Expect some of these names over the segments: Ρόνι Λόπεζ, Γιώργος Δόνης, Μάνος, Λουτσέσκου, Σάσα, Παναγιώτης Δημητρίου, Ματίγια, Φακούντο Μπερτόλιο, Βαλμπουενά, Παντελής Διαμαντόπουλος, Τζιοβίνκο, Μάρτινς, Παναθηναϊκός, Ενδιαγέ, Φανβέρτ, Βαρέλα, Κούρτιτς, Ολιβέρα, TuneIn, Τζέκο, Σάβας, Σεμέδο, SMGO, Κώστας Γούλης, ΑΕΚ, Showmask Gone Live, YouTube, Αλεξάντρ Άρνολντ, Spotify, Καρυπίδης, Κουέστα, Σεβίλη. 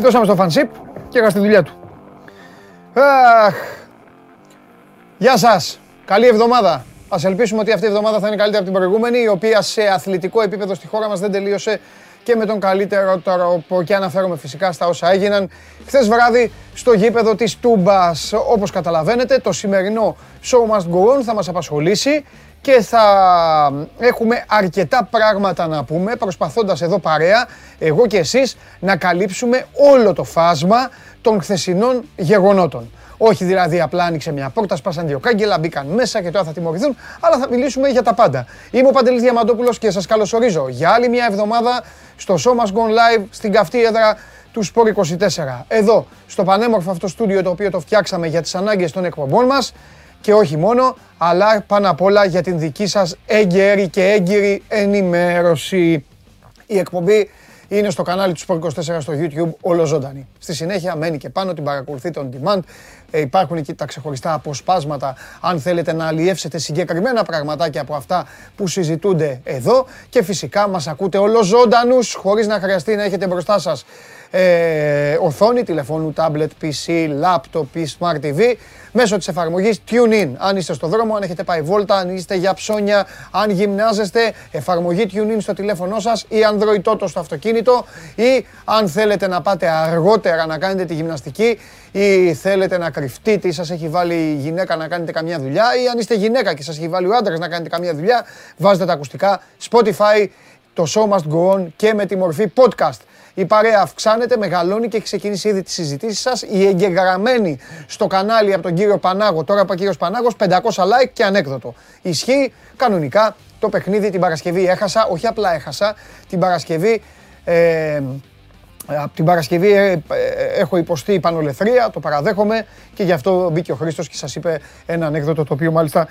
Τη δώσαμε στο fanship και έκανε τη δουλειά του. Αχ. Γεια σας. Καλή εβδομάδα. Ας ελπίσουμε ότι αυτή η εβδομάδα θα είναι καλύτερη από την προηγούμενη, η οποία σε αθλητικό επίπεδο στη χώρα μας δεν τελείωσε και με τον καλύτερο τρόπο. Και αναφέρομαι φυσικά στα όσα έγιναν χθες βράδυ στο γήπεδο της Τούμπας. Όπως καταλαβαίνετε, το σημερινό Show Must Go On θα μας απασχολήσει και θα έχουμε αρκετά πράγματα να πούμε, προσπαθώντας εδώ παρέα, εγώ και εσείς, να καλύψουμε όλο το φάσμα των χθεσινών γεγονότων. Όχι δηλαδή απλά άνοιξε μια πόρτα, σπάσαν δύο κάγκελα, μπήκαν μέσα και τώρα θα τιμωρηθούν, αλλά θα μιλήσουμε για τα πάντα. Είμαι ο Παντελής Διαμαντόπουλος και σας καλωσορίζω για άλλη μια εβδομάδα στο Showmask Gone Live, στην καυτή έδρα του Sport24. Εδώ, στο πανέμορφο αυτό στούντιο το οποίο το φτιάξαμε για τις ανάγκες των εκπομπών μας και όχι μόνο, αλλά πάνω απ' όλα για την δική σας έγκαιρη και έγκυρη ενημέρωση. Η εκπομπή είναι στο κανάλι του Sport24 στο YouTube, όλο ζωντανή. Στη συνέχεια μένει και πάνω, την παρακολουθείτε on demand. Υπάρχουν εκεί τα ξεχωριστά αποσπάσματα, αν θέλετε να αλλιεύσετε συγκεκριμένα πραγματάκια από αυτά που συζητούνται εδώ. Και φυσικά μας ακούτε όλο ζωντανούς, χωρίς να χρειαστεί να έχετε μπροστά σας οθόνη τηλεφώνου, tablet, PC, laptop ή smart TV, μέσω της εφαρμογής TuneIn. Αν είστε στο δρόμο, αν έχετε πάει βόλτα, αν είστε για ψώνια, αν γυμνάζεστε, εφαρμογή TuneIn στο τηλέφωνό σας ή ανδροϊτότο στο αυτοκίνητο, ή αν θέλετε να πάτε αργότερα να κάνετε τη γυμναστική ή θέλετε να κρυφτείτε ή σας έχει βάλει η γυναίκα να κάνετε καμιά δουλειά, ή αν είστε γυναίκα και σας έχει βάλει ο άντρας να κάνετε καμιά δουλειά, βάζετε τα ακουστικά Spotify, το Show Must Go On και με τη μορφή podcast. Η παρέα αυξάνεται, μεγαλώνει και έχει ξεκινήσει ήδη τις συζητήσεις σας. Οι εγγεγραμμένοι στο κανάλι από τον κύριο Πανάγο, τώρα από κύριος Πανάγος, 500 like και ανέκδοτο. Ισχύει κανονικά το παιχνίδι την Παρασκευή. Έχασα, όχι απλά έχασα, την Παρασκευή... Από την Παρασκευή έχω υποστεί πανολεθρία, το παραδέχομαι και γι' αυτό μπήκε ο Χρήστος και σας είπε ένα ανέκδοτο το οποίο μάλιστα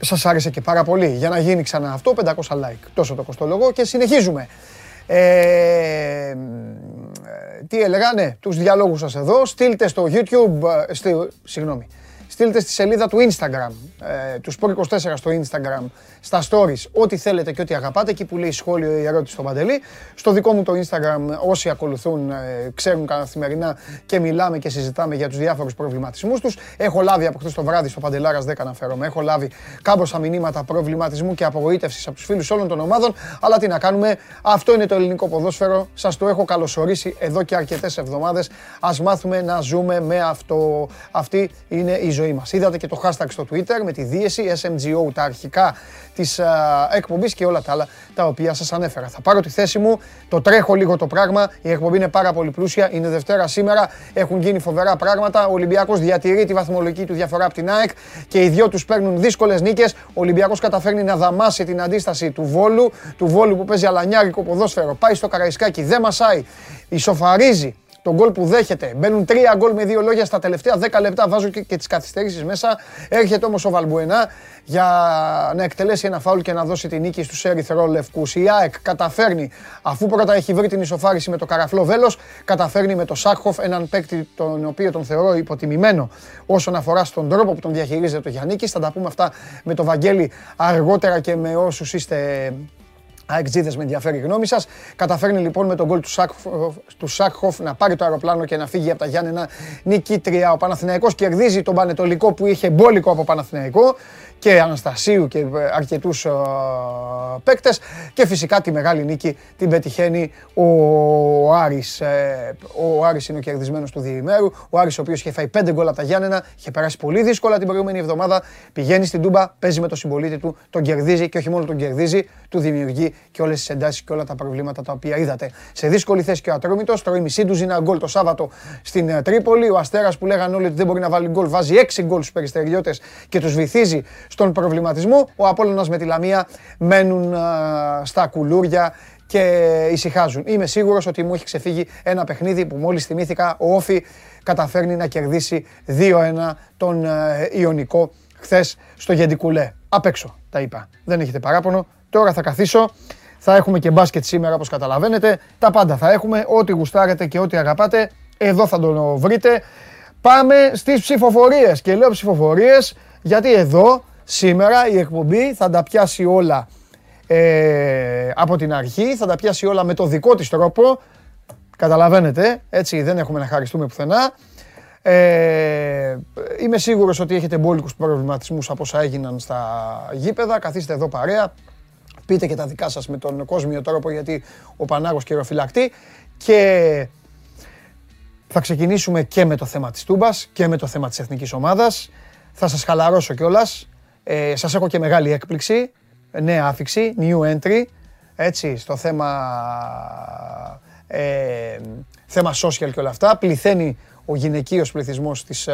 σας άρεσε και πάρα πολύ. Για να γίνει ξανά αυτό, 500 like. Τόσο το κοστολογώ και συνεχίζουμε. Τι έλεγα, ναι, τους διαλόγους σας εδώ, στείλτε στο YouTube, στείλτε στη σελίδα του Instagram, του Sport24 στο Instagram, στα stories, ό,τι θέλετε και ό,τι αγαπάτε, εκεί που λέει σχόλιο ή ερώτηση στον Παντελή. Στο δικό μου το Instagram, όσοι ακολουθούν ξέρουν καθημερινά και μιλάμε και συζητάμε για τους διάφορους προβληματισμούς τους. Έχω λάβει από χθες το βράδυ, στο Παντελάρας 10 αναφέρομαι, έχω λάβει κάμποσα μηνύματα προβληματισμού και απογοήτευσης από τους φίλους όλων των ομάδων. Αλλά τι να κάνουμε, αυτό είναι το ελληνικό ποδόσφαιρο. Σας το έχω καλωσορίσει εδώ και αρκετές εβδομάδες. Ας μάθουμε να ζούμε με αυτό. Αυτή είναι η ζωή μας. Είδατε και το hashtag στο Twitter με τη δίαιση SMGO, τα αρχικά της εκπομπής και όλα τα άλλα τα οποία σας ανέφερα. Θα πάρω τη θέση μου, το τρέχω λίγο το πράγμα, η εκπομπή είναι πάρα πολύ πλούσια, είναι Δευτέρα σήμερα, έχουν γίνει φοβερά πράγματα, ο Ολυμπιακός διατηρεί τη βαθμολογική του διαφορά από την ΑΕΚ και οι δυο τους παίρνουν δύσκολες νίκες, ο Ολυμπιακός καταφέρνει να δαμάσει την αντίσταση του Βόλου, που παίζει αλανιάρικο ποδόσφαιρο, πάει στο Καραϊσκάκι, δεν μασάει, ισοφαρίζει τον γκολ που δέχεται. Μπαίνουν 3 γκολ με 2 λόγια στα τελευταία 10 λεπτά. Βάζω και τις καθυστερήσεις μέσα. Έρχεται όμως ο Βαλμπουενά για να εκτελέσει ένα φάουλ και να δώσει τη νίκη στους ερυθρόλευκους. Η ΑΕΚ καταφέρνει, αφού πρώτα έχει βρει την ισοφάριση με το καραφλό βέλος, καταφέρνει με το Σάχοφ, έναν παίκτη τον οποίο τον θεωρώ υποτιμημένο όσον αφορά στον τρόπο που τον διαχειρίζεται το Γιαννίκης. Θα τα πούμε αυτά με τον Βαγγέλη αργότερα και με όσους είστε αεξίδες με ενδιαφέρει η γνώμη σας. Καταφέρνει λοιπόν με τον γκολ του Σάκχοφ να πάρει το αεροπλάνο και να φύγει από τα Γιάννενα νικήτρια. Ο Παναθηναϊκός κερδίζει τον Πανετολικό που είχε μπόλικο από Παναθηναϊκό και Αναστασίου και αρκετούς παίκτες. Και φυσικά τη μεγάλη νίκη την πετυχαίνει ο Άρης. Ο Άρης είναι ο κερδισμένος του διημέρου. Ο Άρης ο οποίος είχε φάει 5 γκολ από τα Γιάννενα, είχε περάσει πολύ δύσκολα την προηγούμενη εβδομάδα. Πηγαίνει στην Τούμπα, παίζει με τον συμπολίτη του, τον κερδίζει και όχι μόνο τον κερδίζει, του δημιουργεί και όλες τις εντάσεις και όλα τα προβλήματα τα οποία είδατε. Σε δύσκολη θέση και ο Ατρόμητος, τρώει μισή ντουζίνα γκολ το Σάββατο στην Τρίπολη. Ο Αστέρας που λέγανε όλοι ότι δεν μπορεί να βάλει γκολ, βάζει 6 γκολ στους περιστεριώτες και τους βυθίζει στον προβληματισμό. Ο Απόλλωνας με τη Λαμία μένουν στα κουλούρια και ησυχάζουν. Είμαι σίγουρος ότι μου έχει ξεφύγει ένα παιχνίδι που μόλις θυμήθηκα, ο Όφι καταφέρνει να κερδίσει 2-1 τον Ιωνικό χθες στο Γεντικουλέ. Απ' έξω τα είπα. Δεν έχετε παράπονο. Τώρα θα καθίσω, θα έχουμε και μπάσκετ σήμερα όπως καταλαβαίνετε, τα πάντα θα έχουμε, ό,τι γουστάρετε και ό,τι αγαπάτε, εδώ θα το βρείτε. Πάμε στις ψηφοφορίες και λέω ψηφοφορίες γιατί εδώ σήμερα η εκπομπή θα τα πιάσει όλα από την αρχή, θα τα πιάσει όλα με το δικό της τρόπο Καταλαβαίνετε, έτσι δεν έχουμε να χαριστούμε πουθενά. Είμαι σίγουρος ότι έχετε μπόλικους προβληματισμούς από όσα έγιναν στα γήπεδα. Καθίστε εδώ παρέα, πείτε και τα δικά σας με τον κόσμιο τρόπο, γιατί ο Πανάγος χειροφυλακτεί. Και θα ξεκινήσουμε και με το θέμα της Τούμπας και με το θέμα της εθνικής ομάδας. Θα σας χαλαρώσω κιόλας. Σας έχω και μεγάλη έκπληξη, νέα άφιξη, new entry, έτσι, στο θέμα... θέμα social και όλα αυτά. Πληθαίνει ο γυναικείος πληθυσμός της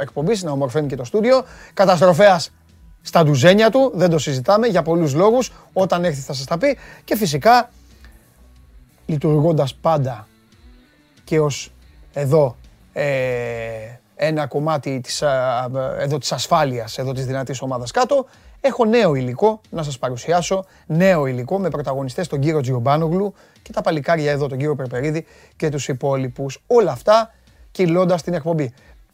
εκπομπής, να ομορφαίνει και το στούντιο. Καταστροφέας στα ντουζένια του, δεν το συζητάμε, για πολλούς λόγους. Όταν έρθει θα σας τα πει. Και φυσικά, λειτουργώντας πάντα και ως εδώ ένα κομμάτι της, εδώ της ασφάλειας, εδώ της δυνατής ομάδας κάτω, έχω νέο υλικό να σας παρουσιάσω, νέο υλικό με πρωταγωνιστές τον κύριο Τσιόμπανογλου και τα παλικάρια εδώ, τον κύριο Περπερίδη και τους υπόλοιπους. Όλα αυτά κυλώντας την εκπομπή.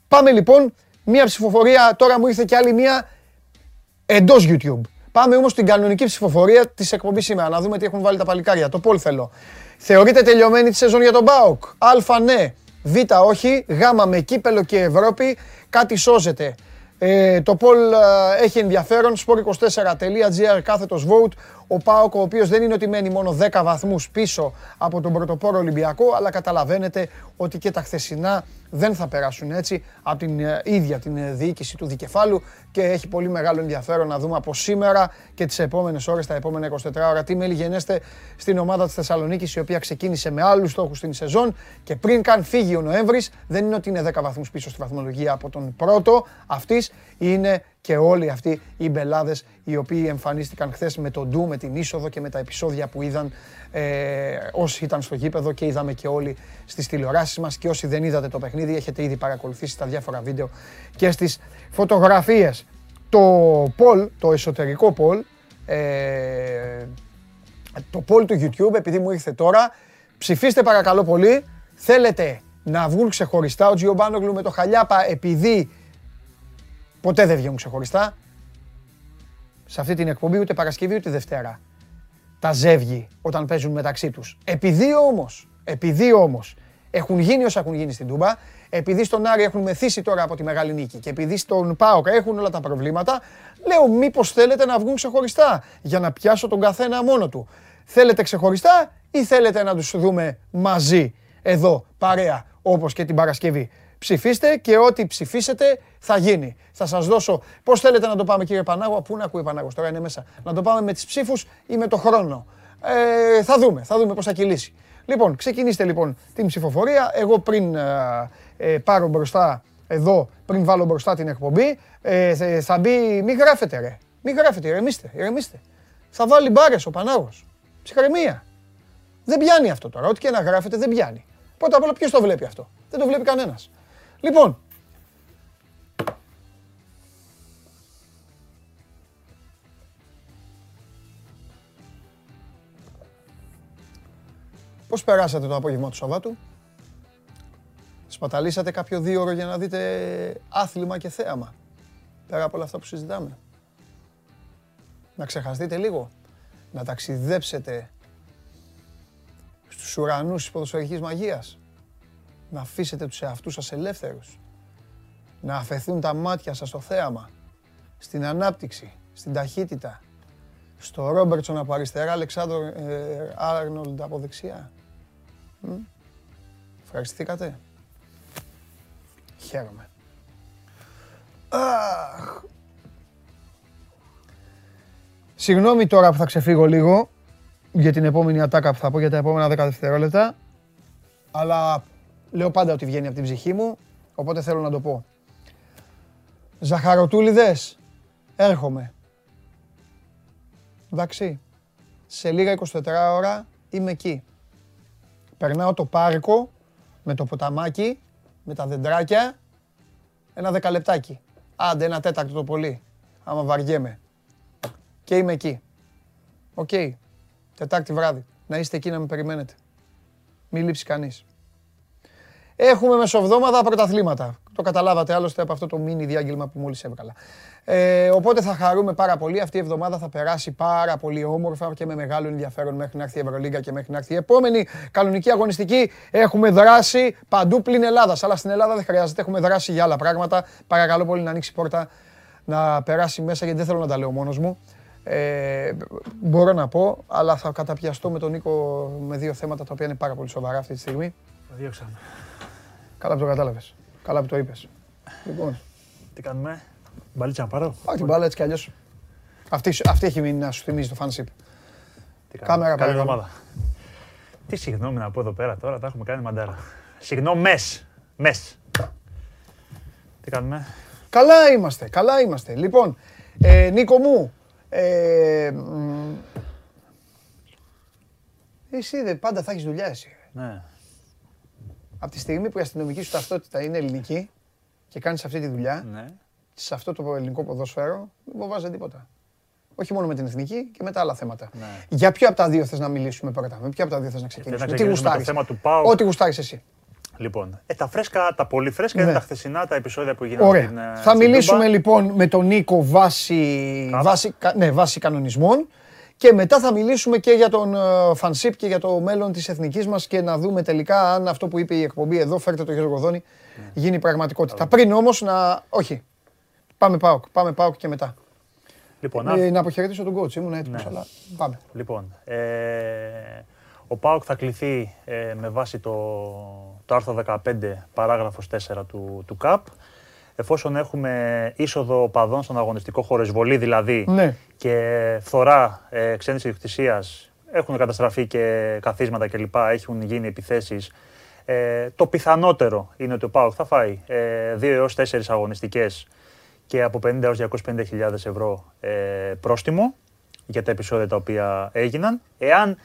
Πάμε λοιπόν, μία ψηφοφορία, τώρα μου ήρθε και άλλη μία εντός YouTube. Πάμε όμως στην κανονική ψηφοφορία της εκπομπής σήμερα, να δούμε τι έχουν βάλει τα παλικάρια, το πόλ θέλω. Θεωρείται τελειωμένη τη σεζόν για τον ΠΑΟΚ? Α ναι, Β όχι, Γ με κύπελο και Ευρώπη, κάτι σώζεται. Το poll έχει ενδιαφέρον, sport24.gr /vote. Ο ΠΑΟΚ, ο οποίος δεν είναι ότι μένει μόνο 10 βαθμούς πίσω από τον πρωτοπόρο Ολυμπιακό, αλλά καταλαβαίνετε ότι και τα χθεσινά δεν θα περάσουν έτσι από την ίδια την διοίκηση του δικεφάλου και έχει πολύ μεγάλο ενδιαφέρον να δούμε από σήμερα και τις επόμενες ώρες, τα επόμενα 24 ώρα, τι μέλη γενέστε στην ομάδα της Θεσσαλονίκης, η οποία ξεκίνησε με άλλους στόχους στην σεζόν και πριν καν φύγει ο Νοέμβρης, δεν είναι ότι είναι 10 βαθμούς πίσω στη βαθμολογία από τον πρώτο αυτής, είναι και όλοι αυτοί οι μπελάδες οι οποίοι εμφανίστηκαν χθες με τον ντου, με την είσοδο και με τα επεισόδια που είδαν όσοι ήταν στο γήπεδο και είδαμε και όλοι στις τηλεοράσεις μας και όσοι δεν είδατε το παιχνίδι έχετε ήδη παρακολουθήσει τα διάφορα βίντεο και στις φωτογραφίες. Το poll, το εσωτερικό poll, το poll του YouTube, επειδή μου ήρθε τώρα, ψηφίστε παρακαλώ πολύ, θέλετε να βγουν ξεχωριστά ο Τσιόμπανογλου με το Χαλιάπα, επειδή ποτέ δεν βγαίνουν ξεχωριστά. Σε αυτή την εκπομπή ούτε Παρασκευή ούτε Δευτέρα. Τα ζεύγη όταν παίζουν μεταξύ τους. Επειδή όμως έχουν γίνει όσα έχουν γίνει στην Τούμπα, επειδή στον Άρη έχουν μεθύσει τώρα από τη μεγάλη νίκη και επειδή στον ΠΑΟΚ έχουν όλα τα προβλήματα, λέω μήπως θέλετε να βγουν ξεχωριστά για να πιάσω τον καθένα μόνο του. Θέλετε ξεχωριστά ή θέλετε να τους δούμε μαζί εδώ παρέα όπως και την Παρασκευή? Ψηφίστε και ό,τι ψηφίσετε θα γίνει. Θα σας δώσω. Πώς θέλετε να το πάμε, κύριε Πανάγο? Πού να ακούει Πανάγος τώρα, είναι μέσα. Να το πάμε με τις ψήφους ή με το χρόνο? Θα δούμε πώς θα κυλήσει. Λοιπόν, ξεκινήστε λοιπόν την ψηφοφορία. Εγώ πριν πάρω μπροστά εδώ, πριν βάλω μπροστά την εκπομπή, θα μπει. Μην γράφετε, ρε. Μην γράφετε, ηρεμήστε. Θα βάλει μπάρες ο Πανάγος. Ψυχραιμία. Δεν πιάνει αυτό τώρα. Ό,τι και να γράφετε δεν πιάνει. Πρώτα απ' όλα, ποιος το βλέπει αυτό? Δεν το βλέπει κανένας. Λοιπόν, πώς περάσατε το απόγευμα του Σαββάτου? Σπαταλήσατε κάποιο 2 ώρες για να δείτε άθλημα και θέαμα? Πέρα από όλα αυτά που συζητάμε. Να ξεχαστείτε λίγο. Να ταξιδέψετε στους ουρανούς της ποδοσφαιρικής μαγείας. Να αφήσετε τους εαυτούς σας ελεύθερους. Να αφεθούν τα μάτια σας στο θέαμα, στην ανάπτυξη, στην ταχύτητα, στο Ρόμπερτσον από αριστερά, Αλεξάνδρ Άρνολντ από δεξιά. Ευχαριστηθήκατε. Χαίρομαι. Συγγνώμη τώρα που θα ξεφύγω λίγο για την επόμενη ατάκα που θα πω για τα επόμενα 10 δευτερόλεπτα, αλλά λέω πάντα ότι βγαίνει από την ψυχή μου, οπότε θέλω να το πω. Ζαχαροτούλιδες, έρχομαι. Εντάξει, σε λίγα 24 ώρα είμαι εκεί. Περνάω το πάρκο με το ποταμάκι, με τα δεντράκια, ένα 10 λεπτάκι. Άντε, 1/4 το πολύ, άμα βαριέμαι. Και είμαι εκεί. Οκ, Τετάρτη βράδυ. Να είστε εκεί να με περιμένετε. Μην λείψει κανείς. Έχουμε μεσοβδόμαδα πρωταθλήματα. Το καταλάβατε άλλωστε από αυτό το μίνι διάγγελμα που μόλις έβγαλα. Οπότε θα χαρούμε πάρα πολύ. Αυτή η εβδομάδα θα περάσει πάρα πολύ όμορφα και με μεγάλο ενδιαφέρον μέχρι να έρθει η Ευρωλίγκα και μέχρι να έρθει η επόμενη κανονική αγωνιστική. Έχουμε δράσει παντού πλην Ελλάδας. Αλλά στην Ελλάδα δεν χρειάζεται. Έχουμε δράσει για άλλα πράγματα. Παρακαλώ πολύ να ανοίξει η πόρτα, να περάσει μέσα, γιατί δεν θέλω να τα λέω μόνος μου. Μπορώ να πω, αλλά θα καταπιαστώ με τον Νίκο με δύο θέματα τα οποία είναι πάρα πολύ σοβαρά αυτή τη στιγμή. Διώξαμε. Καλά που το κατάλαβες. Καλά που το είπες. Λοιπόν. Τι κάνουμε. Μπαλίτσα να πάρω. Πάρε την μπάλα έτσι κι αλλιώς. Αυτή έχει μείνει να σου θυμίζει το fanship. Κάμερα παρακαλώ. Τι συγγνώμη να πω εδώ πέρα τώρα, τα έχουμε κάνει μαντάρα. Συγγνώμες. Μες. Τι κάνουμε. Καλά είμαστε. Καλά είμαστε. Λοιπόν, Νίκο μου. Εσύ δε πάντα θα έχεις δουλειά εσύ. Ναι. Από τη στιγμή που η αστυνομική σου ταυτότητα είναι ελληνική και κάνεις αυτή τη δουλειά, ναι, σε αυτό το ελληνικό ποδόσφαιρο, δεν φοβάζεσαι τίποτα. Όχι μόνο με την εθνική και με τα άλλα θέματα. Ναι. Για ποιο από τα δύο θες να μιλήσουμε πρώτα, με ποιο από τα δύο θες να ξεκινήσουμε? Τι γουστάρεις? Ό,τι γουστάρεις εσύ. Λοιπόν, τα φρέσκα, τα πολύ φρέσκα, ναι, είναι τα χθεσινά, τα επεισόδια που γίνανε. Ωραία. Θα μιλήσουμε Τούμπα, λοιπόν, με τον Νίκο βάση κανονισμών. Και μετά θα μιλήσουμε και για τον Φανσίπ και για το μέλλον της εθνικής μας και να δούμε τελικά αν αυτό που είπε η εκπομπή εδώ, φέρτε το Γιώργο Δόνη, γίνει πραγματικότητα. Άρα. Πριν όμως να... Όχι. Πάμε ΠΑΟΚ και μετά. Λοιπόν, να αποχαιρετήσω τον coach, ήμουν έτοιμος, ναι, αλλά πάμε. Λοιπόν, ο ΠΑΟΚ θα κληθεί με βάση το άρθρο 15 παράγραφος 4 του ΚΑΠ. Εφόσον έχουμε είσοδο οπαδών στον αγωνιστικό χώρο, εισβολή δηλαδή, ναι, και φθορά ξένης ιδιοκτησίας, έχουν καταστραφεί και καθίσματα κλπ. Έχουν γίνει επιθέσεις. Το πιθανότερο είναι ότι ο ΠΑΟΚ θα φάει 2 έως 4 αγωνιστικές και από 50 έως 250.000 ευρώ πρόστιμο για τα επεισόδια τα οποία έγιναν. Εάν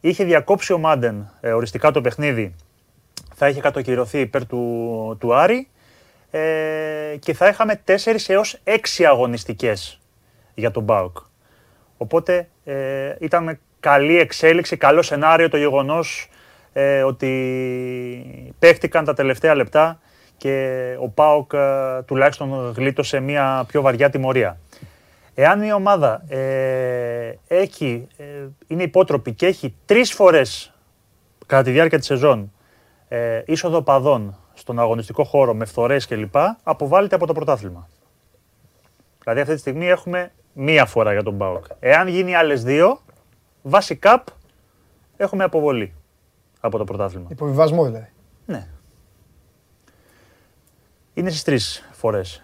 είχε διακόψει ο Μάντεν οριστικά το παιχνίδι, θα είχε κατοχυρωθεί υπέρ του Άρη. Και θα είχαμε 4 έως 6 αγωνιστικές για τον ΠΑΟΚ. Οπότε ήταν καλή εξέλιξη, καλό σενάριο το γεγονός ότι παίχτηκαν τα τελευταία λεπτά και ο ΠΑΟΚ τουλάχιστον γλίτωσε μια πιο βαριά τιμωρία. Εάν η ομάδα είναι υπότροπη και έχει 3 φορές κατά τη διάρκεια της σεζόν είσοδο παδών στον αγωνιστικό χώρο με φθορές κλπ., αποβάλλεται από το πρωτάθλημα. Δηλαδή αυτή τη στιγμή έχουμε μία φορά για τον ΠΑΟΚ. Εάν γίνει άλλες 2, βάσει ΚΑΠ έχουμε αποβολή από το πρωτάθλημα. Υποβιβασμό δηλαδή. Ναι. Είναι στις 3 φορές.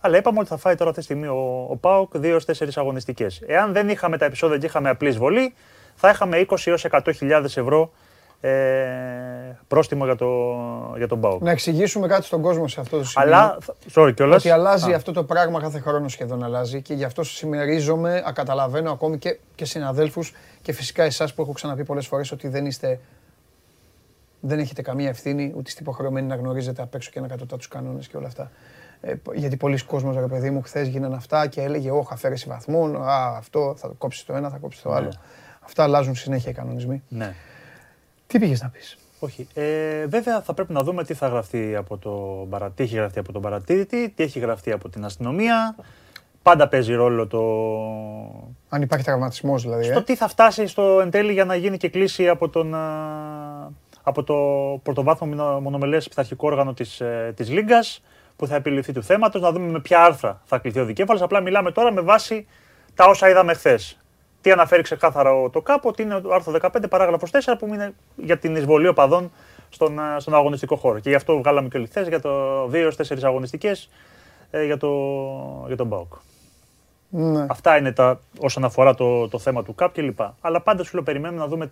Αλλά είπαμε ότι θα φάει τώρα αυτή τη στιγμή ο ΠΑΟΚ 2-4 αγωνιστικές. Εάν δεν είχαμε τα επεισόδια και είχαμε απλή εισβολή, θα είχαμε 20-100.000 ευρώ πρόστιμο για τον ΠΑΟΚ. Να εξηγήσουμε κάτι στον κόσμο σε αυτό το σημείο. Αλλά, ότι αλλάζει αυτό το πράγμα κάθε χρόνο, σχεδόν αλλάζει, και γι' αυτό συμμερίζομαι, ακαταλαβαίνω ακόμη και συναδέλφους και φυσικά εσάς που έχω ξαναπεί πολλές φορές ότι δεν έχετε καμία ευθύνη, ούτε είστε υποχρεωμένοι να γνωρίζετε απ' έξω και να κατωτά τους κανόνες και όλα αυτά. Γιατί πολλοί κόσμος, ρε παιδί μου, χθες γίνανε αυτά και έλεγε όχι, αφαίρεση βαθμών, αυτό θα κόψει το ένα, θα κόψει το άλλο. Ναι. Αυτά αλλάζουν συνέχεια οι κανονισμοί. Ναι. Τι πήγες να πεις? Όχι. Βέβαια θα πρέπει να δούμε τι θα γραφτεί από τι έχει γραφτεί από τον παρατηρητή, τι έχει γραφτεί από την αστυνομία. Πάντα παίζει ρόλο το... Αν υπάρχει τραυματισμός δηλαδή. Στο τι θα φτάσει στο εν τέλει για να γίνει και κλίση από το πρωτοβάθμιο μονομελές πειθαρχικό όργανο της Λίγκας που θα επιληφθεί του θέματος, να δούμε με ποια άρθρα θα κληθεί ο δικέφαλος. Απλά μιλάμε τώρα με βάση τα όσα είδαμε χθες. Τι αναφέρει ξεκάθαρα το ΚΑΠ, ότι είναι το άρθρο 15 παράγραφος 4 που είναι για την εισβολή οπαδών στον αγωνιστικό χώρο. Και γι' αυτό βγάλαμε και όλοι χθες για το 2-4 αγωνιστικές για τον ΠΑΟΚ. Ναι. Αυτά είναι όσον αφορά το θέμα του ΚΑΠ κλπ. Αλλά πάντα σου λέω περιμένουμε να δούμε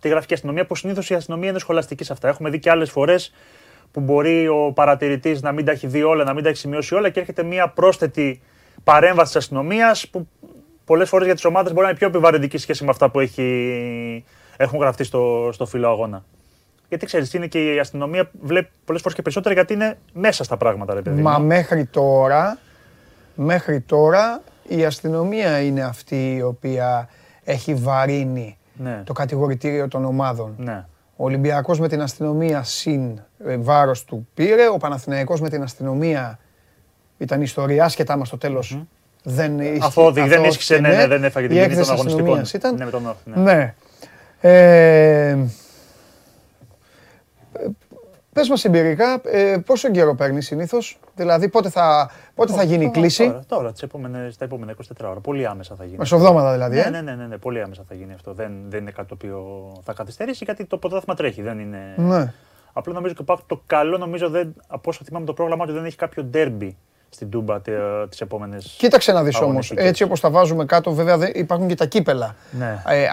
τη γραφική αστυνομία, που συνήθως η αστυνομία είναι σχολαστική σε αυτά. Έχουμε δει και άλλες φορές που μπορεί ο παρατηρητής να μην τα έχει δει όλα, να μην τα έχει σημειώσει όλα και έρχεται μια πρόσθετη παρέμβαση της αστυνομίας που. Πολλές φορές για τις ομάδες μπορεί να είναι πιο επιβαρυντική σχέση με αυτά που έχουν γραφτεί στο φύλλο αγώνα. Γιατί ξέρεις, είναι και η αστυνομία βλέπει πολλές φορές και περισσότερα γιατί είναι μέσα στα πράγματα, ρε παιδί. Μα μέχρι τώρα η αστυνομία είναι αυτή η οποία έχει βαρύνει, ναι, το κατηγορητήριο των ομάδων. Ναι. Ο Ολυμπιακός με την αστυνομία συν βάρος του πήρε. Ο Παναθηναϊκός με την αστυνομία ήταν ιστορία, άσχετά μας στο τέλος. Δεν ίσχυσε, δεν έφαγε την ποινή των αγωνιστικών. Ναι. Πες μας εμπειρικά, πόσο καιρό παίρνει συνήθως, δηλαδή πότε θα γίνει η κλίση. Τώρα, τα επόμενα 24 ώρα, πολύ άμεσα θα γίνει. Μεσοβδόμαδα δηλαδή. Ναι, πολύ άμεσα θα γίνει αυτό. Δεν είναι κάτι το οποίο θα καθυστερήσει, γιατί το πρωτάθλημα τρέχει. Δεν είναι. Απλά νομίζω ότι το καλό, από όσο θυμάμαι το πρόγραμμα, ότι δεν έχει κάποιο ντέρμπι στην Τούμπα τις επόμενες. Κοίταξε να δεις όμως, έτσι όπως τα βάζουμε κάτω, βέβαια υπάρχουν και τα κύπελα.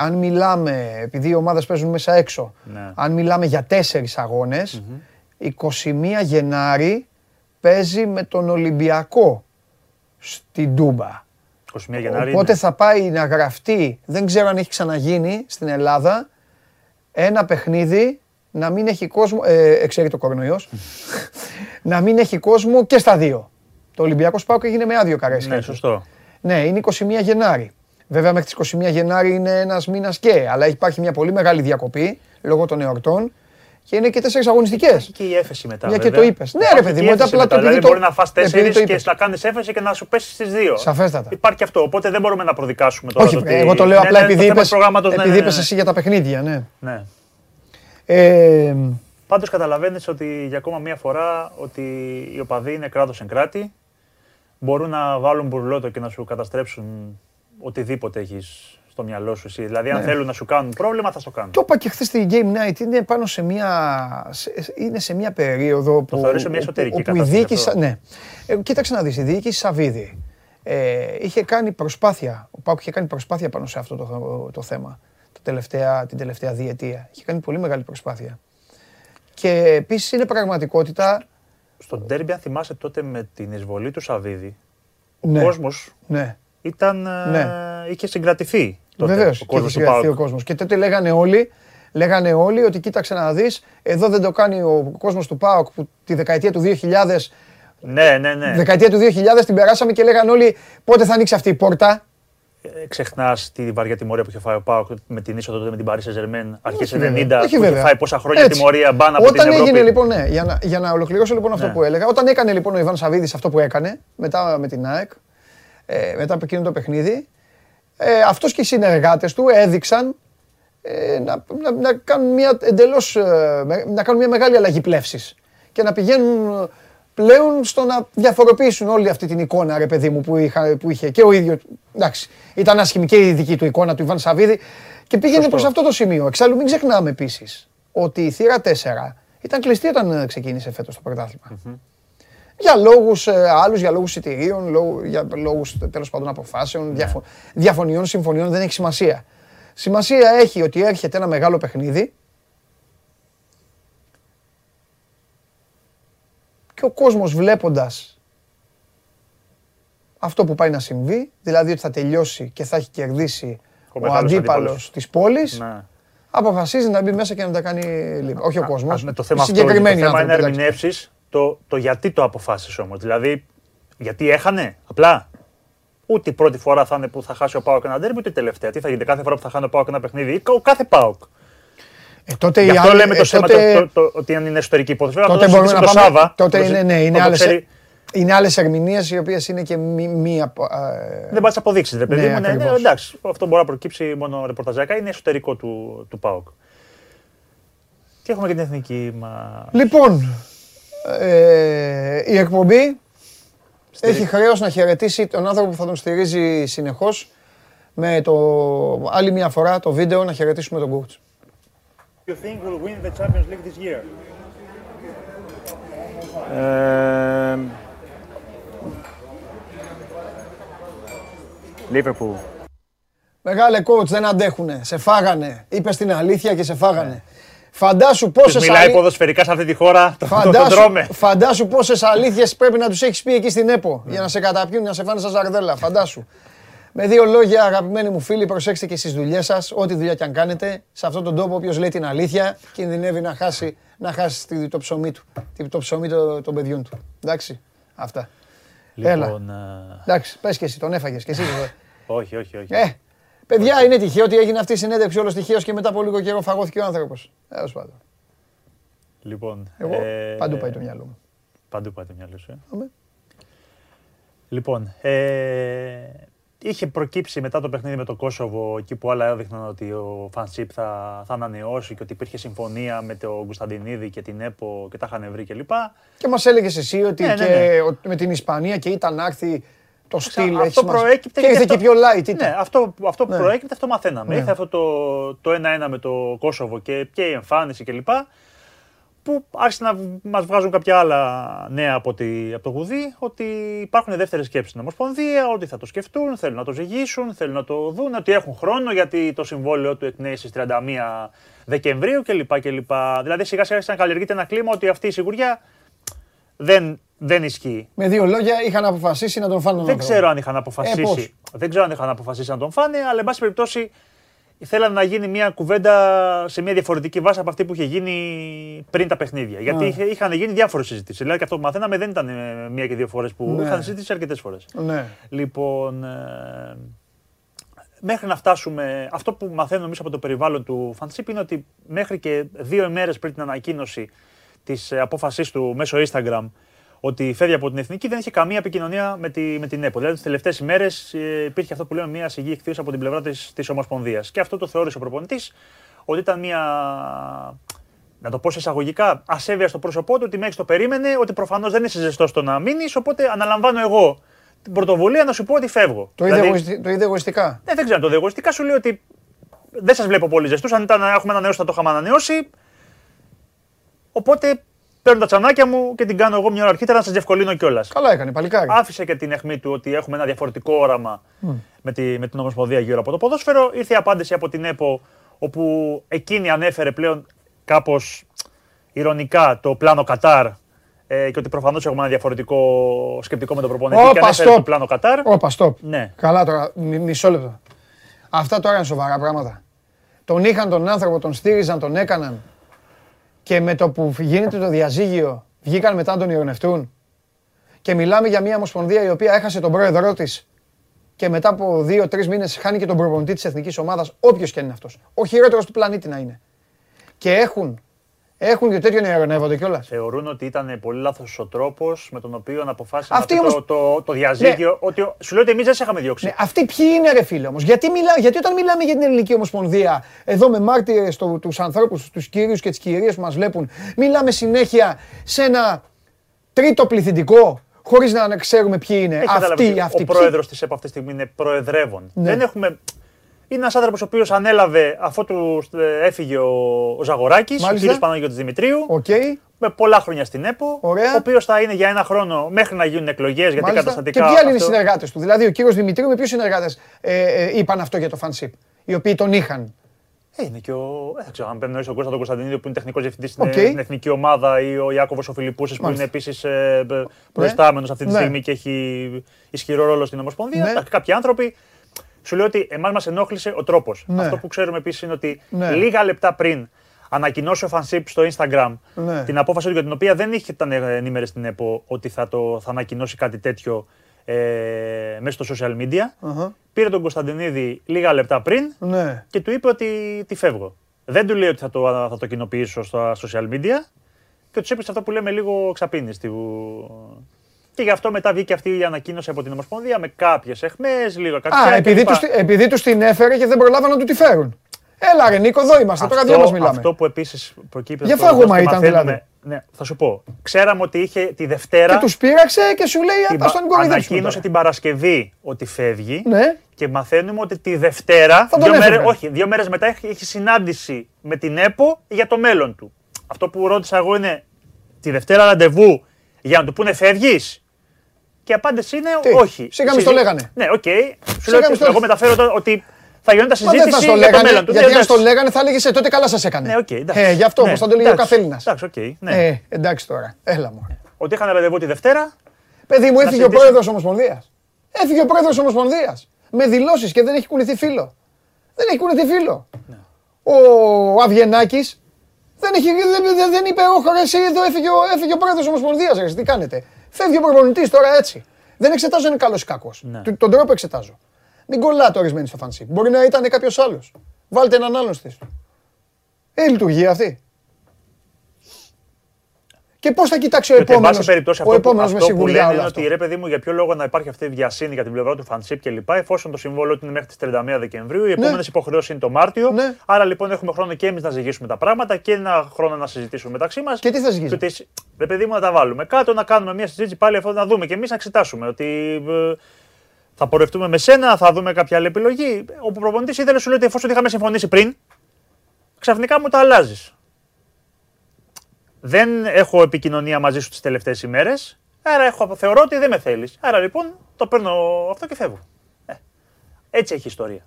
Αν μιλάμε, επειδή οι ομάδες παίζουν μέσα έξω, αν μιλάμε για 4 αγώνες, 21 Γενάρη παίζει με τον Ολυμπιακό στην Τούμπα. 21 Γενάρη. Οπότε θα πάει να γραφτεί, δεν ξέρω αν έχει ξαναγίνει στην Ελλάδα, ένα παιχνίδι να μην έχει κόσμο, ξέρει το κορονοϊός, να μην έχει κόσμο και στα δύο. Το Ολυμπιακός ΠΑΟΚ έγινε με άδειο Καραϊσκάκη. Ναι, σωστό. Ναι, είναι 21 Γενάρη. Βέβαια μέχρι τις 21 Γενάρη είναι ένας μήνας και, αλλά υπάρχει μια πολύ μεγάλη διακοπή λόγω των εορτών. Και είναι και 4 αγωνιστικές. Και η έφεση μετά. Μια και το είπες. Ναι, ρε παιδί μου, μετά απλά το δηλαδή μπορεί να φας 4 και να κάνεις έφεση και να σου πέσεις στις 2. Σαφέστατα. Υπάρχει και αυτό. Οπότε δεν μπορούμε να προδικάσουμε τώρα. Όχι, το εγώ το λέω απλά επειδή είπες εσύ για τα παιχνίδια. Ναι. Πάντως καταλαβαίνεις ότι για ακόμα μία φορά ότι οι οπαδοί είναι κράτος εν κράτη. Μπορούν να βάλουν μπουρλότο και να σου καταστρέψουν οτιδήποτε έχεις στο μυαλό σου εσύ. Δηλαδή, αν θέλουν να σου κάνουν πρόβλημα, θα στο κάνουν. Το είπα και χθες στη Game Night. Είναι πάνω σε μια περίοδο που. Το θεωρήσω μια εσωτερική κατάσταση. Ναι. Κοίταξε να δεις, η διοίκηση Σαββίδη είχε κάνει προσπάθεια. Ο ΠΑΟΚ είχε κάνει προσπάθεια πάνω σε αυτό το θέμα την τελευταία διετία. Είχε κάνει πολύ μεγάλη προσπάθεια. Και επίσης είναι πραγματικότητα. Στον ντέρμπι, αν θυμάσαι τότε με την εισβολή του Σαββίδη, ο κόσμος είχε συγκρατηθεί. Βεβαίως, είχε συγκρατηθεί ο κόσμος. Και τότε λέγανε όλοι ότι κοίταξε να δεις, εδώ δεν το κάνει ο κόσμος του ΠΑΟΚ που τη δεκαετία του 2000. Ναι. Δεκαετία του 2000 την περάσαμε και λέγανε όλοι πότε θα ανοίξει αυτή η πόρτα. Ξεχνάς τη βαριά τιμωρία που είχε φάει ο ΠΑΟΚ με την είσοδο τότε με την Παρί Σεν Ζερμέν αρχές 90, που είχε φάει πόσα χρόνια τιμωρία μπαν από την Ευρώπη. Όταν έγινε λοιπόν, για να ολοκληρώσω λοιπόν αυτό που έλεγα, όταν έκανε λοιπόν ο Ιβάν Σαββίδης αυτό που έκανε, μετά με την ΑΕΚ, μετά από εκείνο το παιχνίδι, αυτός και οι συνεργάτες του έδειξαν να κάνουν μια μεγάλη αλλαγή πλεύσης και να πηγαίνουν πλέον στο να διαφοροποιήσουν όλη αυτή την εικόνα, ρε παιδί μου, που είχε και ο ίδιος. Εντάξει, ήταν άσχημη και η δική του εικόνα του Ιβάν Σαββίδη και πήγαινε προς αυτό το σημείο. Εξάλλου μην ξεχνάμε επίσης ότι η θύρα 4 ήταν κλειστή όταν ξεκίνησε φέτος το πρωτάθλημα. Για λόγους άλλους, για λόγους εισιτηρίων, για λόγους τέλος πάντων αποφάσεων, διαφωνιών, συμφωνιών, δεν έχει σημασία. Σημασία έχει ότι έρχεται ένα μεγάλο παιχνίδι. Και ο κόσμος βλέποντας αυτό που πάει να συμβεί, δηλαδή ότι θα τελειώσει και θα έχει κερδίσει ο αντίπαλος της πόλης, αποφασίζει να μπει μέσα και να τα κάνει λίγο. Όχι ο κόσμος, συγκεκριμένοι άνθρωποι. Το θέμα είναι να ερμηνεύσεις το γιατί το αποφάσισε όμως. Δηλαδή, γιατί έχανε απλά. Ούτε η πρώτη φορά θα είναι που θα χάσει ο ΠΑΟΚ ένα ντέρμπι, ούτε η τελευταία. Τι θα γίνεται κάθε φορά που θα χάνει ο ΠΑΟΚ ένα παιχνίδι ή ο κάθε ΠΑΟΚ. Γι' αυτό λέμε το θέμα ότι αν είναι εσωτερική υπόθεση. Τότε μπορούμε να πάμε. Τότε είναι άλλες ερμηνείες οι οποίες είναι και μία. Δεν πάει να αποδείξει, ρε παιδί μου. Εντάξει, αυτό μπορεί να προκύψει μόνο ρεπορταζιακά. Είναι εσωτερικό του ΠΑΟΚ. Και έχουμε και την εθνική μας. Λοιπόν, η εκπομπή έχει χρέος να χαιρετήσει τον άνθρωπο που θα τον στηρίζει συνεχώς. Με άλλη μια φορά το βίντεο να χαιρετήσουμε τον Κούρτιτς. You think will win the Champions League this year? Liverpool. Μεγάλε coach, δεν αντέχουνε. Σε φάγανε. Είπες την αλήθεια και σε φάγανε. Φαντάσου πόσες μιλάει ποδοσφαιρικά σε αυτή τη χώρα. Το τρώμε. Φαντάσου πόσες αλήθειες πρέπει να τους έχεις πει εκεί στην ΕΠΟ για να σε καταπιούν, να σε φάνε σαν ζαρδέλα. Φαντάσου. Με δύο λόγια, αγαπημένοι μου φίλοι, προσέξτε και στις δουλειές σας, ό,τι δουλειά κι αν κάνετε, σε αυτόν τον τόπο όποιος λέει την αλήθεια κινδυνεύει να χάσει το ψωμί του, το ψωμί των παιδιών του. Εντάξει, αυτά. Λοιπόν, έλα. Εντάξει, πες και εσύ, τον έφαγες και εσύ. Όχι. Παιδιά, είναι τυχαίο ότι έγινε αυτή η συνέντευξη όλος τυχαίως και μετά από λίγο καιρό φαγώθηκε ο άνθρωπος. Έως πάντων. Λοιπόν. Εγώ παντού πάει το μυαλό μου. Παντού πάει το μυαλό σου. Λοιπόν. Είχε προκύψει μετά το παιχνίδι με το Κόσοβο, εκεί που άλλα έδειχναν ότι ο Φανσίπ θα ανανεώσει και ότι υπήρχε συμφωνία με τον Κωνσταντινίδη και την ΕΠΟ και τα είχαν βρει κλπ. Και μας έλεγες εσύ ότι με την Ισπανία και ήταν άκθη το στυλ. Αυτό προέκυπτε. Και ήρθε και πιο light. Ναι, αυτό προέκυπτε, αυτό μαθαίναμε. Ήρθε αυτό το 1-1 με το Κόσοβο και η εμφάνιση κλπ. Που άρχισε να μας βγάζουν κάποια άλλα νέα από το γουδί, ότι υπάρχουν δεύτερες σκέψεις στην Ομοσπονδία, ότι θα το σκεφτούν, θέλουν να το ζυγίσουν, θέλουν να το δουν, ότι έχουν χρόνο γιατί το συμβόλαιο του εκπνέει στις 31 Δεκεμβρίου κλπ. Δηλαδή σιγά σιγά άρχισε να καλλιεργείται ένα κλίμα ότι αυτή η σιγουριά δεν ισχύει. Με δύο λόγια, είχαν αποφασίσει να τον φάνε. Δεν ξέρω αν είχαν αποφασίσει να τον φάνε, αλλά εν πάση περιπτώσει. Θέλανε να γίνει μια κουβέντα σε μια διαφορετική βάση από αυτή που είχε γίνει πριν τα παιχνίδια. Γιατί είχαν γίνει διάφορες συζητήσεις. Δηλαδή και αυτό που μαθαίναμε δεν ήταν μία και δύο φορές που είχαν συζητήσει αρκετές φορές. Λοιπόν, μέχρι να φτάσουμε. Αυτό που μαθαίνουμε εμείς από το περιβάλλον του Φαντσίπ είναι ότι μέχρι και 2 ημέρες πριν την ανακοίνωση της απόφασής του μέσω Instagram ότι φεύγει από την Εθνική, δεν είχε καμία επικοινωνία με την ΕΠΟ. Δηλαδή, τις τελευταίες ημέρες υπήρχε αυτό που λέμε μια σιγή εκθείωση από την πλευρά της Ομοσπονδίας. Και αυτό το θεώρησε ο προπονητής ότι ήταν μια, να το πω σε εισαγωγικά, ασέβεια στο πρόσωπό του, ότι μέχρι το περίμενε, ότι προφανώς δεν είσαι ζεστός το να μείνεις. Οπότε αναλαμβάνω εγώ την πρωτοβουλία να σου πω ότι φεύγω. Το είδε εγωιστικά. Ναι, δεν ξέρω αν το είδε εγωιστικά. Σου λέει ότι δεν σας βλέπω πολύ ζεστούς. Αν ήταν να έχουμε ανανεώσει, θα το είχαμε ανανεώσει. Οπότε. Παίρνω τα τσανάκια μου και την κάνω εγώ μια ώρα αρχίτερα να σας διευκολύνω κιόλας. Καλά έκανε, παλικάρι. Άφησε και την αιχμή του ότι έχουμε ένα διαφορετικό όραμα με την Ομοσπονδία γύρω από το ποδόσφαιρο. Ήρθε η απάντηση από την ΕΠΟ, όπου εκείνη ανέφερε πλέον κάπως ηρωνικά το πλάνο Κατάρ και ότι προφανώς έχουμε ένα διαφορετικό σκεπτικό με τον προπονητή και ανέφερε το πλάνο Κατάρ. Όπα, στοπ. Ναι. Καλά τώρα, μισό λεπτό. Αυτά τώρα είναι σοβαρά πράγματα. Τον είχαν τον άνθρωπο, τον στήριζαν, τον έκαναν. Και με το που γίνεται το διαζύγιο, βγήκαν μετά να τον ειρωνευτούν. Και μιλάμε για μια ομοσπονδία η οποία έχασε τον πρόεδρό της και μετά από 2-3 μήνες χάνει και τον προπονητή της εθνικής ομάδας, όποιος και αν είναι αυτός. Ο χειρότερος του πλανήτη να είναι. Και έχουν και τέτοιον ειρωνεύονται κιόλας. Θεωρούν ότι ήταν πολύ λάθος ο τρόπος με τον οποίο αποφάσισαν το διαζύγιο. Ότι σου λέω ότι εμείς δεν σε είχαμε διώξει. Αυτοί ποιοι είναι, ρε φίλε όμως? Γιατί όταν μιλάμε για την Ελληνική Ομοσπονδία, εδώ με μάρτυρες τους ανθρώπους, τους κύριους και τις κυρίες που μας βλέπουν, μιλάμε συνέχεια σε ένα τρίτο πληθυντικό, χωρίς να ξέρουμε ποιοι είναι. Ο πρόεδρος της ΕΠΟ αυτή τη στιγμή είναι προεδρεύων. Είναι ένας άνθρωπος ο οποίος ανέλαβε αφού του έφυγε ο Ζαγοράκης, ο κύριος Παναγιώτης Δημητρίου, με πολλά χρόνια στην ΕΠΟ, ο οποίος θα είναι για 1 χρόνο μέχρι να γίνουν εκλογές, γιατί καταστατικά. Και ποιοι άλλοι είναι οι συνεργάτες του? Δηλαδή, ο κύριος Δημητρίου με ποιους συνεργάτες είπαν αυτό για το Φανσίπ, οι οποίοι τον είχαν? Είναι και ο. Δεν ξέρω αν παίρνει ο Κώστα τον Κωνσταντινίδη που είναι τεχνικός διευθυντής στην εθνική ομάδα, ή ο Ιάκωβος ο Φιλιππούσης που είναι επίσης προϊστάμενος αυτή τη στιγμή και έχει ισχυρό ρόλο στην Ομοσπονδία. Κάποιοι άνθρωποι. Σου λέω ότι εμάς μας ενόχλησε ο τρόπος. Αυτό που ξέρουμε επίσης είναι ότι λίγα λεπτά πριν ανακοινώσει ο Φανσίπ στο Instagram την απόφαση του, για την οποία δεν είχε ενήμερη στην ΕΠΟ ότι θα ανακοινώσει κάτι τέτοιο μέσα στο social media, πήρε τον Κωνσταντινίδη λίγα λεπτά πριν και του είπε ότι τη φεύγω. Δεν του λέει ότι θα το κοινοποιήσω στα social media και του έπεισε αυτό που λέμε λίγο ξαπίνη. Και γι' αυτό μετά βγήκε αυτή η ανακοίνωση από την Ομοσπονδία με κάποιες εχμές, λίγο κακιά. Επειδή τους την έφερε και δεν προλάβαν να του τη φέρουν. Έλα ρε Νίκο, εδώ είμαστε, τώρα δύο μας μιλάμε. Αυτό που επίσης προκύπτει. Για φάγωμα ήταν δηλαδή. Ναι, θα σου πω. Ξέραμε ότι είχε τη Δευτέρα. Και τους πήραξε και σου λέει ας τον κοροϊδέψουμε. Ανακοίνωσε την Παρασκευή ότι φεύγει και μαθαίνουμε ότι τη Δευτέρα, 2 μέρες μετά, είχε συνάντηση με την ΕΠΟ για το μέλλον του. Αυτό που ρώτησα εγώ είναι τη Δευτέρα ραντεβού για να του πούνε φεύγεις? Και η απάντηση είναι όχι. Σίγα μη το λέγανε. Ναι, οκ. Σου λέω ότι εγώ μεταφέρω ότι θα γινόταν συζήτηση για το μέλλον του. Γιατί αν το λέγανε θα έλεγες τότε καλά σας έκανε. Ναι, οκ. Γι' αυτό όμως θα το λέγει ο καθένας. Εντάξει, οκ. Εντάξει τώρα. Έλα μου. Ότι είχαν ραντεβού τη Δευτέρα. Παιδί μου, έφυγε ο πρόεδρος Ομοσπονδίας. Έφυγε ο πρόεδρος Ομοσπονδίας. Με δηλώσεις και δεν έχει κουνηθεί φίλο. Δεν έχει κουνηθεί φίλο. Ο Αυγενάκης δεν είπε εδώ έφυγε ο πρόεδρος Ομοσπονδίας. Τι κάνετε? Φεύγει ο προπονητής τώρα έτσι. Δεν εξετάζω αν είναι καλός ή κακός. Τον τρόπο εξετάζω. Μην κολλάτε ορισμένοι στο φανσί. Μπορεί να ήταν κάποιος άλλος. Βάλτε έναν άλλον στις. Λειτουργεί αυτή. Και πώς θα κοιτάξει ο επόμενος. Ο επόμενος με σιγουριά όλα αυτά. Ρε παιδί μου, για ποιο λόγο να υπάρχει αυτή η βιασύνη για την πλευρά του φανσίπ και λοιπά, εφόσον το συμβόλαιο είναι μέχρι τις 31 Δεκεμβρίου, οι επόμενες υποχρεώσεις είναι το Μάρτιο. Ναι. Άρα λοιπόν έχουμε χρόνο και εμείς να ζυγίσουμε τα πράγματα και ένα χρόνο να συζητήσουμε μεταξύ μας. Και τι θα ζυγίσουμε. Ρε παιδί μου, να τα βάλουμε κάτω, να κάνουμε μια συζήτηση πάλι αυτό, να δούμε και εμείς να εξετάσουμε ότι. Θα πορευτούμε με σένα, θα δούμε κάποια άλλη επιλογή. Ο προπονητής ήθελε σου λέει ότι εφόσον είχαμε συμφωνήσει πριν, ξαφνικά μου τα αλλάζεις. Δεν έχω επικοινωνία μαζί σου τις τελευταίες ημέρες, άρα θεωρώ ότι δεν με θέλεις. Άρα λοιπόν το παίρνω αυτό και φεύγω. Έτσι έχει η ιστορία.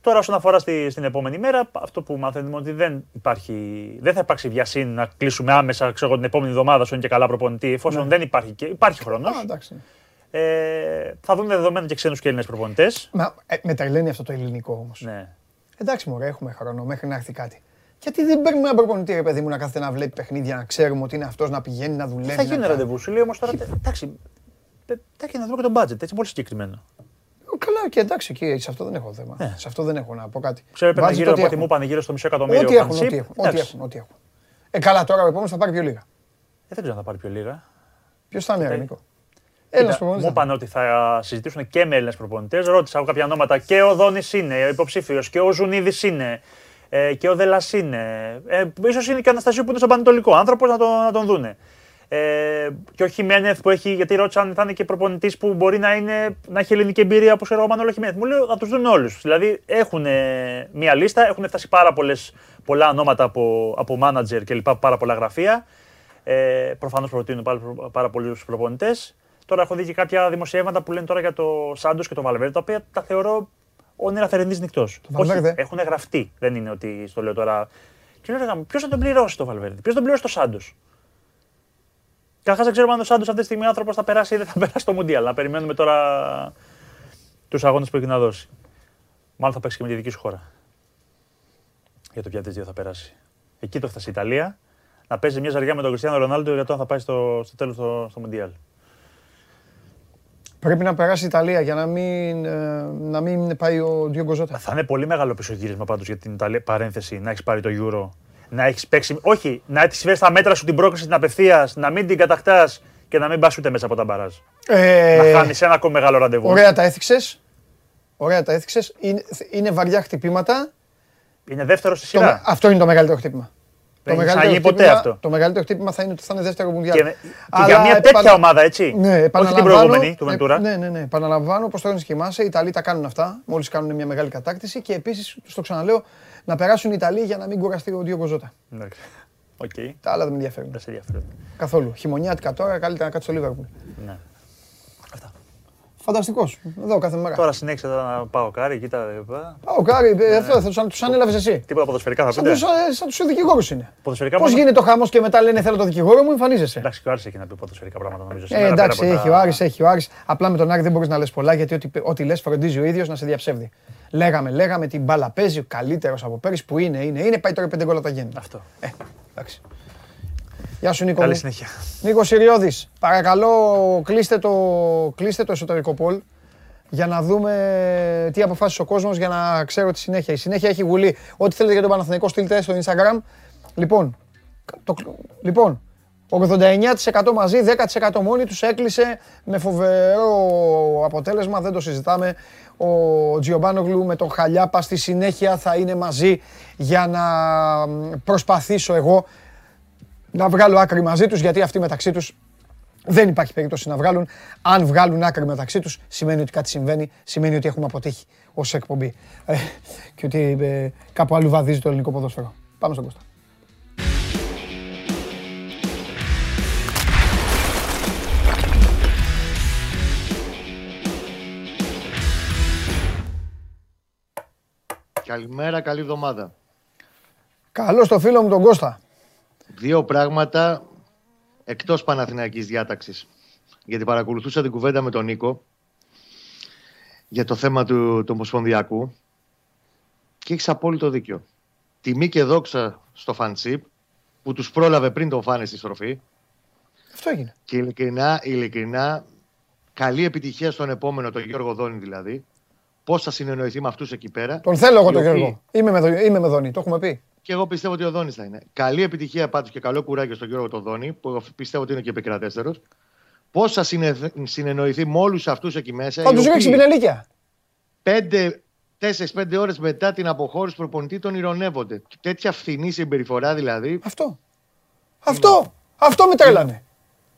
Τώρα όσον αφορά στην επόμενη μέρα, αυτό που μαθαίνουμε ότι δεν θα υπάρξει βιασύνη να κλείσουμε άμεσα ξέρω, την επόμενη εβδομάδα, σου είναι και καλά προπονητή, εφόσον ναι. Δεν υπάρχει, υπάρχει χρόνος. Θα δουν δεδομένα και ξένους και Έλληνες προπονητές. Με τρελαίνει αυτό το ελληνικό όμως. Ναι. Εντάξει, μωρέ, έχουμε χρόνο μέχρι να έρθει κάτι. Γιατί δεν παίρνουμε έναν προπονητή, ρε παιδί μου, να κάθεται να βλέπει παιχνίδια, να ξέρουμε ότι είναι αυτός, να πηγαίνει, να δουλεύει. Θα γίνει ραντεβού, σου λέει όμως τώρα. Εντάξει, πρέπει να δούμε και το budget, έτσι πολύ συγκεκριμένο. Καλά, και εντάξει, και σε αυτό δεν έχω θέμα. Σε αυτό δεν έχω να πω κάτι. Ξέρω ότι μου πάνε γύρω στο μισό εκατομμύριο. Ό,τι έχουν. Καλά, τώρα ο επόμενος θα πάρει πιο λίγα. Δεν ξέρω αν θα πάρει πιο λίγα. Ποιο θα είναι, Νίκο. Μου είπαν ότι θα συζητήσουν και με Έλληνες προπονητές. Ρώτησα κάποια ονόματα. Και ο Δόνης είναι υποψήφιος, και ο Ζουνίδης είναι, και ο Δελάς είναι. Ίσως είναι και ο Αναστασίου που είναι στον Πανετολικό. Άνθρωπος να τον δούνε. Και ο Χιμένεθ που έχει, γιατί ρώτησαν θα είναι και προπονητής που μπορεί να έχει ελληνική εμπειρία όπως ο Ρωμανόλο Χιμένεθ. Μου λέω θα τους δουν όλους. Δηλαδή έχουν μία λίστα, έχουν φτάσει πολλά ονόματα από μάνατζερ και λοιπά, πάρα πολλά γραφεία. Προφανώς προτείνουν πάρα πολλούς προπονητές. Τώρα έχω δει και κάποια δημοσιεύματα που λένε τώρα για το Σάντος και το Βαλβέρντε, τα οποία τα θεωρώ όνειρα θερινής νυχτός. Έχουν γραφτεί. Δεν είναι ότι στο λέω τώρα. Ποιος θα τον πληρώσει το Βαλβέρντε, ποιος τον πληρώσει το Σάντος. Καταρχάς δεν ξέρουμε αν ο Σάντος αυτή τη στιγμή άνθρωπος θα περάσει ή δεν θα περάσει το Μουντιάλ. Να περιμένουμε τώρα τους αγώνες που έχει να δώσει. Μάλλον θα παίξει και με τη δική σου χώρα. Για το ποια από τις δύο θα περάσει. Εκεί το φτάσει η Ιταλία να παίζει μια ζαριά με τον Κριστιάνο Ρονάλντο για το αν θα πάει στο τέλος στο Μουντιάλ. Πρέπει να περάσει η Ιταλία για να μην πάει ο Ντιόγκο Ζώτα. Θα είναι πολύ μεγάλο πισωγύρισμα πάντως για την Ιταλία. Παρένθεση, να έχεις πάρει το Euro, να έχεις παίξει. Όχι, να τη φέρεις στα μέτρα σου την πρόκληση την απευθείας, να μην την κατακτάς και να μην πας ούτε μέσα από τα μπαράζ. Να χάνεις ένα ακόμα μεγάλο ραντεβού. Ωραία τα έθιξες. Είναι βαριά χτυπήματα. Είναι δεύτερο στη σειρά. Αυτό είναι το μεγαλύτερο χτύπημα. Το μεγαλύτερο χτύπημα θα είναι ότι θα είναι δεύτερο Μουντιάλ. Και για μια τέτοια ομάδα, έτσι. Όχι την προηγούμενη, του Βεντούρα. Ναι. Επαναλαμβάνω, όπως τώρα σκεφτόμαστε, οι Ιταλοί τα κάνουν αυτά. Μόλις κάνουν μια μεγάλη κατάκτηση και επίσης, στο ξαναλέω, να περάσουν οι Ιταλοί για να μην κουραστεί ο Ντιόγκο Ζώτα. Τα άλλα δεν με ενδιαφέρουν. Καθόλου. Χειμωνιάτικα τώρα, καλύτερα να κάτσει στο Λίβερπουλ. Ναι. Αυτά. Φανταστικός. Εδώ κάθε μέρα. Τώρα συνέχισα να πάω κάρι, κοίτα. Πάω κάρι, θα τους ανέλαβες εσύ. Τίποτα ποδοσφαιρικά θα πείτε. Σαν τους δικηγόρους είναι. Πώς γίνεται το χαμός και μετά λένε θέλω το δικηγόρο μου, εμφανίζεσαι. Εντάξει, και ο Άρης έχει να πει ποδοσφαιρικά πράγματα νομίζω. Εντάξει, έχει ο Άρης. Απλά με τον Άρη δεν μπορείς να λες πολλά γιατί ό,τι λες φροντίζει ο ίδιος να σε διαψεύδει. Λέγαμε την μπάλα παίζει, καλύτερος από πέρυσι που είναι, πάει τώρα 5 γκολ τα γέννη. Αυτό. Εντάξει. Γεια σου Νίκο. Καλή συνέχεια. Νίκος Ιριόδης, παρακαλώ κλείστε το εσωτερικό poll για να δούμε τι αποφάσισε ο κόσμος για να ξέρω τη συνέχεια. Η συνέχεια έχει γουλή. Ό,τι θέλετε για τον Παναθηναϊκό στείλτε στο Instagram. Λοιπόν, 89% μαζί, 10% μόνοι τους έκλεισε με φοβερό αποτέλεσμα, δεν το συζητάμε. Ο Τσιόμπανογλου με τον Χαλιάπα στη συνέχεια θα είναι μαζί για να προσπαθήσω εγώ να βγάλω άκρη μαζί τους, γιατί αυτοί μεταξύ τους δεν υπάρχει περίπτωση να βγάλουν. Αν βγάλουν άκρη μεταξύ τους, σημαίνει ότι κάτι συμβαίνει, σημαίνει ότι έχουμε αποτύχει ως εκπομπή. Και ότι κάπου αλλού βαδίζει το ελληνικό ποδόσφαιρο. Πάμε στον Κώστα. Καλημέρα, καλή εβδομάδα. Καλώς το φίλο μου τον Κώστα. Δύο πράγματα εκτός Παναθηναϊκής διάταξης. Γιατί παρακολουθούσα την κουβέντα με τον Νίκο για το θέμα του Ομοσπονδιακού και έχεις απόλυτο δίκιο. Τιμή και δόξα στο φαντσίπ που τους πρόλαβε πριν τον φάνε στη στροφή. Αυτό έγινε. Και ειλικρινά Καλή επιτυχία στον επόμενο, τον Γιώργο Δόνη δηλαδή. Πώς θα συνεννοηθεί με αυτούς εκεί πέρα. Τον θέλω εγώ τον Γιώργο. Είμαι με Δόνη, το έχουμε πει. Και εγώ πιστεύω ότι ο Δόνης θα είναι. Καλή επιτυχία πάντως και καλό κουράγιο στον Γιώργο τον Δόνη, που πιστεύω ότι είναι και επικρατέστερος. Πώς θα συνεννοηθεί με όλους αυτούς εκεί μέσα. Θα τους ρίξει πινελίκια. 4-5 ώρες μετά την αποχώρηση προπονητή τον ηρωνεύονται. Τέτοια φθηνή συμπεριφορά δηλαδή. Αυτό με τρέλανε.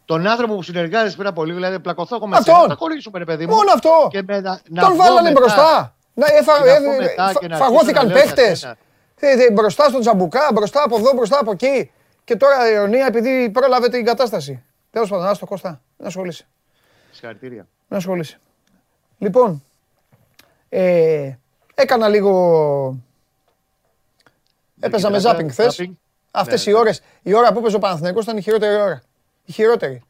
Τον άνθρωπο που συνεργάζεσαι πριν από λίγο, δηλαδή πλακωθώ εγώ με σένα, θα χωρίσουμε ρε παιδί μου. Μόνο αυτό. Και με, τον βάλανε μετά, μπροστά. Φαγώθηκαν παίχτες. Μπροστά στον Τζαμπουκά, μπροστά από εδώ, μπροστά από εκεί. Και τώρα η ειρωνία επειδή πρόλαβε την κατάσταση. Τέλος πάντων, άστο Κώστα, να ασχολείσαι. Συγχαρητήρια. Να ασχολείσαι. Λοιπόν, έκανα λίγο. Έπαιζα με ζάπινγκ χθες. Αυτές οι ώρες, η ώρα που έπαιζε ο Παναθηναϊκός ήταν η χειρότερη ώρα. Η χειρότερη.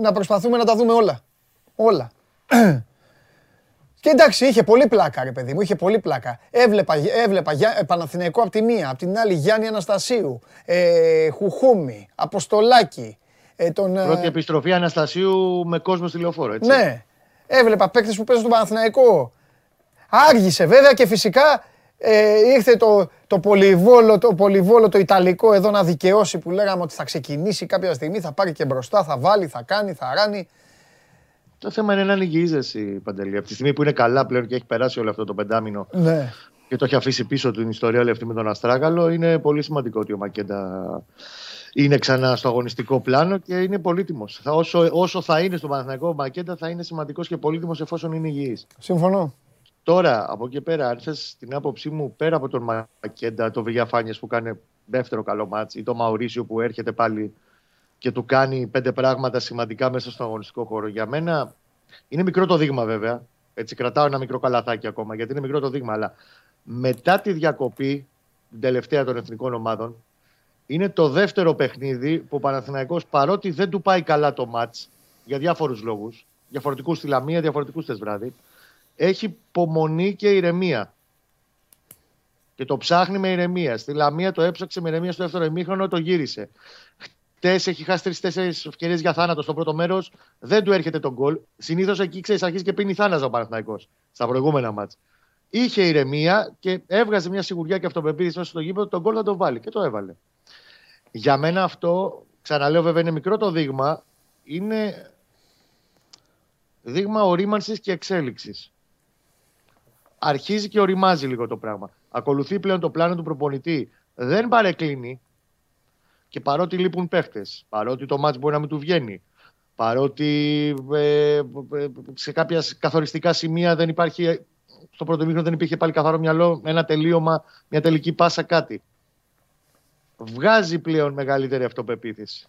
Να προσπαθούμε να τα δούμε όλα. Όλα. Και εντάξει, είχε πολύ πλάκα ρε παιδί μου, είχε πολύ πλάκα. Έβλεπα Παναθηναϊκό από τη μία, από την άλλη Γιάννη Αναστασίου, Χουχούμη, Αποστολάκη. Πρώτη επιστροφή Αναστασίου με κόσμο στη λεωφόρο, έτσι. Ναι. Έβλεπα παίκτες που παίζουν στον Παναθηναϊκό. Άργησε βέβαια και φυσικά ήρθε το πολυβόλο το ιταλικό εδώ να δικαιώσει που λέγαμε ότι θα ξεκινήσει κάποια στιγμή, θα πάρει και μπροστά, θα βάλει, θα κάνει, θα ράνει. Το θέμα είναι να είναι υγιείσαι, Παντελή. Από τη στιγμή που είναι καλά πλέον και έχει περάσει όλο αυτό το πεντάμινο ναι. Και το έχει αφήσει πίσω την ιστορία όλη αυτή με τον Αστράγαλο, είναι πολύ σημαντικό ότι ο Μακέντα είναι ξανά στο αγωνιστικό πλάνο και είναι πολύτιμος. Όσο θα είναι στο Παναθηναϊκό, ο Μακέντα θα είναι σημαντικός και πολύτιμος εφόσον είναι υγιής. Συμφωνώ. Τώρα, από εκεί πέρα, αν θες την άποψή μου, πέρα από τον Μακέντα, τον Βηγιαφάνιες που κάνει δεύτερο καλό μάτς, ή τον Μαουρίσιο που έρχεται πάλι και του κάνει 5 πράγματα σημαντικά μέσα στον αγωνιστικό χώρο. Για μένα είναι μικρό το δείγμα, βέβαια. Έτσι, κρατάω ένα μικρό καλαθάκι ακόμα, γιατί είναι μικρό το δείγμα. Αλλά μετά τη διακοπή, την τελευταία των εθνικών ομάδων, είναι το δεύτερο παιχνίδι που ο Παναθηναϊκός, παρότι δεν του πάει καλά το μάτς, για διάφορους λόγους, διαφορετικούς στη Λαμία, διαφορετικούς τες βράδυ. Έχει υπομονή και ηρεμία. Και το ψάχνει με ηρεμία. Στη Λαμία το έψαξε με ηρεμία στο δεύτερο ημίχρονο, το γύρισε. Χτες έχει χάσει 3-4 ευκαιρίες για θάνατο στο πρώτο μέρος. Δεν του έρχεται τον γκολ. Συνήθως εκεί ξέρεις, αρχίζει και πίνει θάνατο ο Παναθηναϊκός. Στα προηγούμενα μάτς. Είχε ηρεμία και έβγαζε μια σιγουριά και αυτοπεποίθηση μέσα στο γήπεδο. Τον γκολ θα τον βάλει και το έβαλε. Για μένα αυτό, ξαναλέω βέβαια, είναι μικρό το δείγμα. Είναι δείγμα ορίμανσης και εξέλιξης. Αρχίζει και οριμάζει λίγο το πράγμα. Ακολουθεί πλέον το πλάνο του προπονητή. Δεν παρεκκλίνει. Και παρότι λείπουν παίχτες, παρότι το μάτς μπορεί να μην του βγαίνει, παρότι σε κάποια καθοριστικά σημεία δεν υπάρχει, στο πρώτο μήχρονο δεν υπήρχε πάλι καθαρό μυαλό, ένα τελείωμα, μια τελική πάσα κάτι. Βγάζει πλέον μεγαλύτερη αυτοπεποίθηση.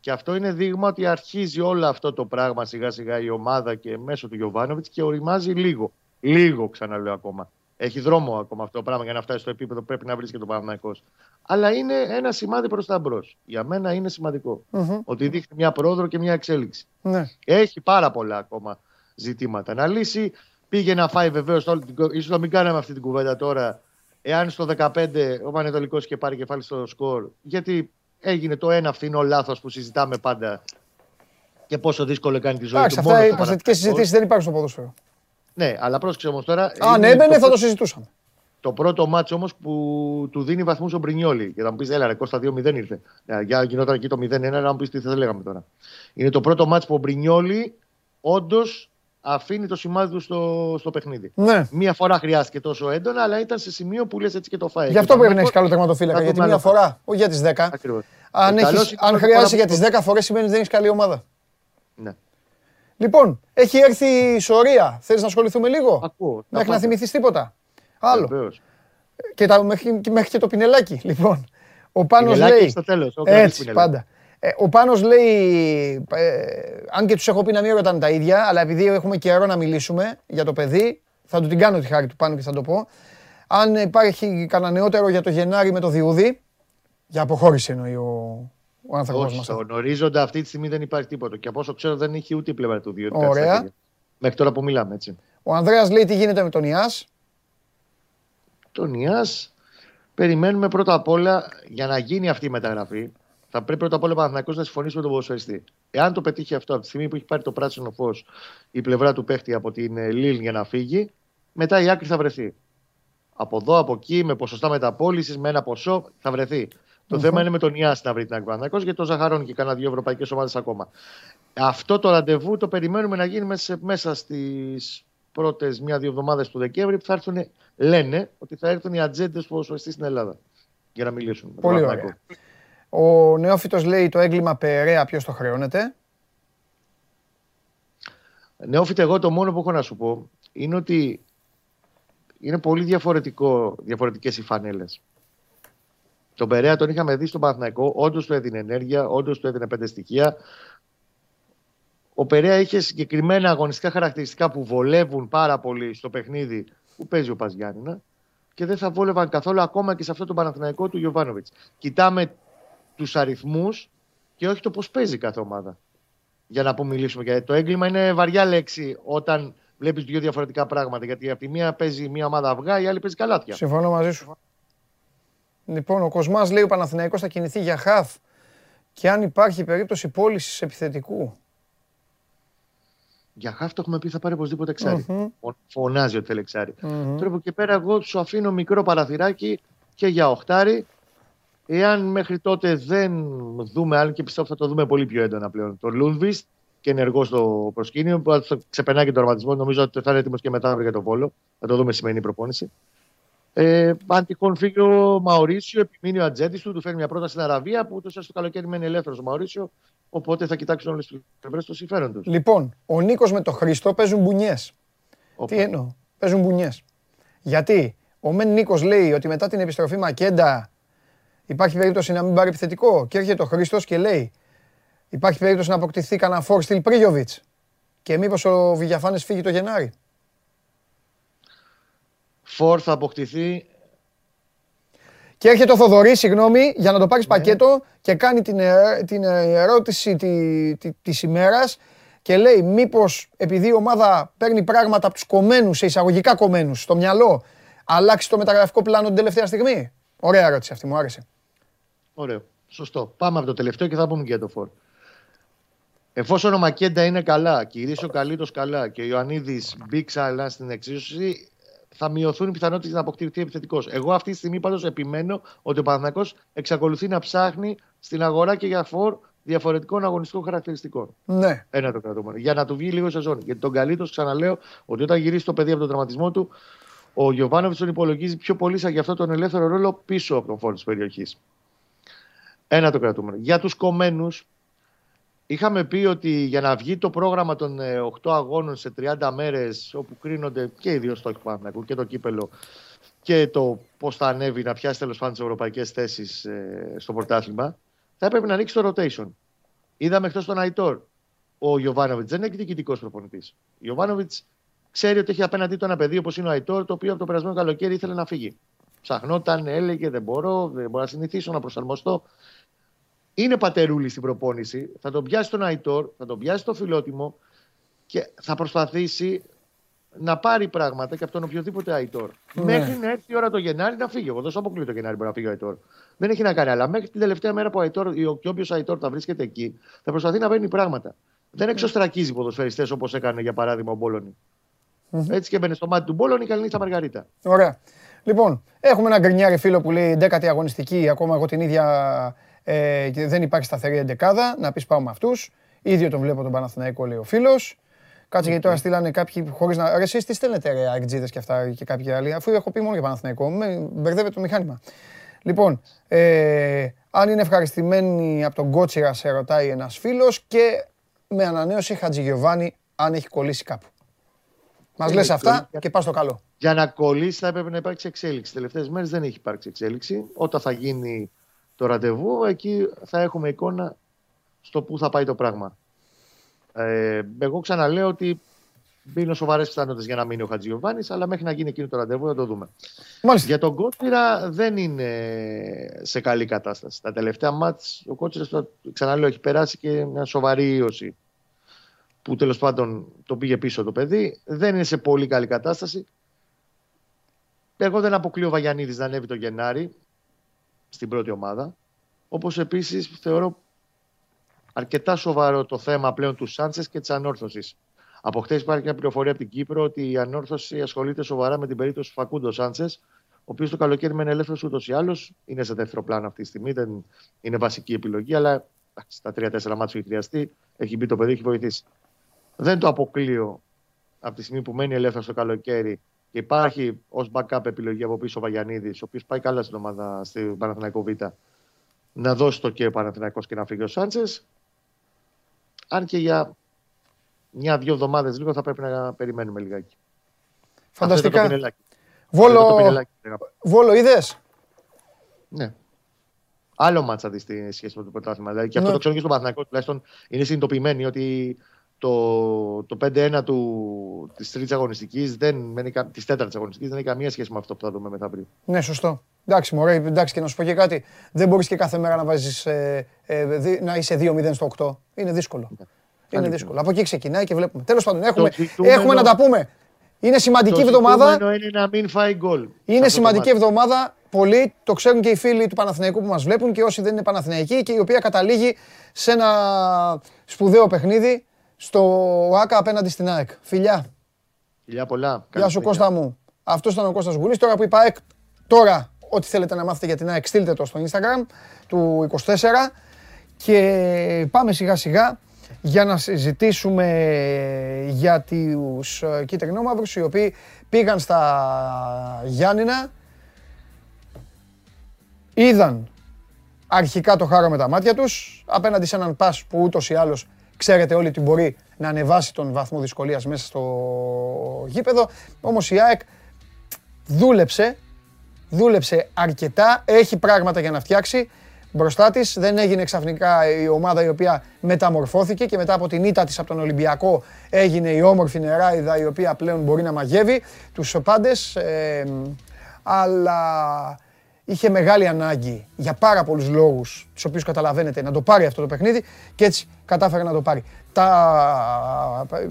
Και αυτό είναι δείγμα ότι αρχίζει όλο αυτό το πράγμα σιγά σιγά η ομάδα και μέσω του Γιοβάνοβιτς και οριμάζει λίγο. Λίγο ξαναλέω ακόμα. Έχει δρόμο ακόμα αυτό το πράγμα για να φτάσει στο επίπεδο που πρέπει να βρίσκεται ο Παναθηναϊκός. Αλλά είναι ένα σημάδι προς τα μπρος. Για μένα είναι σημαντικό. Mm-hmm. Ότι δείχνει μια πρόοδο και μια εξέλιξη. Mm-hmm. Έχει πάρα πολλά ακόμα ζητήματα να λύσει. Πήγε να φάει βεβαίως. Ίσως να μην κάναμε αυτή την κουβέντα τώρα. Εάν στο 15 ο Πανετολικός είχε πάρει κεφάλι στο σκορ. Γιατί έγινε το ένα φθηνό λάθος που συζητάμε πάντα. Και πόσο δύσκολο κάνει τη ζωή του. Αυτά οι υποθετικές συζητήσεις δεν υπάρχουν στο ποδόσφαιρο. Ναι, αλλά πρόσεξε όμως τώρα. Αν έμπαινε, θα το συζητούσαμε. Το πρώτο μάτς όμως που του δίνει βαθμούς ο Μπρινιόλι. Για να μου πεις, έλα ρε Κώστα, 2-0 ήρθε. Για γινόταν εκεί το 0-1, να μου πεις τι θα λέγαμε τώρα. Είναι το πρώτο μάτς που ο Μπρινιόλι όντως αφήνει το σημάδι του στο παιχνίδι. Ναι. Μία φορά χρειάστηκε τόσο έντονα, αλλά ήταν σε σημείο που λες έτσι και το φάει. Γι' αυτό πρέπει να έχει καλό τερματοφύλακα. Γιατί μία φορά, όχι για τις 10. Αν χρειάζεται για τις 10 φορές, σημαίνει δεν έχει καλή ομάδα. Ναι. Λοιπόν, έχει έρθει η σωρία. Θέλεις να ασχοληθούμε λίγο? Ακούω. Μέχρι να θυμηθείς τίποτα. Άλλο. Βεβαίως. Και μέχρι και το πινελάκι. Λοιπόν, ο Πάνος λέει. Στο τέλος, έτσι, πάντα. Ο Πάνος λέει. Αν και τους έχω πει να μην ρωτάνε τα ίδια, αλλά επειδή έχουμε καιρό να μιλήσουμε για το παιδί, θα του την κάνω τη χάρη του Πάνου και θα το πω. Αν υπάρχει κανένα νεότερο για το Γενάρη με το Διούδη, για αποχώρηση εννοεί ο άνθρωπος μας. Στον ορίζοντα αυτή τη στιγμή δεν υπάρχει τίποτα. Και από όσο ξέρω δεν έχει ούτε η πλευρά του Διούδη. Ωραία. Μέχρι τώρα που μιλάμε, έτσι. Ο Ανδρέας λέει τι γίνεται με τον Ιάς. Τον Ιάς περιμένουμε πρώτα απ' όλα για να γίνει αυτή η μεταγραφή. Θα πρέπει πρώτα απ' όλα ο Παναθηναϊκός να συμφωνήσει με τον ποδοσφαιριστή. Εάν το πετύχει αυτό από τη στιγμή που έχει πάρει το πράσινο φως η πλευρά του παίχτη από την Λίλ για να φύγει, μετά η άκρη θα βρεθεί. Από εδώ, από εκεί, με ποσοστά μεταπώλησης, με ένα ποσό θα βρεθεί. Το θέμα είναι με τον Ιάση να βρει την άκρη Παναθηναϊκός, γιατί το ζαχαρώνει και κάνα δύο ευρωπαϊκές ομάδες ακόμα. Αυτό το ραντεβού το περιμένουμε να γίνει μέσα στις πρώτες μία-δύο εβδομάδες του Δεκέμβρη που θα έρθουν, λένε ότι θα έρθουν οι ατζέντες του ποδοσφαιριστή στην Ελλάδα για να μιλήσουν. Πολύ ωραία. Ο Νεόφυτος λέει το έγκλημα Περέα ποιος το χρεώνεται. Νεόφυτε, εγώ το μόνο που έχω να σου πω είναι ότι είναι πολύ διαφορετικές οι φανέλες. Τον Περέα τον είχαμε δει στον Παναθηναϊκό, όντως του έδινε ενέργεια, όντως του έδινε 5 στοιχεία. Ο Περέα είχε συγκεκριμένα αγωνιστικά χαρακτηριστικά που βολεύουν πάρα πολύ στο παιχνίδι που παίζει ο Παζιάννηνα και δεν θα βόλευαν καθόλου ακόμα και σε αυτό το Παναθηναϊκό του Γιοβάνοβιτς. Κοιτάμε τους αριθμούς και όχι το πώς παίζει κάθε ομάδα. Για να μιλήσουμε. Γιατί το έγκλημα είναι βαριά λέξη όταν βλέπεις δύο διαφορετικά πράγματα. Γιατί από τη μία παίζει μία ομάδα αυγά, η άλλη παίζει καλάθια. Συμφωνώ μαζί σου. Λοιπόν, ο Κοσμάς λέει ο Παναθηναϊκός θα κινηθεί για χαφ και αν υπάρχει περίπτωση πώλησης επιθετικού. Για χαφ το έχουμε πει θα πάρει οπωσδήποτε εξάρι. Φωνάζει ότι θέλει εξάρι. Τώρα από εκεί πέρα, εγώ σου αφήνω μικρό παραθυράκι και για οχτάρι. Εάν μέχρι τότε δεν δούμε, αν και πιστεύω θα το δούμε πολύ πιο έντονα πλέον, τον Λούντβιστ και ενεργό στο προσκήνιο, που θα ξεπερνάει και τον τραυματισμό, νομίζω ότι θα είναι έτοιμος και μετά για τον Βόλο. Θα το δούμε σημερινή προπόνηση. Αν τυχόν φύγει ο Μαωρίσιο, επιμείνει ο ατζέντης του, του φέρνει μια πρόταση στην Αραβία που ούτως το καλοκαίρι μένει ελεύθερος ο Μαωρίσιο. Οπότε θα κοιτάξουν όλες τις πλευρές των συμφέρον τους. Λοιπόν, ο Νίκος με το Χρήστο παίζουν μπουνιές. Τι εννοώ, παίζουν μπουνιές. Γιατί ο Μεν Νίκος λέει ότι μετά την επιστροφή Μακέντα. Υπάρχει περίπτωση να μην πάρει επιθετικό και έρχεται ο Χρήστος και λέει υπάρχει περίπτωση να αποκτηθεί κανένα Φορστιλ Πρίγιοβιτς και μήπως ο Βηγιαφάνες φύγει το Γενάρη. Φορ θα αποκτηθεί. Και έρχεται ο Θοδωρής, συγγνώμη, για να το πάρεις πακέτο και κάνει την ερώτηση της ημέρας και λέει μήπως επειδή η ομάδα παίρνει πράγματα από τους κομμένους, σε εισαγωγικά κομμένους, στο μυαλό, αλλάξει το μεταγραφικό πλάνο την τελευταία στιγμή. Ωραία ερώτηση αυτή, μου άρεσε. Ωραίο. Σωστό. Πάμε από το τελευταίο και θα πούμε και για το Φορ. Εφόσον ο Μακέντα είναι καλά και η Ρίσο Καλίτος καλά και ο Ιωαννίδης μπήκε καλά στην εξίσωση, θα μειωθούν οι πιθανότητες να αποκτηθεί επιθετικός. Εγώ αυτή τη στιγμή πάντως επιμένω ότι ο Παναθηναϊκός εξακολουθεί να ψάχνει στην αγορά και για Φορ διαφορετικών αγωνιστικών χαρακτηριστικών. Ναι. Ένα το κρατούμενο. Για να του βγει λίγο η σεζόν. Γιατί τον Καλίτος, ξαναλέω, ότι όταν γυρίσει το παιδί από τον τραυματισμό του. Ο Γιοβάνοβιτς τον υπολογίζει πιο πολύ σαν γι' αυτό τον ελεύθερο ρόλο πίσω από τον φόρο της περιοχής. Ένα το κρατούμενο. Για τους κομμένους, είχαμε πει ότι για να βγει το πρόγραμμα των 8 αγώνων σε 30 μέρες, όπου κρίνονται και οι δύο στόχοι Παναθηναϊκού και το κύπελο και το πώς θα ανέβει να πιάσει τέλος πάντων τις ευρωπαϊκές θέσεις στο πρωτάθλημα, θα έπρεπε να ανοίξει το rotation. Είδαμε εκτός των Αϊτόρ. Ο Γιοβάνοβιτς δεν είναι εκδικητικός προπονητής. Ο Γιοβάνοβιτς ξέρει ότι έχει απέναντί του ένα παιδί όπως είναι ο Αϊτόρ, το οποίο από το περασμένο καλοκαίρι ήθελε να φύγει. Ψαχνόταν, έλεγε δεν μπορώ να συνηθίσω, να προσαρμοστώ. Είναι πατερούλη στην προπόνηση, θα τον πιάσει τον Αϊτόρ, θα τον πιάσει το φιλότιμο και θα προσπαθήσει να πάρει πράγματα και από τον οποιοδήποτε Αϊτόρ. Ναι. Μέχρι να έρθει η ώρα το Γενάρη να φύγει. Εγώ δεν σου αποκλείω το Γενάρη μπορεί να φύγει ο Αϊτόρ. Δεν έχει να κάνει, αλλά μέχρι την τελευταία μέρα που όποιος Αϊτόρ θα βρίσκεται εκεί, θα προσπαθεί να παίρνει πράγματα. Δεν εξωστρακίζει ποδοσφαιριστές όπως έκανε για παράδειγμα ο Μπόλονι. Έτσι και μπαίνει στο μάτι του Μπόλονι, καλή νύχτα Μαργαρίτα. Ωραία. Λοιπόν, έχουμε ένα γκρινιάρι φίλο που λέει 10η αγωνιστική, ακόμα εγώ την ίδια δεν υπάρχει σταθερή εντεκάδα. Να πεις πάω με αυτούς. Ίδιο τον βλέπω τον Παναθηναϊκό, λέει ο φίλος. Κάτσε γιατί τώρα στείλανε κάποιοι χωρίς να. Ρε, εσείς τι στέλνετε, ρε, αγκτζίδες και αυτά και κάποιοι άλλοι, αφού έχω πει μόνο για Παναθηναϊκό. Με μπερδεύεται το μηχάνημα. Λοιπόν, αν είναι ευχαριστημένοι από τον Κότσιρα, σε ρωτάει ένας φίλος και με ανανέωση Χατζηγιοβάνη, αν έχει κολλήσει κάπου. Μας λες αυτά και πας στο καλό. Για να κολλήσει θα έπρεπε να υπάρξει εξέλιξη. Τελευταίες μέρες δεν έχει υπάρξει εξέλιξη. Όταν θα γίνει το ραντεβού, εκεί θα έχουμε εικόνα στο πού θα πάει το πράγμα. Εγώ ξαναλέω ότι μπήνω σοβαρές πιθανότητες για να μείνει ο Χατζηγιοβάνης, αλλά μέχρι να γίνει εκείνο το ραντεβού θα το δούμε. Μάλιστα. Για τον Κότσιρα δεν είναι σε καλή κατάσταση. Τα τελευταία μάτς ο Κότσιρας, ξαναλέω, έχει περάσει και μια σοβαρή ίωση. Που τέλος πάντων το πήγε πίσω το παιδί, δεν είναι σε πολύ καλή κατάσταση. Εγώ δεν αποκλείω ο Βαγιανίδης να ανέβει το Γενάρη στην πρώτη ομάδα. Όπως επίσης θεωρώ αρκετά σοβαρό το θέμα πλέον του Σάντσες και της Ανόρθωσης. Από χτες υπάρχει μια πληροφορία από την Κύπρο ότι η Ανόρθωση ασχολείται σοβαρά με την περίπτωση Φακούντο Σάντσες, ο οποίος το καλοκαίρι μένει ελεύθερος ούτως ή άλλως. Είναι σε δεύτερο πλάνο αυτή τη στιγμή, δεν είναι βασική επιλογή, αλλά στα 3-4 μάτς που έχει χρειαστεί, έχει μπει το παιδί, έχει βοηθήσει. Δεν το αποκλείω από τη στιγμή που μένει ελεύθερος το καλοκαίρι και υπάρχει ως backup επιλογή από πίσω ο Βαγιανίδης, ο οποίος πάει καλά στην ομάδα, στην Παναθηναϊκό Β, να δώσει το και ο Παναθηναϊκός και να φύγει ο Σάντσες. Αν και για μια-δυο εβδομάδες λίγο θα πρέπει να περιμένουμε λιγάκι. Φανταστικά. Βόλο είδες. Ναι. Άλλο μάτσα τη σχέση με το πρωτάθλημα. Δηλαδή, και αυτό το ξέρω και στον Παναθηναϊκό τουλάχιστον είναι συνειδητοποιημένοι ότι το 5-1 της τρίτης αγωνιστικής, της τέταρτης αγωνιστικής, δεν έχει καμία σχέση με αυτό που θα δούμε μετά πριν. Ναι, σωστό. Εντάξει, μωρέ, εντάξει, και να σου πω και κάτι. Δεν μπορείς και κάθε μέρα να βάζεις, να είσαι 2-0 στο 8. Είναι δύσκολο. Είναι δύσκολο. Από εκεί ξεκινάει και βλέπουμε. Τέλος πάντων, έχουμε να τα πούμε. Είναι σημαντική εβδομάδα. Είναι να μην φάει γκολ. Είναι σημαντική εβδομάδα. Πολλοί το ξέρουν και οι φίλοι του Παναθηναϊκού που μας βλέπουν και όσοι δεν είναι Παναθηναϊκοί, και η οποία καταλήγει σε ένα σπουδαίο παιχνίδι στο ΟΑΚΑ απέναντι στην ΑΕΚ. Φιλιά. Φιλιά πολλά. Γεια σου Κώστα μου. Αυτός ήταν ο Κώστας Γούλης. Τώρα που είπα ΑΕΚ, τώρα ό,τι θέλετε να μάθετε για την ΑΕΚ, στείλτε το στο Instagram του 24 και πάμε σιγά σιγά για να συζητήσουμε για τους κίτρινομαύρους, οι οποίοι πήγαν στα Γιάννηνα, είδαν αρχικά το χάρο με τα μάτια τους απέναντι σε έναν πας που ούτως ή άλλως ξέρετε όλοι ότι μπορεί να ανεβάσει τον βαθμό δυσκολίας μέσα στο γήπεδο. Όμως η ΑΕΚ δούλεψε αρκετά, έχει πράγματα για να φτιάξει μπροστά της. Δεν έγινε ξαφνικά η ομάδα η οποία μεταμορφώθηκε και μετά από την ήττα της από τον Ολυμπιακό έγινε η όμορφη νεράιδα η οποία πλέον μπορεί να μαγεύει τους πάντες. Αλλά είχε μεγάλη ανάγκη για πάρα πολλούς λόγους, τους οποίους καταλαβαίνετε, να το πάρει αυτό το παιχνίδι και έτσι κατάφερε να το πάρει.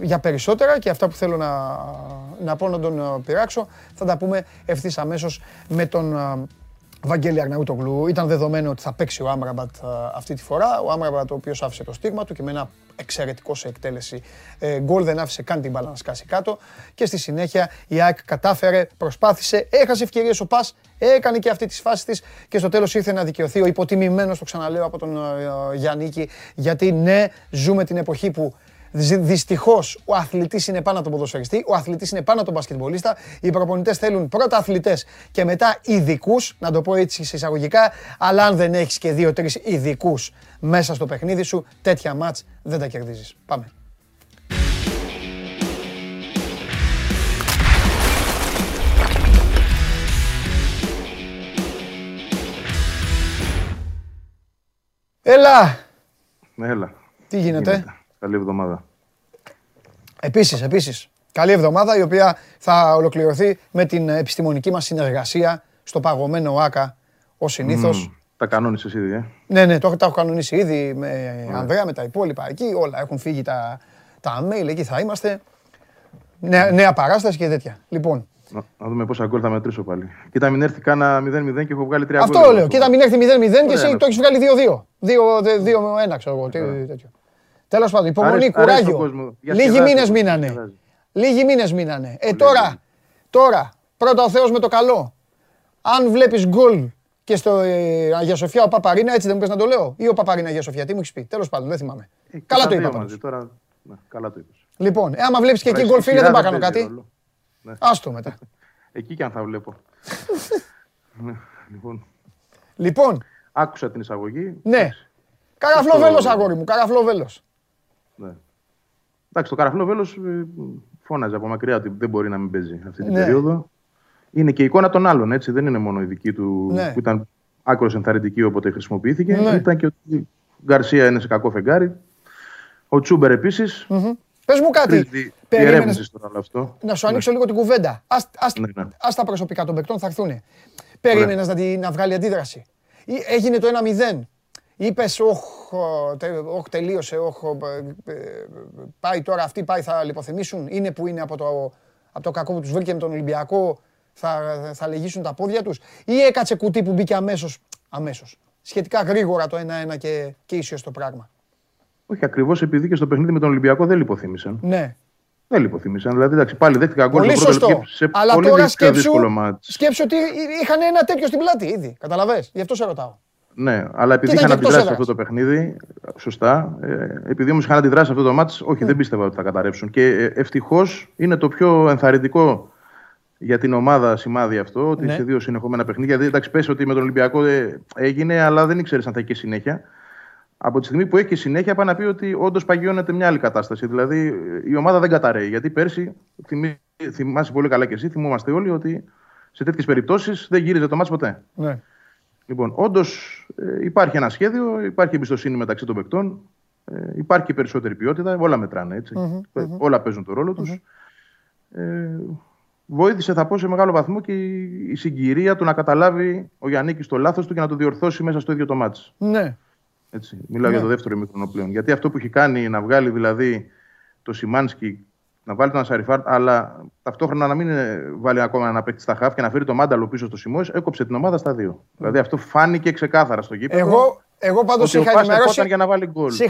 Για περισσότερα και αυτά που θέλω να πω να τον πειράξω θα τα πούμε ευθύς αμέσως με τον Βαγγέλη Αρναούτογλου. Ήταν δεδομένο ότι θα παίξει ο Άμραμπατ αυτή τη φορά. Ο Άμραμπατ ο οποίος άφησε το στίγμα του και με ένα εξαιρετικό σε εκτέλεση γκολ, δεν άφησε καν την μπάλα να σκάσει κάτω. Και στη συνέχεια η ΑΕΚ κατάφερε, προσπάθησε, έχασε ευκαιρίες ο Πας, έκανε και αυτή τη φάση της και στο τέλος ήρθε να δικαιωθεί ο υποτιμημένος, το ξαναλέω, από τον Γιαννίκη. Γιατί ναι, ζούμε την εποχή που δυστυχώς ο αθλητής είναι πάνω από τον ποδοσφαιριστή, ο αθλητής είναι πάνω από τον μπασκετμπολίστα. Οι προπονητές θέλουν πρώτα αθλητές και μετά ειδικούς, να το πω έτσι σε εισαγωγικά, αλλά αν δεν έχεις και 2-3 ειδικούς μέσα στο παιχνίδι σου, τέτοια μάτς δεν τα κερδίζεις. Πάμε. Έλα! Έλα. Τι γίνεται? Καλή εβδομάδα. Επίσης. Καλή εβδομάδα η οποία θα ολοκληρωθεί με την επιστημονική μας συνεργασία στο παγωμένο ΟΑΚΑ ως συνήθως. Τα κανόνισες ήδη, Ναι, τα έχω κανονίσει ήδη με Ανδρέα, με τα υπόλοιπα εκεί. Όλα έχουν φύγει τα mail, εκεί θα είμαστε. Νέα παράσταση και τέτοια. Λοιπόν. Να δούμε πόσα γκολ θα μετρήσω πάλι. Κοίτα, μην έρθει κάνα 0-0 και έχω βγάλει 3 γκολ. Αυτό λέω. Κοίτα, μην έρθει 0-0 και εσύ το έχεις βγάλει 2-2. 2-1, ξέρω εγώ. Τέλος πάντων, υπομονή, κουράγιο. Λίγοι μήνες μείνανε. Τώρα, πρώτα ο Θεός με το καλό. Αν βλέπεις γκολ και στο Αγία Σοφιά ο Παπαρίνα, έτσι δεν μου πες να το λέω? Ή ο Παπαρίνα Αγία Σοφιά, τι μου έχεις πει? Τέλος πάντων, δεν θυμάμαι. Καλά το είπα πάντως. Καλά το είπες. Λοιπόν, άμα βλέπεις και εκεί γκολ, φίλε, δεν πάω κάτι. Άστο μετά. Εκεί κι αν θα βλέπω. Λοιπόν. Άκουσα την εισαγωγή. Ναι. Καραφλό βέλος, αγόρι μου, καραφλό βέλος. Ναι. Εντάξει, το καραφλό βέλος φώναζε από μακριά ότι δεν μπορεί να μην παίζει αυτή την περίοδο. Είναι και η εικόνα των άλλων, έτσι. Δεν είναι μόνο η δική του που ήταν άκρως ενθαρρυντική όποτε χρησιμοποιήθηκε. Ήταν και ότι ο Γκαρσία είναι σε κακό φεγγάρι. Ο Τσούμπερ επίσης. Πες μου κάτι. Διερεύνησες τώρα όλο αυτό. Να σου ανοίξω λίγο την κουβέντα. Ας τα προσωπικά των παικτών θα έρθουν. Περίμενες να βγάλει αντίδραση? Έγινε το 1-0. Είπες, όχι, τελείωσε, πάει τώρα αυτοί, θα λιποθυμήσουν, είναι που είναι από το κακό που τους βρήκε με τον Ολυμπιακό, θα λεγίσουν τα πόδια τους, ή έκατσε κουτί που μπήκε αμέσως, σχετικά γρήγορα το 1-1 και ίσιο το πράγμα. Όχι ακριβώς, επειδή και στο παιχνίδι με τον Ολυμπιακό δεν λιποθύμησαν. Ναι. Δεν λιποθύμησαν. Δηλαδή, εντάξει, πάλι δέχτηκα γκολ στο πρώτο λεπτό. Αλλά τώρα σκέψου ότι είχαν ένα τέτοιο στην πλάτη ήδη. Καταλαβες, γι' αυτό σε ρωτάω. Ναι, αλλά επειδή είχαν αντιδράσει σε αυτό το παιχνίδι, σωστά. Επειδή όμως είχαν αντιδράσει σε αυτό το μάτς, όχι, δεν πίστευα ότι θα καταρρεύσουν. Και ευτυχώς είναι το πιο ενθαρρυντικό για την ομάδα σημάδι αυτό, ότι σε δύο συνεχόμενα παιχνίδια. Εντάξει, πες ότι με τον Ολυμπιακό έγινε, αλλά δεν ήξερες αν θα είχε συνέχεια. Από τη στιγμή που έχει συνέχεια, πάει να πει ότι όντως παγιώνεται μια άλλη κατάσταση. Δηλαδή η ομάδα δεν καταραίει. Γιατί πέρσι, θυμάσαι πολύ καλά και εσύ, θυμόμαστε όλοι ότι σε τέτοιες περιπτώσεις δεν γύριζε το μάτς ποτέ. Ναι. Λοιπόν, όντως υπάρχει ένα σχέδιο, υπάρχει εμπιστοσύνη μεταξύ των παικτών, υπάρχει και περισσότερη ποιότητα, όλα μετράνε έτσι. Όλα παίζουν το ρόλο τους. Βοήθησε, θα πω, σε μεγάλο βαθμό και η συγκυρία του να καταλάβει ο Γιαννίκης το λάθος του και να το διορθώσει μέσα στο ίδιο το μάτς. Ναι. Έτσι, μιλάω για το δεύτερο ημίχρονο πλέον. Γιατί αυτό που έχει κάνει, να βγάλει δηλαδή το Σιμάνσκι, να βάλει τον Ασαριφάρ, αλλά ταυτόχρονα να μην βάλει ακόμα ένα παίκτη στα χαφ και να φέρει το Μάνταλο πίσω στο Σιμόης, έκοψε την ομάδα στα δύο. Δηλαδή αυτό φάνηκε ξεκάθαρα στο γήπεδο. Εγώ πάντως είχα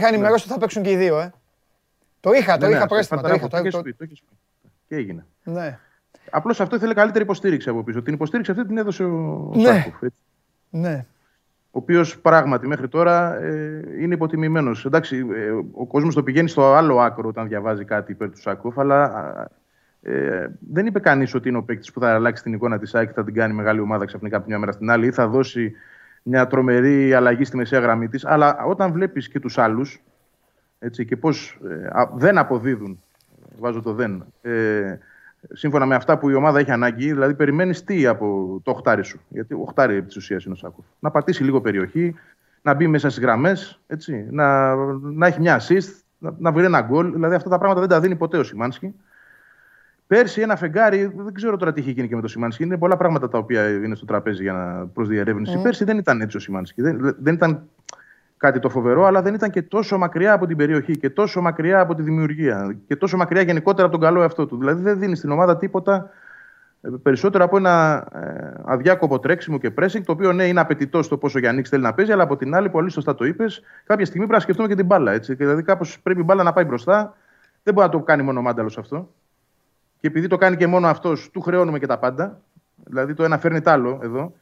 ενημερώσει ότι θα παίξουν και οι δύο. Το είχα προέστημα. Και έγινε. Απλώς αυτό ήθελε καλύτερη υποστήριξη από πίσω. Την υποστήριξη αυτή την έδωσε ο Σάκοφ. Ναι. Ο οποίος πράγματι μέχρι τώρα είναι υποτιμημένος. Εντάξει, ο κόσμος το πηγαίνει στο άλλο άκρο όταν διαβάζει κάτι υπέρ του Σάκοφ, αλλά δεν είπε κανείς ότι είναι ο παίκτης που θα αλλάξει την εικόνα της ΑΕΚ και θα την κάνει μεγάλη ομάδα ξαφνικά από μια μέρα στην άλλη ή θα δώσει μια τρομερή αλλαγή στη μεσαία γραμμή της. Αλλά όταν βλέπεις και τους άλλους έτσι, και πώς δεν αποδίδουν, βάζω το δεν, σύμφωνα με αυτά που η ομάδα έχει ανάγκη, δηλαδή περιμένεις τι από το οχτάρι σου. Γιατί οχτάρι επί της ουσίας είναι ο Σάκοφ. Να πατήσει λίγο περιοχή, να μπει μέσα στις γραμμές, έτσι, να έχει μια assist, να βρει ένα γκολ. Δηλαδή αυτά τα πράγματα δεν τα δίνει ποτέ ο Σιμάνσκι. Πέρσι ένα φεγγάρι, δεν ξέρω τώρα τι είχε γίνει και με το Σιμάνσκι. Είναι πολλά πράγματα τα οποία είναι στο τραπέζι για προσδιερεύνηση. Πέρσι δεν ήταν έτσι ο Σιμάνσκι. Δεν ήταν κάτι το φοβερό, αλλά δεν ήταν και τόσο μακριά από την περιοχή και τόσο μακριά από τη δημιουργία και τόσο μακριά γενικότερα από τον καλό εαυτό του. Δηλαδή δεν δίνει στην ομάδα τίποτα περισσότερο από ένα αδιάκοπο τρέξιμο και pressing, το οποίο ναι είναι απαιτητό στο πόσο Γιαννίκης θέλει να παίζει, αλλά από την άλλη, πολύ σωστά το είπες, κάποια στιγμή πρέπει να σκεφτούμε και την μπάλα. Έτσι. Δηλαδή κάπως πρέπει η μπάλα να πάει μπροστά. Δεν μπορεί να το κάνει μόνο ο Μάνταλος αυτό. Και επειδή το κάνει και μόνο αυτός, του χρεώνουμε και τα πάντα. Δηλαδή το ένα φέρνει τ' άλλο εδώ.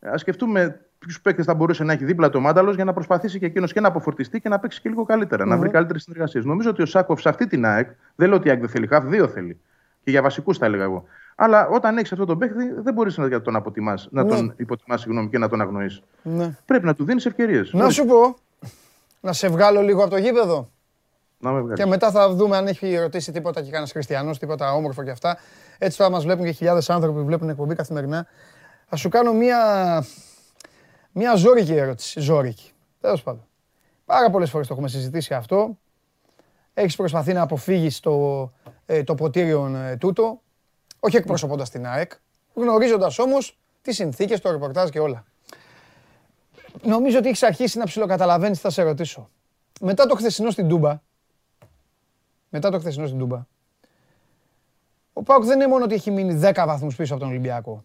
Ας σκεφτούμε ποιους παίκτες θα μπορούσε να έχει δίπλα το Μάνταλος για να προσπαθήσει και εκείνος και να αποφορτιστεί και να παίξει και λίγο καλύτερα, να βρει καλύτερες συνεργασίες. Νομίζω ότι ο Σάκοφ σε αυτή την ΑΕΚ, δεν λέω ότι η ΑΕΚ δεν θέλει χαφ, δύο θέλει. Και για βασικούς θα έλεγα εγώ. Αλλά όταν έχεις αυτόν τον παίκτη, δεν μπορείς να τον αποτιμάς, να τον υποτιμάς και να τον αγνοείς. Πρέπει να του δίνεις ευκαιρίες. Να σου πω, να σε βγάλω λίγο από το γήπεδο. Και μετά θα δούμε αν έχει ρωτήσει τίποτα και κανένας χριστιανός, τίποτα όμορφο και αυτά. Έτσι τώρα μας βλέπουν και χιλιάδες άνθρωποι που βλέπουν εκπομπή καθημερινά. Θα σου κάνω μια ζώρικη ερώτηση. Ζώρικη. Τέλος πάντων. Πάρα πολλές φορές το έχουμε συζητήσει αυτό. Έχεις προσπαθεί να αποφύγεις το ποτήριον τούτο, όχι εκπροσωπώντας την ΑΕΚ, γνωρίζοντας όμως τις συνθήκες, το ρεπορτάζ και όλα. Νομίζω ότι έχεις αρχίσει να ψιλοκαταλαβαίνεις, θα σε ρωτήσω. Μετά το χθεσινό στην Τούμπα, ο ΠΑΟΚ δεν είναι μόνο ότι έχει μείνει 10 βαθμούς πίσω από τον Ολυμπιακό.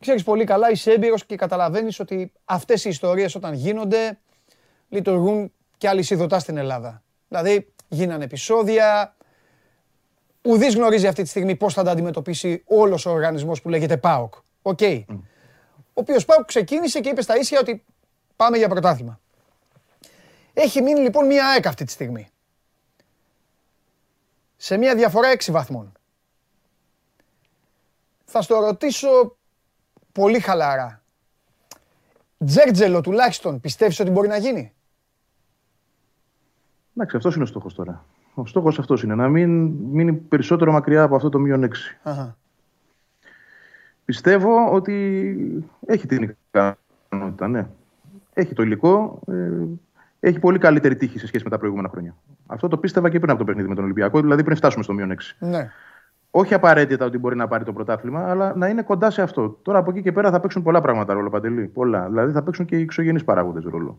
Ξέρεις πολύ καλά, είσαι έμπειρος και καταλαβαίνεις ότι αυτές οι ιστορίες όταν γίνονται λειτουργούν και αλυσιδωτά στην Ελλάδα. Δηλαδή γίνανε επεισόδια, ουδής γνωρίζει αυτή τη στιγμή πώς θα τα αντιμετωπίσει όλος ο οργανισμός που λέγεται ΠΑΟΚ. Οκ. Ο οποίος ΠΑΟΚ ξεκίνησε και είπε στα ίσια ότι πάμε για πρωτάθλημα. Έχει μείνει λοιπόν μια ΑΕΚ αυτή τη στιγμή. Σε μια διαφορά 6 βαθμών. Θα στο ρωτήσω πολύ χαλαρά. Τζέρτζελο τουλάχιστον πιστεύεις ότι μπορεί να γίνει? Εντάξει, αυτός είναι ο στόχος τώρα. Ο στόχος αυτός είναι να μην μείνει περισσότερο μακριά από αυτό το -6. Πιστεύω ότι έχει την ικανότητα, ναι. Έχει το υλικό, έχει πολύ καλύτερη τύχη σε σχέση με τα προηγούμενα χρόνια. Αυτό το πίστευα και πριν από το παιχνίδι με τον Ολυμπιακό, δηλαδή πριν φτάσουμε στο -6. Ναι. Όχι απαραίτητα ότι μπορεί να πάρει το πρωτάθλημα, αλλά να είναι κοντά σε αυτό. Τώρα από εκεί και πέρα θα παίξουν πολλά πράγματα ρόλο, Παντελή. Πολλά. Δηλαδή θα παίξουν και οι εξωγενείς παράγοντες ρόλο.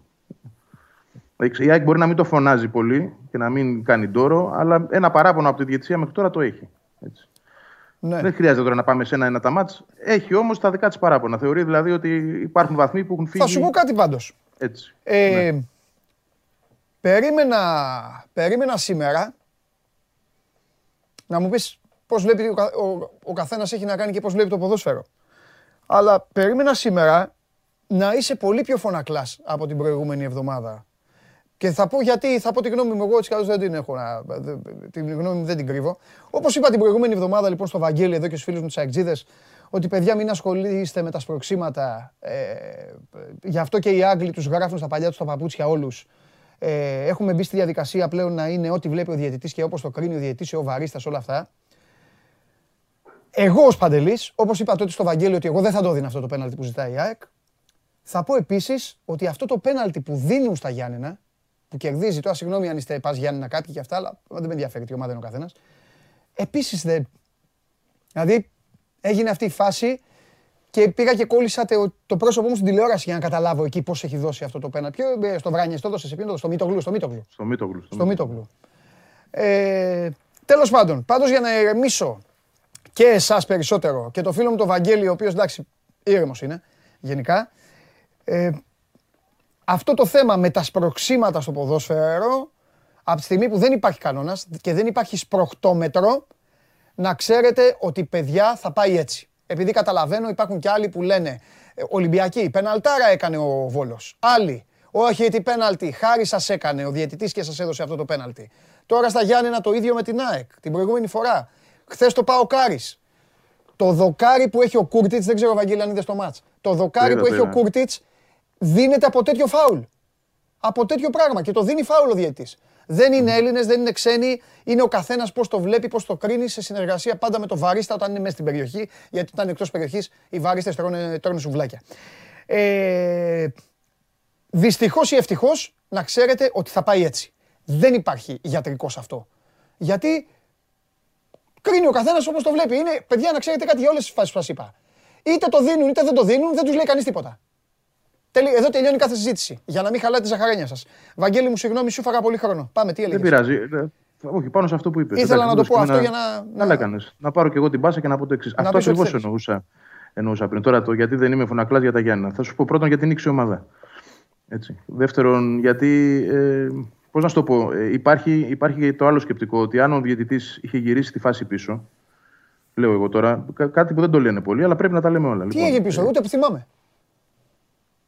Η ΑΕΚ μπορεί να μην το φωνάζει πολύ και να μην κάνει ντόρο, αλλά ένα παράπονο από τη διαιτησία μέχρι τώρα το έχει. Έτσι. Ναι. Δεν χρειάζεται τώρα να πάμε σε ένα-ένα τα μάτς. Έχει όμως τα δικά της παράπονα. Θεωρεί δηλαδή ότι υπάρχουν βαθμοί που έχουν φύγει. Θα σου πω κάτι πάντως. Έτσι. Ναι. Περίμενα σήμερα να μου πεις πώς βλέπει ο καθένας έχει να κάνει και πώς βλέπει το ποδόσφαιρο. Αλλά περίμενα σήμερα να είσαι πολύ πιο φωνακλάς από την προηγούμενη εβδομάδα. Και θα πω γιατί, θα πω τη γνώμη μου εγώ, έτσι καλώς δεν την έχω, την γνώμη μου δεν την κρύβω. Όπως είπα την προηγούμενη εβδομάδα λοιπόν στο Βαγγέλη εδώ και στους φίλους μου τους αεξίδες, ότι παιδιά μην ασχολείστε με τα σπροξήματα, γι' αυτό και οι Άγγλοι τους γράφουν στα παλιά τους τα παπούτσια όλους. Έχουμε μπει στη διαδικασία πλέον να είναι ό,τι βλέπει ο διαιτητής και όπως το κρίνει ο διαιτητής, ο βαρίστας, όλα αυτά. Εγώ ως Παντελής, όπως είπα τότε στο Βαγγέλη ότι εγώ δεν θα το δίνω αυτό το πέναλτι που ζητάει η ΑΕΚ, θα πω επίσης ότι αυτό το πέναλτι που δίνουν στα Γιάννενα, που κερδίζει, τώρα συγγνώμη αν είστε πας Γιάννενα κάποιοι και αυτά, αλλά δεν με ενδιαφέρει τι ομάδα είναι ο καθένας. Επίσης δεν. Δηλαδή έγινε αυτή η φάση και πήγα και κόλλησα το πρόσωπό μου στην τηλεόραση για να καταλάβω εκεί πώς έχει δώσει αυτό το πέναλτι. Στο Βράνιες το έδωσε, σε ποιον, στο Μητογλου. Στο Μητογλου. Τέλος πάντων, πάντως για να ηρεμήσω και εσάς περισσότερο και το φίλο μου το Βαγγέλη, ο οποίος εντάξει ήρεμος είναι γενικά. Αυτό το θέμα με τα σπροξήματα στο ποδόσφαιρο, από τη στιγμή που δεν υπάρχει κανόνας και δεν υπάρχει σπροχτόμετρο, να ξέρετε ότι παιδιά θα πάει έτσι. Επειδή καταλαβαίνω υπάρχουν και άλλοι που λένε Ολυμπιακή, πεναλτάρα έκανε ο Βόλος. Άλλοι, όχι τι πέναλτι, χάρη σας έκανε ο διαιτητής και σας έδωσε αυτό το πέναλτι. Τώρα στα Γιάννενα το ίδιο με την ΑΕΚ, την προηγούμενη φορά. Χθες το πάω Κάρις. Το δοκάρι που έχει ο Κούρτιτς, δεν ξέρω Βαγγέλη αν είδες το μάτς. Το δοκάρι που έχει ο Κούρτιτς δίνεται από τέτοιο φάουλ. Από τέτοιο πράγμα και το δίνει φάουλ ο διαιτητής. Δεν είναι Έλληνες, δεν είναι ξένοι, είναι ο καθένας πώς το βλέπει, πώς το κρίνει σε συνεργασία πάντα με το βαρίστα όταν είναι μέσα στην περιοχή, γιατί όταν είναι εκτός περιοχής οι βαρίστες τρώνε σουβλάκια. Δυστυχώς ή ευτυχώς να ξέρετε ότι θα πάει έτσι. Δεν υπάρχει γιατρικός αυτό. Γιατί κρίνει ο καθένας όπως το βλέπει. Είναι παιδιά να ξέρετε κάτι για όλες τις φάσεις που σας είπα. Είτε το δίνουν είτε δεν το δίνουν, δεν τους λέει κανείς τίποτα. Εδώ τελειώνει κάθε συζήτηση. Για να μην χαλάτε τη ζαχαρένια σας. Βαγγέλη μου, συγγνώμη, σου φάγα πολύ χρόνο. Πάμε, τι έλεγες. Δεν πειράζει. Όχι, πάνω σε αυτό που είπες. Ήθελα να το πω αυτό για να. Να έκανες. Να πάρω και εγώ την πάσα και να πω το εξής. Αυτό ακριβώς εννοούσα πριν. Τώρα το γιατί δεν είμαι φωνακλάς για τα Γιάννενα. Θα σου πω πρώτον γιατί νίξει η ομάδα. Έτσι. Δεύτερον, γιατί. Πώς να σου το πω. Υπάρχει το άλλο σκεπτικό ότι αν ο διαιτητής είχε γυρίσει τη φάση πίσω. Λέω εγώ τώρα. Κάτι που δεν το λένε πολύ, αλλά πρέπει να τα λέμε όλα. Τι έγινε πίσω, ούτε που θυμάμαι.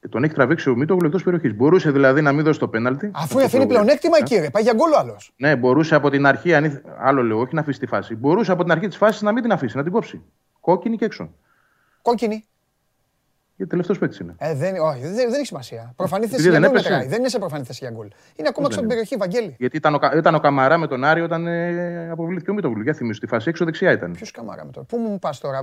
Τον έχει τραβήξει ο Μίτογλου εκτός περιοχής. Μπορούσε δηλαδή να μην δώσει το πέναλτι. Αφού αφήνει πλεονέκτημα εκεί, ρε. Πάει για γκολ ο άλλος. Ναι, μπορούσε από την αρχή. Άλλο λέω, όχι να αφήσει τη φάση. Μπορούσε από την αρχή τη φάση να μην την αφήσει, να την κόψει. Κόκκινη και έξω. Κόκκινη. Για τελευταίο παίκτη είναι. Όχι, δεν έχει σημασία. Προφανή θέση για γκολ. Δεν είναι σε προφανή θέση για γκολ. Είναι ακόμα έξω από την περιοχή, Βαγγέλη. Γιατί ήταν ο Καμαρά με τον Άρη όταν αποβλήθηκε ο Μίτογλου. Για θυμίζω τη φάση έξω δεξιά ήταν. Ποιο Καμαρά με τον. Πού μου πα τώρα.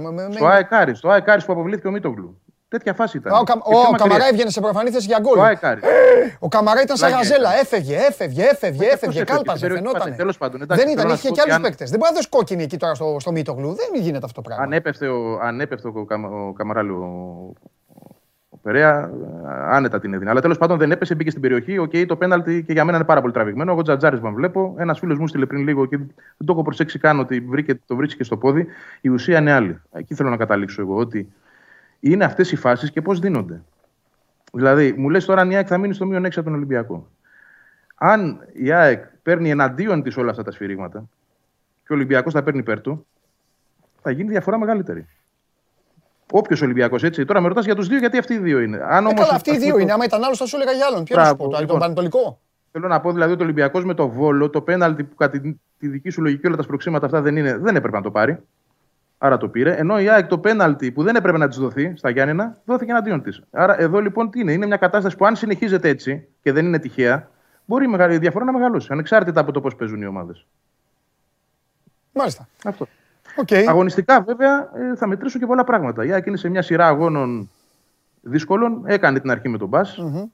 Το Αεκάρι που αποβλήθηκε ο Μίτογλου. Τέτοια φάση ήταν. Ο Καμαρά έβγαινε σε προφανή θέση για γκολ. Ο Καμαρά ήταν σαν γαζέλα. Έφευγε. Κάλπαζε. Φαινόταν. Δεν ήταν, είχε και άλλους παίκτες. Δεν μπορεί να δώσει κόκκινη εκεί τώρα στο Μίτογλου. Δεν γίνεται αυτό το πράγμα. Αν έπεφτε ο Καμαρά, ο Περέα, άνετα την έδινε. Αλλά τέλος πάντων δεν έπεσε, μπήκε στην περιοχή. Οκ, το πέναλτι και για μένα είναι πάρα πολύ τραβηγμένο. Εγώ τζατζάρισμα βλέπω. Ένα φίλο μου στείλε πριν λίγο και δεν το έχω προσέξει καν ότι το βρίσκεται στο πόδι. Η ουσία είναι άλλη. Εκεί θέλω να καταλήξω εγώ ότι. Είναι αυτές οι φάσεις και πώς δίνονται. Δηλαδή, μου λες τώρα αν η ΑΕΚ θα μείνει στο μείον 6 από τον Ολυμπιακό. Αν η ΑΕΚ παίρνει εναντίον της όλα αυτά τα σφυρίγματα και ο Ολυμπιακός τα παίρνει υπέρ του, θα γίνει διαφορά μεγαλύτερη. Όποιος Ολυμπιακός έτσι. Τώρα με ρωτάς για τους δύο, γιατί αυτοί οι δύο είναι. Αν όμως καλά, αυτοί οι δύο είναι. Άμα ήταν άλλος, θα σου έλεγα για άλλον. Ποιο να σου πω, τον Πανετολικό. Θέλω να πω δηλαδή ότι ο Ολυμπιακός με το Βόλο, το πέναλτι που κατά τη δική σου λογική όλα τα σπροξήματα αυτά δεν έπρεπε να το πάρει. Άρα το πήρε. Ενώ η ΑΕΚ το πέναλτι που δεν έπρεπε να της δοθεί στα Γιάννενα, δόθηκε εναντίον της. Άρα εδώ λοιπόν τι είναι. Είναι μια κατάσταση που αν συνεχίζεται έτσι και δεν είναι τυχαία, μπορεί η διαφορά να μεγαλώσει. Ανεξάρτητα από το πώς παίζουν οι ομάδες. Μάλιστα. Αυτό. Okay. Αγωνιστικά βέβαια θα μετρήσουν και πολλά πράγματα. Η ΑΕΚ είναι σε μια σειρά αγώνων δύσκολων. Έκανε την αρχή με τον Μπας. Mm-hmm.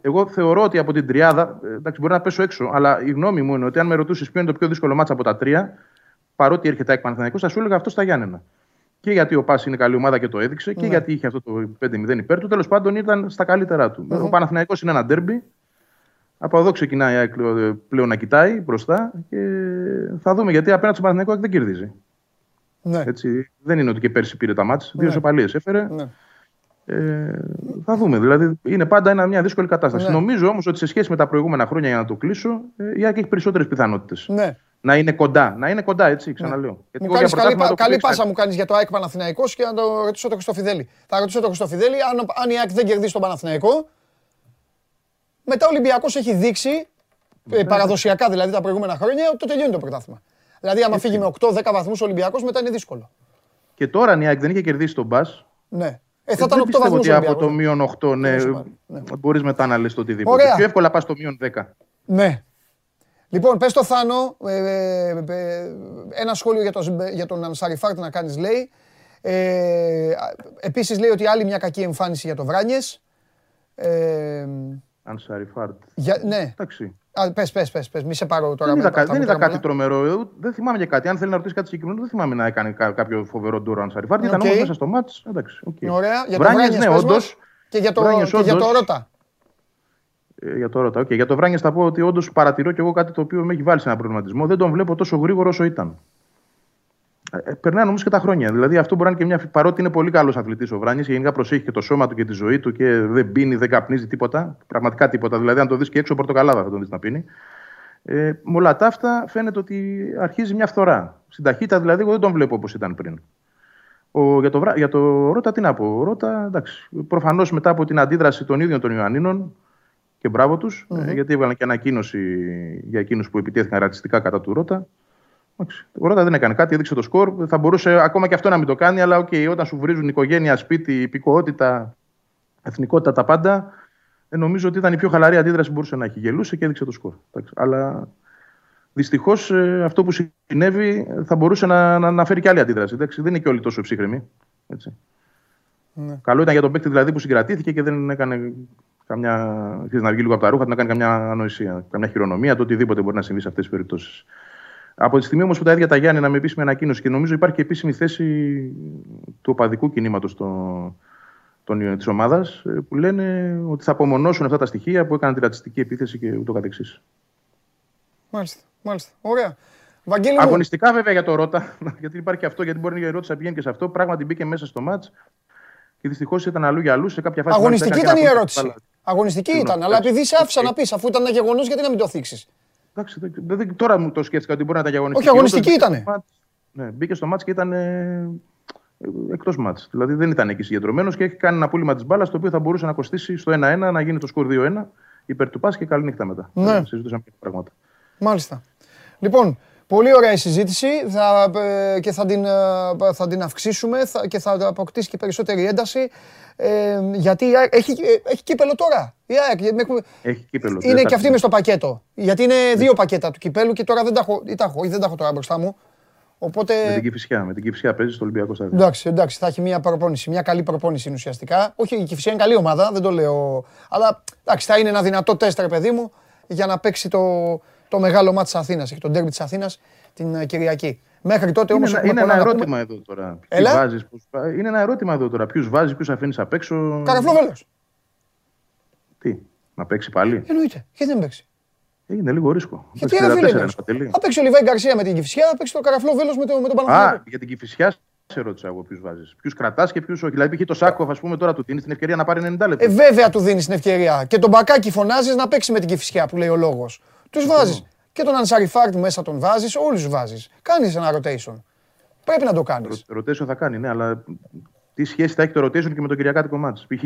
Εγώ θεωρώ ότι από την τριάδα. Εντάξει, μπορεί να πέσω έξω, αλλά η γνώμη μου είναι ότι αν με ρωτούσες ποιο είναι το πιο δύσκολο μάτς από τα τρία. Παρότι έρχεται ΑΕΚ Παναθηναϊκός, θα σου έλεγα αυτό στα Γιάννενα. Και γιατί ο Πας είναι καλή ομάδα και το έδειξε, και γιατί είχε αυτό το 5-0 υπέρ του. Τέλος πάντων ήταν στα καλύτερά του. Ο Παναθηναϊκός είναι ένα ντέρμπι. Από εδώ ξεκινάει η ΑΕΚ πλέον να κοιτάει μπροστά. Και θα δούμε γιατί απέναντι στον Παναθηναϊκό δεν κερδίζει. Ναι. Έτσι, δεν είναι ότι και πέρσι πήρε τα μάτς. Δύο ισοπαλίες έφερε. Ναι. Θα δούμε. Δηλαδή, είναι πάντα μια δύσκολη κατάσταση. Ναι. Νομίζω όμως ότι σε σχέση με τα προηγούμενα χρόνια, για να το κλείσω, η ΑΕΚ έχει περισσότερες πιθανότητες. Ναι. Να είναι κοντά. Να είναι κοντά, έτσι, ξαναλέω. Ναι. Καλή πάσα μου κάνεις για το ΑΕΚ Παναθηναϊκός και να το ρωτήσω το Χριστοφιδέλη. Θα ρωτήσω το Χριστοφιδέλη αν η ΑΕΚ δεν κερδίσει τον Παναθηναϊκό. Μετά ο Ολυμπιακός έχει δείξει, παραδοσιακά δηλαδή τα προηγούμενα χρόνια, ότι το τελειώνει το πρωτάθλημα. Δηλαδή, άμα φύγει με 8-10 βαθμούς ο Ολυμπιακός, μετά είναι δύσκολο. Και τώρα αν η ΑΕΚ δεν είχε κερδίσει τον ΠΑΣ. Ναι. Θα ήταν 8 βαθμούς. Ότι από το μείον 8, ναι, μπορείς μετά να λες το οτιδήποτε. Πιο εύκολα πας στο μείον 10. Ναι. Λοιπόν, πες το Θάνο, ένα σχόλιο για τον Ανσαριφάρτ να κάνεις, λέει. Επίσης λέει ότι άλλη μια κακή εμφάνιση για το Βράνιες. Ανσαριφάρτ. Ναι. Εντάξει. Πες, μη σε πάρω τώρα. Δεν είδα κάτι τρομερό. Δεν θυμάμαι για κάτι. Αν θέλει να ρωτήσει κάτι συγκεκριμένο, δεν θυμάμαι να έκανε κάποιο φοβερό ντούρο Ανσαριφάρτ. Ήταν όμως μέσα στο μάτς. Ωραία. Για το Βράνιες, ναι, όντως. Και για το Ρότα. Για το Ρότα. Για το Βράνιες θα πω ότι όντως παρατηρώ και εγώ κάτι το οποίο με έχει βάλει σε ένα προβληματισμό. Δεν τον βλέπω τόσο γρήγορο όσο ήταν. Περνάνε όμως και τα χρόνια. Δηλαδή, αυτό μπορεί να είναι και μια. Παρότι είναι πολύ καλός αθλητής ο Βράνιες, γενικά προσέχει και το σώμα του και τη ζωή του και δεν πίνει, δεν καπνίζει τίποτα. Πραγματικά τίποτα. Δηλαδή, αν το δεις και έξω, πορτοκαλάδα θα τον δεις να πίνει. Με όλα τα αυτά φαίνεται ότι αρχίζει μια φθορά. Στην ταχύτητα δηλαδή, εγώ δεν τον βλέπω όπως ήταν πριν. Για το Ρότα, τι να πω. Ο Ρότα, εντάξει. Προφανώς μετά από την αντίδραση των ίδιων των Ιωαννίνων, και μπράβο τους, γιατί έβγαλαν και ανακοίνωση για εκείνους που επιτέθηκαν ρατσιστικά κατά του Ρότα. Ο Ρότα δεν έκανε κάτι, έδειξε το σκορ. Θα μπορούσε ακόμα και αυτό να μην το κάνει, αλλά όταν σου βρίζουν οικογένεια, σπίτι, υπηκοότητα, εθνικότητα, τα πάντα, νομίζω ότι ήταν η πιο χαλαρή αντίδραση που μπορούσε να έχει. Γελούσε και έδειξε το σκορ. Αλλά δυστυχώς αυτό που συνέβη θα μπορούσε να φέρει και άλλη αντίδραση. Δεν είναι και όλοι τόσο ψύχρεμοι. Ναι. Καλό ήταν για τον παίκτη δηλαδή που συγκρατήθηκε και δεν έκανε καμιά. Να βγει λίγο από τα ρούχα, να κάνει καμιά ανοησία, καμιά χειρονομία, το οτιδήποτε μπορεί να συμβεί σε αυτές τις περιπτώσεις. Από τη στιγμή όμως που τα ίδια τα Γιάννη να με επίσημη ανακοίνωση και νομίζω υπάρχει και επίσημη θέση του οπαδικού κινήματος της ομάδας που λένε ότι θα απομονώσουν αυτά τα στοιχεία που έκαναν τη ρατσιστική επίθεση και ούτω καθεξής. Μάλιστα, μάλιστα. Ωραία. Βαγγέλη μου. Αγωνιστικά βέβαια για το Ρότα, γιατί υπάρχει και αυτό, γιατί μπορεί η ερώτηση να πηγαίνει και σε αυτό. Πράγματι μπήκε μέσα στο μάτς και δυστυχώς ήταν αλλού για αλλού σε κάποια φάση. Αγωνιστική ήταν η ερώτηση. Αγωνιστική ήταν, αλλά επειδή σε άφησα να πεις, αφού ήταν ένα γεγονός, γιατί να μην το θίξεις. Εντάξει, τώρα μου το σκέφτηκα ότι μπορεί να ήταν αγωνιστική. Όχι, αγωνιστική ήταν. Ναι, μπήκε στο μάτς και ήταν εκτός μάτς. Δηλαδή δεν ήταν εκεί συγκεντρωμένος και έχει κάνει ένα πούλημα της μπάλας το οποίο θα μπορούσε να κοστίσει στο 1-1, να γίνει το σκορ 2-1 υπέρ του ΠΑΣ και καλή νύχτα μετά. Ναι. Συζητούσαμε και πράγματα. Μάλιστα. Λοιπόν, πολύ ωραία η συζήτηση και θα την αυξήσουμε και θα αποκτήσει και περισσότερη ένταση. Γιατί έχει κύπελο τώρα. Έχει κύπελο. Είναι και αυτή μες στο πακέτο. Γιατί είναι δύο πακέτα του κυπέλου και τώρα δεν τα έχω. Δεν τα έχω τώρα μπροστά μου. Οπότε. Με την Κυφισιά παίζει στο Ολυμπιακό Στάδιο. Εντάξει, θα έχει μια προπόνηση. Μια καλή προπόνηση ουσιαστικά. Όχι, η Κυφισιά είναι καλή ομάδα, δεν το λέω. Αλλά εντάξει, θα είναι ένα δυνατό τεστ, ρε παιδί μου, για να παίξει το μεγάλο μάτς της Αθήνας, έχει το ντέρμπι της Αθήνας την Κυριακή. Μέχρι τότε όμως είναι ένα ερώτημα εδώ τώρα. Είναι ένα ερώτημα εδώ τώρα. Ποιους βάζεις, ποιους αφήνεις απ' έξω. Καραφλόβελος. Τι, να παίξει πάλι. Εννοείται. Γιατί δεν παίξει. Είναι λίγο ρίσκο. Γιατί δεν παίξει. Θα παίξει ο Ιβάν Γκαρσία με την Κηφισιά, θα παίξει το Καραφλόβελος με τον Παναθηναϊκό. Α, για την Κηφισιά σε ρώτησα εγώ ποιους βάζεις. Ποιους κρατάς και ποιους όχι. Δηλαδή, π.χ. το Σάκοφ, ας πούμε, τώρα του δίνεις την ευκαιρία να πάρει 90 λεπτά. Βέβαια του δίνεις την ευκαιρία. Και τον Μπακάκι φωνάζεις να παίξει με την Κηφισιά που λέει ο λόγος. Τους βάζεις. Και τον Ανσαριφάρτ μέσα τον βάζεις, όλους βάζεις. Κάνεις ένα rotation. Πρέπει να το κάνεις. Rotation θα κάνει, ναι, αλλά τι σχέση θα έχει το rotation και με τον κυριακάτικο μάτς. Π.χ.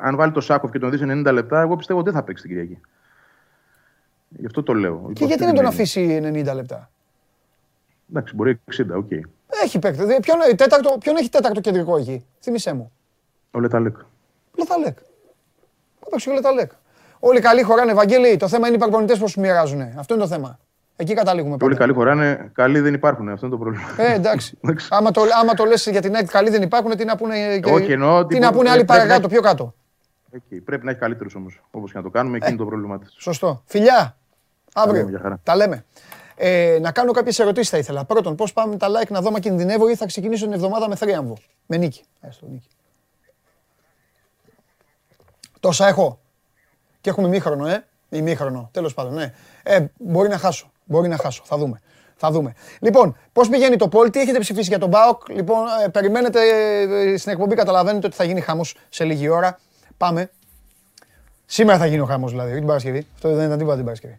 αν βάλει το Σάκοφ και τον δεις 90 λεπτά, εγώ πιστεύω ότι δεν θα παίξει την Κυριακή. Γι' αυτό το λέω. Και γιατί δεν τον αφήσει 90 λεπτά. Εντάξει, μπορεί 60, οκ. Έχει παίκτη. Ποιον έχει τέταρτο κεντρικό εκεί, θύμισέ μου. Ο Λεταλέκ. Θα παίξει ο Λεταλέκ. Όλοι καλοί χωράνε, Βαγγέλη. Το θέμα είναι οι παρπονητές που σου μοιράζουν. Αυτό είναι το θέμα. Εκεί καταλήγουμε. Όλοι καλοί χωράνε, καλοί δεν υπάρχουν. Αυτό είναι το πρόβλημα. Εντάξει. Άμα το λες για την ΑΕΚ, καλοί δεν υπάρχουν, τι να πούνε. Τι να πούνε άλλοι παρακάτω, πιο κάτω. Πρέπει να έχει καλύτερους όμως. Όπως και να το κάνουμε, εκεί είναι το πρόβλημά της. Σωστό. Φιλιά! Αύριο. Τα λέμε. Να κάνω κάποιες ερωτήσεις θα ήθελα. Πρώτον, πώς πάμε τα like να δω αν κινδυνεύω ή θα ξεκινήσω την εβδομάδα με θρίαμβο. Με νίκη. Τόσα έχω. Και έχουμε ημίχρονο, ημίχρονο, τέλος πάντων, ναι. Μπορεί να χάσω, θα δούμε. Θα δούμε. Λοιπόν, πώς πηγαίνει το πόλ, τι έχετε ψηφίσει για τον ΠΑΟΚ. Λοιπόν, περιμένετε στην εκπομπή, καταλαβαίνετε ότι θα γίνει χαμός σε λίγη ώρα. Πάμε. Σήμερα θα γίνει ο χαμός δηλαδή, όχι την Παρασκευή. Αυτό δεν ήταν τίποτα την Παρασκευή.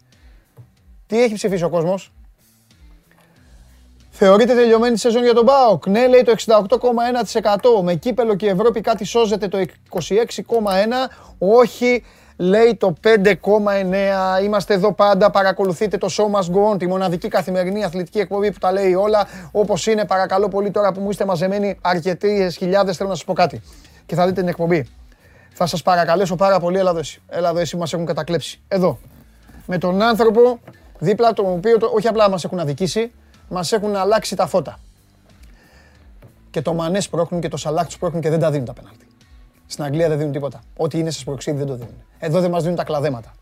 Τι έχει ψηφίσει ο κόσμος. Θεωρείται τελειωμένη τη σεζόν για τον ΠΑΟΚ. Ναι, λέει το 68,1%. Με κύπελο και Ευρώπη κάτι σώζεται το 26,1%. Όχι, λέει το 5,9%. Είμαστε εδώ πάντα. Παρακολουθείτε το Showmask Gone, τη μοναδική καθημερινή αθλητική εκπομπή που τα λέει όλα. Όπως είναι, παρακαλώ πολύ τώρα που μου είστε μαζεμένοι αρκετοί χιλιάδες, θέλω να σας πω κάτι. Και θα δείτε την εκπομπή. Θα σας παρακαλέσω πάρα πολύ, έλα εδώ εσύ μας έχουν κατακλέψει. Εδώ. Με τον άνθρωπο δίπλα, τον οποίο όχι απλά μας έχουν αδικήσει. Μας έχουν αλλάξει τα φώτα. Και το Μανέ σπρώχνουν και το Σαλάχ τους σπρώχνουν και δεν τα δίνουν τα πέναλτι. Στην Αγγλία δεν δίνουν τίποτα. Ό,τι είναι σε σπροξίδι δεν το δίνουν. Εδώ δεν μας δίνουν τα κλαδέματα.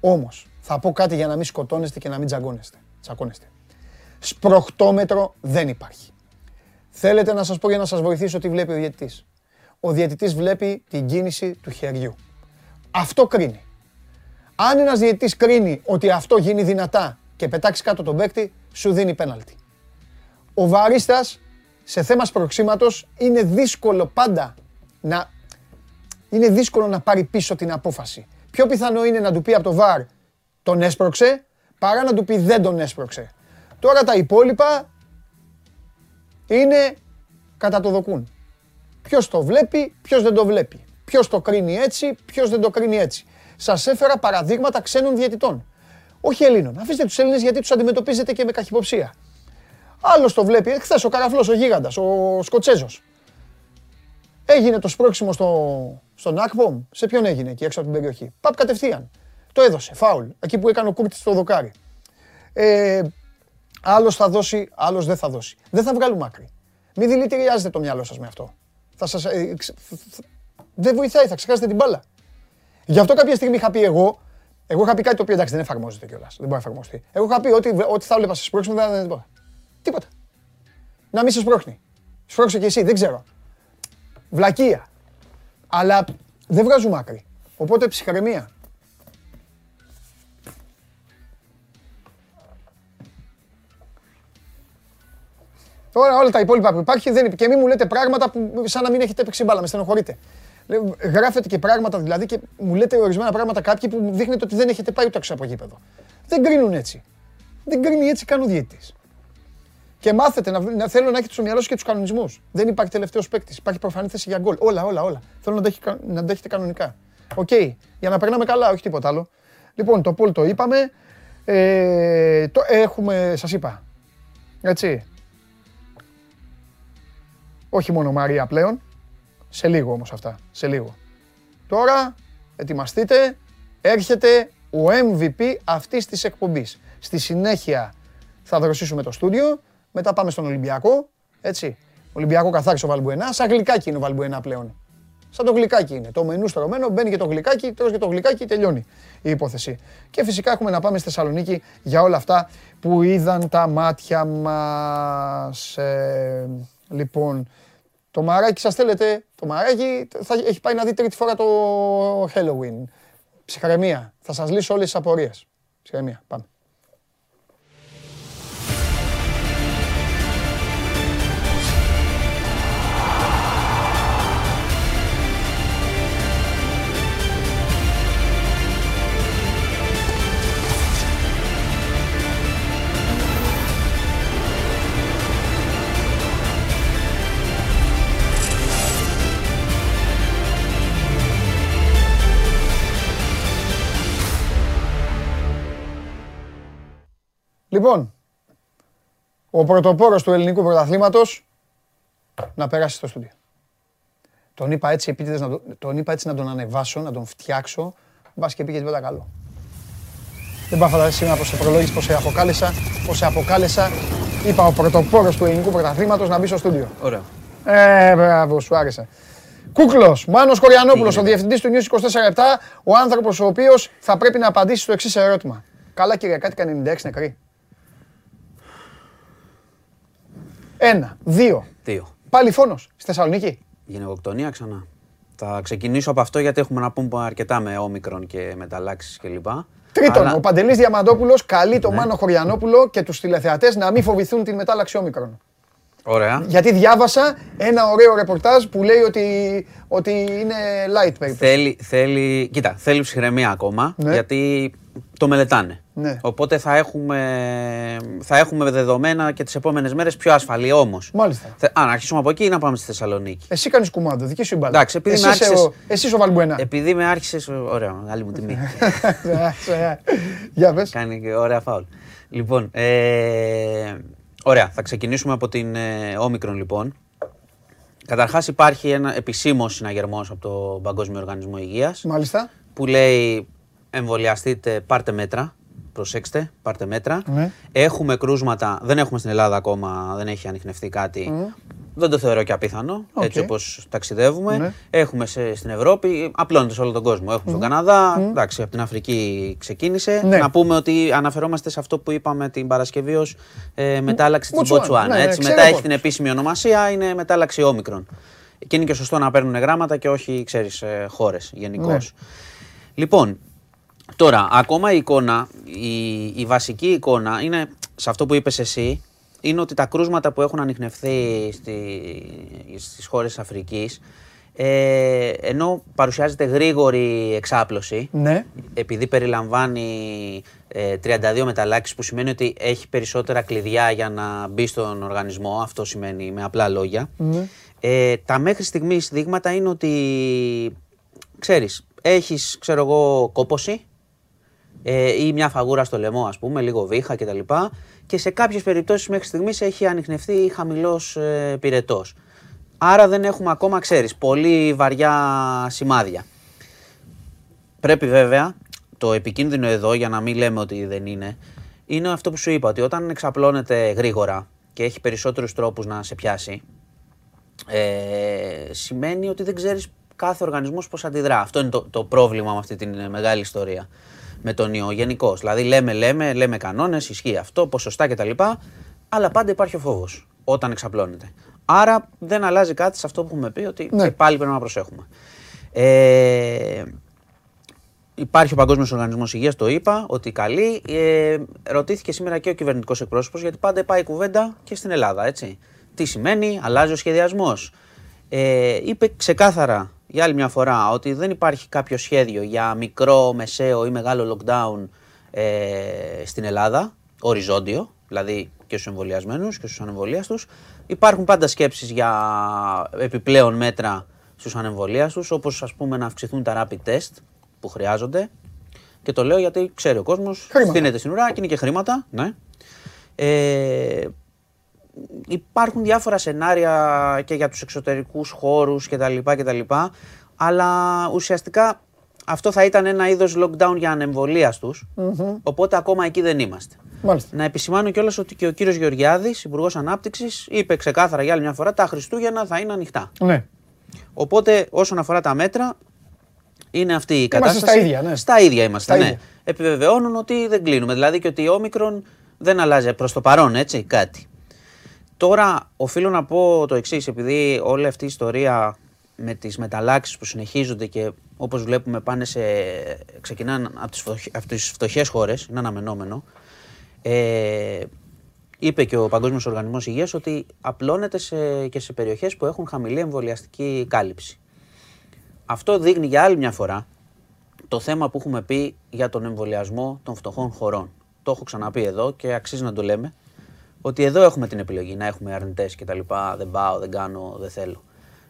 Όμως, θα πω κάτι για να μην σκοτώνεστε και να μην τσακώνεστε. Σπροχτόμετρο δεν υπάρχει. Θέλετε να σας πω για να σας βοηθήσω τι βλέπει ο διαιτητής. Ο διαιτητής βλέπει την κίνηση του χεριού. Αυτό κρίνει. Αν ένας διαιτητής κρίνει ότι αυτό γίνει δυνατά και πετάξει κάτω τον παίκτη, σου δίνει πέναλτι. Ο βαρίστας σε θέμα σπροξήματος είναι δύσκολο πάντα να πάρει πίσω την απόφαση. Πιο πιθανό είναι να του πει από το βαρ τον έσπρωξε, παρά να του πει δεν τον έσπρωξε. Τώρα τα υπόλοιπα είναι κατά το δοκούν. Ποιος το βλέπει, ποιος δεν το βλέπει. Ποιος το κρίνει έτσι, ποιος δεν το κρίνει έτσι. Σας έφερα παραδείγματα ξένων διαιτητών. Όχι Ελλήνων. Αφήστε τους Έλληνες γιατί τους αντιμετωπίζετε και με καχυποψία. Άλλος το βλέπει. Χθες ο Καραφλός, ο Γίγαντας, ο Σκοτσέζος. Έγινε το σπρώξιμο στον Ακπομ. Σε ποιον έγινε εκεί έξω από την περιοχή. Παπ κατευθείαν. Το έδωσε. Φάουλ. Εκεί που έκανε ο Κούρτιτς το δοκάρι. Άλλος θα δώσει, άλλος δεν θα δώσει. Δεν θα βγάλουμε άκρη. Μην δηλητηριάζετε το μυαλό σας με αυτό. Δεν βοηθάει, θα ξεχάσετε την μπάλα. Γι' αυτό κάποια στιγμή είχα πει εγώ είχα πει κάτι το οποίο εντάξει δεν εφαρμόζεται κιόλας. Δεν μπορεί να εφαρμοστεί. Εγώ είχα πει ότι θα βλέπα σε σπρώξιμο δεν ήταν τίποτα. Τίποτα. Να μην σε σπρώχνει. Σπρώξε κι εσύ, δεν ξέρω. Βλακεία. Αλλά δεν βγάζουμε άκρη. Οπότε ψυχραιμία. Τώρα όλα τα υπόλοιπα που υπάρχει δεν είναι. Και μην μου λέτε πράγματα που σαν να μην έχετε παίξει μπάλα. Με στενοχωρείτε. Γράφετε και πράγματα δηλαδή και μου λέτε ορισμένα πράγματα κάποιοι που μου δείχνετε ότι δεν έχετε πάει ούτε έξω από γήπεδο. Δεν κρίνουν έτσι. Δεν κρίνει έτσι καν ο διαιτητής. Και μάθετε να θέλω να έχετε στο μυαλό σας και τους κανονισμούς. Δεν υπάρχει τελευταίος παίκτης. Υπάρχει προφανή θέση για γκολ. Όλα. Θέλω να τα έχετε κανονικά. Οκ. Για να περνάμε καλά, όχι τίποτα άλλο. Λοιπόν, το poll το είπαμε. Το έχουμε, σας είπα. Έτσι. Όχι μόνο Μαρία πλέον. Σε λίγο όμως αυτά, σε λίγο. Τώρα, ετοιμαστείτε, έρχεται ο MVP αυτής της εκπομπής. Στη συνέχεια θα δροσίσουμε το στούντιο, μετά πάμε στον Ολυμπιακό, έτσι. Ολυμπιακό καθάρισε ο Βαλμπουενά, σαν γλυκάκι είναι ο Βαλμπουενά πλέον. Σαν το γλυκάκι είναι, το μενού στρωμένο, μπαίνει και το γλυκάκι, τρως και το γλυκάκι, τελειώνει η υπόθεση. Και φυσικά έχουμε να πάμε στη Θεσσαλονίκη για όλα αυτά που είδαν τα μάτια μας. Λοιπόν... Το μαράκι σας θέλετε, το μαράκι έχει πάει να δει τρίτη φορά το Halloween. Ψυχραιμία, θα σας λύσω όλες τις απορίες. Ψυχραιμία, πάμε. Λοιπόν, ο πρωτοπόρος του ελληνικού πρωταθλήματος να περάσει στο στούντιο. Τον είπα έτσι επίτηδες να τον ανεβάσω, να τον φτιάξω, μπας και πήγε τίποτα καλό. Δεν πάω φανταστεί σήμερα πως σε προλόγης, πως σε αποκάλεσα. Είπα ο πρωτοπόρος του ελληνικού πρωταθλήματος να μπει στο στούντιο. Ωραία. Μπράβο, σου άρεσε. Κούκλος, Μάνος Κοριανόπουλος, ο διευθυντής του News 24/7, ο άνθρωπος ο οποίος θα πρέπει να απαντήσει στο εξής ερώτημα. Καλά κυριακάτικα 96 νεκροί. 1, 2. Πάλι φόνος στη Θεσσαλονίκη. Γενικοκτονία ξανά. Θα ξεκινήσω από αυτό γιατί έχουμε να πούμε αρκετά με όμικρον και μεταλλάξεις κλπ. Τρίτον, ο Παντελής Διαμαντόπουλος καλεί τον Μάνο Χωριανόπουλο και τους τηλεθεατές να μην φοβηθούν την μετάλλαξη όμικρον. Ωραία. Γιατί διάβασα ένα ωραίο ρεπορτάζ που λέει ότι είναι light περίπου. Θέλει ψυχραιμία ακόμα, ναι, γιατί το μελετάνε. Ναι. Οπότε θα έχουμε δεδομένα και τις επόμενες μέρες πιο ασφαλή όμως. Μάλιστα. Να αρχίσουμε από εκεί ή να πάμε στη Θεσσαλονίκη. Εσύ κάνεις κουμάντο, δική σου μπάλα. Εντάξει, επειδή εσύ ο Βαλμπουενά. Επειδή με άρχισες, ωραία, άλλη μου τιμή. Για πες. Κάνει και ωραία φάουλ. Λοιπόν, ωραία, θα ξεκινήσουμε από την Όμικρον λοιπόν. Καταρχάς υπάρχει ένα επισήμος συναγερμός από το Παγκόσμιο Οργανισμό Υγείας. Μάλιστα. Που λέει εμβολιαστείτε, πάρτε μέτρα. Προσέξτε, πάρτε μέτρα. Ναι. Έχουμε κρούσματα, δεν έχουμε στην Ελλάδα ακόμα, δεν έχει ανιχνευτεί κάτι. Mm. Δεν το θεωρώ και απίθανο, έτσι όπως ταξιδεύουμε. Ναι. Έχουμε στην Ευρώπη, απλώνεται σε όλο τον κόσμο. Έχουμε στον Καναδά, εντάξει, από την Αφρική ξεκίνησε. Ναι. Να πούμε ότι αναφερόμαστε σε αυτό που είπαμε την Παρασκευή ως μετάλλαξη της Μποτσουάνα. Ναι, μετά έχει την επίσημη ονομασία, είναι μετάλλαξη όμικρον. Και είναι και σωστό να παίρνουν γράμματα και όχι, ξέρεις, χώρες γενικώς. Ναι. Λοιπόν, τώρα, ακόμα η εικόνα, η βασική εικόνα είναι σε αυτό που είπες εσύ, είναι ότι τα κρούσματα που έχουν ανιχνευθεί στις χώρες της Αφρικής, ενώ παρουσιάζεται γρήγορη εξάπλωση, ναι, επειδή περιλαμβάνει 32 μεταλλάξεις, που σημαίνει ότι έχει περισσότερα κλειδιά για να μπει στον οργανισμό, αυτό σημαίνει με απλά λόγια, ναι, τα μέχρι στιγμής δείγματα είναι ότι, ξέρεις, έχεις, ξέρω εγώ, κόπωση, ή μια φαγούρα στο λαιμό, ας πούμε, λίγο βήχα κτλ. Και σε κάποιες περιπτώσεις μέχρι στιγμής έχει ανιχνευτεί χαμηλός πυρετός. Άρα δεν έχουμε ακόμα, ξέρεις, πολύ βαριά σημάδια. Πρέπει βέβαια, το επικίνδυνο εδώ, για να μην λέμε ότι δεν είναι, είναι αυτό που σου είπα, ότι όταν εξαπλώνεται γρήγορα και έχει περισσότερους τρόπους να σε πιάσει, σημαίνει ότι δεν ξέρεις κάθε οργανισμός πώς αντιδρά. Αυτό είναι το πρόβλημα με αυτή τη μεγάλη ιστορία. Με τον ιό γενικώς. Δηλαδή λέμε κανόνες, ισχύει αυτό, ποσοστά κτλ. Αλλά πάντα υπάρχει ο φόβος όταν εξαπλώνεται. Άρα δεν αλλάζει κάτι σε αυτό που έχουμε πει, ότι ναι, πάλι πρέπει να προσέχουμε. Υπάρχει ο Παγκόσμιος Οργανισμός Υγείας, το είπα, ότι καλεί. Ρωτήθηκε σήμερα και ο κυβερνητικός εκπρόσωπος, γιατί πάντα πάει κουβέντα και στην Ελλάδα, έτσι. Τι σημαίνει, αλλάζει ο σχεδιασμός. Είπε ξεκάθαρα για άλλη μια φορά ότι δεν υπάρχει κάποιο σχέδιο για μικρό, μεσαίο ή μεγάλο lockdown στην Ελλάδα, οριζόντιο, δηλαδή και στους εμβολιασμένους και στους ανεμβολίαστους. Υπάρχουν πάντα σκέψεις για επιπλέον μέτρα στους ανεμβολίαστους, όπως ας πούμε να αυξηθούν τα rapid test που χρειάζονται. Και το λέω γιατί ξέρει ο κόσμος, στείνεται στην ουρά και είναι και χρήματα. Ναι. Υπάρχουν διάφορα σενάρια και για τους εξωτερικούς χώρους κτλ. Αλλά ουσιαστικά αυτό θα ήταν ένα είδος lockdown για ανεμβολίαστους. Οπότε ακόμα εκεί δεν είμαστε. Μάλιστα. Να επισημάνω κιόλας ότι και ο κύριος Γεωργιάδης, Υπουργός Ανάπτυξης, είπε ξεκάθαρα για άλλη μια φορά τα Χριστούγεννα θα είναι ανοιχτά. Ναι. Οπότε όσον αφορά τα μέτρα, είναι αυτή η κατάσταση. Είμαστε στα ίδια, ναι. Στα ίδια είμαστε. Ναι. Επιβεβαιώνουν ότι δεν κλείνουμε. Δηλαδή και ότι η όμικρον δεν αλλάζει προς το παρόν, έτσι, κάτι. Τώρα οφείλω να πω το εξής, επειδή όλη αυτή η ιστορία με τις μεταλλάξεις που συνεχίζονται και όπως βλέπουμε πάνε ξεκινάνε από τις φτωχές χώρες, είναι αναμενόμενο. Είπε και ο Παγκόσμιος Οργανισμός Υγείας ότι απλώνεται και σε περιοχές που έχουν χαμηλή εμβολιαστική κάλυψη. Αυτό δείχνει για άλλη μια φορά το θέμα που έχουμε πει για τον εμβολιασμό των φτωχών χωρών. Το έχω ξαναπεί εδώ και αξίζει να το λέμε. Ότι εδώ έχουμε την επιλογή να έχουμε αρνητές και τα λοιπά, δεν πάω, δεν κάνω, δεν θέλω.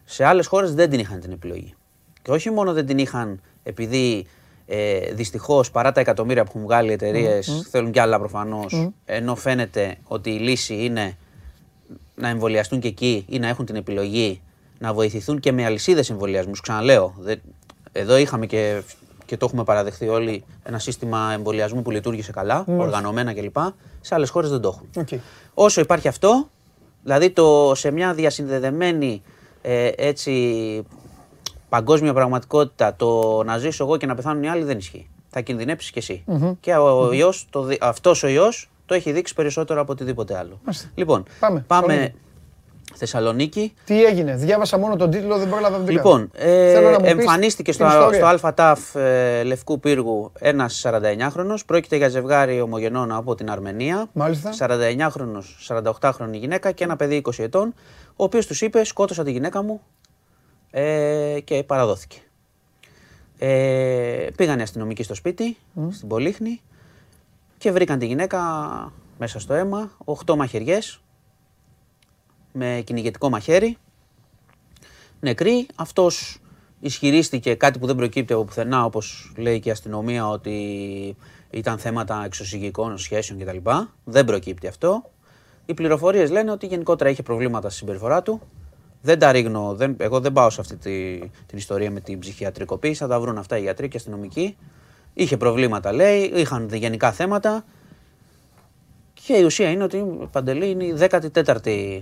Σε άλλες χώρες δεν την είχαν την επιλογή. Και όχι μόνο δεν την είχαν επειδή δυστυχώς παρά τα εκατομμύρια που έχουν βγάλει οι εταιρείες θέλουν κι άλλα προφανώς, ενώ φαίνεται ότι η λύση είναι να εμβολιαστούν και εκεί ή να έχουν την επιλογή να βοηθηθούν και με αλυσίδες εμβολιασμούς. Ξαναλέω, εδώ είχαμε και το έχουμε παραδεχθεί όλοι, ένα σύστημα εμβολιασμού που λειτουργήσε καλά, οργανωμένα κλπ. Σε άλλες χώρες δεν το έχουν. Okay. Όσο υπάρχει αυτό, δηλαδή σε μια διασυνδεδεμένη έτσι, παγκόσμια πραγματικότητα, το να ζήσω εγώ και να πεθάνουν οι άλλοι δεν ισχύει. Θα κινδυνέψεις κι εσύ. Και αυτός ο ιός το έχει δείξει περισσότερο από οτιδήποτε άλλο. Λοιπόν, πάμε. Θεσσαλονίκη. Τι έγινε, διάβασα μόνο τον τίτλο, δεν πρόλαβα να δω. Λοιπόν, εμφανίστηκε στο Αλφα Ταφ Λευκού Πύργου ένας 49χρονος. Πρόκειται για ζευγάρι ομογενών από την Αρμενία. Μάλιστα. 49χρονος, 48χρονη γυναίκα και ένα παιδί 20 ετών, ο οποίος τους είπε: σκότωσα τη γυναίκα μου και παραδόθηκε. Πήγαν οι αστυνομικοί στο σπίτι, στην Πολύχνη, και βρήκαν τη γυναίκα μέσα στο αίμα, 8 μαχαιριές, με κυνηγετικό μαχαίρι, νεκρή. Αυτός ισχυρίστηκε κάτι που δεν προκύπτει από πουθενά, όπως λέει και η αστυνομία, ότι ήταν θέματα εξωσυγικών σχέσεων κτλ. Δεν προκύπτει αυτό. Οι πληροφορίες λένε ότι γενικότερα είχε προβλήματα στη συμπεριφορά του. Δεν τα ρίγνω, εγώ δεν πάω σε αυτή την ιστορία με την ψυχιατρικοποίηση, θα τα βρουν αυτά οι γιατροί και οι αστυνομικοί. Είχε προβλήματα, λέει, είχαν γενικά θέματα. Και η ουσία είναι ότι, Παντελή, είναι η 14η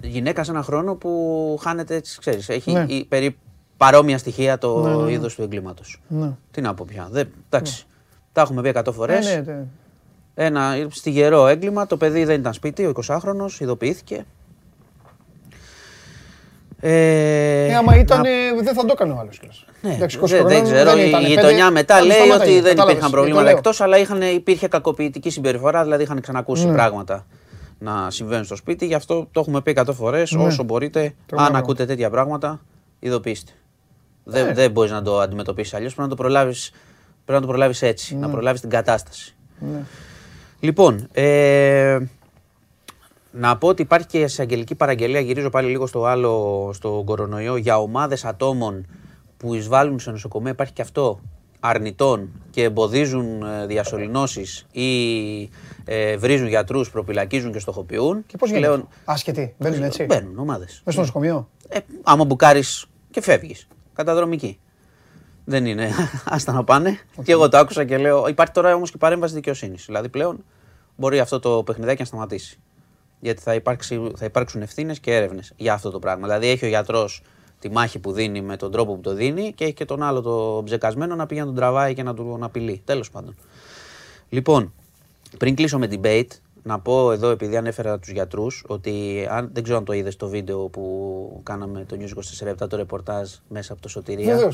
γυναίκα σε ένα χρόνο που χάνεται, έτσι, ξέρεις, έχει περίπου παρόμοια στοιχεία το είδος του εγκλήματος. Τι να πω πια, εντάξει, τα έχουμε πει 100 φορές. Ένα στιγερό έγκλημα, το παιδί δεν ήταν σπίτι, ο 20χρονος, ειδοποιήθηκε. Άμα ήταν, δεν θα το έκανε ο άλλος. Δεν ξέρω, η γειτονιά μετά λέει ότι δεν υπήρχαν προβλήματα εκτός, αλλά υπήρχε κακοποιητική συμπεριφορά, δηλαδή είχαν ξανακούσει πράγματα να συμβαίνουν στο σπίτι. Γι' αυτό το έχουμε πει 100 φορές, όσο μπορείτε, αν ακούτε τέτοια πράγματα, ειδοποιήστε. Δεν μπορείς να το αντιμετωπίσεις αλλιώς, πρέπει να το προλάβεις έτσι, να προλάβεις την κατάσταση. Λοιπόν, να πω ότι υπάρχει και εισαγγελική παραγγελία, γυρίζω πάλι λίγο στο κορονοϊό, για ομάδες ατόμων που εισβάλλουν σε νοσοκομεία, υπάρχει και αυτό, αρνητών, και εμποδίζουν διασωληνώσεις ή βρίζουν γιατρούς, προπυλακίζουν και στοχοποιούν. Και πώς γίνεται, άσχετοι, μπαίνουν έτσι. Μπαίνουν ομάδες. Μες στο νοσοκομείο. Άμα μπουκάρεις και φεύγεις, καταδρομική. Δεν είναι, άστα να πάνε. Και εγώ το άκουσα και λέω, υπάρχει τώρα όμως και παρέμβαση δικαιοσύνης. Δηλαδή πλέον μπορεί αυτό το παιχνιδάκι να σταματήσει. Γιατί θα υπάρξουν ευθύνες και έρευνες για αυτό το πράγμα. Δηλαδή έχει ο γιατρός τη μάχη που δίνει με τον τρόπο που το δίνει και έχει και τον άλλο το ψεκασμένο να πηγαίνει να τον τραβάει και να τον απειλεί. Τέλος πάντων. Λοιπόν, πριν κλείσω με debate, να πω εδώ, επειδή ανέφερα τους γιατρούς, ότι δεν ξέρω αν το είδες το βίντεο που κάναμε το News 24/7, το ρεπορτάζ μέσα από το Σωτηρία.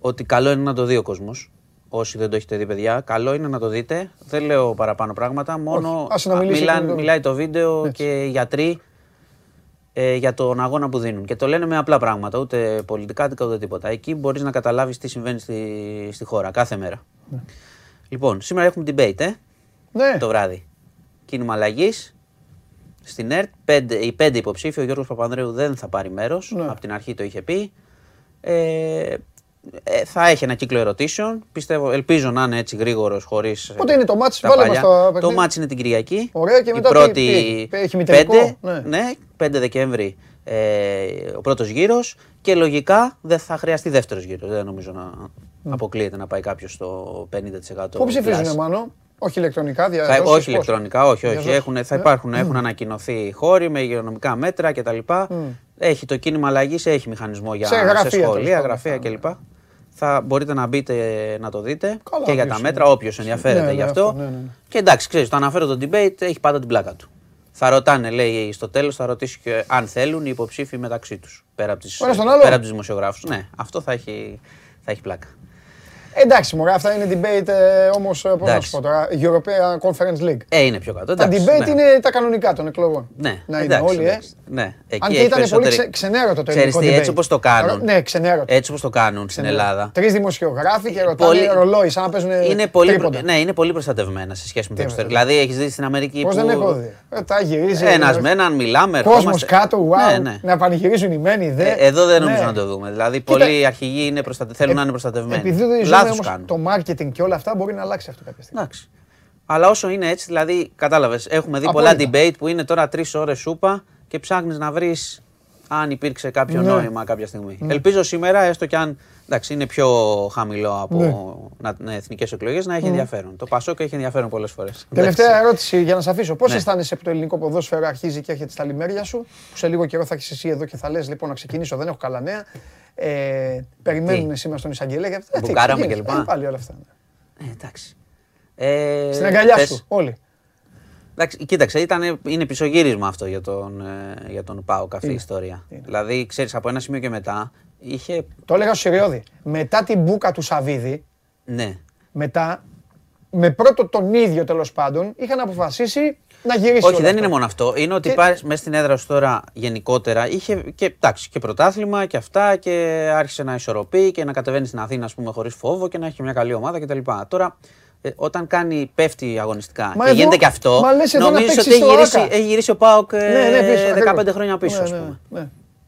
Ότι καλό είναι να το δει ο κόσμος. Όσοι δεν το έχετε δει, παιδιά, καλό είναι να το δείτε. Δεν λέω παραπάνω πράγματα, μόνο μιλάει το βίντεο και οι γιατροί για τον αγώνα που δίνουν. Και το λένε με απλά πράγματα, ούτε πολιτικά, ούτε τίποτα. Εκεί μπορείς να καταλάβεις τι συμβαίνει στη χώρα, κάθε μέρα. Λοιπόν, σήμερα έχουμε debate, το βράδυ. Κίνημα αλλαγής στην ΕΡΤ, οι 5 υποψήφοι. Ο Γιώργος Παπανδρέου δεν θα πάρει μέρος, από την αρχή το είχε πει. Θα έχει ένα κύκλο ερωτήσεων. Πιστεύω, ελπίζω να είναι έτσι γρήγορος, χωρίς. Πότε είναι το μάτς, βάλε μας τα παιχνίδια. Το μάτς είναι την Κυριακή. Ωραία, και μετά η πρώτη. Έχει μητελικό. 5 Δεκέμβρη ο πρώτος γύρος. Και λογικά δεν θα χρειαστεί δεύτερος γύρος. Δεν νομίζω να αποκλείεται να πάει κάποιος στο 50%. Πού ψηφίζουν, μάλλον. Όχι ηλεκτρονικά, διαδρομικά. Όχι ηλεκτρονικά, όχι. Έχουν ανακοινωθεί χώροι με υγειονομικά μέτρα κτλ. Έχει το κίνημα αλλαγής, έχει μηχανισμό για σχολεία, γραφεία κλπ. Θα μπορείτε να μπείτε να το δείτε και για τα μέτρα, όποιος ενδιαφέρεται γι' αυτό. Και εντάξει, ξέρεις, το αναφέρω το debate, έχει πάντα την πλάκα του. Θα ρωτάνε, λέει, στο τέλος, θα ρωτήσει και αν θέλουν οι υποψήφοι μεταξύ τους. Πέρα από τους δημοσιογράφους. Ναι, αυτό θα έχει πλάκα. Εντάξει, μωρά, αυτά είναι debate όμως, πώς να σου πω τώρα, European Conference League. Είναι πιο κάτω, εντάξει. Τα debate είναι τα κανονικά των εκλογών. Ναι, να είναι όλοι, αν και ήταν πολύ ξενέρωτο το ελληνικό debate. Ξέρεις τι, έτσι όπως το κάνουν. Ναι, ξενέρωτο. Έτσι όπως το κάνουν στην Ελλάδα. 3 δημοσιογράφοι και ρωτάνε ρολόι, σαν να παίζουν τρίποτα. Ναι, είναι πολύ προστατευμένα σε σχέση με το εξωτερικό. Δηλαδή, έχεις δει στην Αμερική που... Πώς δεν έχω δει. Τα γυρίζει. Ένας με έναν, μιλάμε, ερχόμαστε. Κόσμος κάτω, wow, να πανηγυρίζουν οι μένοι, οι δε. Εδώ δεν νομίζω να το δούμε. Δηλαδή, πολλοί αρχηγοί θέλουν να είναι προστατευμένοι. Το marketing και όλα αυτά μπορεί να αλλάξει αυτό κάποια στιγμή. Εντάξει. Αλλά όσο είναι έτσι, δηλαδή, κατάλαβες, έχουμε δει πολλά debate που είναι τώρα 3 ώρες σούπα και ψάχνεις να βρεις αν υπήρξε κάποιο νόημα κάποια στιγμή. Ελπίζω σήμερα, έστω κι αν είναι πιο χαμηλό από εθνικές εκλογές, να έχει ενδιαφέρον. Το Πασόκ έχει ενδιαφέρον πολλές φορές. Τελευταία ερώτηση για να σε αφήσω. Πώς αισθάνεσαι που το ελληνικό ποδόσφαιρο αρχίζει και έρχεται στα λιμέρια σου, που σε λίγο καιρό θα έχεις εσύ εδώ και θα λες: λοιπόν, να ξεκινήσω, δεν έχω καλά νέα. Περιμένουν σήμερα στον εισαγγελέα και αυτά. Μπουκάραμε κλπ. Πάλι όλα αυτά. Εντάξει. Στην αγκαλιά σου, όλοι. Κοίταξε, είναι πισωγύρισμα αυτό για τον ΠΑΟΚ αυτή η ιστορία. Δηλαδή, ξέρεις, από ένα σημείο και μετά είχε... Το έλεγα στο Ιριόδη. Μετά την μπούκα του Σαββίδη, μετά, με πρώτο τον ίδιο τέλος πάντων, είχαν αποφασίσει να γυρίσει. Όχι, δεν είναι μόνο αυτό. Είναι ότι μέσα στην έδρα σου τώρα γενικότερα είχε και πρωτάθλημα και αυτά και άρχισε να ισορροπεί και να κατεβαίνει στην Αθήνα, ας πούμε, χωρίς φόβο και να έχει μια καλή ομάδα κτλ. Τώρα... Όταν κάνει πέφτει αγωνιστικά και γίνεται και αυτό, νομίζω ότι έχει γυρίσει ο ΠΑΟΚ 15 χρόνια πίσω, ας πούμε,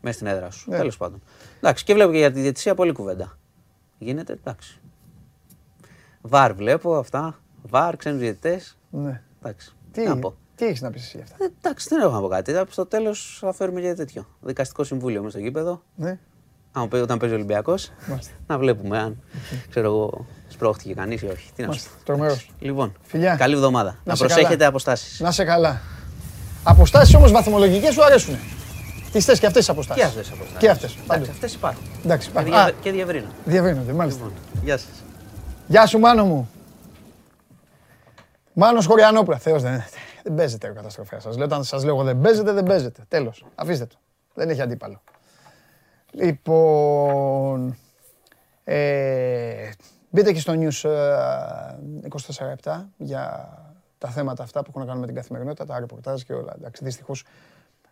μέσα στην έδρα σου, τέλος πάντων. Εντάξει, και βλέπω και για τη διαιτησία πολλή κουβέντα. Γίνεται, εντάξει. Βαρ βλέπω αυτά, βαρ, ξένους διαιτητές, εντάξει, τι να πω. Τι έχεις να πεις εσύ για αυτά? Εντάξει, δεν έχω να πω κάτι, στο τέλος θα φέρουμε για τέτοιο. Δικαστικό συμβούλιο μέσα στο γήπεδο, όταν παίζει ο Ολυμπιακός, να βλέπουμε αν, ξέρω εγώ, σπρώχτηκε κανείς ή όχι. Τι να σου πω. Λοιπόν, φιλιά. Καλή εβδομάδα. Να προσέχετε αποστάσεις. Να σε καλά. Αποστάσεις όμως βαθμολογικές σου αρέσουνε. Τις θες και αυτές τις αποστάσεις. Και αυτές. Εντάξει, αυτές υπάρχουν. Εντάξει, υπάρχουν. Και διευρύνονται. Διευρύνονται, μάλιστα. Γεια σας. Γεια σου, Μάνο μου. Μάνος Χωριανόπουλα. Θεός δεν παίζεται η καταστροφή. Σας λέω, όταν σας λέω δεν παίζεται, δεν παίζεται. Τέλος. Αφήστε το. Δεν έχει αντίπαλο. Λοιπόν. Μπείτε και στο News 24/7 για τα θέματα αυτά που έχουν να κάνουν με την καθημερινότητα, τα ρεπορτάζ και όλα. Εντάξει, δυστυχώς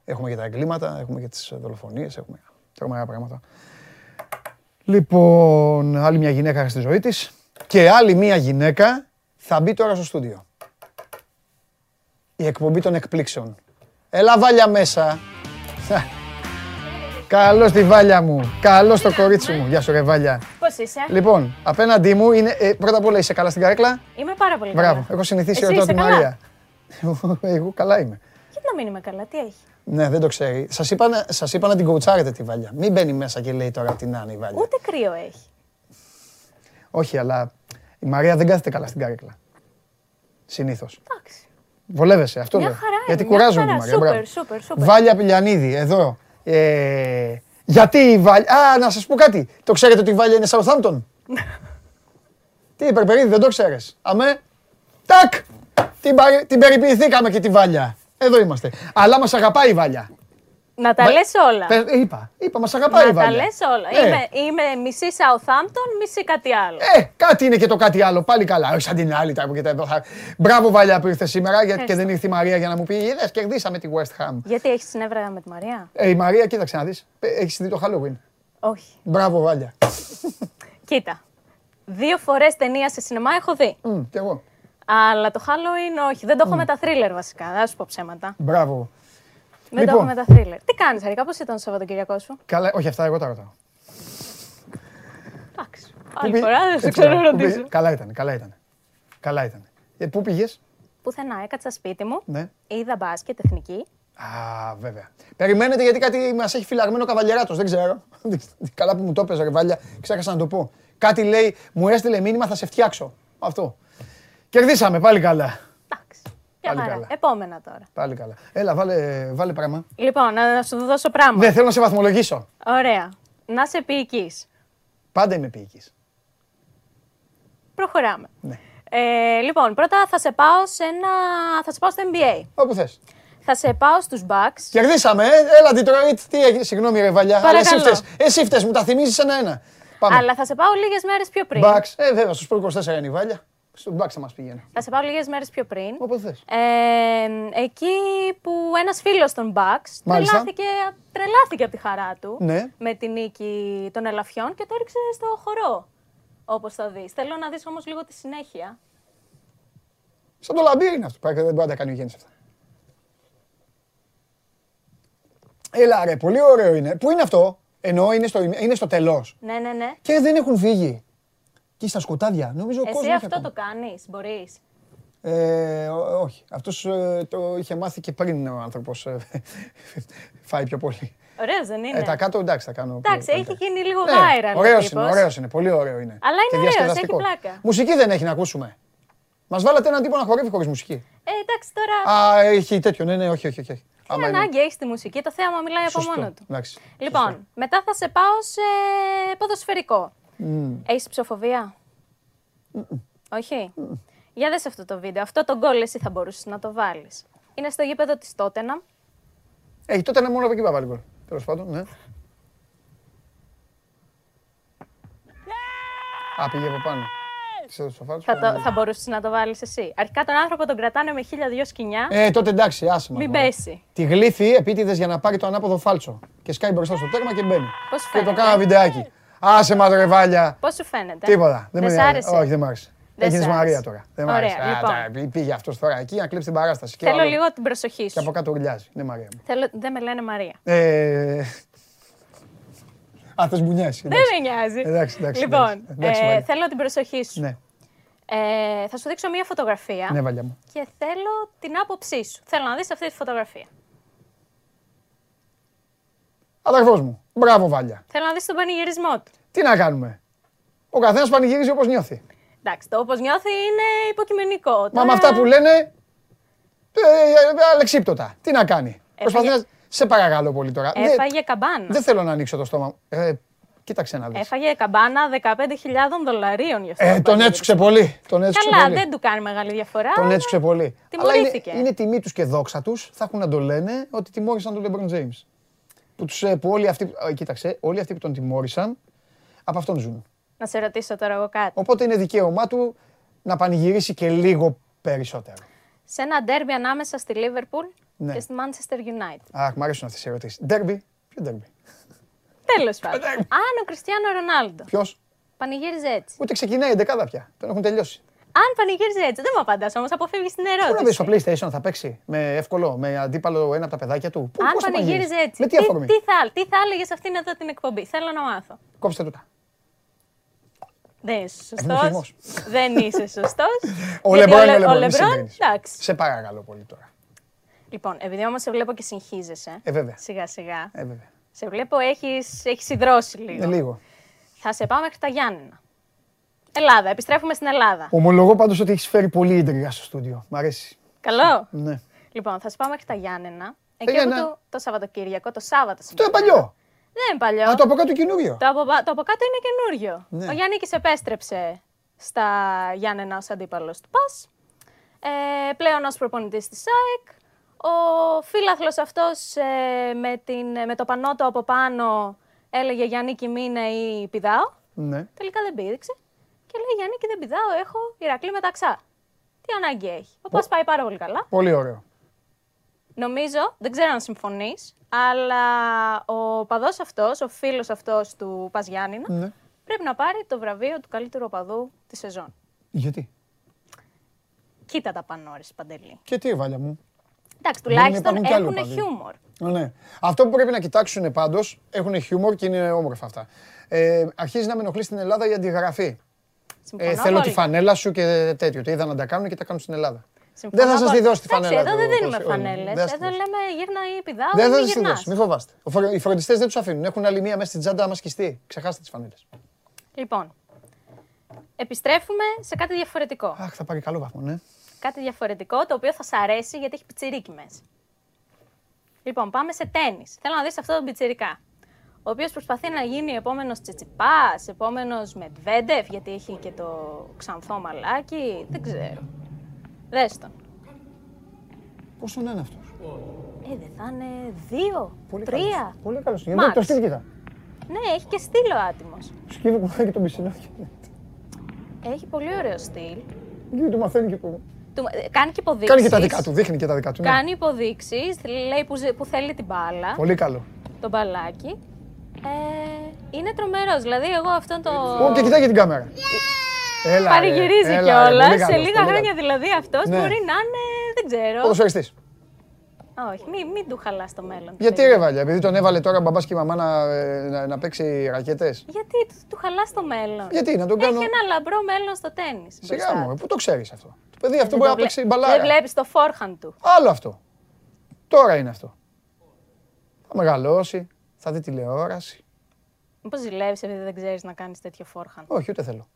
έχουμε και τα εγκλήματα, έχουμε και τις δολοφονίες, έχουμε τρομερά πράγματα. Λοιπόν, άλλη μια γυναίκα στη ζωή της και άλλη μια γυναίκα θα μπει τώρα στο στούντιο. Η εκπομπή των εκπλήξεων. Έλα Βάλια μέσα. Καλώς τη Βάλια μου. Καλώς το κορίτσι μου. Γεια σου ρε Βάλια. Πώς είσαι? Λοιπόν, απέναντί μου είναι... Πρώτα απ' όλα είσαι καλά στην καρέκλα? Είμαι πάρα πολύ καλά. Μπράβο. Έχω συνηθίσει ρωτώ τη Μαρία. Εγώ καλά είμαι. Γιατί να μην είμαι καλά, τι έχει? Ναι, δεν το ξέρει. Σας είπα να την κουτσάρετε τη Βάλια. Μην μπαίνει μέσα και λέει τώρα την Άννη η Βάλια. Ούτε κρύο έχει. Όχι, αλλά η Μαρία δεν κάθεται καλά στην καρέκλα. Συνήθως. Εντάξει. Βολεύεσαι, αυτό λέω. Γιατί κουράζομαι τη Μαρία. Βάλια Πηλιανίδη, εδώ. Γιατί η Βάλια... Α, να σας πω κάτι. Το ξέρετε ότι η Βάλια είναι Southampton? Τι, Περπερίδη, δεν το ξέρεις? Αμέ. Τακ! Την περιποιηθήκαμε και τη Βάλια. Εδώ είμαστε. Αλλά μας αγαπάει η Βάλια. Να τα λες όλα. Είπα, μας αγαπάει η Βάλια. Να τα λες όλα. Είμαι μισή Southampton, μισή κάτι άλλο. Κάτι είναι και το κάτι άλλο. Πάλι καλά. Όχι σαν την άλλη τα που και τα εδώ. Μπράβο Βάλια που ήρθε σήμερα και δεν ήρθε η Μαρία για να μου πει: είδες, κερδίσαμε τη West Ham. Γιατί έχεις συνέβρα με τη Μαρία? Η Μαρία, κοίταξε να δεις. Έχεις δει το Halloween? Όχι. Μπράβο Βάλια. Κοίτα. 2 φορές ταινία σε σινεμά έχω δει. Κι εγώ. Αλλά το Halloween όχι. Δεν το έχω με τα thriller βασικά. Δεν σου πω ψέματα. Μπράβο. Δεν το έχω με τα thriller. Τι κάνεις, Αρικά, πώς ήταν το Σαββατοκύριακό σου? Καλά, όχι, αυτά εγώ τα ρωτάω. Εντάξει. Άλλη φορά δεν σε ξέρω να ρωτήσω. Καλά ήταν, καλά ήταν. Καλά ήταν. Πού πήγες? Πουθενά, έκατσα σπίτι μου. Ναι. Είδα μπάσκετ, εθνική. Α, βέβαια. Περιμένετε γιατί κάτι μας έχει φυλαγμένο ο Καβαλιεράτος, δεν ξέρω. Καλά που μου το έπαιζε, ρε Βάλια, ξέχασα να το πω. Κάτι λέει, μου έστειλε μήνυμα, θα σε φτιάξω. Αυτό. Κερδίσαμε, πάλι καλά. Επόμενα τώρα. Πάλι καλά. Έλα, βάλε πράγμα. Λοιπόν, να σου δώσω πράγμα. Ναι, θέλω να σε βαθμολογήσω. Ωραία. Να σε ποιητής. Πάντα είμαι ποιητής. Προχωράμε. Ναι. Λοιπόν, πρώτα θα σε πάω στο NBA. Όπου θες. Θα σε πάω στους Bucks. Κερδίσαμε, έλα Detroit. Τι έγινε, συγγνώμη ρε Βαλιά. Εσύ φτες, μου τα θυμίζεις ένα-ένα. Αλλά θα σε πάω λίγες μέρες πιο πριν. Bucks, βέβαια, στους Sport24 είναι η Βάλια. Στον Bucks θα μας πηγαίνει. Θα σε πάω λίγες μέρες πιο πριν. Όποτε θες. Εκεί που ένας φίλος των Bucks τρελάθηκε από τη χαρά του με τη νίκη των ελαφιών και το έριξε στο χορό. Όπως θα δεις. Θέλω να δεις όμως λίγο τη συνέχεια. Σαν το λαμπύρι είναι αυτό. Πράγμα δεν μπορεί να τα κάνει ο Γιάννης αυτά. Έλα ρε, πολύ ωραίο είναι. Πού είναι αυτό? Εννοώ είναι στο τελώς. Ναι. Και δεν έχουν φύγει. Και στα σκοτάδια. Νομίζω ο κόσμος. Εσύ αυτό το κάνεις, μπορείς? Όχι. Αυτός το είχε μάθει και πριν ο άνθρωπος φάει πιο πολύ. Ωραίος δεν είναι? Τα κάτω εντάξει, τα κάνω. Εντάξει, έχει γίνει λίγο viral. Ωραίος είναι, πολύ ωραίο είναι. Αλλά είναι ωραίος, έχει πλάκα. Μουσική δεν έχει να ακούσουμε? Μας βάλατε έναν τύπο να χορεύει χωρίς μουσική. Εντάξει τώρα. Α, έχει τέτοιο, ναι, όχι. Είναι ανάγκη, έχεις τη μουσική, το θέαμα μιλάει από μόνο του. Λοιπόν, μετά θα σε πάω σε ποδοσφαιρικό. Έχεις ψηφοφορία? Όχι. Για δες αυτό το βίντεο. Αυτό το γκολ εσύ θα μπορούσες να το βάλεις. Είναι στο γήπεδο της Τότεναμ. Έχει Τότεναμ μόνο από εκεί πάει λοιπόν. Τέλος πάντων, ναι. Α, πήγε από πάνω. Θα μπορούσες να το βάλεις εσύ. Αρχικά τον άνθρωπο τον κρατάνε με 1002 σκοινιά. Τότε εντάξει, άσχημα. Μην πέσει. Τη γλύφει επίτηδες για να πάρει το ανάποδο φάλτσο. Και σκάει μπροστά στο τέρμα και μπαίνει. Πώς σου φαίνεται? Και το κάνω βιντεάκι. Άσε μας ρε Βάλια. Πώς σου φαίνεται? Τίποτα. Δεν σ' άρεσε? Όχι, δεν μ' άρεσε. Έγινες Μαρία τώρα. Δεν μ' άρεσε. Πήγε αυτός τώρα εκεί να κλέψει την παράσταση. Θέλω λίγο την προσοχή σου. Και από κάτω ουρλιάζει. Δεν με λένε Μαρία. Α, θες μπουνιάσεις. Δεν με νοιάζει. Εντάξει, λοιπόν, θέλω την προσοχή σου. Ναι. Θα σου δείξω μία φωτογραφία. Ναι, Βάλια μου. Και θέλω την άποψή σου. Θέλω να δεις αυτή τη φωτογραφία. Αδερφός μου. Μπράβο, Βάλια. Θέλω να δεις τον πανηγυρισμό του. Τι να κάνουμε. Ο καθένας πανηγυρίζει όπως νιώθει. Εντάξει, το όπως νιώθει είναι υποκειμενικό. Μα με αυτά που λένε. Αλεξίπτωτα. Τι να κάνει. Σε παρακαλώ πολύ τώρα. Έφαγε καμπάνα. Δεν θέλω να ανοίξω το στόμα μου. Κοίταξε να δεις. Έφαγε καμπάνα $15,000 γι' αυτό. Τον έτσουξε πολύ. Καλά, δεν του κάνει μεγάλη διαφορά. Τον έτσουξε πολύ. Τιμωρήθηκε. Είναι τιμή τους και δόξα τους. Θα έχουν να το λένε ότι τιμώρησαν τον Λεμπρόν Τζέιμς. Που όλοι αυτοί. Κοίταξε, όλοι αυτοί που τον τιμώρησαν από αυτόν ζουν. Να σε ρωτήσω τώρα εγώ κάτι. Οπότε είναι δικαίωμά του να πανηγυρίσει και λίγο περισσότερο. Σε ένα ντέρμπι ανάμεσα στη Λίβερπουλ. Ναι. Και στη Manchester United. Αχ, μ' αρέσουν αυτές οι ερωτήσεις. Ντέρμπι, ποιο ντέρμπι. Τέλος πάντων. Αν ο Κριστιάνο Ρονάλντο. Ποιος? Πανηγύριζε έτσι. Ούτε ξεκινάει η δεκάδα πια. Τον έχουν τελειώσει. Αν πανηγύριζε έτσι, δεν μου απαντάς όμως, αποφεύγεις την ερώτηση. Πού να δεις στο PlayStation θα παίξει με εύκολο, με αντίπαλο ένα από τα παιδάκια του. Αν πανηγύριζε έτσι. Με τι αφορμή. Τι θα έλεγες αυτήν εδώ την εκπομπή. Θέλω να μάθω. Κόψτε τούτα. Δεν είσαι σωστός. Δεν είσαι σωστός. Ο Λεμπρόν. Σε παρακαλώ πολύ τώρα. Λοιπόν, επειδή όμως σε βλέπω και συγχύζεσαι, σιγά σιγά, σε βλέπω έχεις ιδρώσει λίγο. Λίγο. Θα σε πάω μέχρι τα Γιάννενα. Ελλάδα, επιστρέφουμε στην Ελλάδα. Ομολογώ πάντως ότι έχεις φέρει πολύ ίντριγκα στο στούντιο. Μ' αρέσει. Καλό. Ναι. Λοιπόν, θα σε πάω μέχρι τα Γιάννενα, εκεί όπου το Σαββατοκύριακο, το Σάββατο. Αυτό είναι παλιό. Δεν είναι παλιό. Α, το από κάτω καινούριο. Το από κάτω είναι καινούριο. Ναι. Ο Γιάννικης επέστρεψε στα Γιάννενα ως αντίπαλος του ΠΑΣ, πλέον ως προπονητής της ΑΕΚ. Ο φίλαθλος αυτός με το πανότο από πάνω έλεγε «Γιαννίκη μείνε ή πηδάω». Ναι. Τελικά δεν πήδηξε και λέει «Γιαννίκη δεν πηδάω, έχω Ηρακλή μεταξά». Τι ανάγκη έχει. Ο Πας πάει πάρα πολύ καλά. Πολύ ωραίο. Νομίζω, δεν ξέρω αν συμφωνείς, αλλά ο παδός αυτός, ο φίλος αυτός του Πας Γιάννηνα, ναι, πρέπει να πάρει το βραβείο του καλύτερου οπαδού τη σεζόν. Γιατί? Κοίτα τα πανόρις, Παντελή. Και τι, Βάλια μου. Εντάξει, τουλάχιστον έχουν χιούμορ. Ναι. Αυτό που πρέπει να κοιτάξουν πάντως, έχουν χιούμορ και είναι όμορφα αυτά. Αρχίζει να με ενοχλεί στην Ελλάδα η αντιγραφή. Θέλω τη φανέλα σου και τέτοιο. Το είδα να τα κάνουν και τα κάνουν στην Ελλάδα. Δεν θα σας τη δώσω τη φανέλα. Εδώ δεν δίνουμε φανέλες. Εδώ λέμε γύρνα ή πηδάω. Δεν θα σας τη δώσω. Μην φοβάστε. Οι φροντιστές δεν τους αφήνουν. Έχουν άλλη μία μέσα στην τσάντα άμα σκιστεί. Ξεχάστε τις φανέλες. Λοιπόν, επιστρέφουμε σε κάτι διαφορετικό. Αχ, θα πάρει καλό βαθμό, ναι. Κάτι διαφορετικό, το οποίο θα σ' αρέσει γιατί έχει πιτσιρίκι μέσα. Λοιπόν, πάμε σε τένις. Θέλω να δεις αυτό τον πιτσιρικά, ο οποίος προσπαθεί να γίνει επόμενος Τσιτσιπάς, επόμενος Μεντβέντεφ, γιατί έχει και το ξανθό μαλάκι, δεν ξέρω. Δες τον. Πόσο είναι αυτός? Δεν θα είναι 2, 3. Πολύ καλός. Γιατί το στυλ κοίτα. Ναι, έχει και στυλ ο άτιμος. Σκύβει που φάει και τον πισινάκι. Έχει πολύ ωραίο στυλ. Γιατί το μαθαίνει και το... Κάνει και υποδείξεις. Κάνει και τα δικά του, δείχνει και τα δικά του. Ναι. Κάνει υποδείξεις, λέει που θέλει την μπάλα. Πολύ καλό. Το μπαλάκι. Είναι τρομερός, δηλαδή εγώ αυτόν το... Και κοιτάει και την κάμερα. Yeah! Παρηγυρίζει κιόλας, σε λίγα χρόνια δηλαδή αυτός, ναι, μπορεί να είναι, δεν ξέρω. Ποδοσφαιριστής. Όχι, μην του χαλάς το μέλλον. Γιατί ρε Βάλια, επειδή τον έβαλε τώρα μπαμπάς και η μαμά να παίξει ρακέτες. Γιατί του χαλάς το μέλλον. Γιατί να τον κάνω. Έχει ένα λαμπρό μέλλον στο τένις. Σιγά μου, πού το ξέρεις αυτό. Το παιδί αυτό μπορεί να παίξει μπαλάρα. Δεν βλέπεις το forehand του. Άλλο αυτό. Τώρα είναι αυτό. Θα μεγαλώσει, θα δει τηλεόραση. Μήπως ζηλεύεις επειδή δεν ξέρεις να κάνεις τέτοιο forehand. Όχι, ούτε θέλω.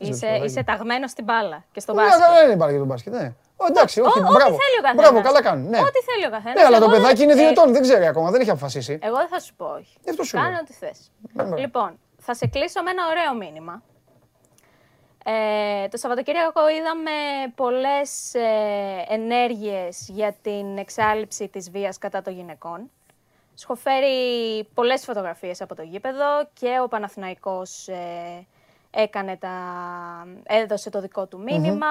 Είσαι ταγμένος στην μπάλα και στο μπάσκετ. Καλά είναι η μπάλα και το μπάσκετ, ναι. Εντάξει, όχι, μπράβο. Μπράβο, καλά κάνουν. Ό,τι θέλει ο καθένας. Ναι, αλλά το παιδάκι είναι 2 ετών, δεν ξέρει ακόμα, δεν έχει αποφασίσει. Εγώ δεν θα σου πω όχι. Κάνω ό,τι θες. Λοιπόν, θα σε κλείσω με ένα ωραίο μήνυμα. Το Σαββατοκύριακο είδαμε πολλές ενέργειες για την εξάλειψη της βίας κατά των γυναικών. Σχοφέρει πολλές φωτογραφίες από το γήπεδο και ο Παναθηναϊκός έδωσε το δικό του μήνυμα.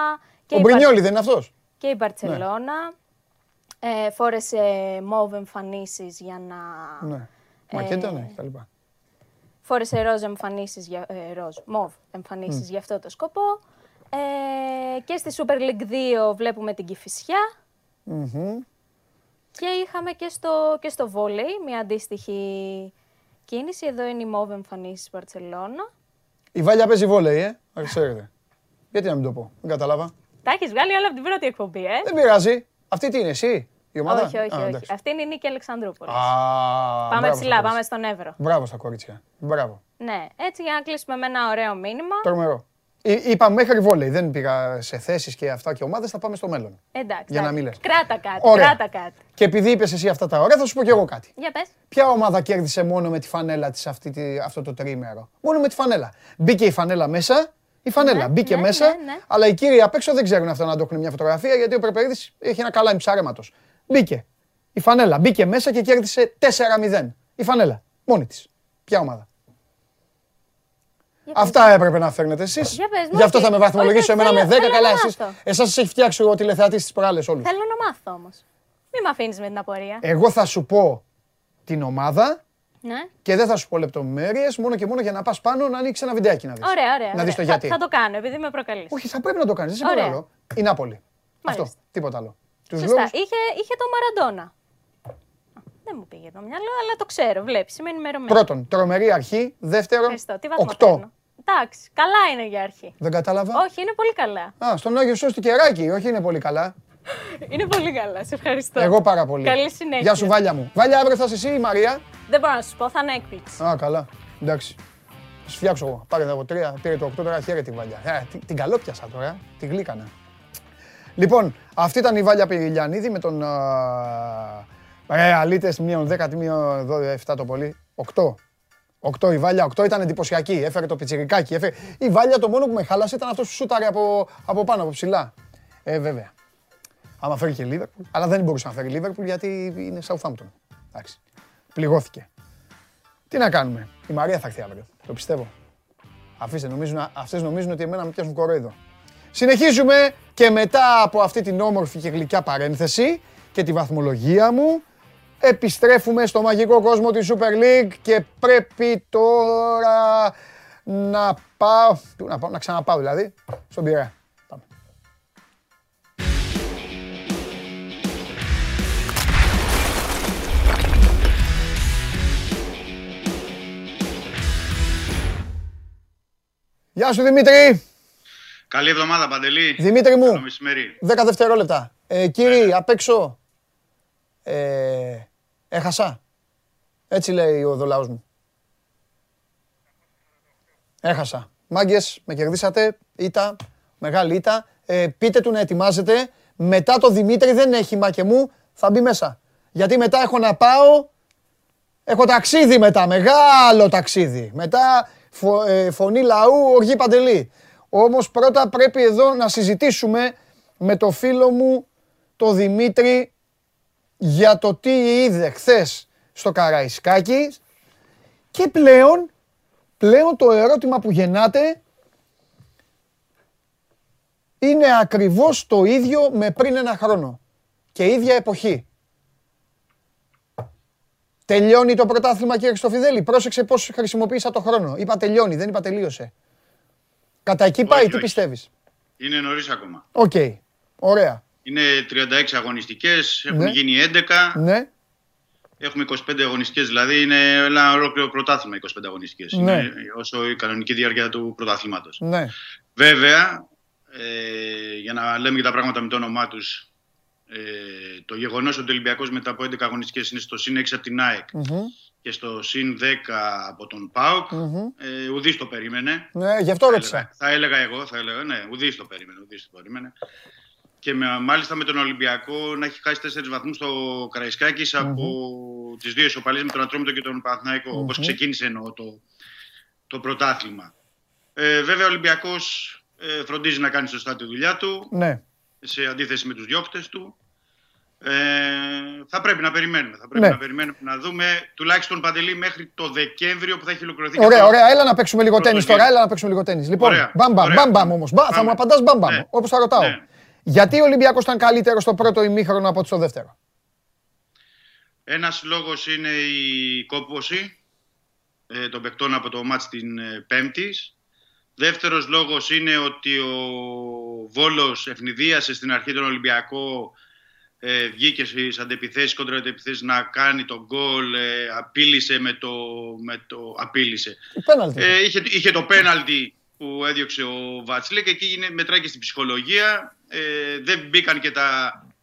Και ο Μπρινιόλι δεν είναι αυτός. Και η Μπαρτσελώνα φόρεσε μόβ εμφανίσεις για να... Ναι. Μακέτα, ναι, τα λοιπά. Φόρεσε ροζ εμφανίσεις, μόβ εμφανίσεις για αυτό το σκοπό. Και στη Super League 2 βλέπουμε την Κηφισιά. Και είχαμε και στο βόλεϊ μια αντίστοιχη κίνηση. Εδώ είναι η μόβ εμφανίσεις Μπαρτσελώνα. Η Βάλια παίζει βόλεϊ, ξέρετε. Γιατί να μην το πω, δεν κατάλαβα. Τα έχεις βγάλει όλα από την πρώτη εκπομπή, Δεν πειράζει. Αυτή τι είναι, εσύ, η ομάδα? Όχι, όχι, όχι. Αυτή είναι η Νίκη Αλεξανδρούπολης. Πάμε ψηλά, πάμε στον Εύρο. Μπράβο στα κορίτσια. Μπράβο. Ναι, έτσι για να κλείσουμε με ένα ωραίο μήνυμα. Τρομερό. Είπα μέχρι βόλεϊ, δεν πήγα σε θέσεις και αυτά και ομάδες, θα πάμε στο μέλλον. Εντάξει. Για να μην λες. Κράτα κάτι, κράτα κάτι. Και επειδή είπες εσύ αυτά τα ωραία, θα σου πω κι εγώ κάτι. Για πες. Ποια ομάδα κέρδισε μόνο με τη φανέλα της αυτό το τρίμερο? Μόνο με τη φανέλα. Μπήκε η φανέλα μέσα. Η φανέλα μπήκε μέσα, αλλά οι κύριοι απ' έξω δεν ξέρουν αυτό να το έχουν μια φωτογραφία, γιατί ο Περπερίδης έχει ένα καλάμι ψαρέματος. Μπήκε. Η φανέλα μπήκε μέσα και κέρδισε 4-0. Η φανέλα. Μόνη της. Ποια ομάδα? Αυτά έπρεπε να φέρνετε εσείς. Γι' αυτό θα με βαθμολογήσω εμένα με 10, καλά εσείς. Εσάς έχει φτιάξει ο τηλεθεατής της προάλλες όλους. Θέλω να μάθω όμως. Μην με αφήνεις με την απορία. Εγώ θα σου πω την ομάδα. Και δεν θα σου πω λεπτομέρειες, μόνο και μόνο για να πας πάνω να ανοίξεις ένα βιντεάκι να δεις. Ωραία, ωραία. Να δεις το γιατί. Θα το κάνω, επειδή με προκαλείς. Όχι, θα πρέπει να το κάνεις, δεν σε προκαλώ. Η Νάπολη. Αυτό, τίποτα άλλο. Τους λόγους. Είχε το Μαραντόνα. Δεν μου πήγε το μυαλό, αλλά το ξέρω, βλέπεις, είμαι ενημερωμένη. Πρώτον, τρομερή αρχή. Δεύτερον, 8. Εντάξει, καλά είναι για αρχή. Δεν κατάλαβα. Όχι, είναι πολύ καλά. Α, στον Άγιο Σώστη Κεράκη, όχι είναι πολύ καλά. Είναι πολύ καλά, σε ευχαριστώ. Εγώ πάρα πολύ. Καλή συνέχεια. Γεια σου, Βάλια μου. Βάλια, αύριο θα είσαι εσύ η Μαρία. Δεν μπορώ να σου πω, θα είναι έκπληξη. Α, καλά. Εντάξει. Θα σου φτιάξω εγώ. Πάρε εδώ 3, πήρε το 8, τώρα χαίρεται η Βάλια. Την καλόπιασα τώρα, την γλύκανα. Λοιπόν, αυτή ήταν η Βάλια Πηλιανίδη με τον Ρεαλίτες μείον 10, μείον 7 το πολύ. 8. 8 η Βάλια, 8 ήταν εντυπωσιακή. Έφερε το πιτσιρικάκι. Έφερε... Η Βάλια το μόνο που με χάλασε ήταν αυτό που σούταρε από πάνω, από ψηλά. Βέβαια. Άμα φέρει και Λίβερπουλ, αλλά δεν μπορούσε να φέρει Λίβερπουλ γιατί είναι Southampton. Εντάξει. Πληγώθηκε. Τι να κάνουμε, η Μαρία θα έρθει αύριο. Το πιστεύω. Αφήστε, αυτές νομίζουν ότι εμένα με πιάσουν κοροϊδό. Συνεχίζουμε και μετά από αυτή την όμορφη και γλυκιά παρένθεση και τη βαθμολογία μου, επιστρέφουμε στο μαγικό κόσμο της Super League και πρέπει τώρα να πάω. Να ξαναπάω δηλαδή στον Πειραιά. Γεια σου Δημήτρη! Καλή εβδομάδα Παντελή. Δημήτρη μου, καλό μεσημέρι. 10 δευτερόλεπτα. Κύριοι, απ' έξω, έχασα. Έτσι λέει ο δολαός μου. Έχασα. Μάγκες, με κερδίσατε, ήττα, μεγάλη ήττα. Πείτε του να ετοιμάζετε. Μετά το Δημήτρη δεν έχει μα και μου, θα μπει μέσα. Γιατί μετά έχω να πάω, έχω ταξίδι μετά, μεγάλο ταξίδι. Μετά... Φωνή λαού, οργή Παντελή. Όμως πρώτα πρέπει εδώ να συζητήσουμε με το φίλο μου, το Δημήτρη, για το τι είδε χθες στο Καραϊσκάκι και πλέον το ερώτημα που γεννάται είναι ακριβώς το ίδιο με πριν ένα χρόνο και ίδια εποχή. Τελειώνει το πρωτάθλημα, κύριε Χριστοφιδέλη. Πρόσεξε πώς χρησιμοποίησα το χρόνο. Είπα τελειώνει, δεν είπα τελείωσε. Κατά εκεί πάει, τι πιστεύεις? Είναι νωρίς ακόμα. Οκ. Ωραία. Είναι 36 αγωνιστικές, έχουν γίνει 11. Ναι. Έχουμε 25 αγωνιστικές, δηλαδή είναι ένα ολόκληρο πρωτάθλημα 25 αγωνιστικές. Είναι όσο η κανονική διάρκεια του πρωταθλήματος. Ναι. Βέβαια, για να λέμε και τα πράγματα με το όνομά τους. Το γεγονός ότι ο Ολυμπιακός μετά από 11 αγωνιστικές είναι στο ΣΥΝ 6 από την ΑΕΚ και στο ΣΥΝ 10 από τον ΠΑΟΚ, ουδής το περίμενε. Ναι, γι' αυτό ρώτησα. Θα έλεγα εγώ, ναι, ουδής το περίμενε, Και μάλιστα με τον Ολυμπιακό να έχει χάσει 4 βαθμούς στο Καραϊσκάκης από τις δύο ισοπαλίες με τον Ατρόμητο και τον Παναθηναϊκό, όπως ξεκίνησε εννοώ το πρωτάθλημα. Βέβαια ο Ολυμπιακός φροντίζει να κάνει σωστά τη δουλειά του, ναι, σε αντίθεση με τους διώκτες του. Θα πρέπει να περιμένουμε. Θα πρέπει, ναι, να περιμένουμε να δούμε τουλάχιστον, Παντελή, μέχρι το Δεκέμβριο που θα έχει ολοκληρωθεί. Ωραία, ωραία. Έλα να παίξουμε λίγο τένις τώρα. Έλα να παίξουμε λίγο τένις. Λοιπόν, μπαμπαμ όμως. Θα μου απαντάς μπαμπαμ, ναι, όπως θα ρωτάω. Ναι. Γιατί ο Ολυμπιακός ήταν καλύτερος στο πρώτο ημίχρονο από το δεύτερο? Ένας λόγος είναι η κόπωση των παικτών από το μάτς την Πέμπτης. Δεύτερος λόγος είναι ότι ο Βόλος ευνηδίασε στην αρχή τον Ολυμπιακό. Βγήκε στις αντεπιθέσεις, κόντρα αντεπιθέσεις να κάνει τον γκολ, απείλησε με το... απείλησε. Είχε το πέναλτι που έδιωξε ο Βατσλέ και εκεί μετράει και στην ψυχολογία. Δεν μπήκαν και τα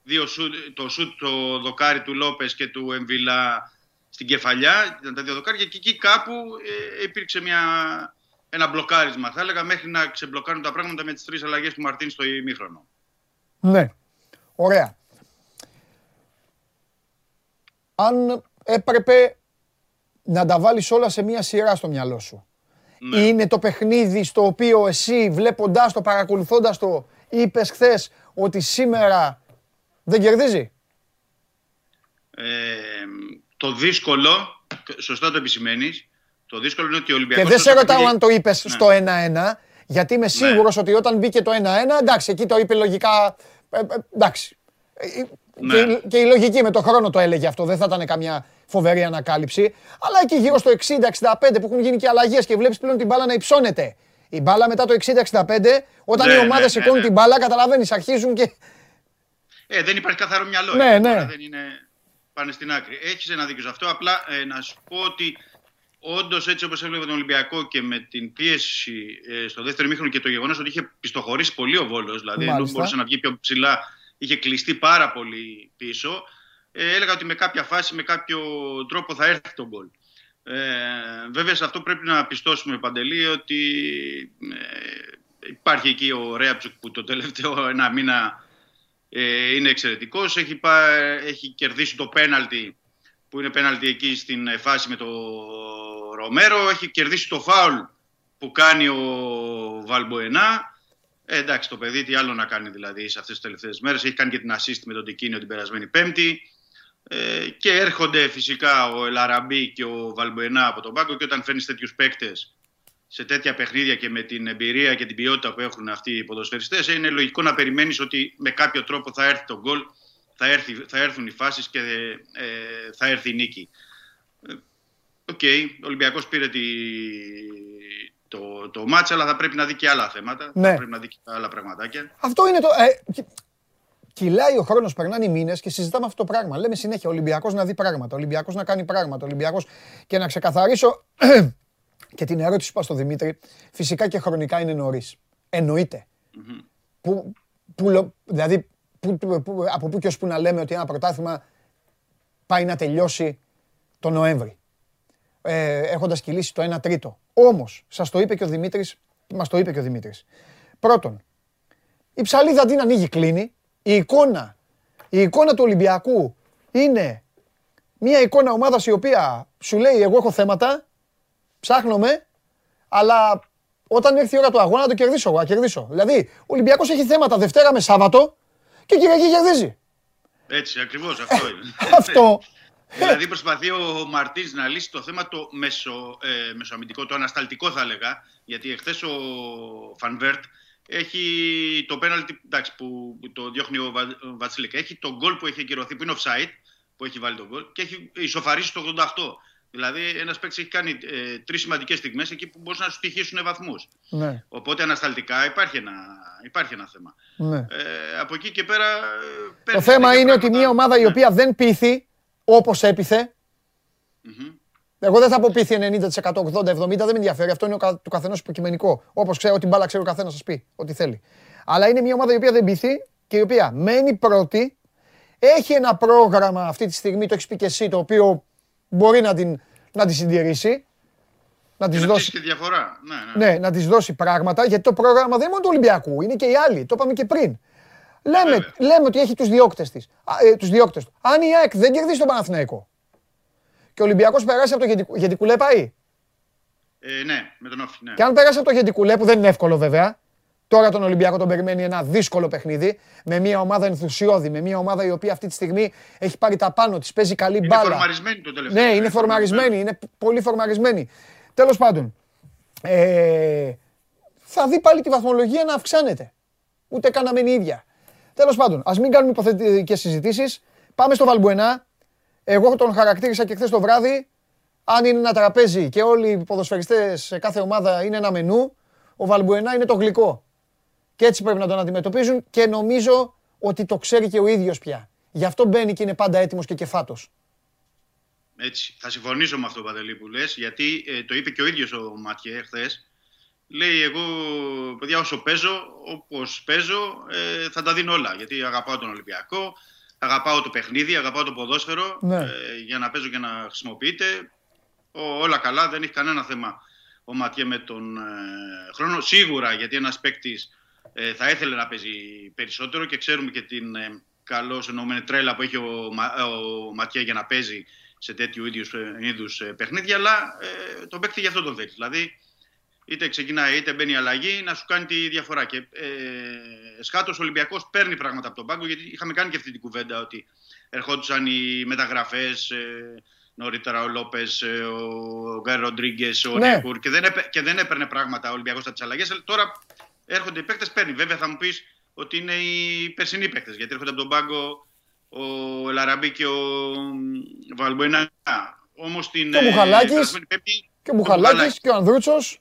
δύο σουτ, το σουτ, το δοκάρι του Λόπες και του Εμβιλά στην κεφαλιά. Ήταν τα δύο δοκάρια και εκεί κάπου υπήρξε ένα μπλοκάρισμα, θα έλεγα, μέχρι να ξεμπλοκάρουν τα πράγματα με τις τρεις αλλαγές του Μαρτίνς στο ημίχρονο. Ναι, ωραία. Αν έπρεπε να τα βάλεις όλα σε μία σειρά στο μυαλό σου, ναι, είναι το παιχνίδι στο οποίο εσύ, βλέποντάς το, παρακολουθώντας το, είπες χθες ότι σήμερα δεν κερδίζει? Το δύσκολο, σωστά το επισημαίνεις, το δύσκολο είναι ότι ο Ολυμπιακός... Και δεν σε ρωτάω αν το είπες, ναι, στο 1-1, γιατί είμαι σίγουρος, ναι, ότι όταν μπήκε το 1-1, εντάξει, εκεί το είπε λογικά, εντάξει. Ναι. Και η λογική με το χρόνο το έλεγε αυτό, δεν θα ήταν καμιά φοβερή ανακάλυψη. Αλλά εκεί γύρω στο 60-65 που έχουν γίνει και αλλαγές και βλέπεις πλέον την μπάλα να υψώνεται. Η μπάλα μετά το 60-65, όταν, ναι, οι ομάδες σηκώνουν, ναι, ναι, την μπάλα, καταλαβαίνεις, αρχίζουν και... δεν υπάρχει καθαρό μυαλό. Ναι, ναι. Δεν είναι... Πάνε στην άκρη. Έχεις ένα δίκιο σε αυτό. Απλά να σου πω ότι όντως έτσι όπως έβλεπα τον Ολυμπιακό και με την πίεση στο δεύτερο ημίχρονο και το γεγονός ότι είχε πιστοχωρήσει πολύ ο Βόλος, δηλαδή ενώ μπορούσε να βγει πιο ψηλά, είχε κλειστεί πάρα πολύ πίσω. Έλεγα ότι με κάποια φάση, με κάποιο τρόπο θα έρθει το γκολ. Βέβαια σε αυτό πρέπει να πιστώσουμε, Παντελή, ότι υπάρχει εκεί ο Ρέαψουκ που το τελευταίο ένα μήνα είναι εξαιρετικός. Έχει κερδίσει το πέναλτι που είναι πέναλτι εκεί στην φάση με το Ρομέρο. Έχει κερδίσει το φάουλ που κάνει ο Βαλμπουενά. Εντάξει, το παιδί τι άλλο να κάνει δηλαδή σε αυτές τις τελευταίες μέρες. Έχει κάνει και την assist με τον Τικίνιο την περασμένη Πέμπτη. Και έρχονται φυσικά ο Ελαραμπή και ο Βαλμπουενά από τον πάγκο. Και όταν φέρνεις τέτοιους παίκτες σε τέτοια παιχνίδια και με την εμπειρία και την ποιότητα που έχουν αυτοί οι ποδοσφαιριστές, είναι λογικό να περιμένεις ότι με κάποιο τρόπο θα έρθει το γκολ, θα έρθουν οι φάσεις και θα έρθει η νίκη. Οκ, ο Ολυμπιακός πήρε το μάτς, αλλά θα πρέπει να δει και άλλα θέματα, ναι, θα πρέπει να δει και άλλα πραγματάκια. Αυτό είναι το... κυλάει ο χρόνος, περνάνε οι μήνες και συζητάμε αυτό το πράγμα. Λέμε συνέχεια, ο Ολυμπιακός να δει πράγματα, ο Ολυμπιακός να κάνει πράγματα, ο Ολυμπιακός... Και να ξεκαθαρίσω και την ερώτηση που είπα στον Δημήτρη, φυσικά και χρονικά είναι νωρίς. Εννοείται. Mm-hmm. Δηλαδή, από πού και ως που να λέμε ότι ένα πρωτάθλημα πάει να τελειώσει τον Νοέμβρη, έχοντας κυλήσει το 1 τρίτο. Όμως, σας το είπε και ο Δημήτρης, μας το είπε και ο Δημήτρης. Πρώτον, η ψαλίδα αντί να ανοίγει κλείνει. Η εικόνα του Ολυμπιακού είναι μια εικόνα ομάδας η οποία σου λέει εγώ έχω θέματα, ψάχνομαι, αλλά όταν έρθει η ώρα του αγώνα να το κερδίσω εγώ, να κερδίσω. Δηλαδή, ο Ολυμπιακός έχει θέματα Δευτέρα με Σάββατο και Κυριακή κερδίζει. Έτσι, ακριβώς αυτό είναι. Αυτό. Δηλαδή προσπαθεί ο Μαρτίνς να λύσει το θέμα το μεσοαμυντικό, το ανασταλτικό θα έλεγα, γιατί εχθές ο Φανβέρτ έχει το πέναλτι, εντάξει, που το διώχνει ο Βατσλίκα, έχει το γκολ που έχει εγκυρωθεί, που είναι offside, που έχει βάλει τον γκολ και έχει ισοφαρίσει το 88. Δηλαδή ένας παίκτης έχει κάνει τρεις σημαντικές στιγμές εκεί που μπορούσαν να σου τυχήσουν βαθμούς. Ναι. Οπότε ανασταλτικά υπάρχει ένα θέμα. Ναι. Από εκεί και πέρα... Το θέμα είναι ότι μια ομάδα, ναι, η οποία δεν πείθει όπως έπιθε. Mm-hmm. Εγώ δεν θα πω πείθει 90%, 80%, 70%, δεν με ενδιαφέρει. Αυτό είναι του καθενός υποκειμενικό. Όπως ξέρω, ό,τι μπάλα ξέρει ο καθένας, σας πει ό,τι θέλει. Αλλά είναι μια ομάδα η οποία δεν πείθει και η οποία μένει πρώτη. Έχει ένα πρόγραμμα αυτή τη στιγμή, το έχεις πει και εσύ, το οποίο μπορεί να τη συντηρήσει. Να της δώσει τη διαφορά. Ναι, ναι. Ναι, να της δώσει πράγματα. Γιατί το πρόγραμμα δεν είναι μόνο του Ολυμπιακού, είναι και οι άλλοι. Το είπαμε και πριν. Λέμε ότι έχει τους διώκτες της. Τους διώκτες του. Αν η ΑΕΚ δεν κερδίσει τον Παναθηναϊκό και ο Ολυμπιακός περάσει από το Γεντικουλέ, πάει. Ναι, με τον Όφη. Ναι. Και αν περάσει από το Γεντικουλέ, που δεν είναι εύκολο βέβαια, Τώρα τον Ολυμπιακό τον περιμένει ένα δύσκολο παιχνίδι με μια ομάδα ενθουσιώδη, με μια ομάδα η οποία αυτή τη στιγμή έχει πάρει τα πάνω της, παίζει καλή μπάλα. Είναι φορμαρισμένη το τελευταίο. Ναι, είναι φορμαρισμένη, είναι πολύ φορμαρισμένη. Τέλος πάντων, θα δει πάλι τη βαθμολογία να αυξάνεται. Ούτε καν να μένει ίδια. Τέλος πάντων, ας μην κάνουμε υποθετικές συζητήσεις. Πάμε στο Βαλμπουενά. Εγώ τον χαρακτήρισα και χθες το βράδυ. Αν είναι ένα τραπέζι και όλοι οι ποδοσφαιριστές σε κάθε ομάδα είναι ένα μενού, ο Βαλμπουενά είναι το γλυκό. Και έτσι πρέπει να τον αντιμετωπίζουν και νομίζω ότι το ξέρει και ο ίδιος πια. Γι' αυτό μπαίνει και είναι πάντα έτοιμος και κεφάτος. Έτσι. Θα συμφωνήσω με αυτό, Παντελή, που λες, γιατί το είπε και ο ίδιος ο Ματιέ χθες. Λέει, εγώ, παιδιά, όσο παίζω, όπως παίζω, θα τα δίνω όλα. Γιατί αγαπάω τον Ολυμπιακό, αγαπάω το παιχνίδι, αγαπάω το ποδόσφαιρο, ναι. Για να παίζω και να χρησιμοποιείται. Όλα καλά, δεν έχει κανένα θέμα ο Ματιέ με τον χρόνο. Σίγουρα, γιατί ένας παίκτης θα ήθελε να παίζει περισσότερο και ξέρουμε και την καλώς εννοούμενη τρέλα που έχει ο Ματιέ για να παίζει σε τέτοιου είδους παιχνίδια, αλλά τον παίκτη γι' αυτό τον θέλει. Δηλαδή, είτε ξεκινάει είτε μπαίνει η αλλαγή, να σου κάνει τη διαφορά. Και σχάτως ο Ολυμπιακός παίρνει πράγματα από τον πάγκο, γιατί είχαμε κάνει και αυτή την κουβέντα ότι ερχόντουσαν οι μεταγραφές. Νωρίτερα ο Λόπες, ο Γκάρι Ροντρίγκες, ο Νιεκούρου και δεν έπαιρνε πράγματα ο Ολυμπιακός στα τις αλλαγές. Τώρα έρχονται οι παίκτες, παίρνει. Βέβαια θα μου πεις ότι είναι οι περσινοί παίκτες, γιατί έρχονται από τον πάγκο ο Λαραμπή και ο Βαλμπουενά. Όμως την. Και ο Μπουχαλάκης και ο Ανδρούτσος.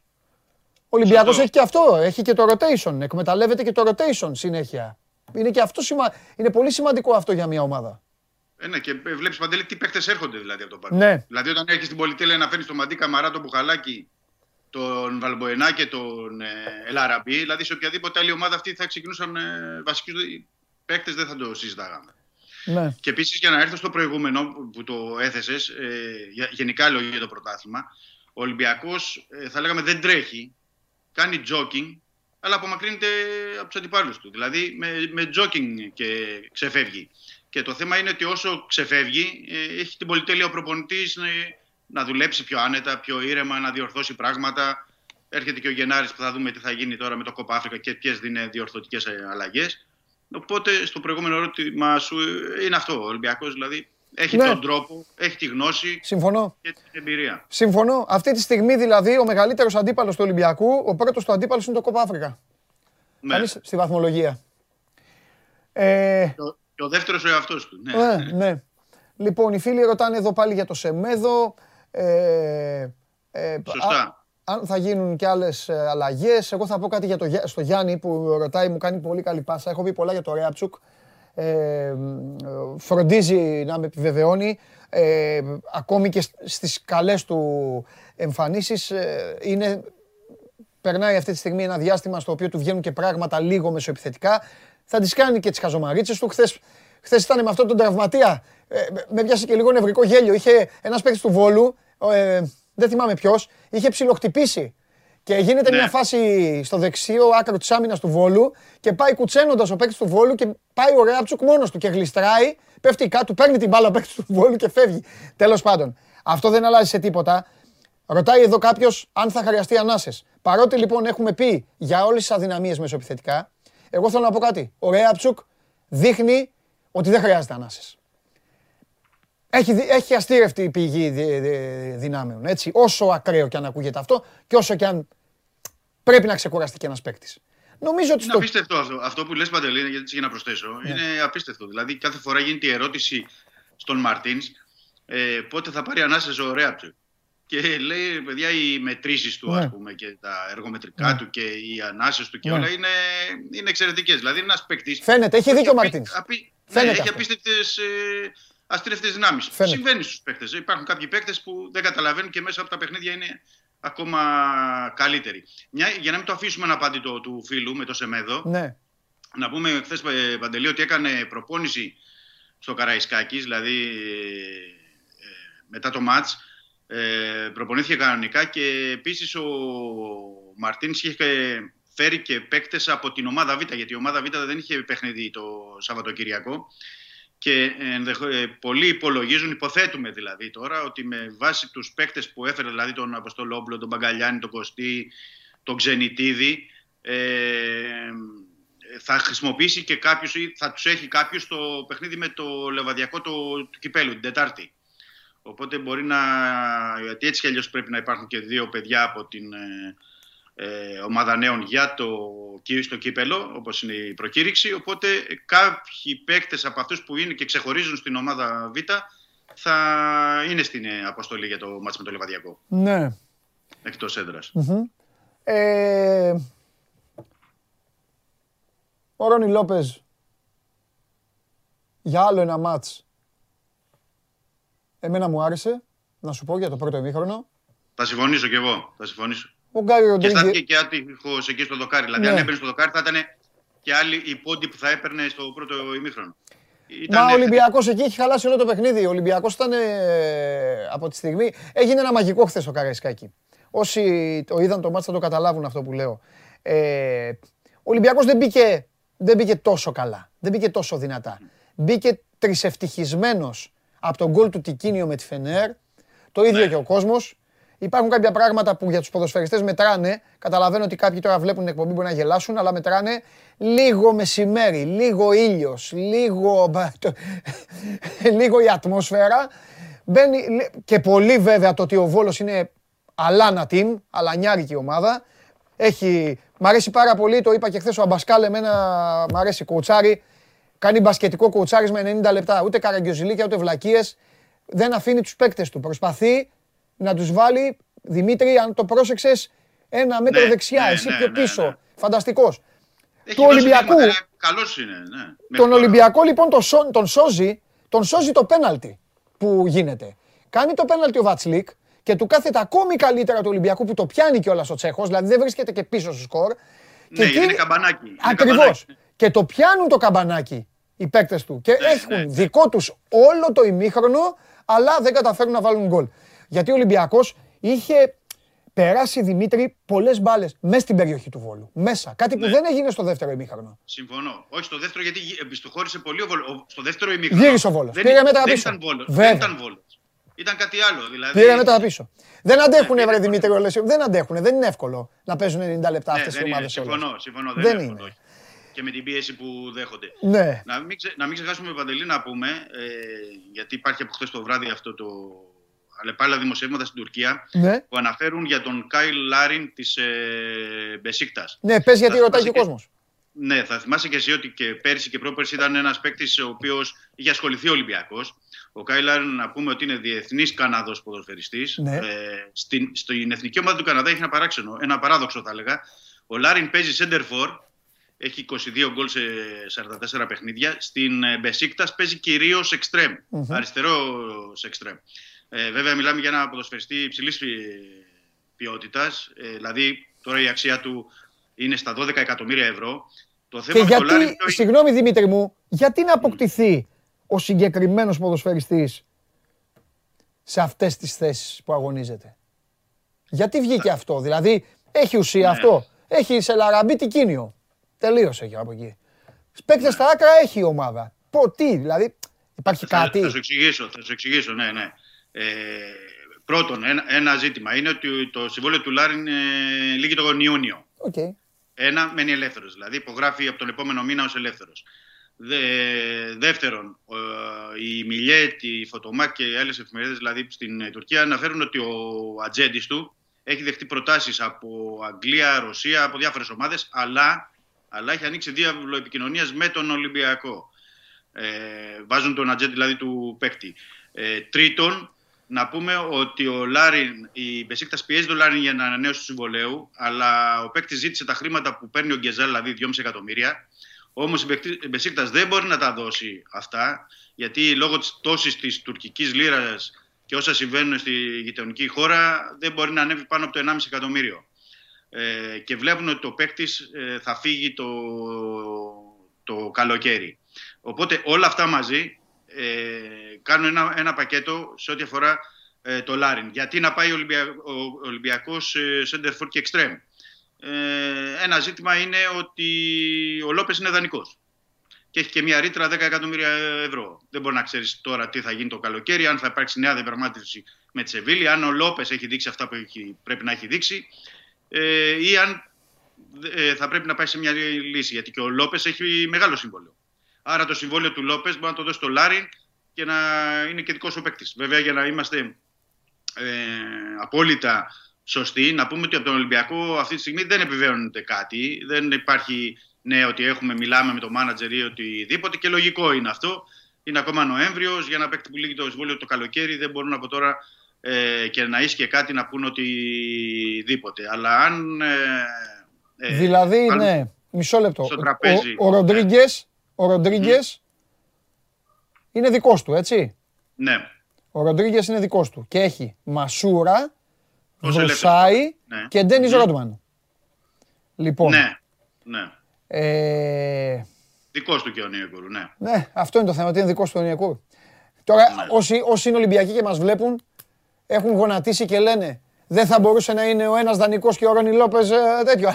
Ο Ολυμπιακός έχει και αυτό. Έχει και το rotation. Εκμεταλλεύεται και το rotation συνέχεια. Είναι, και αυτό, είναι πολύ σημαντικό αυτό για μια ομάδα. Ναι, και βλέπεις, Παντελή, τι παίκτες έρχονται δηλαδή από τον πάγκο. Ναι. Δηλαδή, όταν έρχεσαι στην πολυτέλεια να φέρνεις τον Μαντί, Καμαρά, τον Μπουχαλάκη, τον Βαλμποενά και τον Ελαραμπή, δηλαδή σε οποιαδήποτε άλλη ομάδα αυτή θα ξεκινούσαν βασικοί παίκτες, δεν θα το συζητάγαμε. Ναι. Και επίσης, για να έρθω στο προηγούμενο που το έθεσες, γενικά λόγια για το πρωτάθλημα, ο Ολυμπιακός θα λέγαμε δεν τρέχει, κάνει τζόκινγκ, αλλά απομακρύνεται από τους αντιπάλους του. Δηλαδή, με τζόκινγκ και ξεφεύγει. Και το θέμα είναι ότι όσο ξεφεύγει, έχει την πολυτέλεια ο προπονητής να δουλέψει πιο άνετα, πιο ήρεμα, να διορθώσει πράγματα. Έρχεται και ο Γενάρης που θα δούμε τι θα γίνει τώρα με το Κόπα Αφρικα και ποιες είναι διορθωτικές αλλαγές. Οπότε στο προηγούμενο ερώτημα σου είναι αυτό. Ο Ολυμπιακός δηλαδή έχει τον τρόπο, έχει τη γνώση. Συμφωνώ. Και την εμπειρία. Συμφωνώ. Αυτή τη στιγμή δηλαδή ο μεγαλύτερος αντίπαλος του Ολυμπιακού, ο πρώτος του αντίπαλος είναι το Κόπα Αφρικα. Ναι. Στη βαθμολογία. Και ο δεύτερος ο εαυτός του. Ναι. Λοιπόν, οι φίλοι ρωτάνε εδώ πάλι για το Σεμέδο. Σωστά. Αν θα γίνουν και άλλες αλλαγές. Εγώ θα πω κάτι για στο Γιάννη που ρωτάει, μου κάνει πολύ καλή πάσα. Έχω πει πολλά για το Ρέατσουκ. Φροντίζει να με επιβεβαιώνει. Ακόμη και στις καλές του εμφανίσεις περνάει αυτή τη στιγμή ένα διάστημα στο οποίο του βγαίνουν και πράγματα λίγο μεσοεπιθετικά. Θα τις κάνει και τις χαζομαρίτσες του. Χθες ήταν με αυτόν τον τραυματία. Με πιάσε και λίγο νευρικό γέλιο. Είχε ένας παίκτης του Βόλου, δεν θυμάμαι ποιος, είχε ψιλοχτυπήσει. Και γίνεται μια φάση στο δεξιό άκρο της άμυνας του Βόλου και πάει κουτσένοντας ο παίκτης του Βόλου και πάει ο Ρέατσουκ μόνος του και γλιστράει, πέφτει κάτω, παίρνει την μπάλα ο παίκτης του Βόλου και φεύγει. Τέλος πάντων, αυτό δεν αλλάζει σε τίποτα. Ρωτάει εδώ κάποιος αν θα χρειαστεί ανάσες. Παρότι λοιπόν έχουμε πει για όλες τις αδυναμίες μεσοεπιθετικά. Εγώ θέλω να πω κάτι. Ο Ρέατσουκ δείχνει ότι δεν χρειάζεται ανάσες. Έχει αστήρευτη πηγή δυνάμεων, έτσι. Όσο ακραίο και αν ακούγεται αυτό και όσο και αν πρέπει να ξεκουραστεί και ένας παίκτης. Νομίζω ότι είναι απίστευτο αυτό που λες, Παντελή, για να προσθέσω. Ναι. Είναι απίστευτο. Δηλαδή κάθε φορά γίνεται η ερώτηση στον Μάρτινς πότε θα πάρει ανάσες ο Ρέατσουκ. Και λέει, παιδιά, οι μετρήσεις του, ας πούμε, και τα εργομετρικά του και οι ανάσες του και όλα είναι εξαιρετικές. Δηλαδή, είναι ένας παίκτης. Φαίνεται, έχει δίκιο ο Μαρτίνς. Έχει απίστευτες αστήρευτες δυνάμεις. Συμβαίνει στους παίκτες. Υπάρχουν κάποιοι παίκτες που δεν καταλαβαίνουν και μέσα από τα παιχνίδια είναι ακόμα καλύτεροι. Για να μην το αφήσουμε ένα απάντητο του φίλου με το Σεμέδο, να πούμε χθες, Παντελή, ότι έκανε προπόνηση στο Καραϊσκάκη, δηλαδή μετά το μάτς. Προπονήθηκε κανονικά και επίσης ο Μαρτίνς είχε φέρει και παίκτες από την ομάδα Β, γιατί η ομάδα Β δεν είχε παιχνίδι το Σαββατοκυριακό και πολλοί υπολογίζουν, υποθέτουμε δηλαδή τώρα, ότι με βάση τους παίκτες που έφερε, δηλαδή τον Αποστολόπουλο, τον Μπαγκαλιάνη, τον Κωστή, τον Ξενιτίδη, θα χρησιμοποιήσει και κάποιους ή θα τους έχει κάποιους στο παιχνίδι με το Λεβαδιακό του Κυπέλλου, την Τετάρτη. Οπότε μπορεί να... γιατί έτσι κι αλλιώς πρέπει να υπάρχουν και δύο παιδιά από την ομάδα νέων για στο Κύπελλο, όπως είναι η προκήρυξη. Οπότε κάποιοι παίκτες από αυτούς που είναι και ξεχωρίζουν στην ομάδα Β θα είναι στην αποστολή για το μάτς με το Λεβαδιακό. Ναι. Εκτός έδρας. Ο Ρόνι Λόπεζ για άλλο ένα μάτς. Εμένα μου άρεσε, να σου πω, για το πρώτο ημίχρονο. Θα συμφωνήσω κι εγώ, θα συμφωνήσω. Ο Γκάρι Ροντρίγκες. Και στάθηκε και άτυχος εκεί στο δοκάρι. Δηλαδή, αν έπαιρνε στο δοκάρι, θα ήταν και άλλοι οι πόντοι που θα έπαιρνε στο πρώτο ημίχρονο. Μα ο Ολυμπιακός εκεί έχει χαλάσει όλο το παιχνίδι. Ο Ολυμπιακός ήταν από τη στιγμή. Έγινε ένα μαγικό χθες στο Καραϊσκάκι. Όσοι το είδαν το μάτς θα το καταλάβουν αυτό που λέω. Ο Ολυμπιακός δεν μπήκε τόσο καλά. Δεν μπήκε τόσο δυνατά. Μπήκε τρισευτυχισμένος από τον γκολ του Τικίνιο με τη Φενέρ. Το ίδιο και ο κόσμος. Υπάρχουν κάποια πράγματα που για τους ποδοσφαιριστές μετράνε. Καταλαβαίνω ότι κάποιοι τώρα βλέπουν την εκπομπή, μπορεί να γελάσουν, αλλά μετράνε λίγο μεσημέρι, λίγο ήλιος, λίγο η ατμόσφαιρα. Μπαίνει και πολύ βέβαια το ότι ο Βόλος είναι αλάνα team, αλανιάρικη ομάδα. Έχει, μ' αρέσει πάρα πολύ, το είπα και χθες, ο Αμπασκάλ εμένα μ' αρέσει, κοουτσάρι. Κάνει μπασκετικό κοουτσάρισμα 90 λεπτά, ούτε καραγκιοζηλίκια, ούτε βλακίες. Δεν αφήνει τους παίκτες του, προσπαθεί να τους βάλει, Δημήτρη, αν το πρόσεξες, ένα μέτρο δεξιά, εσύ πιο πίσω. Φανταστικός. Του Ολυμπιακού. Καλός είναι, ναι. Τον Ολυμπιακό λοιπόν τον σώζει το πέναλτι που γίνεται. Κάνει το πέναλτι ο Βατσλικ και του κάθεται ακόμη καλύτερα του Ολυμπιακού που το πιάνει κιόλας ο Τσέχος, δηλαδή δεν βρίσκεται και πίσω στο σκορ. Ναι, είναι καμπανάκι. Ακριβώς. Και το πιάνουν το καμπανάκι οι παίκτες του και έχουν δικό τους όλο το ημίχρονο, αλλά δεν καταφέρουν να βάλουν γκολ. Γιατί ο Ολυμπιακός είχε περάσει, Δημήτρη, πολλές μπάλες μέσα στην περιοχή του Βόλου. Μέσα. Κάτι που δεν έγινε στο δεύτερο ημίχρονο. Συμφωνώ. Όχι στο δεύτερο, γιατί επιστοχώρησε πολύ ο Βόλος. Στο δεύτερο ημίχρονο. Γύρισε ο Βόλος. Δεν ήταν Βόλος. Ήταν κάτι άλλο. Δηλαδή... Πήγα μετά πίσω. Δεν αντέχουν, Δημήτρη, όλες. Δεν αντέχουνε. Δεν είναι εύκολο να παίζουν 90 λεπτά αυτές οι ομάδες. Συμφωνώ. Δεν είναι εύκολο. Και με την πίεση που δέχονται. Ναι. Να μην ξεχάσουμε, Παντελή, να πούμε, γιατί υπάρχει από χθες το βράδυ αυτό το. Αλλά πάλι δημοσιεύματα στην Τουρκία που αναφέρουν για τον Κάιλ Λάριν της Μπεσίκτας. Ναι, πες γιατί ρωτάει και ο κόσμος. Ναι, θα θυμάσαι και εσύ ότι και πέρσι και πρόπερσι ήταν ένας παίκτης ο οποίος είχε ασχοληθεί Ολυμπιακός. Ο Κάιλ Λάριν, να πούμε ότι είναι διεθνής Καναδός ποδοσφαιριστής. Ναι. Στην εθνική ομάδα του Καναδά έχει ένα παράξενο, ένα παράδοξο θα έλεγα. Ο Λάριν παίζει center for, έχει 22 γκολ σε 44 παιχνίδια. Στην Μπεσίκτας παίζει κυρίως extreme, αριστερό extreme. Βέβαια, μιλάμε για ένα ποδοσφαιριστή υψηλής ποιότητας. Δηλαδή, τώρα η αξία του είναι στα 12 εκατομμύρια ευρώ. Το θέμα και γιατί, Λάριν... Συγγνώμη, Δημήτρη μου, γιατί να αποκτηθεί ο συγκεκριμένος ποδοσφαιριστής σε αυτές τις θέσεις που αγωνίζεται. Γιατί βγήκε αυτό, δηλαδή, έχει ουσία αυτό. Έχει σε Λαραμπή Τικίνιο. Τελείωσε και από εκεί. Παίκτες στα άκρα έχει η ομάδα. Τι, δηλαδή, υπάρχει κάτι. Θα σου εξηγήσω, ναι. Πρώτον, ένα ζήτημα είναι ότι το συμβόλαιο του Λάριν λύγει τον Ιούνιο. Ένα, μένει ελεύθερος, δηλαδή υπογράφει από τον επόμενο μήνα ως ελεύθερος. Δεύτερον, η Μιλιέτ, η Φωτομά και άλλες εφημερίδες δηλαδή στην Τουρκία αναφέρουν ότι ο ατζέντης του έχει δεχτεί προτάσεις από Αγγλία, Ρωσία, από διάφορες ομάδες, αλλά έχει ανοίξει διάβλο επικοινωνίας με τον Ολυμπιακό. Βάζουν τον ατζέντη δηλαδή του παίκτη. Τρίτον, να πούμε ότι ο Λάριν, η Μπεσίκτας πιέζει τον Λάριν για ανανέωση του συμβολαίου, αλλά ο παίκτης ζήτησε τα χρήματα που παίρνει ο Γκεζάλ, δηλαδή 2,5 εκατομμύρια. Όμως η Μπεσίκτας δεν μπορεί να τα δώσει αυτά, γιατί λόγω της πτώσης της τουρκικής λίρας και όσα συμβαίνουν στη γειτονική χώρα, δεν μπορεί να ανέβει πάνω από το 1,5 εκατομμύριο. Και βλέπουν ότι ο παίκτης θα φύγει το καλοκαίρι. Οπότε όλα αυτά μαζί... κάνουν ένα πακέτο σε ό,τι αφορά το Λάριν. Γιατί να πάει ο Ολυμπιακός center for και extreme. Ένα ζήτημα είναι ότι ο Λόπες είναι δανεικός και έχει και μια ρήτρα 10 εκατομμύρια ευρώ. Δεν μπορεί να ξέρεις τώρα τι θα γίνει το καλοκαίρι, αν θα υπάρξει νέα διαπραγμάτευση με τη Σεβίλη, αν ο Λόπες έχει δείξει αυτά που πρέπει να έχει δείξει ή αν θα πρέπει να πάει σε μια λύση. Γιατί και ο Λόπες έχει μεγάλο συμβόλαιο. Άρα το συμβόλαιο του Λόπες μπορεί να το δώσει στο Λάριν και να είναι και δικός ο παίκτης. Βέβαια, για να είμαστε απόλυτα σωστοί, να πούμε ότι από τον Ολυμπιακό αυτή τη στιγμή δεν επιβεβαιώνεται κάτι. Δεν υπάρχει ναι ότι έχουμε, μιλάμε με τον μάνατζερ ή οτιδήποτε, και λογικό είναι αυτό. Είναι ακόμα Νοέμβριος, για ένα παίκτη που λύγει το συμβόλαιο το καλοκαίρι δεν μπορούν από τώρα και να ίσχυε κάτι να πούνε οτιδήποτε. Αλλά αν. Δηλαδή, ναι, μισό λεπτό. Ο Ροντρίγκες είναι δικός του, έτσι. Ναι. Ο Ροντρίγκες είναι δικός του και έχει Μασούρα, Βοσάι και Ντένις Ρόντμαν. Λοιπόν. Ναι, ναι. Δικός του και ο Νιεκούρου, ναι. Ναι, αυτό είναι το θέμα, ότι είναι δικός του ο Νιεκούρου. Τώρα, όσοι είναι Ολυμπιακοί και μας βλέπουν, έχουν γονατίσει και λένε δεν θα μπορούσε να είναι ο ένας δανεικός και ο Ρόνι Λόπες τέτοιο.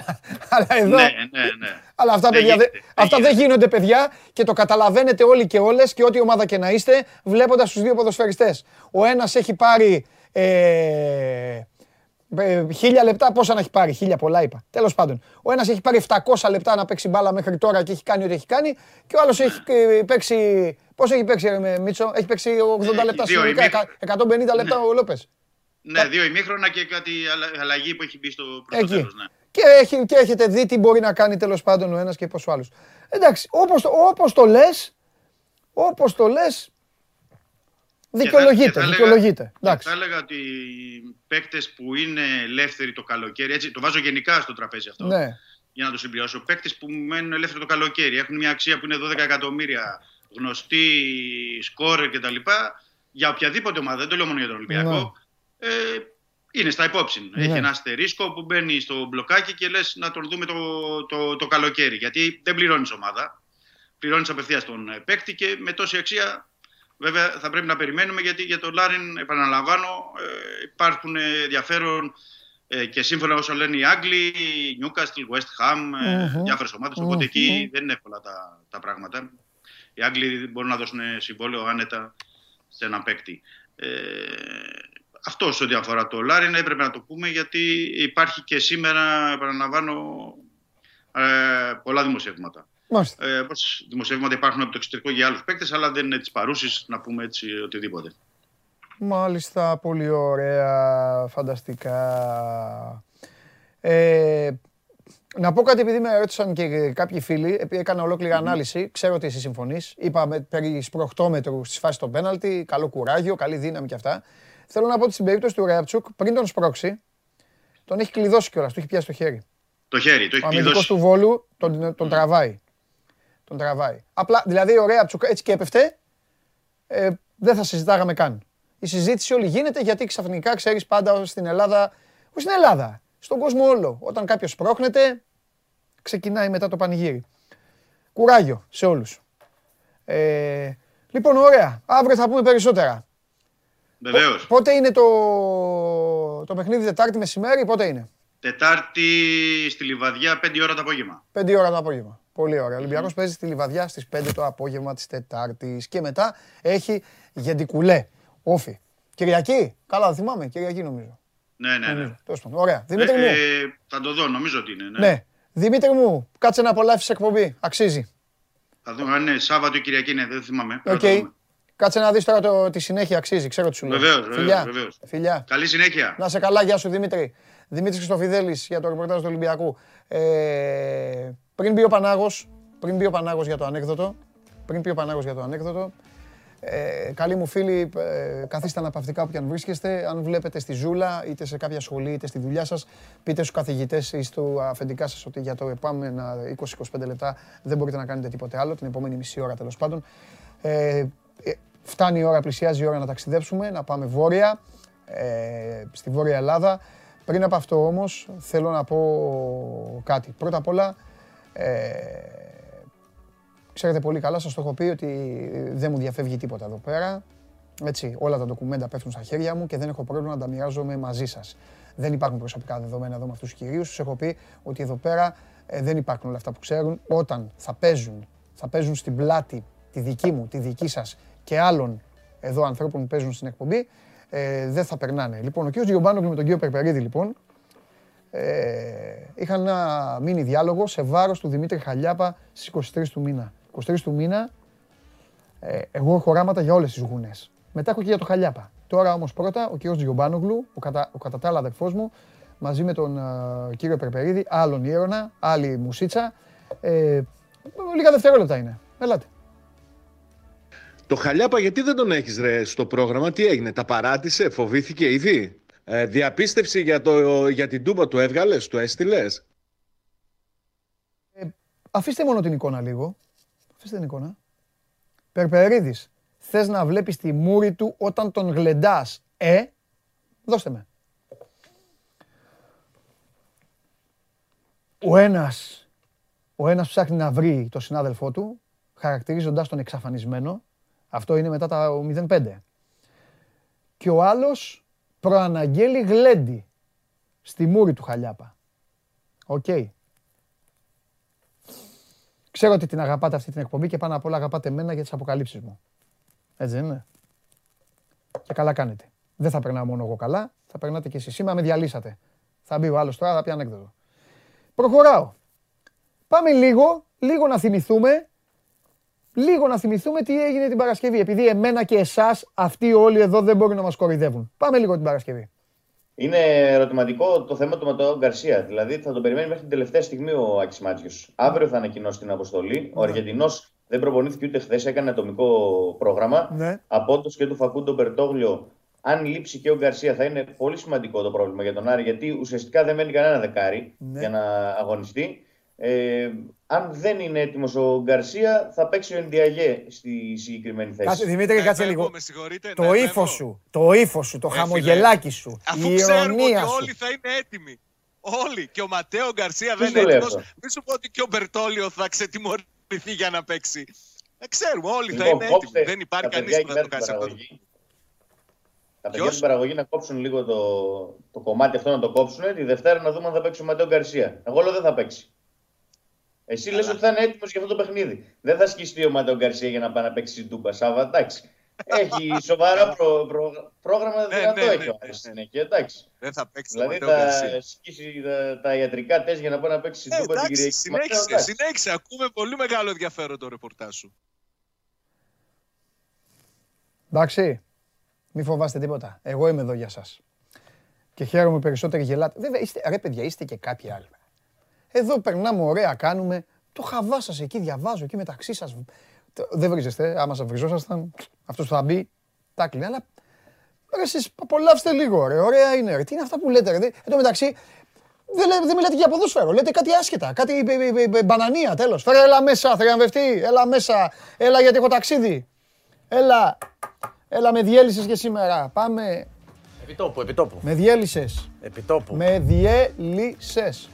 Αλλά εδώ. Ναι, ναι, ναι. Αλλά αυτά, παιδιά, αυτά δεν γίνονται, παιδιά, και το καταλαβαίνετε όλοι και όλες, και ό,τι ομάδα και να είστε, βλέποντας τους δύο ποδοσφαιριστές. Ο ένας έχει πάρει 1.000 λεπτά, πόσα να έχει πάρει, 1.000 πολλά είπα. Τέλος πάντων. Ο ένας έχει πάρει 700 λεπτά να παίξει μπάλα μέχρι τώρα και έχει κάνει ό,τι έχει κάνει, και ο άλλος έχει παίξει. Πώς έχει παίξει, Μίτσο, έχει παίξει 80 λεπτά συνολικά, 150 λεπτά ο Λόπες. Ναι, δύο ημίχρονα και κάτι αλλαγή που έχει μπει στο πρώτο τέλος, ναι. Και έχετε δει τι μπορεί να κάνει τέλος πάντων ο ένας και πόσο άλλος. Εντάξει, όπως το λες, δικαιολογείται. Θα έλεγα ότι παίκτες που είναι ελεύθεροι το καλοκαίρι, έτσι, το βάζω γενικά στο τραπέζι αυτό, ναι, για να το συμπληρώσω, παίκτες που μένουν ελεύθεροι το καλοκαίρι, έχουν μια αξία που είναι 12 εκατομμύρια, γνωστοί, σκόρερ κτλ. Για οποιαδήποτε ομάδα, δεν το λέω μόνο για τον Ολυμπιακό, ναι. Είναι στα υπόψη. Ναι. Έχει ένα αστερίσκο που μπαίνει στο μπλοκάκι και λες να τον δούμε το καλοκαίρι. Γιατί δεν πληρώνεις ομάδα. Πληρώνεις απευθείας τον παίκτη και με τόση αξία, βέβαια, θα πρέπει να περιμένουμε, γιατί για τον Λάριν, επαναλαμβάνω, υπάρχουν ενδιαφέρον και σύμφωνα όσο λένε οι Άγγλοι, Νιούκαστλ, West Ham, διάφορες ομάδες. Οπότε εκεί δεν είναι εύκολα τα πράγματα. Οι Άγγλοι μπορούν να δώσουν συμβόλαιο άνετα σε έναν παίκτη. Αυτό ό,τι αφορά το Λάριν έπρεπε να το πούμε, γιατί υπάρχει και σήμερα, επαναλαμβάνω, πολλά δημοσιεύματα. Όπως δημοσιεύματα υπάρχουν από το εξωτερικό για άλλους παίκτες, αλλά δεν είναι τις παρούσεις, να πούμε έτσι οτιδήποτε. Μάλιστα, πολύ ωραία, φανταστικά. Να πω κάτι, επειδή με ερώτησαν και κάποιοι φίλοι, έκανα ολόκληρη ανάλυση, ξέρω ότι εσύ συμφωνείς. Είπαμε περί σπροχτόμετρου στις φάσεις των πέναλτι, καλό κουράγιο, καλή δύναμη και αυτά. Θέλω να πω ότι στην περίπτωση του Ρέαπτσουκ, πριν τον σπρώξει, τον έχει κλειδώσει κιόλας, του έχει πιάσει το χέρι. Το έχει κλειδώσει. Ο αμυντικός του Βόλου τον τραβάει. Τον τραβάει. Απλά, δηλαδή, ο Ρέαπτσουκ έτσι και έπεφτε, δεν θα συζητάγαμε καν. Η συζήτηση όλη γίνεται γιατί ξαφνικά, ξέρεις, πάντα στην Ελλάδα, όχι στην Ελλάδα, στον κόσμο όλο, όταν κάποιος σπρώχνεται, ξεκινάει μετά το πανηγύρι. Κουράγιο σε όλους. Λοιπόν, ωραία. Αύριο θα πούμε περισσότερα. Βεβαίως. Πότε είναι το παιχνίδι, Τετάρτη μεσημέρι, πότε είναι? Τετάρτη στη Λιβαδιά, 5 ώρα το απόγευμα. 5 ώρα το απόγευμα. Πολύ ωραία. Ο Ολυμπιακός παίζει στη Λιβαδιά στις 5 το απόγευμα της Τετάρτης. Και μετά έχει γεντικουλέ. Όφι. Κυριακή. Καλά, θυμάμαι. Κυριακή νομίζω. Ναι. Τέλος πάντων. Ωραία. Δημήτρη μου. Θα το δω, νομίζω ότι είναι. Ναι. Δημήτρη μου, κάτσε να απολαύσεις εκπομπή. Αξίζει. Θα δω, αν είναι Σάββατο ή Κυριακή, ναι, δεν θυμάμαι. Κάτσε να δεις τώρα τη συνέχεια, αξίζει, ξέρω τι σου λέω. Βεβαίως. Φιλιά. Καλή συνέχεια. Να σε καλά, γεια σου Δημήτρη. Δημήτρης Χριστοφιδέλης για το ρεπορτάζ του Ολυμπιακού. Πριν μπει ο Πανάγος για το ανέκδοτο. Καλοί μου φίλοι, καθίστε αναπαυτικά όπου και αν βρίσκεστε. Αν βλέπετε στη Ζούλα, είτε σε κάποια σχολή, είτε στη δουλειά σας, πείτε στους καθηγητές ή στο αφεντικά σας ότι για τα επόμενα 20-25 λεπτά δεν μπορείτε να κάνετε τίποτε άλλο, την επόμενη μισή ώρα τέλος πάντων. Φτάνει η ώρα, πλησιάζει η ώρα να ταξιδέψουμε, να πάμε βόρεια, στη Βόρεια Ελλάδα. Πριν από αυτό όμως θέλω να πω κάτι. Πρώτα απ' όλα, ξέρετε πολύ καλά, σας το έχω πει ότι δεν μου διαφεύγει τίποτα εδώ πέρα. Έτσι, όλα τα ντοκουμέντα πέφτουν στα χέρια μου και δεν έχω πρόβλημα να τα μοιράζομαι μαζί σας. Δεν υπάρχουν προσωπικά δεδομένα εδώ με αυτούς τους κυρίους. Τους έχω πει ότι εδώ πέρα δεν υπάρχουν όλα αυτά που ξέρουν. Όταν θα παίζουν στην πλάτη τη δική μου, τη δική σας και άλλων εδώ ανθρώπων που παίζουν στην εκπομπή, δεν θα περνάνε. Λοιπόν, ο κύριος Τσιόμπανογλου με τον κύριο Περπερίδη, λοιπόν, είχαν ένα μίνι διάλογο σε βάρος του Δημήτρη Χαλιάπα στις 23 του μήνα. 23 του μήνα εγώ έχω οράματα για όλες τις γουνές. Μετά έχω και για το Χαλιάπα. Τώρα όμως πρώτα ο κύριος Τσιόμπανογλου, ο κατά τα άλλα αδερφός μου, μαζί με τον κύριο Περπερίδη, άλλον Ιέρωνα, άλλη μουσίτσα. Λίγα δευτερόλεπτα είναι. Ελάτε. Το Χαλιάπα γιατί δεν τον έχεις ρε στο πρόγραμμα, τι έγινε, τα παράτησε, φοβήθηκε ήδη. Διαπίστευση για την Τούμπα του έβγαλες, του έστειλες. Αφήστε μόνο την εικόνα λίγο. Αφήστε την εικόνα. Περπερίδης, θες να βλέπεις τη μούρη του όταν τον γλεντάς. Δώστε με. Ο ένας ψάχνει να βρει τον συνάδελφό του, χαρακτηρίζοντας τον εξαφανισμένο. Αυτό είναι μετά τα 05. Και ο άλλος προαναγγέλει γλέντι στη μούρη του Χαλιάπα. Οκ. Ξέρω ότι την αγαπάτε αυτή την εκπομπή και πάνω απ' όλα αγαπάτε εμένα για τις αποκαλύψεις μου. Έτσι δεν είναι? Και καλά κάνετε. Δεν θα περνάω μόνο εγώ καλά, θα περνάτε και εσείς. Σήμερα με διαλύσατε. Θα μπει ο άλλος τώρα, θα πει ανέκδοτο. Προχωράω. Πάμε λίγο να θυμηθούμε τι έγινε την Παρασκευή. Επειδή εμένα και εσάς αυτοί όλοι εδώ δεν μπορούν να μας κοροϊδεύουν. Πάμε λίγο την Παρασκευή. Είναι ερωτηματικό το θέμα του Ματέο Γκαρσία. Δηλαδή θα τον περιμένει μέχρι την τελευταία στιγμή ο Άκης Μάτζιος. Αύριο θα ανακοινώσει την αποστολή. Ο Αργεντινός δεν προπονήθηκε ούτε χθες, έκανε ατομικό πρόγραμμα. Ναι. Απόντος και του Φακούντο Μπερτόλιο. Αν λείψει και ο Γκαρσία, θα είναι πολύ σημαντικό το πρόβλημα για τον Άρη, γιατί ουσιαστικά δεν μένει κανένα δεκάρι για να αγωνιστεί. Αν δεν είναι έτοιμος ο Γκαρσία, θα παίξει ο Ενδιαγέ στη συγκεκριμένη θέση. Κάτσε Δημήτρη, κάτσε λίγο. Το ύφος σου, το χαμογελάκι σου, αφού η ηρωνία σου. Όλοι θα είναι έτοιμοι. Όλοι. Και ο Ματέο Γκαρσία δεν είναι έτοιμος. Μη σου πω ότι και ο Μπερτόλιο θα ξετιμωρηθεί για να παίξει. Ξέρουμε, όλοι θα είναι έτοιμοι. Δεν υπάρχει κανείς που θα το κάνει αυτό. Τα παιδιά στην παραγωγή να κόψουν λίγο το κομμάτι αυτό, να το κόψουν. Τη Δευτέρα να δούμε αν θα παίξει ο Ματέο Γκαρσία. Εγώ λέω δεν θα παίξει. Εσύ λες ότι θα είναι έτοιμος για αυτό το παιχνίδι. Δεν θα σκιστεί ο Ματέο Γκαρσία για να πάει να παίξει η Τούμπα Σάβα. Εντάξει. Έχει σοβαρά πρόγραμμα, δυνατό έχει ο Άρης. Δεν θα παίξει. Δηλαδή θα σκίσει τα ιατρικά τεστ για να πάει να παίξει η Τούμπα την Κυριακή. Συνέχισε. Ακούμε πολύ μεγάλο ενδιαφέρον το ρεπορτάζ σου. Εντάξει. Μη φοβάστε τίποτα. Εγώ είμαι εδώ για σας. Και χαίρομαι περισσότερο γελάτε. Βέβαια, ρε παιδιά, είστε και κάποιοι άλλοι. Εδώ περνάμε ωραία, κάνουμε. Το χαβά σας εκεί, διαβάζω εκεί μεταξύ σας. Δεν βρίζεστε. Άμα σας βριζόσασταν, αυτός θα μπει. Τάκλινε. Αλλά ρε, εσείς απολαύστε λίγο. Ρε. Ωραία είναι. Ρε. Τι είναι αυτά που λέτε. Ρε. Εν τω μεταξύ, δεν μιλάτε για ποδόσφαιρο. Λέτε κάτι άσχετα. Κάτι μπανανία τέλος. Φέρε, έλα μέσα, θριαμβευτή. Έλα μέσα. Έλα γιατί έχω ταξίδι. Έλα. Έλα, με διέλυσες και σήμερα. Πάμε. Επιτόπου. Με διέλυσες.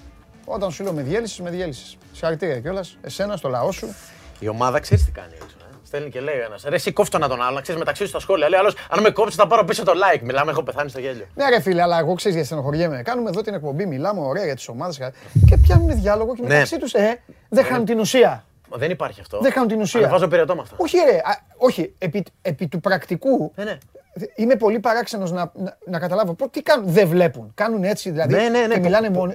Όταν σου λέω με διέλυσες. Συγχαρητήρια κιόλας. Εσένα, στο λαό σου. Η ομάδα ξέρεις τι κάνει έξω. Στέλνει και λέει ένας. Ρε, εσύ κόφτω να τον άλλο. Ξέρεις μεταξύ σου τα σχόλια. Λέει άλλος, αν με κόψεις θα πάρω πίσω το like. Μιλάμε, έχω πεθάνει στο γέλιο. Ναι, ρε φίλε, αλλά εγώ ξέρεις γιατί στενοχωριέμαι. Κάνουμε εδώ την εκπομπή, μιλάμε ωραία για τις ομάδες. Και πιάνουν διάλογο και μεταξύ τους δεν χάνουν την ουσία. Δεν υπάρχει αυτό. Δεν χάνουν την ουσία. Ανεβάζω περιττό με αυτά. Όχι, ρε. Όχι. Επί του πρακτικού. Είμαι πολύ παράξενος να καταλάβω. Τι κάνουν. Δεν βλέπουν. Κάνουν έτσι δηλαδή. Ναι. Και μιλάνε μόνο.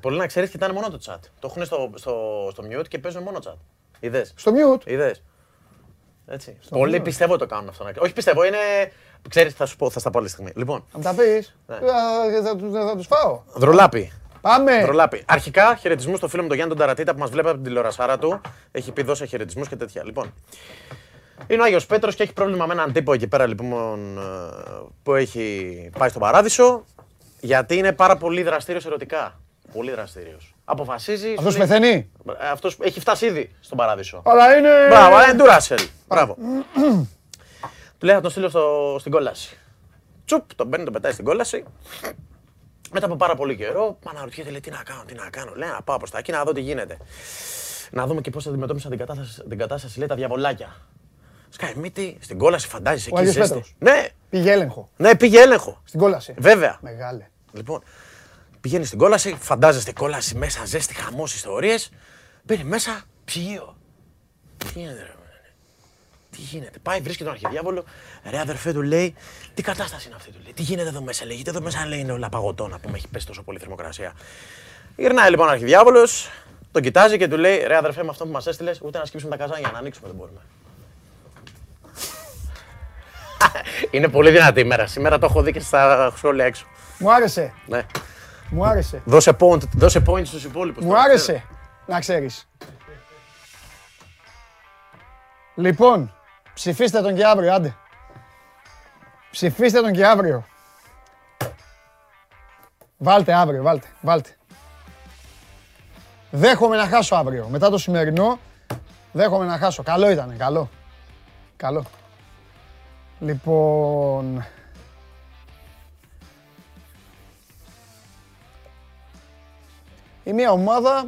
Πολλοί να ξέρεις, κοιτάνε μόνο το chat. Το έχουν στο mute και παίζουν μόνο chat. Είδες. Στο mute. Είδες. Έτσι. Πολλοί πιστεύω το κάνουν αυτό. Όχι πιστεύω. Είναι. Ξέρεις, θα σου πω. Θα στα πω άλλη στιγμή. Λοιπόν. Αν τα πεις. Θα τους φάω. Δρολάπι. Αρχικά, χαιρετισμούς στο φίλο μου τον Γιάννη τον Ταρατίτα που μας βλέπει από την τηλεορασάρα του. Έχει πει δώσε χαιρετισμούς και τέτοια. Λοιπόν, είναι ο Άγιος Πέτρος και έχει πρόβλημα με έναν τύπο εκεί πέρα λοιπόν που έχει πάει στον Παράδεισο. Γιατί είναι πάρα πολύ δραστήριος ερωτικά. Πολύ δραστήριος. Αποφασίζει. Αυτός πεθαίνει. Αυτός έχει φτάσει ήδη στον Παράδεισο. Αλλά είναι. Μπράβο, είναι του Ράσελ. Μπράβο. Του λέει θα τον στείλω στην κόλαση. Τσουπ, τον παίρνει, τον πετάει στην κόλαση. Μετά από πάρα πολύ καιρό, αναρωτιέται, λέει, τι να κάνω, λέει, να πάω προς τα εκεί, να δω τι γίνεται. Να δούμε και πώς θα αντιμετώπισαν την κατάσταση, λέει, τα διαβολάκια. Σκάει μύτη, στην κόλαση φαντάζεσαι εκεί, ζέστη. Ναι. Πήγε έλεγχο. Στην κόλαση. Βέβαια. Μεγάλε. Λοιπόν, πηγαίνει στην κόλαση, φαντάζεστε κόλαση μέσα, ζέστη, χαμός, ιστορίες. Μπαίνει μέσα, ψυγείο. Τι γίνεται, ρε. τι γίνεται. Πάει, βρίσκει τον αρχιδιάβολο. Ρε αδερφέ, του λέει, τι κατάσταση είναι αυτή, του λέει. Τι γίνεται εδώ μέσα, λέγεται εδώ μέσα, λέει, είναι όλα παγωτό, να πούμε, έχει πέσει τόσο πολύ θερμοκρασία. Γυρνάει λοιπόν ο αρχιδιάβολος, τον κοιτάζει και του λέει, ρε αδερφέ, με αυτό που μας έστειλες, ούτε να σκύψουμε τα καζάνια, να ανοίξουμε δεν μπορούμε. Είναι πολύ δυνατή ημέρα. Σήμερα το έχω δει και στα σχόλια έξω. Μου άρεσε. Ναι. Μου άρεσε. Δώσε point, δώσε point στους υπόλοιπους. Μου άρεσε. Ξέρω. Να ξέρεις. Λοιπόν, ψηφίστε τον και αύριο, άντε. Ψηφίστε τον και αύριο. Βάλτε αύριο, βάλτε. Δέχομαι να χάσω αύριο. Μετά το σημερινό, δέχομαι να χάσω. Καλό ήτανε, καλό. Καλό. Λοιπόν... Η μία ομάδα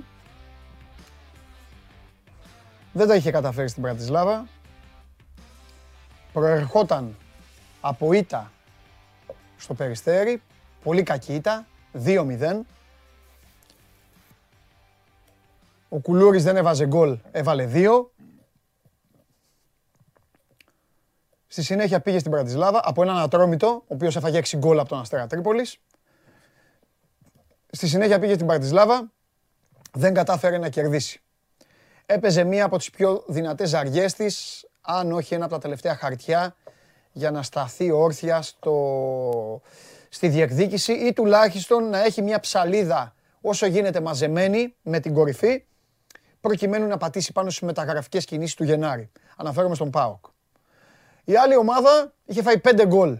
δεν τα είχε καταφέρει στην Πρατισλάβα. Προερχόταν από ήττα στο Περιστέρι. Πολύ κακή ήττα, 2-0. Ο Κουλούρης δεν έβαζε γκολ, έβαλε 2. Στη συνέχεια πήγε στην Πρατισλάβα από έναν Ατρόμητο, ο οποίος έφαγε 6 γκολ από τον Αστέρα Τρίπολης. Στη συνέχεια πήγε στην Παρτιζλάβα, δεν κατάφερε να κερδίσει. Έπαιζε μία από τις πιο δυνατές ζαριές της, αν όχι ένα από τα τελευταία χαρτιά, για να σταθεί όρθια στη διεκδίκηση ή τουλάχιστον να έχει μία ψαλίδα όσο γίνεται μαζεμένη με την κορυφή, προκειμένου να πατήσει πάνω στις μεταγραφικές κινήσεις του Γενάρη. Αναφέρομαι στον ΠΑΟΚ. Η άλλη ομάδα είχε φάει 5 γκολ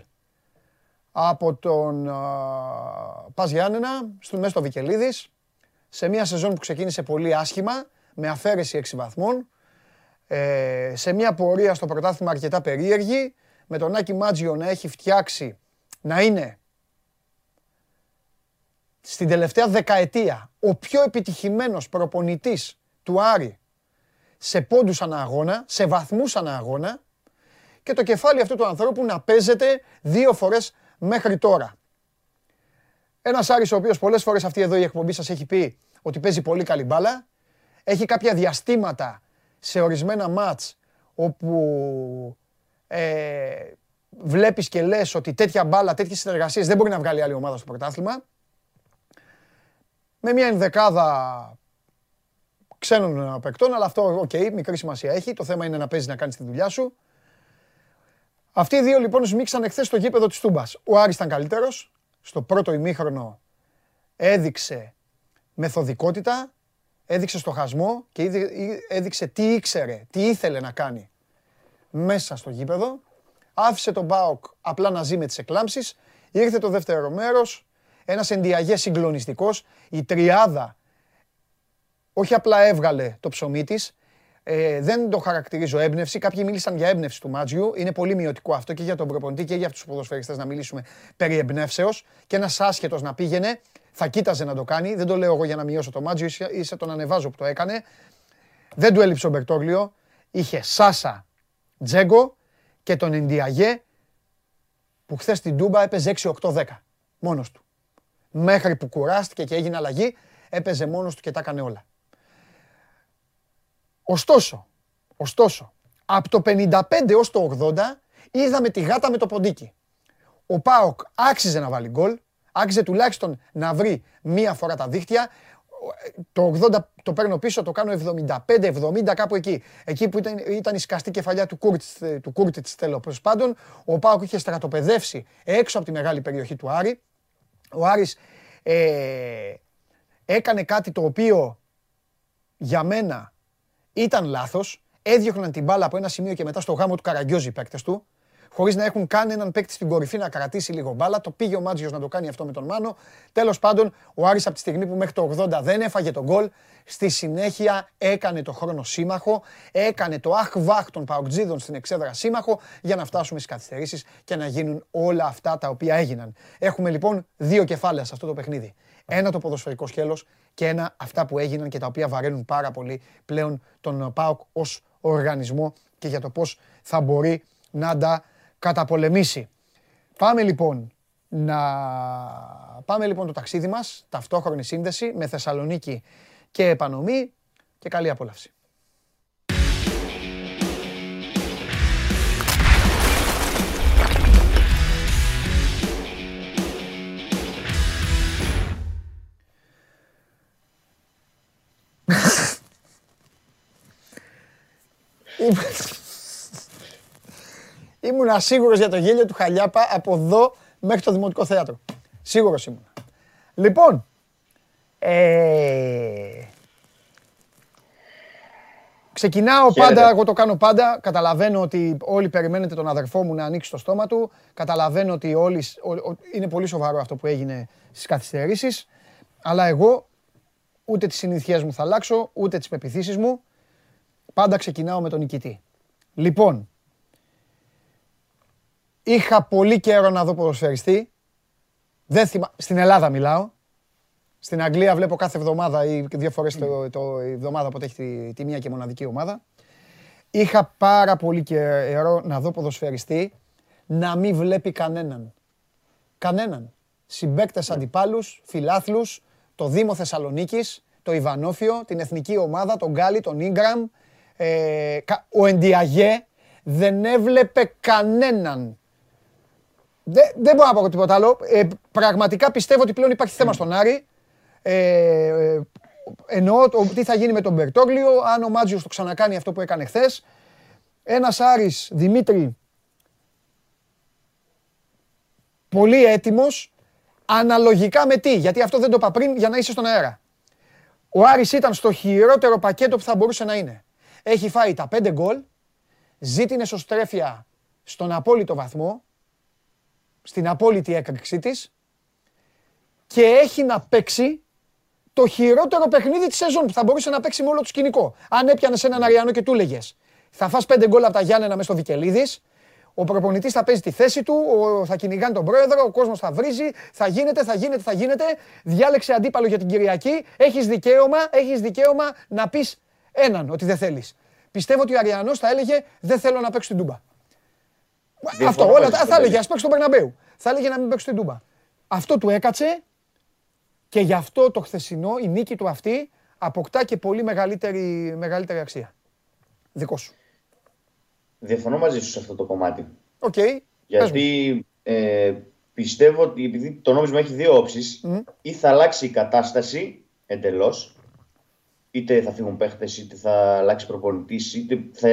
από τον Πας Γιάννενα, μέσα στο Βικελίδης, σε μια σεζόν που ξεκίνησε πολύ άσχημα, με αφαίρεση 6 βαθμών, σε μια πορεία στο πρωτάθλημα αρκετά περίεργη, με τον Άκη Μάτζιο να έχει φτιάξει, να είναι στην τελευταία δεκαετία ο πιο επιτυχημένος προπονητής του Άρη σε πόντους ανά αγώνα, σε βαθμούς ανά αγώνα, και το κεφάλι αυτού του ανθρώπου να παίζεται 2 φορές μέχρι τώρα. Ένας Άρης ο οποίος πολλές φορές αυτή εδώ η εκπομπή σας έχει πει ότι παίζει πολύ καλή μπάλα, έχει κάποια διαστήματα σε ορισμένα μάτς όπου βλέπεις και λες ότι τέτοια μπάλα, τέτοιες συνεργασίες δεν μπορεί να βγάλει άλλη ομάδα στο πρωτάθλημα. Με μια ενδεκάδα ξένων παικτών, αλλά αυτό οκ, μικρή σημασία έχει, το θέμα είναι να παίζεις, να κάνεις τη δουλειά σου. Αυτοί οι δύο λοιπόν σμίξαν εχθές στο γήπεδο της Τούμπας. Ο Άρης ήταν καλύτερος. Στο πρώτο ημίχρονο έδειξε μεθοδικότητα, έδειξε στοχασμό και έδειξε τι ήξερε, τι ήθελε να κάνει μέσα στο γήπεδο. Άφησε τον ΠΑΟΚ απλά να ζει με τις εκλάμψεις. Ήρθε το δεύτερο μέρος, ένας Ενδιαγέ συγκλονιστικός. Η τριάδα όχι απλά έβγαλε το ψωμί της, δεν το χαρακτηρίζω έμπνευση. Κάποιοι μίλησαν για έμπνευση του Μάτζιου. Είναι πολύ μειωτικό αυτό και για τον προπονητή και για αυτούς τους ποδοσφαιριστές να μιλήσουμε περί εμπνεύσεως. Και ένας άσχετος να πήγαινε, θα κοίταζε να το κάνει. Δεν το λέω εγώ για να μειώσω το Μάτζιο, ίσα τον ανεβάζω που το έκανε. Δεν του έλειψε ο Μπερτόλιο. Είχε Σάσα, Τζέγκο και τον Ενδιαγέ που χθες στην Τούμπα έπαιζε 6-8-10 μόνος του. Μέχρι που κουράστηκε και έγινε αλλαγή, έπαιζε μόνος του και τα έκανε όλα. Ωστόσο, από το 55 έως το 80 είδαμε τη γάτα με το ποντίκι. Ο ΠΑΟΚ άξιζε να βάλει γκολ, άξιζε τουλάχιστον να βρει μία φορά τα δίχτυα. Το 80 το παίρνω πίσω, το κάνω 75-70 κάπου εκεί. Εκεί που ήταν η σκαστή κεφαλιά του Κούρτιτς τέλος πάντων. Ο ΠΑΟΚ είχε στρατοπεδεύσει έξω από τη μεγάλη περιοχή του Άρη. Ο Άρης έκανε κάτι το οποίο για μένα ήταν λάθος, έδιωχναν την μπάλα από ένα σημείο και μετά στο γάμο του Καραγκιόζη οι παίκτες του, χωρίς να έχουν κάνει έναν παίκτη στην κορυφή να κρατήσει λίγο μπάλα. Το πήγε ο Μάτζιος να το κάνει αυτό με τον Μάνο. Τέλος πάντων, ο Άρης από τη στιγμή που μέχρι το 80 δεν έφαγε τον γκολ, στη συνέχεια έκανε το χρόνο σύμμαχο, έκανε το αχ βάχ των παοκτζίδων στην εξέδρα σύμμαχο για να φτάσουμε στις καθυστερήσεις και να γίνουν όλα αυτά τα οποία έγιναν. Έχουμε λοιπόν δύο κεφάλαια σε αυτό το παιχνίδι. Ένα το ποδοσφαιρικό σκέλος και ένα αυτά που έγιναν και τα οποία βαραίνουν πάρα πολύ πλέον τον ΠΑΟΚ ως οργανισμό και για το πώς θα μπορεί να τα καταπολεμήσει. Πάμε λοιπόν το ταξίδι μας, ταυτόχρονη σύνδεση με Θεσσαλονίκη και επανομή και καλή απόλαυση. Ήμουνα σίγουρος για το γέλιο του Χαλιάπα από εδώ μέχρι το Δημοτικό Θέατρο. Σίγουρος ήμουνα. Λοιπόν, ξεκινάω πάντα, εγώ το κάνω πάντα. Καταλαβαίνω ότι όλοι περιμένετε τον αδερφό μου να ανοίξει το στόμα του. Καταλαβαίνω ότι όλοι, είναι πολύ σοβαρό αυτό που έγινε στις καθυστερήσεις. Αλλά εγώ ούτε τις συνήθειές μου θα αλλάξω, ούτε τις πεποιθήσεις μου. Πάντα ξεκινάω με τον νικητή. Λοιπόν, είχα πολύ καιρό να δω ποδοσφαιριστή. Δεν θυμάμαι. Στην Ελλάδα μιλάω. Στην Αγγλία βλέπω κάθε εβδομάδα ή δύο φορές η εβδομάδα που έχει τη μία και μοναδική ομάδα. Είχα πάρα πολύ καιρό να δω ποδοσφαιριστή να μην βλέπει κανέναν. Κανέναν. Συμπαίκτες αντιπάλους, φιλάθλους, το Δήμο Θεσσαλονίκης, το Ιβανόφιο, την Εθνική Ομάδα, τον Γκάλι, τον Ίγκραμ, ο Ενδιαγέ. Δεν έβλεπε κανέναν. Δεν μπορώ να πω τίποτα άλλο. Πραγματικά πιστεύω ότι πλέον υπάρχει θέμα στον Άρη. Εννοώ τι θα γίνει με τον Μπερτόλιο, αν ο Μάτζιος το ξανακάνει αυτό που έκανε χθες. Ένας Άρης, Δημήτρη, πολύ έτοιμος, αναλογικά με τι, γιατί αυτό δεν το είπα πριν για να είσαι στον αέρα. Ο Άρης ήταν στο χειρότερο πακέτο που θα μπορούσε να είναι. Έχει φάει τα 5 γκολ, ζήτηνε σωστρέφεια στον απόλυτο βαθμό, στην απόλυτη έκρηξή της, και έχει να παίξει το χειρότερο παιχνίδι της σεζόν που θα μπορούσε να παίξει με όλο το σκηνικό. Αν έπιανες έναν Αριανό και του έλεγες θα φας 5 γκολ από τα Γιάννενα μες στο Βικελίδης, ο προπονητής θα παίζει τη θέση του, θα κυνηγάνει τον πρόεδρο, ο κόσμος θα βρίζει, θα γίνεται. Διάλεξε αντίπαλο για την Κυριακή, έχεις δικαίωμα να πεις έναν ότι δεν θέλεις. Πιστεύω ότι ο Αριανός θα έλεγε δεν θέλω να παίξω την Τούμπα. Αυτό όλα θα έλεγε, ας παίξω τον Μπερναμπέου. Θα έλεγε να μην παίξω την Τούμπα. Αυτό του έκατσε. Και γι' αυτό το χθεσινό, η νίκη του αυτή, αποκτά και πολύ μεγαλύτερη αξία. Δικό σου. Διαφωνώ μαζί σου σε αυτό το κομμάτι. Okay, γιατί πιστεύω ότι επειδή το νόμισμα έχει δύο όψεις, ή θα αλλάξει η κατάσταση εντελώς, είτε θα φύγουν παίχτες, είτε θα αλλάξει προπονητής, είτε θα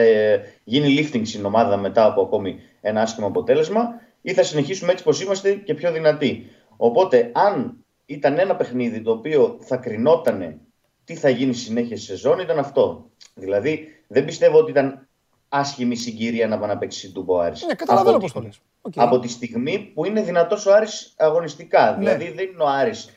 γίνει lifting στην ομάδα μετά από ακόμη ένα άσχημο αποτέλεσμα, ή θα συνεχίσουμε έτσι πως είμαστε και πιο δυνατοί. Οπότε, αν ήταν ένα παιχνίδι το οποίο θα κρινότανε τι θα γίνει συνέχεια στη σεζόν, ήταν αυτό. Δηλαδή, δεν πιστεύω ότι ήταν άσχημη συγκυρία να πάνε να παίξει του Μποάρης. Ναι, καταλαβαίνω πώς το λες. Από τη στιγμή που είναι δυνατός ο Άρης αγωνιστικά. Ναι. Δηλαδή, δεν είναι ο Άρης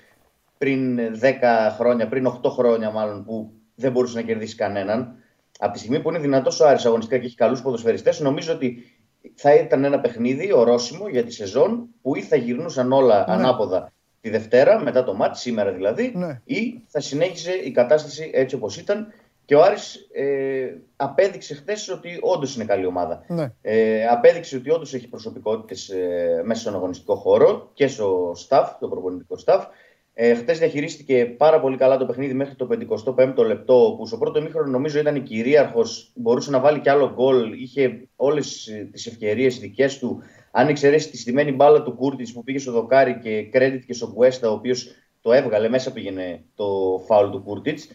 πριν 10 χρόνια, πριν 8 χρόνια μάλλον, που δεν μπορούσε να κερδίσει κανέναν. Από τη στιγμή που είναι δυνατός ο Άρης αγωνιστικά και έχει καλούς ποδοσφαιριστές, νομίζω ότι θα ήταν ένα παιχνίδι ορόσημο για τη σεζόν που ή θα γυρνούσαν όλα ανάποδα. Τη Δευτέρα, μετά το μάτς, σήμερα δηλαδή, ή θα συνέχισε η κατάσταση έτσι όπως ήταν. Και ο Άρης απέδειξε χθες ότι όντως είναι καλή ομάδα. Ναι. Απέδειξε ότι όντως έχει προσωπικότητες μέσα στον αγωνιστικό χώρο και στο staff, το προπονητικό staff. Χθες διαχειρίστηκε πάρα πολύ καλά το παιχνίδι μέχρι το 55ο λεπτό, που στο πρώτο ημίχρονο νομίζω ήταν κυρίαρχος. Μπορούσε να βάλει κι άλλο γκολ, είχε όλες τις ευκαιρίες δικές του. Αν εξαιρέσει τη στημένη μπάλα του Κούρτιτς που πήγε στο δοκάρι και credit και στον Κουέστα, ο οποίος το έβγαλε, μέσα πήγαινε το φάουλ του Κούρτιτς.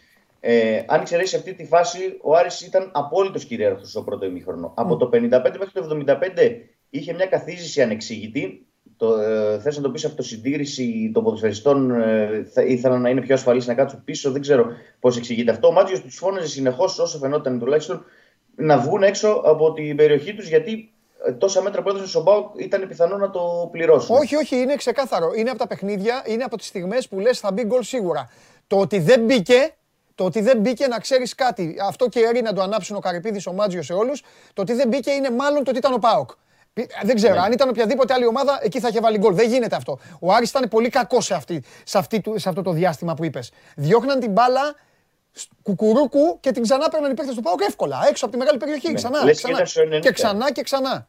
Αν εξαιρέσει αυτή τη φάση, ο Άρης ήταν απόλυτος κυρίαρχος στο πρώτο ημίχρονο. Από το 55 μέχρι το 75 είχε μια καθίζηση ανεξήγητη. Θες να το πεις αυτοσυντήρηση των ποδοσφαιριστών, ήθελαν να είναι πιο ασφαλείς, να κάτσουν πίσω, δεν ξέρω πώς εξηγείται αυτό. Ο Μάτζιος τους φώναζε συνεχώς, όσο φαινόταν τουλάχιστον, να βγουν έξω από την περιοχή τους, γιατί τόσα μέτρα που έδωσε ο Μπάουκ ήταν πιθανό να το πληρώσουν. Όχι, είναι ξεκάθαρο. Είναι από τα παιχνίδια, είναι από τις στιγμές που λες θα μπει γκολ σίγουρα. Το ότι δεν μπήκε, να ξέρεις κάτι, αυτό και έρει να το ανάψουν ο Καρυπίδης, ο Μάτζιος σε όλους. Το ότι δεν μπήκε είναι μάλλον το ότι ήταν ο Πάοκ. Δεν ξέρω, αν ήταν οποιαδήποτε άλλη ομάδα, εκεί θα είχε βάλει γκολ. Δεν γίνεται αυτό. Ο Άρης ήταν πολύ κακός σε αυτό το διάστημα που είπες. Διώχναν την μπάλα κουκουρούκου και την ξανά παίρναν οι παίκτες του ΠΑΟΚ εύκολα. Έξω από τη μεγάλη περιοχή, ξανά και ξανά.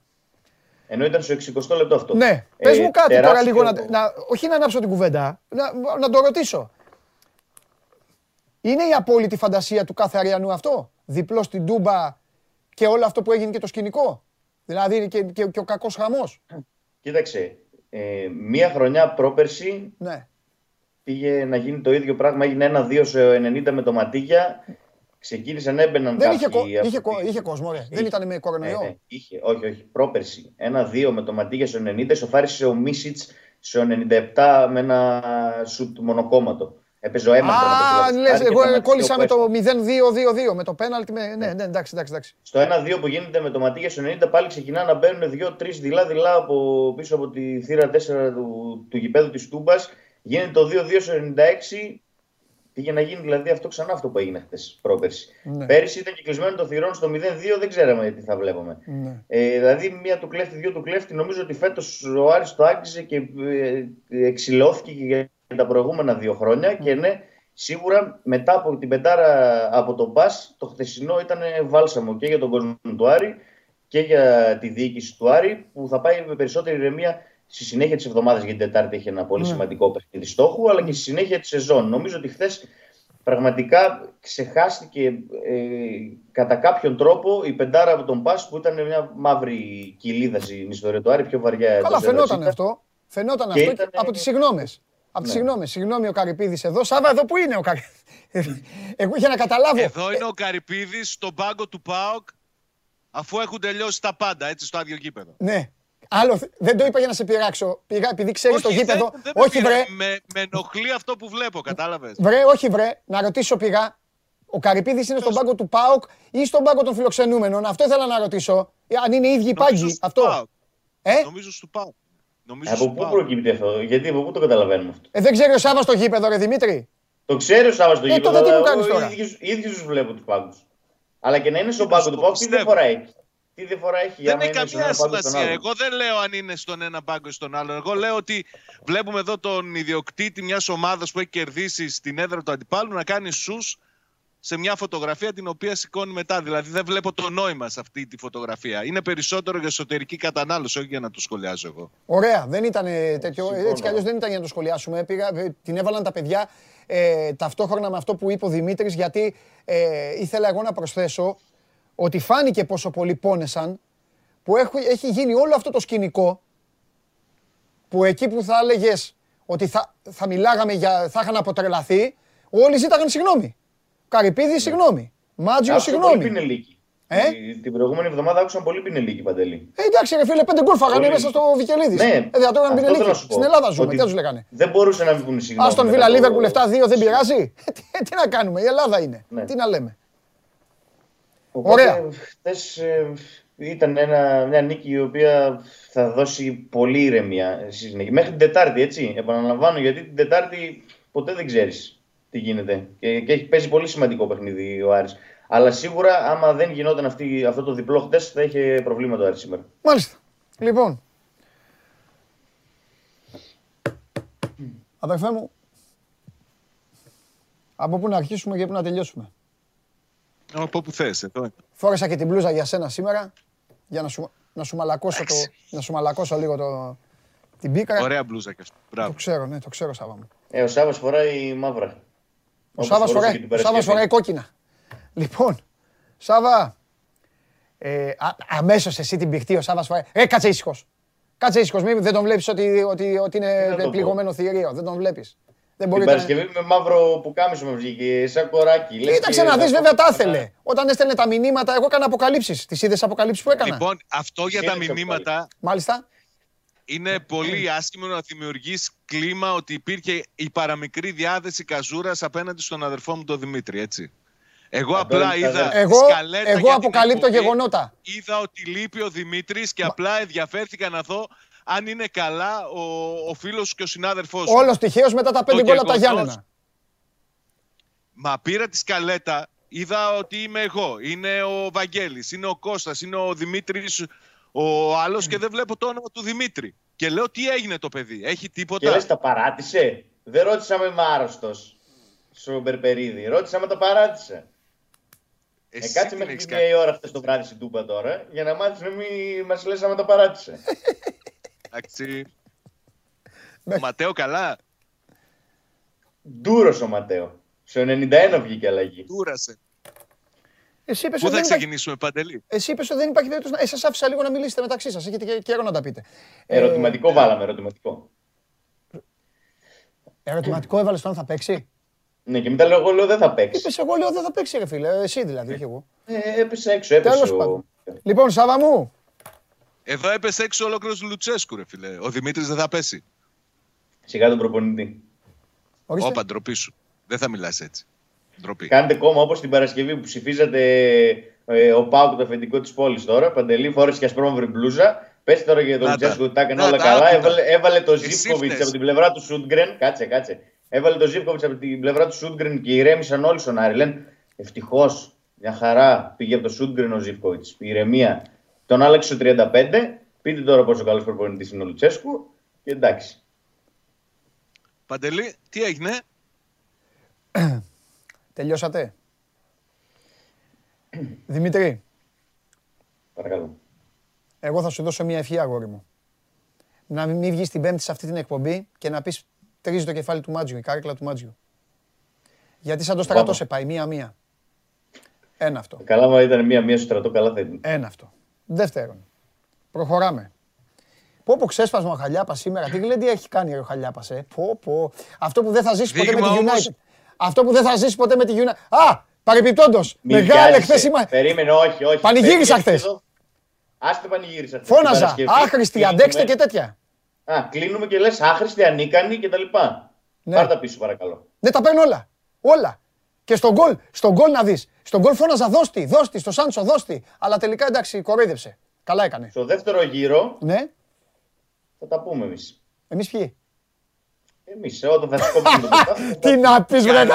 Ενώ ήταν στο 60 λεπτό αυτό. Ναι, πες μου κάτι τώρα λίγο, όχι να ανάψω την κουβέντα, να το ρωτήσω. Είναι η απόλυτη φαντασία του κάθε Αριανού αυτό, διπλό στην Τούμπα και όλο αυτό που έγινε και το σκηνικό. Δηλαδή και ο κακός χαμός. Κοίταξε, μία χρονιά πρόπερση πήγε να γίνει το ίδιο πράγμα. Έγινε 1-2 σε 90 με το Ματίγια. ξεκίνησαν, έμπαιναν δεν κάποιοι... Είχε κόσμο, ωραία. Δεν ήταν με κορονοϊό. Είχε, όχι. Πρόπερση. 1-2 με το Ματίγια στο 90, σοφάρισε ο Μίσιτς στο 97 με ένα σουτ μονοκόμματο. Έπαιζε ο Έμαντ. Λες, εγώ κόλλησα με το 0-2-2-2, με το πέναλτι. Ναι, εντάξει. Στο 1-2 που γίνεται με το Ματίγια στο 90 πάλι ξεκινά να μπαίνουν 2-3 δειλά-δειλά από πίσω από τη θύρα 4 του γηπέδου της Τούμπας. Γίνεται το 2-2 στο 96. Πήγε να γίνει δηλαδή αυτό που έγινε χτες πρόπερση. Ναι. Πέρυσι ήταν κυκλισμένο το θυρών στο 0-2, δεν ξέραμε τι θα βλέπαμε. Ναι. Δηλαδή, μία του κλέφτη, δύο του κλέφτη. Νομίζω ότι φέτος ο Άρης το άγγιζε και εξηλώθηκε και για τα προηγούμενα δύο χρόνια. Ναι. Και ναι, σίγουρα μετά από την πεντάρα από τον Μπας, το χτεσινό ήταν βάλσαμο και για τον κόσμο του Άρη και για τη διοίκηση του Άρη, που θα πάει με περισσότερη ηρεμία. Στη συνέχεια της εβδομάδας, γιατί την Τετάρτη έχει ένα πολύ σημαντικό παιχνίδι στόχου, αλλά και στη συνέχεια της σεζόν. Νομίζω ότι χθες πραγματικά ξεχάστηκε κατά κάποιον τρόπο η πεντάρα από τον Πάσ, που ήταν μια μαύρη κοιλίδα στην ιστορία του Άρη, πιο βαριά. Καλά, φαινόταν αυτό. Φαινόταν αυτό ήταν... από τις συγγνώμες. Από συγγνώμη, ο Καρυπίδης εδώ. Σάβα, εδώ που είναι ο Καρυπίδης. Εγώ για να καταλάβω. Εδώ είναι ο Καρυπίδης στον πάγκο του ΠΑΟΚ, αφού έχουν τελειώσει τα πάντα, έτσι, στο άδειο γήπεδο. Ναι. Άλλο, δεν το είπα για να σε πειράξω. Πήγα επειδή ξέρεις το γήπεδο. Όχι, βρε. Με ενοχλεί αυτό που βλέπω, κατάλαβες. Βρε, όχι, βρε. Να ρωτήσω, πήγα. Ο Καρυπίδης είναι στον πάγκο του ΠΑΟΚ ή στον πάγκο των φιλοξενούμενων? Αυτό ήθελα να ρωτήσω. Αν είναι οι ίδιοι πάγκοι. Αυτό. Νομίζω στου ΠΑΟΚ. Από πού προκύπτει αυτό, γιατί από πού το καταλαβαίνουμε αυτό? Δεν ξέρει ο Σάββας το γήπεδο, ρε Δημήτρη. Το ξέρει ο Σάββας το γήπεδο. Οι ίδιοι του βλέπουν του πάγκου. Αλλά και να είναι στον πάγκο του ΠΑΟΚ, τι διαφορά έχει? Τι διαφορά έχει? Δεν έχει καμία σημασία. Εγώ δεν λέω αν είναι στον ένα πάγκο ή στον άλλο. Εγώ λέω ότι βλέπουμε εδώ τον ιδιοκτήτη μιας ομάδας που έχει κερδίσει στην έδρα του αντιπάλου να κάνει σους σε μια φωτογραφία την οποία σηκώνει μετά. Δηλαδή δεν βλέπω το νόημα σε αυτή τη φωτογραφία. Είναι περισσότερο για εσωτερική κατανάλωση, όχι για να το σχολιάζω εγώ. Ωραία, δεν ήταν τέτοιο. Συμφωνώ. Έτσι κι αλλιώς δεν ήταν για να το σχολιάσουμε. Την έβαλαν τα παιδιά ταυτόχρονα με αυτό που είπε ο Δημήτρης, γιατί ήθελα εγώ να προσθέσω ότι φάνηκε πόσο πολλοί πόνεσαν, που έχει γίνει όλο αυτό το σκηνικό, που εκεί που θα έλεγες ότι θα μιλάγαμε για, θα είχαν αποτρελαθεί, όλοι ζήταγαν συγγνώμη. Καρυπίδη, συγγνώμη. Μάτζιο, συγγνώμη. Πολύ πινελίκι. Την προηγούμενη εβδομάδα άκουσαν πολύ πινελίκι, Παντελή. Εντάξει, ρε φίλε, 5 γκολ φάγανε μέσα στο Βικελίδης. Ναι, δεν πινελίκι. Στην Ελλάδα ζούμε, τι τους λέγανε. Δεν μπορούσαν να βγουν συγγνώμη. Άστον Βίλα Λίβερπουλ 7-2, δεν πειράζει. Τι να κάνουμε, η Ελλάδα είναι. Τι να λέμε. Ωραία. Χθες ήταν μια νίκη η οποία θα δώσει πολύ ηρεμία στη συνέχεια. Μέχρι την Τετάρτη, έτσι. Επαναλαμβάνω, γιατί την Τετάρτη ποτέ δεν ξέρεις τι γίνεται. Και έχει παίζει πολύ σημαντικό παιχνίδι ο Άρης. Αλλά σίγουρα, άμα δεν γινόταν αυτό το διπλό χθες, θα είχε προβλήματα ο Άρης σήμερα. Μάλιστα. Λοιπόν. Αδερφέ μου, από πού να αρχίσουμε και πού να τελειώσουμε? Από όπου θες, εδώ. Φόρεσα και την μπλούζα για σένα σήμερα, για να σου μαλακώσω λίγο την πίκρα. Ωραία μπλούζα και αυτό. Μπράβο. Το ξέρω, ναι, το ξέρω, Σάβα μου. Ο Σάββας φοράει μαύρα. Ο Σάββας φοράει κόκκινα. Λοιπόν, Σάβα, αμέσως εσύ την πηχτεί ο Σάββας φοράει. Κάτσε ήσυχος. Κάτσε ήσυχος, δεν τον βλέπεις ότι είναι πληγωμένο θηρίο. Δεν τον βλέπεις. Την Παρασκευή με μαύρο πουκάμισο με βγήκε, σαν κοράκι. Κοίταξε να δεις, βέβαια τα ήθελε. Όταν έστελνε τα μηνύματα, εγώ έκανα αποκαλύψεις. Τις είδες αποκαλύψεις που έκανα? Λοιπόν, αυτό για τα μηνύματα. Μάλιστα. Είναι πολύ άσχημο να δημιουργείς κλίμα ότι υπήρχε η παραμικρή διάθεση καζούρας απέναντι στον αδερφό μου τον Δημήτρη, έτσι. Εγώ απλά είδα σκαλέτα. Εγώ αποκαλύπτω γεγονότα. Είδα ότι λείπει ο Δημήτρης και απλά ενδιαφέρθηκα να δω αν είναι καλά ο φίλος σου και ο συνάδελφός σου. Όλος τυχαίως μετά τα 5 γκολ από τα Γιάννενα. Μα πήρα τη σκαλέτα, είδα ότι είμαι εγώ, είναι ο Βαγγέλης, είναι ο Κώστας, είναι ο Δημήτρης, ο άλλος και δεν βλέπω το όνομα του Δημήτρη. Και λέω τι έγινε το παιδί, έχει τίποτα? Και λες τα παράτησε, δεν ρώτησα με είμαι άρρωστος στον Περπερίδη, ρώτησα με τα παράτησε. Κάτσε μέχρι την 2 ώρα χθες το βράδυ στην Τούμπα τώρα, για να μάθεις να μην μας λες άμα τα παράτησε. Εντάξει. Ο Ματέο καλά? Ντούρος ο Ματέο. Στο 91 βγήκε αλλαγή. Ντούρασε. Πού θα ξεκινήσουμε, Παντελή? Εσύ είπες ότι δεν υπάρχει περίπτωση. Σας άφησα λίγο να μιλήσετε μεταξύ σας. Έχετε καιρό να τα πείτε. Ερωτηματικό βάλαμε, ερωτηματικό. Ερωτηματικό έβαλες το αν θα παίξει. Ναι, και μετά εγώ λέω δεν θα παίξει. Είπες εγώ λέω δεν θα παίξει ρε φίλε, εσύ δηλαδή, όχι εγώ. Έπεσε έξω, έπεσε ο... Λοιπόν, Σάβα μου. Εδώ έπεσε έξω ολόκληρος Λουτσέσκου ρε φίλε, ο Δημήτρης δεν θα πέσει. Σιγά τον προπονητή. Όπα, ντροπή σου. Δεν θα μιλάς έτσι. Ντροπή. Κάντε κόμμα όπως την Παρασκευή που ψηφίζατε ο Πάουκ το αφεντικό της πόλης τώρα. Παντελή, φόρεσε και ασπρόμαυρη μπλούζα. Πες τώρα για τον Λουτσέσκου, τα έκανε όλα καλά. Έβαλε το Ζίβκοβιτς από την πλευρά του Σούντγκρεν. Κάτσε, κάτσε. Έβαλε το Ζίβκοβιτς από την πλευρά του Σούντγκρεν και ηρέμησαν όλοι στον Άρη. Λένε ευτυχώς, μια χαρά πήγε από το Σούντγκρεν ο Ζίβκοβιτς. Ηρεμία. Τον άλλαξε το 35. Πείτε τώρα πόσο καλό προπονητής είναι ο Λουτσέσκου. Και εντάξει. Παντελή, τι έγινε? Τελειώσατε? Δημήτρη. Παρακαλώ. Εγώ θα σου δώσω μια ευχή, αγόρι μου. Να μην βγεις την Πέμπτη σε αυτή την εκπομπή και να πεις τρίζει το κεφάλι του Μάτζιου, η κάρεκλα του Μάτζιου. Γιατί σαν το στρατό σε πάει, μία-μία. Ένα αυτό. Καλά, μα ήταν μία-μία στο στρατό, καλά θα ήταν. Ένα αυτό. Δεύτερον, προχωράμε. Πω πω ξέσπασμα ο Χαλιάπας σήμερα, τι γλέντι έχει κάνει ο Χαλιάπας, πω πω. Αυτό που δεν θα ζήσει ποτέ με τη United. Αυτό που δεν θα ζήσει ποτέ με τη United. Α, παρεπιπτόντως, μεγάλη χθες. Περίμενε, όχι. Πανηγύρισα χθες. Άστε πανηγύρισα χθες. Φώναζα, άχρηστη, αντέξτε και τέτοια. Α, κλείνουμε και λες άχρηστη, ανίκανη κτλ. Πάρ' τα πίσω παρακαλώ. Ναι, τα παίρνω όλα. Όλα. Και στον γκολ, να δεις. Στον γκολ φώναζα δώστη, στο Σάντσο δώστη. Αλλά τελικά εντάξει, κοροϊδεύσε. Καλά έκανε. Στο δεύτερο γύρο. Ναι. Θα τα πούμε εμείς. Εμείς ποιοι? Εμείς, όταν θα σκόψουμε το πρωτάθλημα. Τι να πεις βρε.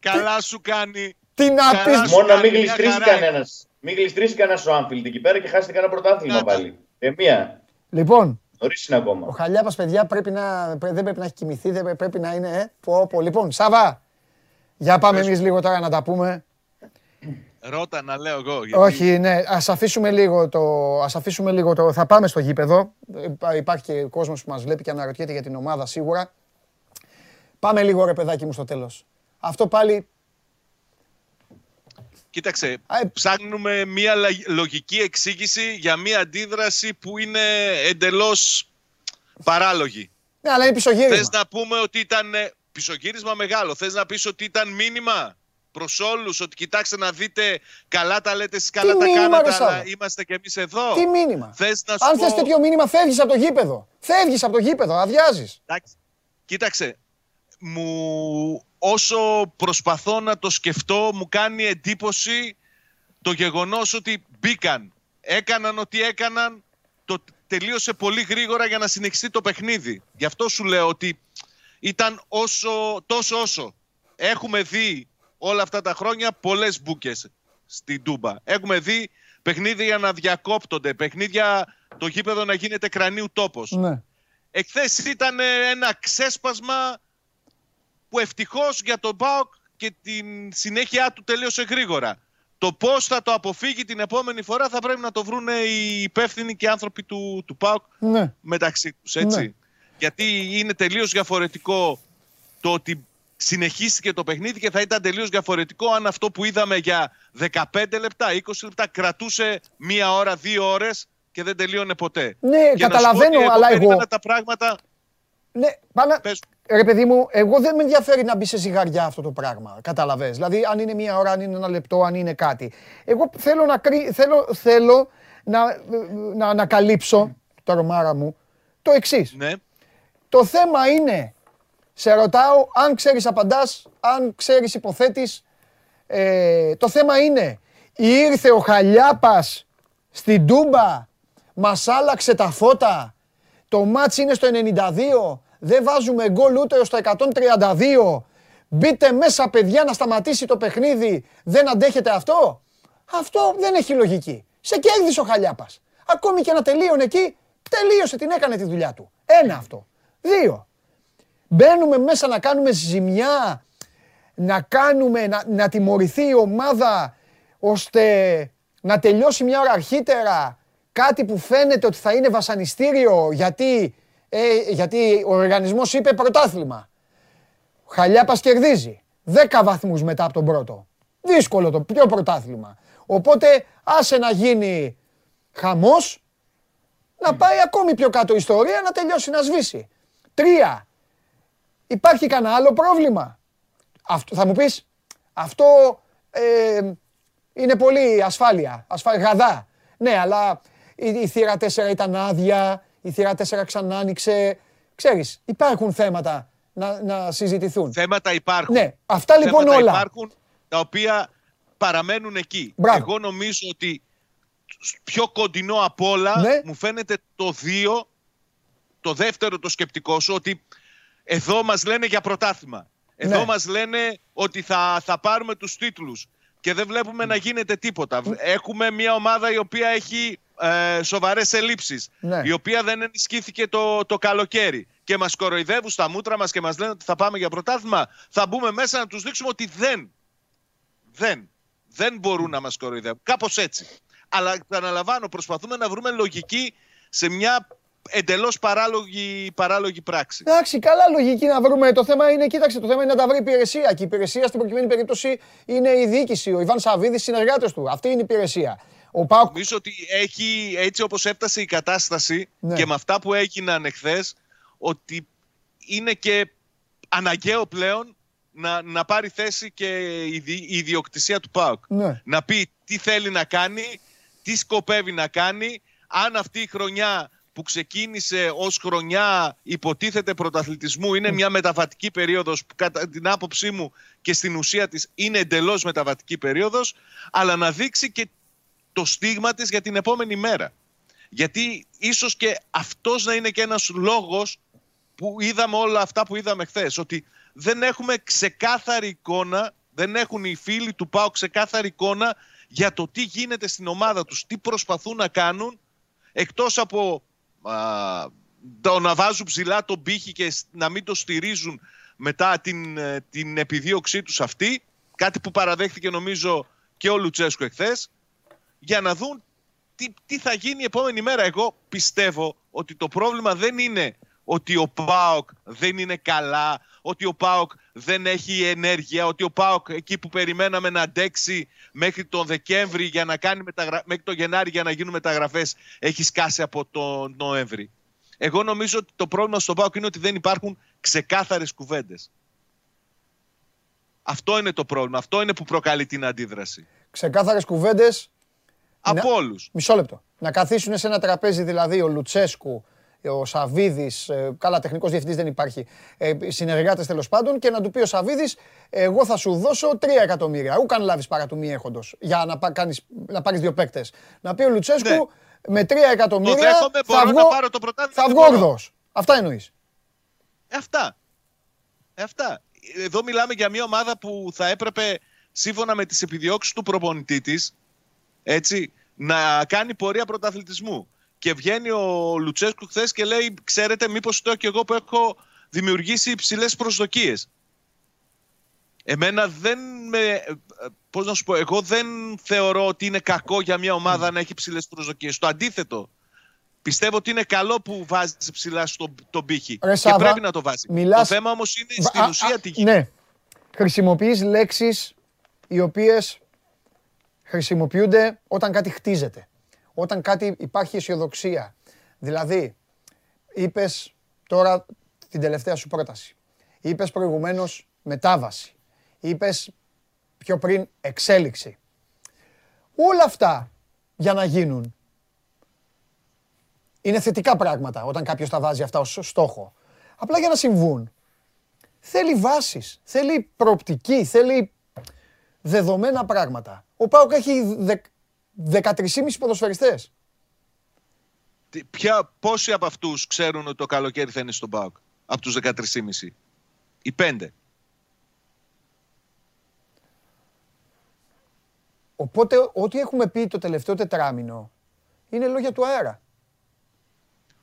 Καλά σου κάνει, Τι να πεις. Μόνο να μην γλιστρήσει κανένας. Μην γλιστρήσει κανένας ο Άμφιλντ εκεί πέρα και χάσετε κανένα πρωτάθλημα πάλι. Εμία. Λοιπόν, ο Χαλιάπας παιδιά δεν πρέπει να έχει κοιμηθεί, δεν πρέπει να είναι πω. Λοιπόν, Σάβα, για πάμε εμείς λίγο τώρα να τα πούμε. Ρώτα να λέω εγώ. Γιατί... Όχι, ναι, ας αφήσουμε λίγο το... Θα πάμε στο γήπεδο. Υπάρχει και κόσμος που μας βλέπει και αναρωτιέται για την ομάδα σίγουρα. Πάμε λίγο ρε παιδάκι μου στο τέλος. Αυτό πάλι... Κοίταξε, ψάχνουμε μία λογική εξήγηση για μία αντίδραση που είναι εντελώς παράλογη. Ναι, αλλά είναι πισωγύρισμα. Θες να πούμε ότι ήταν πισωγύρισμα μεγάλο. Θες να πεις ότι ήταν μήνυμα προς όλους, ότι κοιτάξτε να δείτε, καλά τα λέτε εσείς, καλά τα κάνατε, αλλά είμαστε κι εμείς εδώ. Τι μήνυμα? Θες να σου αν πω... θες τέτοιο μήνυμα, φεύγεις από το γήπεδο. Φεύγεις από το γήπεδο, αδειάζεις. Κοίταξε, όσο προσπαθώ να το σκεφτώ, μου κάνει εντύπωση το γεγονός ότι μπήκαν. Έκαναν ό,τι έκαναν, το τελείωσε πολύ γρήγορα για να συνεχιστεί το παιχνίδι. Γι' αυτό σου λέω ότι ήταν τόσο όσο. Έχουμε δει όλα αυτά τα χρόνια πολλές μπουκές στην Τούμπα. Έχουμε δει παιχνίδια να διακόπτονται, παιχνίδια το γήπεδο να γίνεται κρανίου τόπος. Ναι. Εχθές ήταν ένα ξέσπασμα που ευτυχώς για τον ΠΑΟΚ και την συνέχεια του τελείωσε γρήγορα. Το πώς θα το αποφύγει την επόμενη φορά θα πρέπει να το βρουν οι υπεύθυνοι και οι άνθρωποι του ΠΑΟΚ ναι. μεταξύ τους. Έτσι. Ναι. Γιατί είναι τελείως διαφορετικό το ότι συνεχίστηκε το παιχνίδι και θα ήταν τελείως διαφορετικό αν αυτό που είδαμε για 15 λεπτά, 20 λεπτά κρατούσε μία ώρα, δύο ώρες και δεν τελείωνε ποτέ. Ναι, και καταλαβαίνω, να αλλά εγώ... Τα πράγματα... Ναι, πάνω... Ρε παιδί μου, εγώ δεν με ενδιαφέρει να μπει σε ζυγαριά αυτό το πράγμα. Καταλαβες. Δηλαδή, αν είναι μία ώρα, αν είναι ένα λεπτό, αν είναι κάτι. Εγώ θέλω να ανακαλύψω, το ρομάρα μου, το εξής. Ναι. Το θέμα είναι, σε ρωτάω, αν ξέρεις απαντάς, αν ξέρεις υποθέτεις. Το θέμα είναι, ήρθε ο Χαλιάπας στην Τούμπα, μας άλλαξε τα φώτα, το μάτς είναι στο 92, δεν βάζουμε γκολ ούτε ως το 132. Μπείτε μέσα παιδιά να σταματήσει το παιχνίδι. Δεν αντέχετε αυτό. Αυτό δεν έχει λογική. Σε κέρδισε ο Χαλιάπας. Ακόμη και να τελείωνε εκεί, τελείωσε, την έκανε τη δουλειά του. Ένα αυτό. Δύο. Μπαίνουμε μέσα να κάνουμε ζημιά, να τιμωρηθεί η ομάδα ώστε να τελειώσει μια ώρα αρχίτερα. Κάτι που φαίνεται ότι θα είναι βασανιστήριο γιατί ο οργανισμός είπε πρωτάθλημα. Χαλιάπας κερδίζει. 10 βαθμούς μετά από τον πρώτο. Δύσκολο το πιο πρωτάθλημα. Οπότε άσε να γίνει χαμός, να πάει ακόμη πιο κάτω η ιστορία, να τελειώσει, να σβήσει. 3. Υπάρχει κανένα άλλο πρόβλημα? Αυτό, θα μου πεις, αυτό είναι πολύ ασφάλεια, γαδά. Ναι, αλλά η θύρα 4 ήταν άδεια, η θύρα 4 ξανά άνοιξε. Ξέρεις, υπάρχουν θέματα να συζητηθούν. Θέματα υπάρχουν. Ναι, αυτά λοιπόν θέματα όλα. Υπάρχουν, τα οποία παραμένουν εκεί. Μπράβο. Εγώ νομίζω ότι πιο κοντινό απ' όλα μου φαίνεται το 2, το δεύτερο το σκεπτικό σου, ότι εδώ μας λένε για πρωτάθλημα. Εδώ μας λένε ότι θα πάρουμε τους τίτλους και δεν βλέπουμε να γίνεται τίποτα. Έχουμε μια ομάδα η οποία έχει σοβαρές ελλείψεις, η οποία δεν ενισχύθηκε το καλοκαίρι και μας κοροϊδεύουν στα μούτρα μας και μας λένε ότι θα πάμε για πρωτάθλημα. Θα μπούμε μέσα να τους δείξουμε ότι δεν μπορούν να μας κοροϊδεύουν. Κάπως έτσι. Αλλά αναλαμβάνω, προσπαθούμε να βρούμε λογική σε μια εντελώς παράλογη πράξη. Εντάξει, καλά λογική να βρούμε. Το θέμα είναι, κοίταξε, το θέμα είναι να τα βρει η υπηρεσία. Και η υπηρεσία στην προκειμένη περίπτωση είναι η διοίκηση, ο Ιβάν Σαββίδης, συνεργάτες του. Αυτή είναι η υπηρεσία. Νομίζω ότι έχει, έτσι όπως έφτασε η κατάσταση και με αυτά που έγιναν εχθές, ότι είναι και αναγκαίο πλέον να πάρει θέση και η ιδιοκτησία του ΠΑΟΚ. Ναι. Να πει τι θέλει να κάνει, τι σκοπεύει να κάνει, αν αυτή η χρονιά που ξεκίνησε ως χρονιά υποτίθεται πρωταθλητισμού είναι μια μεταβατική περίοδος που κατά την άποψή μου και στην ουσία της είναι εντελώς μεταβατική περίοδος, αλλά να δείξει και το στίγμα της για την επόμενη μέρα. Γιατί ίσως και αυτός να είναι και ένας λόγος που είδαμε όλα αυτά που είδαμε χθες, ότι δεν έχουμε ξεκάθαρη εικόνα, δεν έχουν οι φίλοι του ΠΑΟΚ ξεκάθαρη εικόνα για το τι γίνεται στην ομάδα τους, τι προσπαθούν να κάνουν, εκτός από το να βάζουν ψηλά τον πύχη και να μην το στηρίζουν μετά την επιδίωξή τους αυτή, κάτι που παραδέχθηκε νομίζω και ο Λουτσέσκου εχθές, για να δουν τι θα γίνει η επόμενη μέρα. Εγώ πιστεύω ότι το πρόβλημα δεν είναι ότι ο ΠΑΟΚ δεν είναι καλά, ότι ο ΠΑΟΚ δεν έχει ενέργεια, ότι ο ΠΑΟΚ εκεί που περιμέναμε να αντέξει μέχρι τον Δεκέμβρη για να κάνει μέχρι τον Γενάρη για να γίνουν μεταγραφές, έχει σκάσει από τον Νοέμβρη. Εγώ νομίζω ότι το πρόβλημα στον ΠΑΟΚ είναι ότι δεν υπάρχουν ξεκάθαρες κουβέντες. Αυτό είναι το πρόβλημα, αυτό είναι που προκαλεί την αντίδραση. Ξεκάθαρες κουβέντες από όλους. Μισό λεπτό. Να καθίσουν σε ένα τραπέζι δηλαδή ο Λουτσέσκου, ο Σαββίδης, καλά τεχνικός διευθυντής δεν υπάρχει, συνεργάτες τέλος πάντων, και να του πει ο Σαββίδης, εγώ θα σου δώσω 3 εκατομμύρια, ούκ αν λάβεις παρά του μη έχοντος, για να πάρεις 2 παίκτες. Να πει ο Λουτσέσκου, με 3 εκατομμύρια θα βγω όγδοος. Αυτά εννοείς. Αυτά. Εδώ μιλάμε για μια ομάδα που θα έπρεπε, σύμφωνα με τις επιδιώξεις του προπονητή της, έτσι, να κάνει πορεία πρωταθλητισμού. Και βγαίνει ο Λουτσέσκου χθες και λέει, ξέρετε, μήπως το και εγώ που έχω δημιουργήσει υψηλές προσδοκίες. Εμένα δεν με... Πώς να σου πω, εγώ δεν θεωρώ ότι είναι κακό για μια ομάδα να έχει υψηλές προσδοκίες. Το αντίθετο. Πιστεύω ότι είναι καλό που βάζει ψηλά στον πύχη. Ρε, Σάβα, και πρέπει να το βάζει. Το θέμα όμως είναι στην ουσία τι γίνεται. Ναι. Χρησιμοποιείς λέξεις οι οποίες χρησιμοποιούνται όταν κάτι χτίζεται. Όταν κάτι υπάρχει αισιοδοξία. Δηλαδή, είπες τώρα την τελευταία σου πρόταση. Είπες προηγουμένως μετάβαση. Είπες πιο πριν εξέλιξη. Όλα αυτά για να γίνουν είναι θετικά πράγματα όταν κάποιος τα βάζει αυτά ως στόχο. Απλά για να συμβούν θέλει βάσεις, θέλει προοπτική, θέλει δεδομένα πράγματα. Ο ΠΑΟΚ έχει 13,5 ποδοσφαιριστές. Πόσοι από αυτούς ξέρουν ότι το καλοκαίρι θα είναι στον ΠΑΟΚ, από τους 13,5? Οι 5. Οπότε ό,τι έχουμε πει το τελευταίο τετράμινο είναι λόγια του αέρα.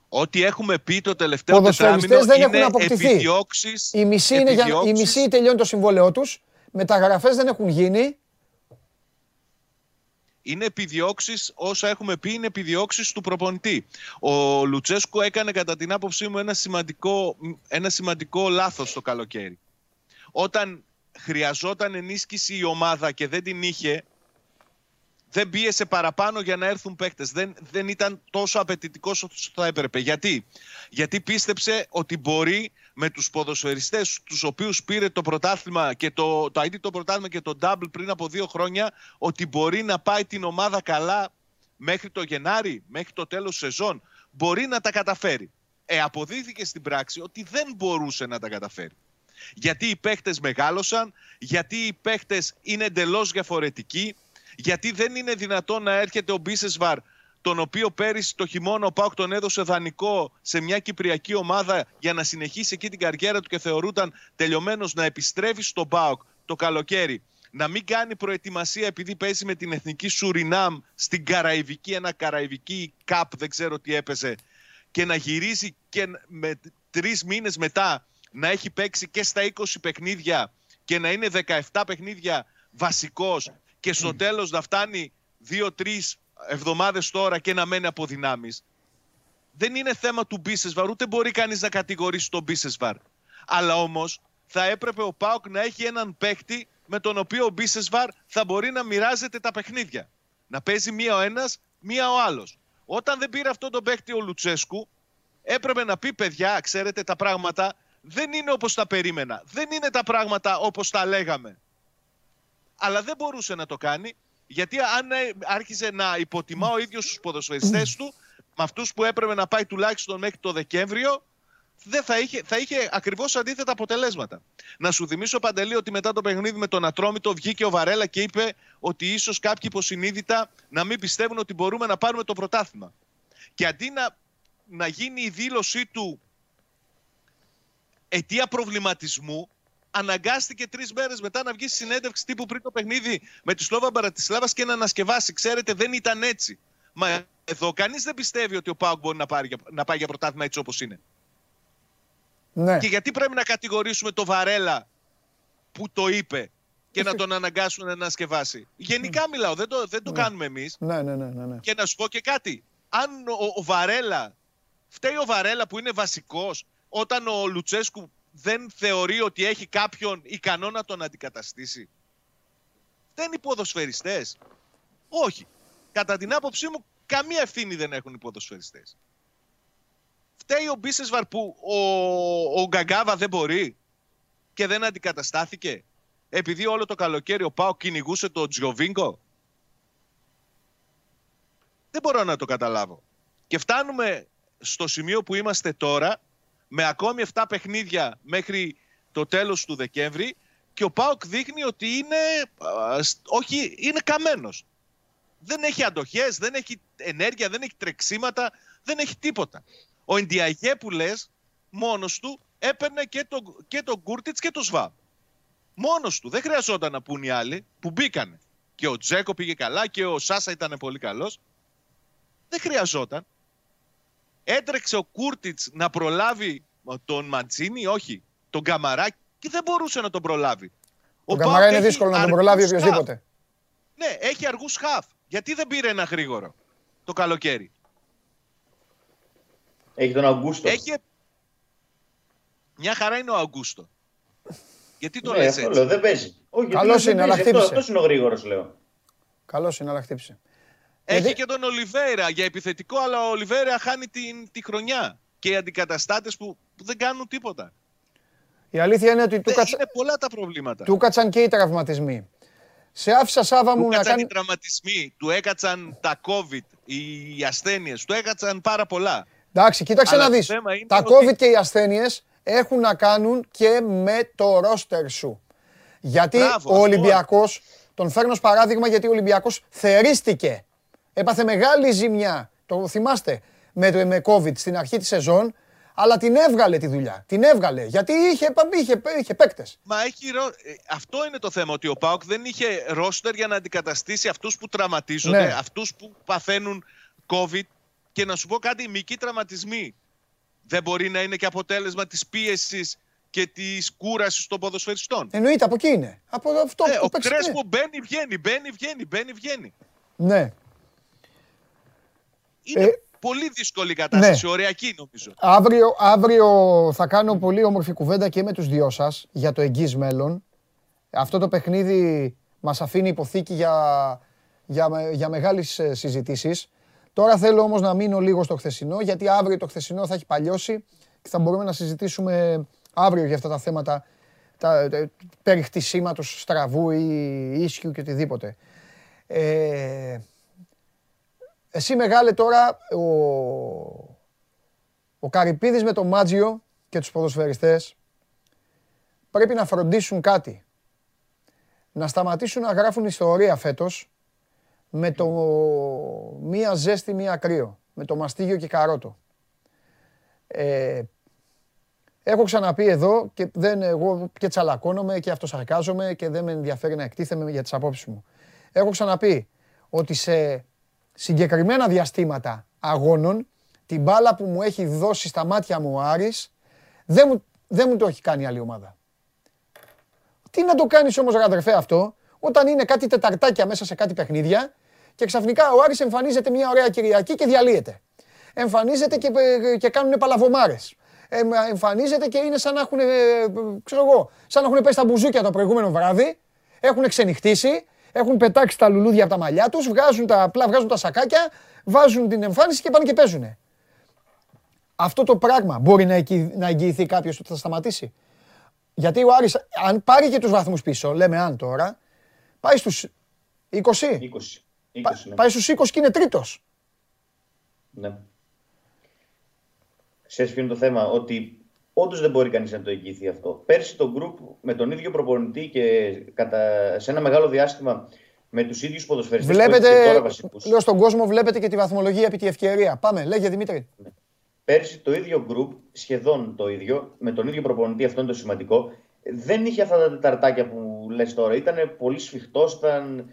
Ό,τι έχουμε πει το τελευταίο τετράμινο δεν έχουν αποκτηθεί. Επιδιώξεις, η μισή τελειώνει το συμβόλαιό τους, μεταγραφές δεν έχουν γίνει. Είναι επιδιώξεις, όσα έχουμε πει, είναι επιδιώξεις του προπονητή. Ο Λουτσέσκου έκανε κατά την άποψή μου ένα σημαντικό λάθος το καλοκαίρι. Όταν χρειαζόταν ενίσχυση η ομάδα και δεν την είχε, δεν πίεσε παραπάνω για να έρθουν παίκτες. Δεν ήταν τόσο απαιτητικός όσο θα έπρεπε. Γιατί πίστεψε ότι μπορεί με τους ποδοσφαιριστές τους οποίους πήρε το πρωτάθλημα και το αίτητο πρωτάθλημα και το double πριν από 2 χρόνια, ότι μπορεί να πάει την ομάδα καλά μέχρι το Γενάρη, μέχρι το τέλος σεζόν. Μπορεί να τα καταφέρει. Αποδείχθηκε στην πράξη ότι δεν μπορούσε να τα καταφέρει. Γιατί οι παίχτες μεγάλωσαν, γιατί οι παίχτες είναι εντελώς διαφορετικοί, γιατί δεν είναι δυνατόν να έρχεται ο Μπίσεσβαρ, τον οποίο πέρυσι το χειμώνα ο ΠΑΟΚ τον έδωσε δανεικό σε μια κυπριακή ομάδα για να συνεχίσει εκεί την καριέρα του και θεωρούταν τελειωμένος, να επιστρέφει στον ΠΑΟΚ το καλοκαίρι, να μην κάνει προετοιμασία επειδή παίζει με την Εθνική Σουρινάμ στην Καραϊβική, ένα Καραϊβική Καπ, δεν ξέρω τι έπαιζε, και να γυρίζει και με 3 μήνες μετά να έχει παίξει και στα 20 παιχνίδια και να είναι 17 παιχνίδια βασικός και στο τέλος να φτάνει 2-3 εβδομάδες τώρα και να μένει από δυνάμεις. Δεν είναι θέμα του Μπίσεσβαρ, ούτε μπορεί κανείς να κατηγορήσει τον Μπίσεσβαρ. Αλλά όμως θα έπρεπε ο ΠΑΟΚ να έχει έναν παίκτη με τον οποίο ο Μπίσεσβαρ θα μπορεί να μοιράζεται τα παιχνίδια. Να παίζει μία ο ένας, μία ο άλλος. Όταν δεν πήρε αυτόν τον παίκτη ο Λουτσέσκου, έπρεπε να πει: παιδιά, ξέρετε, τα πράγματα δεν είναι όπως τα περίμενα. Δεν είναι τα πράγματα όπως τα λέγαμε. Αλλά δεν μπορούσε να το κάνει, γιατί αν άρχισε να υποτιμά ο ίδιος τους ποδοσφαιριστές του, με αυτούς που έπρεπε να πάει τουλάχιστον μέχρι το Δεκέμβριο, δεν θα είχε ακριβώς αντίθετα αποτελέσματα. Να σου θυμίσω, Παντελή, ότι μετά το παιχνίδι με τον Ατρόμητο βγήκε ο Βαρέλα και είπε ότι ίσως κάποιοι υποσυνείδητα να μην πιστεύουν ότι μπορούμε να πάρουμε το πρωτάθλημα. Και αντί να γίνει η δήλωσή του αιτία προβληματισμού, αναγκάστηκε 3 μέρες μετά να βγει στη συνέντευξη τύπου πριν το παιχνίδι με τη Σλόβα Μπαρατισλάβας και να ανασκευάσει. Ξέρετε, δεν ήταν έτσι. Μα εδώ κανείς δεν πιστεύει ότι ο ΠΑΟΚ μπορεί να πάει για πρωτάθλημα έτσι όπως είναι. Ναι. Και γιατί πρέπει να κατηγορήσουμε τον Βαρέλα που το είπε και να τον αναγκάσουν να ανασκευάσει. Γενικά μιλάω, δεν το κάνουμε εμείς. Ναι. Και να σου πω και κάτι. Αν ο Βαρέλα, φταίει ο Βαρέλα που είναι βασικός, όταν ο Λουτσέσκου δεν θεωρεί ότι έχει κάποιον ικανό να τον αντικαταστήσει. Δεν είναι οι ποδοσφαιριστές. Όχι. Κατά την άποψή μου, καμία ευθύνη δεν έχουν οι ποδοσφαιριστές. Φταίει ο Μπίσεσβαρ που ο Γκαγκάβα δεν μπορεί και δεν αντικαταστάθηκε, επειδή όλο το καλοκαίρι ο ΠΑΟΚ κυνηγούσε το Τζιοβίνκο. Δεν μπορώ να το καταλάβω. Και φτάνουμε στο σημείο που είμαστε τώρα, με ακόμη 7 παιχνίδια μέχρι το τέλος του Δεκέμβρη, και ο ΠΑΟΚ δείχνει ότι είναι καμένος. Δεν έχει αντοχές, δεν έχει ενέργεια, δεν έχει τρεξίματα, δεν έχει τίποτα. Ο Ενδιαγέ, που λες, μόνος του έπαιρνε και τον Κούρτιτς και τον ΣΒΑ. Μόνος του, δεν χρειαζόταν να πουν οι άλλοι που μπήκανε. Και ο Τζέκο πήγε καλά και ο Σάσα ήταν πολύ καλός. Δεν χρειαζόταν. Έτρεξε ο Κούρτιτς να προλάβει τον Μαντζίνη, όχι, τον Καμαράκη, και δεν μπορούσε να τον προλάβει. Ο Καμαρά είναι δύσκολο να τον προλάβει οποιοδήποτε. Ναι, έχει αργούς χαφ. Γιατί δεν πήρε ένα γρήγορο το καλοκαίρι? Έχει τον Αυγούστο. Μια χαρά είναι ο Αυγούστο. Γιατί το λες έτσι? Δεν παίζει. Καλός είναι, αλλά χτύπησε. Αυτός είναι ο γρήγορος, λέω. Καλός είναι, αλλά χτύπησε. Έχει και τον Ολιβέρα για επιθετικό, αλλά ο Ολιβέρα χάνει τη χρονιά. Και οι αντικαταστάτες που δεν κάνουν τίποτα. Η αλήθεια είναι ότι είναι πολλά τα προβλήματα. Του κάτσαν και οι τραυματισμοί. Σε άφησα, Σάβα μου, να κάνει... Του έκατσαν οι τραυματισμοί, του έκατσαν τα COVID, οι ασθένειες, του έκατσαν πάρα πολλά. Εντάξει, κοίταξε να δεις. Τα COVID και οι ασθένειες έχουν να κάνουν και με το ρόστερ σου. Γιατί ο Ολυμπιακός, τον φέρνω ως παράδειγμα, γιατί ο Ολυμπιακός θερίστηκε. Έπαθε μεγάλη ζημιά, το θυμάστε, με COVID στην αρχή της σεζόν, αλλά την έβγαλε τη δουλειά. Την έβγαλε, γιατί είχε παίκτες. Μα αυτό είναι το θέμα, ότι ο ΠΑΟΚ δεν είχε ρόστερ για να αντικαταστήσει αυτούς που τραυματίζονται, ναι, αυτούς που παθαίνουν COVID. Και να σου πω κάτι, οι μυϊκοί τραυματισμοί δεν μπορεί να είναι και αποτέλεσμα της πίεσης και της κούρασης των ποδοσφαιριστών? Εννοείται, από εκεί είναι. Από αυτό που παίξετε. Ο Κρέσπο μπαίνει, βγαίνει. Ναι. Είναι πολύ δύσκολη κατάσταση, ναι, ωριακή νομίζω. Αύριο θα κάνω πολύ όμορφη κουβέντα και με τους δυο σας για το εγγύς μέλλον. Αυτό το παιχνίδι μας αφήνει υποθήκη για μεγάλες συζητήσεις. Τώρα θέλω όμως να μείνω λίγο στο χθεσινό, γιατί αύριο το χθεσινό θα έχει παλιώσει και θα μπορούμε να συζητήσουμε αύριο για αυτά τα θέματα περί χτισήματος στραβού ή ίσχυου και οτιδήποτε. Εσύ μεγάλε τώρα, ο Καρυπίδης με το Μάτζιο και τους ποδοσφαιριστές πρέπει να φροντίσουν κάτι. Να σταματήσουν να γράφουν ιστορία φέτος με το μία ζέστη, μία κρύο. Με το μαστίγιο και καρότο. Έχω ξαναπεί εδώ και εγώ και τσαλακώνομαι και αυτοσαρκάζομαι και δεν με ενδιαφέρει να εκτίθεμαι για τις απόψεις μου. Έχω ξαναπεί ότι σε συγκεκριμένα διαστήματα αγώνων την μπάλα που μου έχει δώσει στα μάτια μου ο Άρης δεν μου το έχει κάνει άλλη ομάδα. Τι να το κάνεις όμως ρε αδερφέ αυτό, όταν είναι κάτι τεταρτάκια μέσα σε κάτι παιχνίδια και ξαφνικά ο Άρης εμφανίζεται μια ωραία Κυριακή και διαλύεται. Εμφανίζεται και κάνουνε παλαβομάρες. Εμφανίζεται και είναι σαν να έχουν, ξέρω εγώ, σαν να έχουν πέσει τα μπουζούκια το προηγούμενο βράδυ, έχουν ξενυχτήσει, έχουν πετάξει τα λουλούδια από τα μαλλιά τους, βγάζουν τα σακάκια, βάζουν την εμφάνιση και πάνε και παίζουνε. Αυτό το πράγμα μπορεί να εγγυηθεί κάποιος ότι θα σταματήσει? Γιατί ο Άρης, αν πάρει και τους βαθμούς πίσω, λέμε αν τώρα, πάει στους 20. 20 ναι. Πάει στους 20 και είναι τρίτος. Ναι. Ξέρεις ποιο είναι το θέμα, ότι όντως δεν μπορεί κανείς να το εγγυηθεί αυτό. Πέρσι το γκρουπ με τον ίδιο προπονητή και σε ένα μεγάλο διάστημα με τους ίδιους ποδοσφαιριστές. Βλέπετε, τώρα βασικούς. Λέω στον κόσμο, βλέπετε και τη βαθμολογία επί τη ευκαιρία. Πάμε, λέγε Δημήτρη. Ναι. Πέρσι το ίδιο γκρουπ, σχεδόν το ίδιο, με τον ίδιο προπονητή, αυτό είναι το σημαντικό, δεν είχε αυτά τα τεταρτάκια που λες τώρα. Ήταν πολύ σφιχτός, ήταν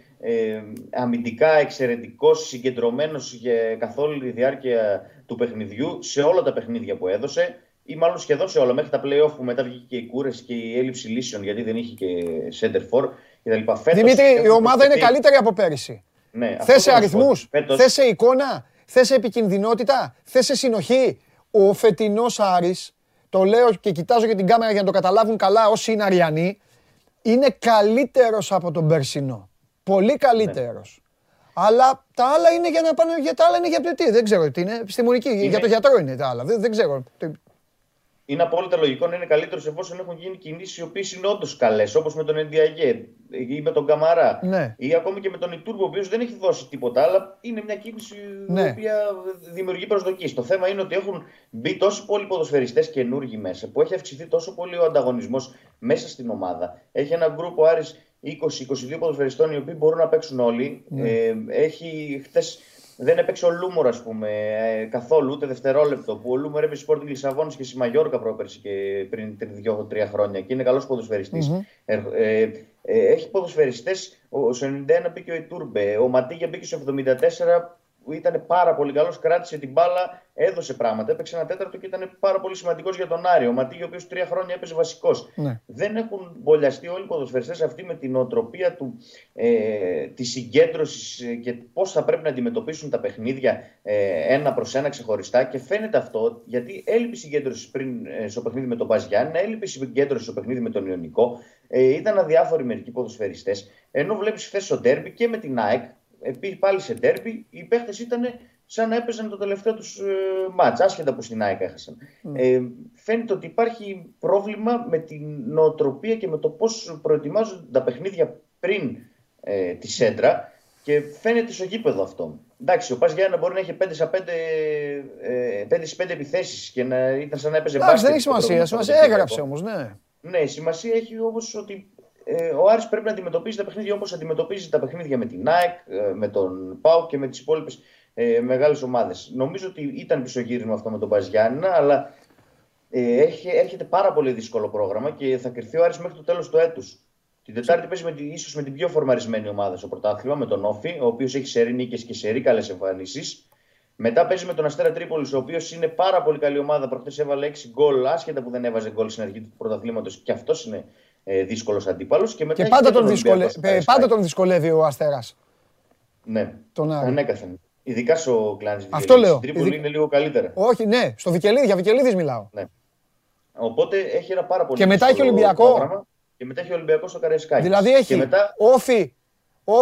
αμυντικά εξαιρετικός, συγκεντρωμένος για καθ' όλη τη διάρκεια του παιχνιδιού, σε όλα τα παιχνίδια που έδωσε, ή μάλλον σχεδόν σε όλα, μέχρι τα play-off που μετά βγήκε και η κούρες και η έλλειψη λύσεων, γιατί δεν είχε και center for κτλ. Δημήτρη, η ομάδα είναι καλύτερη από πέρυσι. Ναι, θες αριθμούς, θες εικόνα, θες επικινδυνότητα, θες συνοχή. Ο φετινός Άρης, το λέω και κοιτάζω για την κάμερα για να το καταλάβουν καλά όσοι είναι Αριανοί, είναι καλύτερος από τον περσινό. Πολύ καλύτερος. Ναι. Αλλά τα άλλα είναι για να πάνε, για τα άλλα είναι για πλετή. Δεν ξέρω τι είναι. Επιστημονική, για το γιατρό είναι τα άλλα. Δεν ξέρω. Είναι απόλυτα λογικό να είναι καλύτερος εφόσον έχουν γίνει κινήσεις οι οποίες είναι όντως καλές, όπως με τον Ενδιαγέ ή με τον Καμαρά, ναι, ή ακόμη και με τον Ιτούρμπο, ο οποίος δεν έχει δώσει τίποτα, αλλά είναι μια κίνηση, ναι, η οποία δημιουργεί προσδοκίες. Το θέμα είναι ότι έχουν μπει τόσο πολλοί ποδοσφαιριστές καινούργοι μέσα, που έχει αυξηθεί τόσο πολύ ο ανταγωνισμός μέσα στην ομάδα. Έχει ένα γκρουπ ο Άρης 20-22 ποδοσφαιριστών οι οποίοι μπορούν να παίξουν όλοι. Ναι. Έχει χθες. Δεν έπαιξε ο Λούμορ, ας πούμε, καθόλου, ούτε δευτερόλεπτο. Που ο Λούμορ έπαιξε Sporting Λισαβόνα και στη Μαγιόρκα πρόπερση και πριν 2-3 χρόνια και είναι καλός ποδοσφαιριστής. Mm-hmm. Έχει ποδοσφαιριστές. Στο 91 μπήκε ο Ιτούρμπε, ο Ματίγια μπήκε στο 74, ήταν πάρα πολύ καλός, κράτησε την μπάλα, έδωσε πράγματα. Έπαιξε ένα τέταρτο και ήταν πάρα πολύ σημαντικός για τον Άρη. Ο Ματίγια, ο οποίος 3 χρόνια έπαιζε βασικός. Mm-hmm. Δεν έχουν μπολιαστεί όλοι οι ποδοσφαιριστές αυτοί με την οτροπία του. Της συγκέντρωσης και πώς θα πρέπει να αντιμετωπίσουν τα παιχνίδια ένα προς ένα ξεχωριστά. Και φαίνεται αυτό γιατί έλειπε συγκέντρωση πριν στο παιχνίδι με τον Παζιάννα, έλειπε συγκέντρωση στο παιχνίδι με τον Ιωνικό. Ήταν αδιάφοροι μερικοί ποδοσφαιριστές. Ενώ βλέπεις χθες στο ντέρμπι και με την ΑΕΚ, πάλι σε ντέρμπι, οι παίχτες ήταν σαν να έπαιζαν το τελευταίο τους μάτς, άσχετα που στην ΑΕΚ έχασαν. Mm. Φαίνεται ότι υπάρχει πρόβλημα με την νοοτροπία και με το πώς προετοιμάζονται τα παιχνίδια πριν τη σέντρα και φαίνεται στο γήπεδο αυτό. Εντάξει, ο Πας Γιάννα μπορεί να έχει 5-5 επιθέσεις και να ήταν σαν να έπαιζε μπάσκετ. Δεν έχει σημασία, σημασία έγραψε όμως, ναι. Ναι, η σημασία έχει όμως ότι ο Άρης πρέπει να αντιμετωπίζει τα παιχνίδια όπως αντιμετωπίζει τα παιχνίδια με την ΑΕΚ, με τον ΠΑΟΚ και με τις υπόλοιπες μεγάλες ομάδες. Νομίζω ότι ήταν πισωγύρισμα αυτό με τον Πας Γιάννα, αλλά έρχεται πάρα πολύ δύσκολο πρόγραμμα και θα κρυφθεί ο Άρης μέχρι το τέλος του έτους. Την Τετάρτη παίζει ίσως με την πιο φορμαρισμένη ομάδα στο πρωτάθλημα, με τον Όφη, ο οποίος έχει σερί νίκες και σερί καλές εμφανίσεις. Μετά παίζει με τον Αστέρα Τρίπολης, ο οποίος είναι πάρα πολύ καλή ομάδα. Προχθές έβαλε 6 γκολ, άσχετα που δεν έβαζε γκολ στην αρχή του πρωταθλήματος, και αυτός είναι δύσκολος αντίπαλος. Και, μετά και πάντα τον δυσκολεύει ο Αστέρας. Ναι, τον ανέκαθεν. Ειδικά στο Κλάνης. Αυτό λέω. Στην Τρίπολη είναι λίγο καλύτερα. Όχι, ναι, στο Βικελίδη, για Βικελίδης μιλάω. Ναι. Οπότε έχει ένα πάρα πολύ. Και μετά έχει Ολυμπιακό. Πρόγραμμα. Και μετά έχει ο Ολυμπιακός στο Καραϊσκάκι. Δηλαδή έχει μετά... Όφι. Πού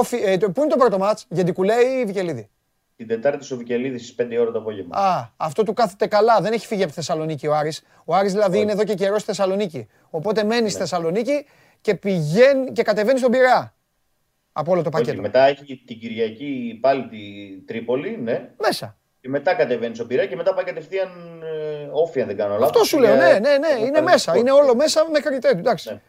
είναι το πρώτο μάτς, Γεντικουλέ ή Βικελίδη? Την Τετάρτη στο Βικελίδη στις 5 η ώρα το απόγευμα. Α, αυτό του κάθεται καλά. Δεν έχει φύγει από τη Θεσσαλονίκη ο Άρης. Ο Άρης δηλαδή είναι εδώ και καιρό στη Θεσσαλονίκη. Οπότε μένει στη Θεσσαλονίκη και πηγαίνει και κατεβαίνει στον Πειραιά. Από όλο το πακέτο. Μετά έχει την Κυριακή πάλι την Τρίπολη, ναι. Μέσα. Και μετά κατεβαίνει στον Πειραιά και μετά πάει κατευθείαν όφη, αν δεν κάνω λάθος. Αυτό σου λέω, ναι. Είναι μέσα. Είναι όλο μέσα μέχρι τέτοιο. Εντάξει.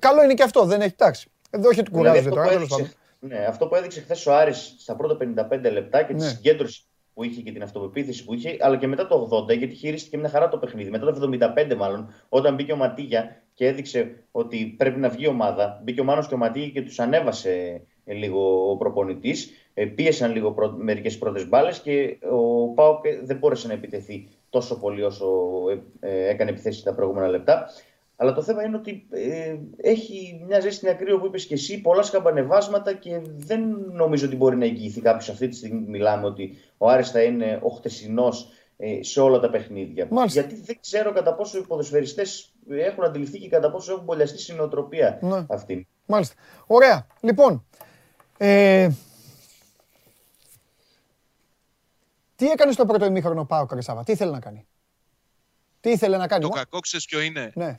Καλό είναι και αυτό, δεν έχει τάξη. Εδώ έχει του κουράζου τώρα, τέλος πάντων. Ναι, αυτό που έδειξε χθες ο Άρης στα πρώτα 55 λεπτά και τη συγκέντρωση που είχε και την αυτοπεποίθηση που είχε, αλλά και μετά το 80, γιατί χειρίστηκε μια χαρά το παιχνίδι. Μετά το 75, μάλλον, όταν μπήκε ο Ματίγια και έδειξε ότι πρέπει να βγει η ομάδα, μπήκε ο Μάνος και ο Ματίγια και τους ανέβασε λίγο ο προπονητής. Πίεσαν λίγο μερικές πρώτες μπάλες και ο ΠΑΟΚ δεν μπόρεσε να επιτεθεί τόσο πολύ όσο έκανε επιθέσεις τα προηγούμενα λεπτά. Αλλά το θέμα είναι ότι έχει μια ζέστη, μια κρύο που είπες και εσύ, πολλά σκαμπανεβάσματα και δεν νομίζω ότι μπορεί να εγγυηθεί κάποιος αυτή τη στιγμή που μιλάμε ότι ο Άρης θα είναι ο χτεσινός σε όλα τα παιχνίδια. Μάλιστα. Γιατί δεν ξέρω κατά πόσο οι ποδοσφαιριστές έχουν αντιληφθεί και κατά πόσο έχουν πολλιαστεί στην νοοτροπία αυτή. Μάλιστα. Ωραία. Λοιπόν, τι έκανε στο πρώτο ημίχρονο ΠΑΟΚ, Σάβα, τι ήθελε να κάνει? Τι ήθελε να κάνει. Το κακό ξέρεις ποιο είναι. Ναι.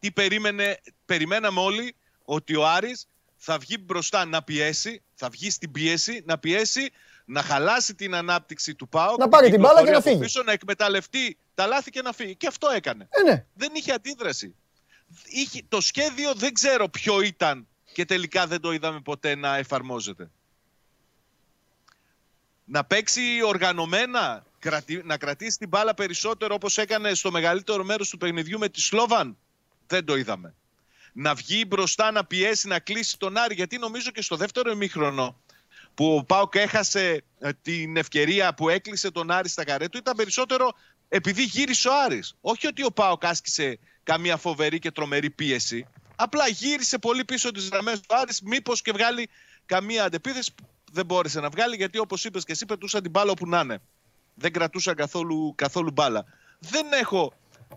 Τι περιμέναμε όλοι ότι ο Άρης θα βγει μπροστά να πιέσει, θα βγει στην πίεση να πιέσει, να χαλάσει την ανάπτυξη του ΠΑΟΚ. Να πάρει την μπάλα και να φύγει. Πίσω, να εκμεταλλευτεί τα λάθη και να φύγει. Και αυτό έκανε. Ναι. Δεν είχε αντίδραση. Το σχέδιο δεν ξέρω ποιο ήταν και τελικά δεν το είδαμε ποτέ να εφαρμόζεται. Να παίξει οργανωμένα, να κρατήσει την μπάλα περισσότερο όπως έκανε στο μεγαλύτερο μέρος του παιχνιδιού με τη Σλόβαν, δεν το είδαμε. Να βγει μπροστά, να πιέσει, να κλείσει τον Άρη, γιατί νομίζω και στο δεύτερο ημίχρονο που ο ΠΑΟΚ έχασε την ευκαιρία που έκλεισε τον Άρη στα καρέ του, ήταν περισσότερο επειδή γύρισε ο Άρης. Όχι ότι ο ΠΑΟΚ άσκησε καμία φοβερή και τρομερή πίεση, απλά γύρισε πολύ πίσω τις γραμμές του Άρης, μήπως και βγάλει καμία αντεπίθεση. Δεν μπόρεσε να βγάλει γιατί όπως είπες και εσύ πετούσαν την μπάλα όπου να είναι. Δεν κρατούσαν καθόλου μπάλα.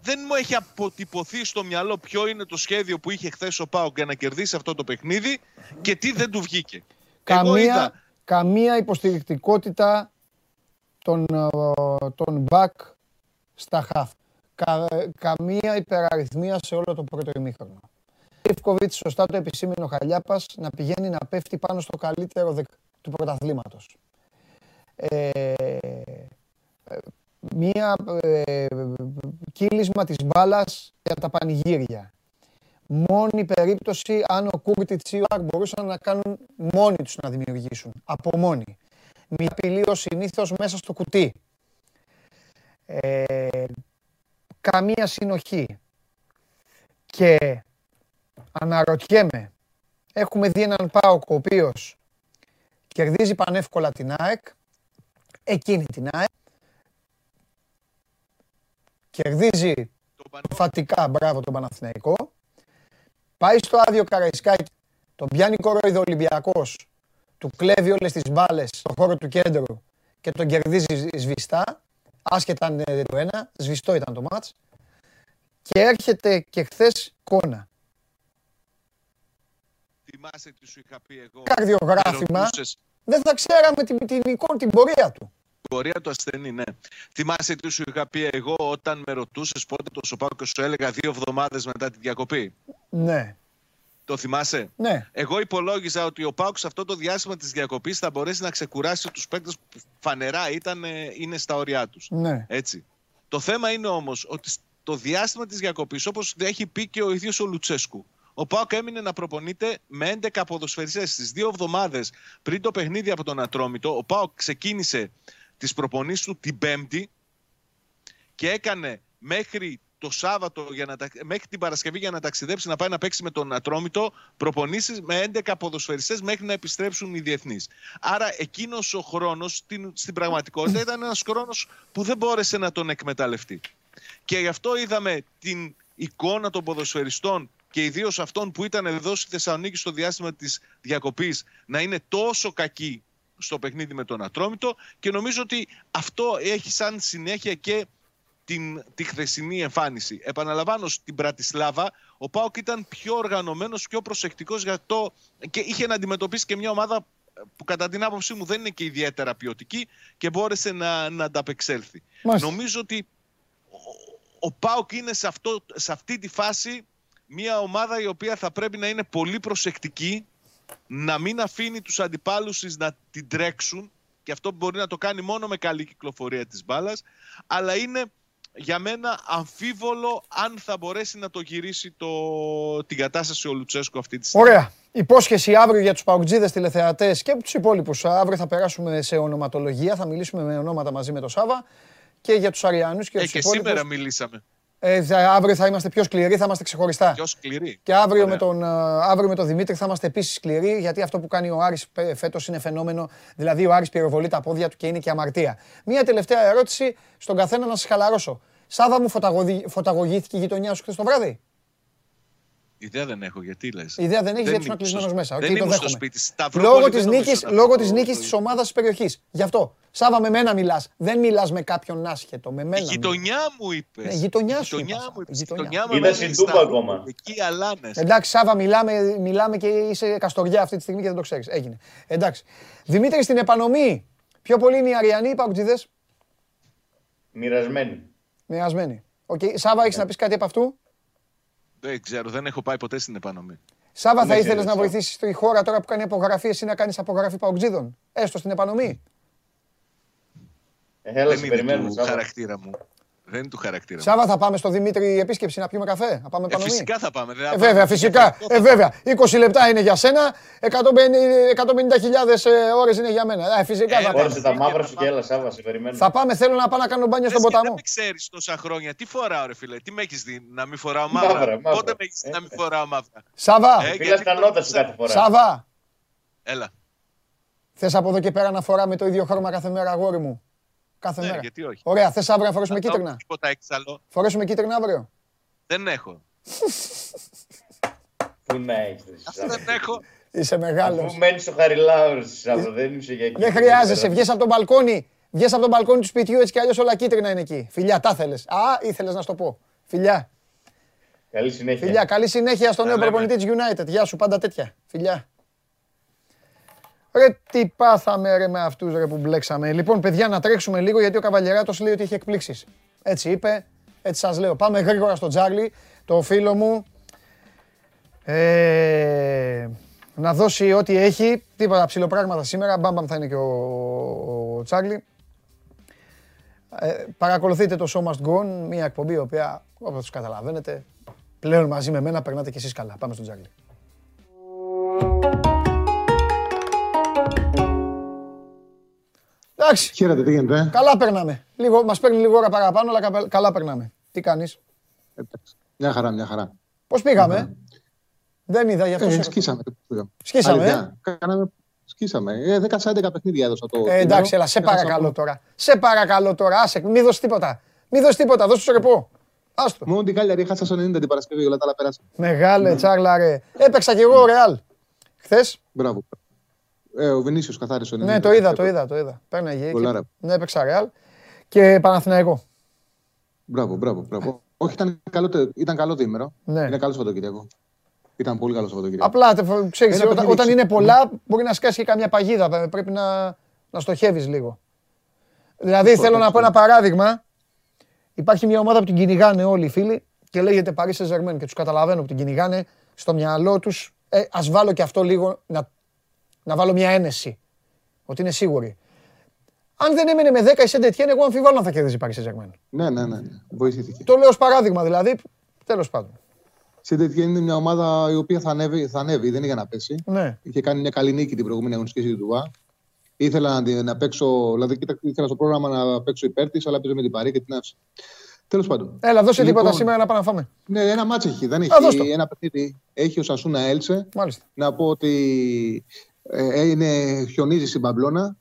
Δεν μου έχει αποτυπωθεί στο μυαλό ποιο είναι το σχέδιο που είχε χθες ο ΠΑΟΚ για να κερδίσει αυτό το παιχνίδι και τι δεν του βγήκε. Καμία υποστηρικτικότητα των back στα half. Καμία υπεραριθμία σε όλο το πρώτο ημίχρονο. Ιβκοβίτς, σωστά το επισήμενε ο Χαλιάπας, να πηγαίνει να πέφτει πάνω στο καλύτερο του πρωταθλήματος. Μία κύλισμα της μπάλας για τα πανηγύρια. Μόνη περίπτωση αν ο Κούρτιτς ή ο Άρ μπορούσαν να κάνουν μόνοι τους να δημιουργήσουν. Από μόνοι. Μία απειλή ως συνήθως μέσα στο κουτί. Καμία συνοχή. Και αναρωτιέμαι, έχουμε δει έναν ΠΑΟΚ ο οποίος κερδίζει πανεύκολα την ΑΕΚ, εκείνη την ΑΕΚ, κερδίζει φατικά, μπράβο, τον Παναθηναϊκό, πάει στο άδειο Καραϊσκάκη, τον πιάνει κοροϊδο Ολυμπιακός, του κλέβει όλες τις μπάλες στον χώρο του κέντρου και τον κερδίζει σβηστά, άσχετα αν είναι το ένα, σβηστό ήταν το μάτς, και έρχεται και χθες Κόνα. Τι σου είχα πει εγώ, καρδιογράφημα, δεν θα ξέραμε την πορεία του. Την πορεία του ασθενή, ναι. Θυμάσαι τι σου είχα πει εγώ όταν με ρωτούσες πότε το σοπάω και σου έλεγα 2 εβδομάδες μετά τη διακοπή. Ναι. Το θυμάσαι. Ναι. Εγώ υπολόγιζα ότι ο ΠΑΟΚ σε αυτό το διάστημα της διακοπής θα μπορέσει να ξεκουράσει τους παίκτες που φανερά είναι στα όρια τους. Ναι. Έτσι. Το θέμα είναι όμως ότι το διάστημα της διακοπής, όπως έχει πει και ο ίδιος ο Λουτσέσκου, ο ΠΑΟΚ έμεινε να προπονείται με 11 ποδοσφαιριστές. Στις 2 εβδομάδες πριν το παιχνίδι από τον Ατρόμητο, ο ΠΑΟΚ ξεκίνησε τις προπονήσεις του την Πέμπτη και έκανε μέχρι το Σάββατο, μέχρι την Παρασκευή για να ταξιδέψει, να πάει να παίξει με τον Ατρόμητο, προπονήσεις με 11 ποδοσφαιριστές μέχρι να επιστρέψουν οι διεθνείς. Άρα εκείνος ο χρόνος στην πραγματικότητα ήταν ένας χρόνος που δεν μπόρεσε να τον εκμεταλλευτεί. Και γι' αυτό είδαμε την εικόνα των ποδοσφαιριστών και ιδίως αυτών που ήταν εδώ στη Θεσσαλονίκη στο διάστημα της διακοπής να είναι τόσο κακοί στο παιχνίδι με τον Ατρόμητο και νομίζω ότι αυτό έχει σαν συνέχεια και τη χθεσινή εμφάνιση. Επαναλαμβάνω, στην Πρατισλάβα ο ΠΑΟΚ ήταν πιο οργανωμένος, πιο προσεκτικός και είχε να αντιμετωπίσει και μια ομάδα που κατά την άποψή μου δεν είναι και ιδιαίτερα ποιοτική και μπόρεσε να ανταπεξέλθει. Μάλιστα. Νομίζω ότι ο ΠΑΟΚ είναι σε αυτή τη φάση μια ομάδα η οποία θα πρέπει να είναι πολύ προσεκτική, να μην αφήνει τους αντιπάλους της να την τρέξουν, και αυτό μπορεί να το κάνει μόνο με καλή κυκλοφορία της μπάλας, αλλά είναι για μένα αμφίβολο αν θα μπορέσει να το γυρίσει την κατάσταση ο Λουτσέσκου αυτή τη στιγμή. Ωραία. Υπόσχεση αύριο για τους παουτζίδες τηλεθεατές και τους υπόλοιπους. Αύριο θα περάσουμε σε ονοματολογία, θα μιλήσουμε με ονόματα μαζί με τον Σάβα και για τους Αριανούς και τους υπόλοιπους. Και σήμερα μιλήσαμε. Αύριο θα είμαστε πιο σκληροί, θα είμαστε ξεχωριστά. Πιο σκληροί. Και αύριο με τον Δημήτρη θα είμαστε επίσης σκληροί, γιατί αυτό που κάνει ο Άρης φέτος είναι φαινόμενο. Δηλαδή, ο Άρης πυροβολεί τα πόδια του και είναι και αμαρτία. Μία τελευταία ερώτηση στον καθένα να σας χαλαρώσω. Σάβα μου, φωταγωγήθηκε η γειτονιά σου χθες το βράδυ? Ιδέα δεν έχω, γιατί λες. Ιδέα δεν έχεις, γιατί είσαι κλεισμένος μέσα. Δεν ήμουν στο σπίτι. Λόγω της νίκης της ομάδας της περιοχής. Γι' αυτό. Σάβα, με μένα μιλάς. Δεν μιλάς με κάποιον άσχετο. Με μένα. Η γειτονιά μου είπες. Ναι, γειτονιά σου. Γειτονιά μου είπες. Εκεί αλάνες. Εντάξει, Σάβα, μιλάμε και είσαι καστοριά αυτή τη στιγμή και δεν το ξέρεις. Έγινε. Εντάξει. Δημήτρη, στην επανομή, πιο πολύ είναι οι Αριανοί ή οι Παουτζίδες? Μοιρασμένοι. Οκ. Σάβα, έχεις να πεις κάτι από αυτού? Δεν ξέρω, δεν έχω πάει ποτέ στην επανομή. Σάβα, θα ήθελες να βοηθήσεις τη χώρα τώρα που κάνει απογραφή, εσύ να κάνεις απογραφή παουτζίδων, έστω στην επανομή? Δεν είναι του χαρακτήρα μου. Σάβα, θα πάμε στο Δημήτρη επίσκεψη να πιούμε καφέ? Θα πάμε επανομή? Φυσικά θα πάμε. Βέβαια, φυσικά. Βέβαια. 20 λεπτά είναι για σένα, 150.000 ώρες είναι για μένα. Φυσικά θα πάμε. Τα μαύρα σου και έλα, Σάβα, σε περιμένω. Θα πάμε, θέλω να πάω να κάνω μπάνιο στον ποταμό. Δεν ξέρεις τόσα χρόνια τι φοράω, ρε φίλε. Τι με έχεις δει να μην φοράω μαύρα? Πότε με έχεις δει να μην φοράω μαύρα? Σάβα. Φίλας τα νότα σου κάθε φορά. Σάβα. Έλα. Θες από εδώ και πέρα να φοράμε το ίδιο χρώμα κάθε μέρα, αγόρι μου? Ναι, γιατί όχι. Ωραία, θες αύριο να φορέσουμε κίτρινα? Φορέσουμε κίτρινα αύριο? Δεν έχω. Πού να έχεις? Δεν έχω. Είσαι μεγάλος. Αφού μένεις στο Χαριλάος, δεν είσαι για εκεί. Δεν χρειάζεσαι, βγες από τον μπαλκόνι. Βγες από τον μπαλκόνι του σπιτιού, έτσι κι αλλιώς όλα κίτρινα είναι εκεί. Φιλιά, τα θέλες. Α, ήθελες να σου το πω. Φιλιά. Καλή συνέχεια. Φιλιά, καλή συνέχεια στον νέο προπονητή της United. Γεια σου, πάντα τέτοια. Φιλιά. Ρε τι πάθαμε ρε με αυτούς ρε που μπλέξαμε. Λοιπόν παιδιά, να τρέξουμε λίγο γιατί ο Καβαλιεράτος λέει ότι είχε εκπλήξεις. Έτσι είπε, έτσι σας λέω. Πάμε γρήγορα στο Τζάρλι, το φίλο μου. Να δώσει ό,τι έχει. Τίποτα ψιλοπράγματα σήμερα. Μπαμπαμ θα είναι και ο Τζάρλι. Παρακολουθείτε το Showmask Gone, μια εκπομπή η οποία όπως τους καταλαβαίνετε πλέον μαζί με μένα περνάτε κι εσείς καλά. Πάμε στο Τζάρλι. Εντάξει. Χαίρετε, τι γίνεται? Καλά περνάμε. Μας παίρνει λίγο ώρα παραπάνω, αλλά καλά περνάμε. Τι κάνεις? Μια χαρά. Πώς πήγαμε? Δεν είδα για αυτό. Σκίσαμε. Σκίσαμε. 10-11 παιχνίδια έδωσα το. Εντάξει, αλλά σε παρακαλώ τώρα. Άσε, μη δώσεις τίποτα. Δώσ' το ρεπό. Άστο. Μόνο την Κάλιαρη χάσα στο 90 την Παρασκευή, όλα τα άλλα πέρασε. Μεγάλε τσάρλα, ρε. Έπαιξα κι εγώ Ρεάλ χθες. Μπράβο. Ο Βινίσιος καθάρισε. Ναι, το είδα. Πέρναγε. Ναι, έπαιξα Ρεάλ και Παναθηναϊκό. Μπράβο. Όχι, ήταν καλό το ημέρο. Είναι καλό Σαββατοκύριακο. Ήταν πολύ καλό Σαββατοκύριακο. Απλά, ξέρεις, όταν είναι πολλά, μπορεί να σκάσει και καμιά παγίδα. Πρέπει να στοχεύεις λίγο. Δηλαδή, θέλω να πω ένα παράδειγμα. Υπάρχει μια ομάδα που την κυνηγάνε όλοι οι φίλοι και λέγεται Paris Saint-Germain και τους καταλαβαίνω που την κυνηγάνε στο μυαλό τους. Ας βάλω και αυτό λίγο να βάλω μια ένεση, ότι είναι σίγουρη. Αν δεν έμενε με 10 η Σεντετιέν, εγώ αμφιβάλλω αν θα κερδίσει η Παρί Σεντζερμέν. Ναι. Βοηθήθηκε. Το λέω ως παράδειγμα δηλαδή, τέλος πάντων. Η Σεντετιέν είναι μια ομάδα η οποία θα ανέβει, δεν είναι για να πέσει. Ναι. Είχε κάνει μια καλή νίκη την προηγούμενη αγωνιστική του Τουβά. Ήθελα να παίξω, δηλαδή ήθελα στο πρόγραμμα να παίξω υπέρ της, αλλά παίζει με την Παρί και την άφησε. Τέλος πάντων. Έλα, δώσε τίποτα σήμερα να πάμε να φάμε. Ναι, ένα μάτσο έχει. Δεν έχει ένα παιχνίδι. Έχει ο Σασούνα Έλτσε. Να πω ότι. Χιονίζει στην Παμπλώνα.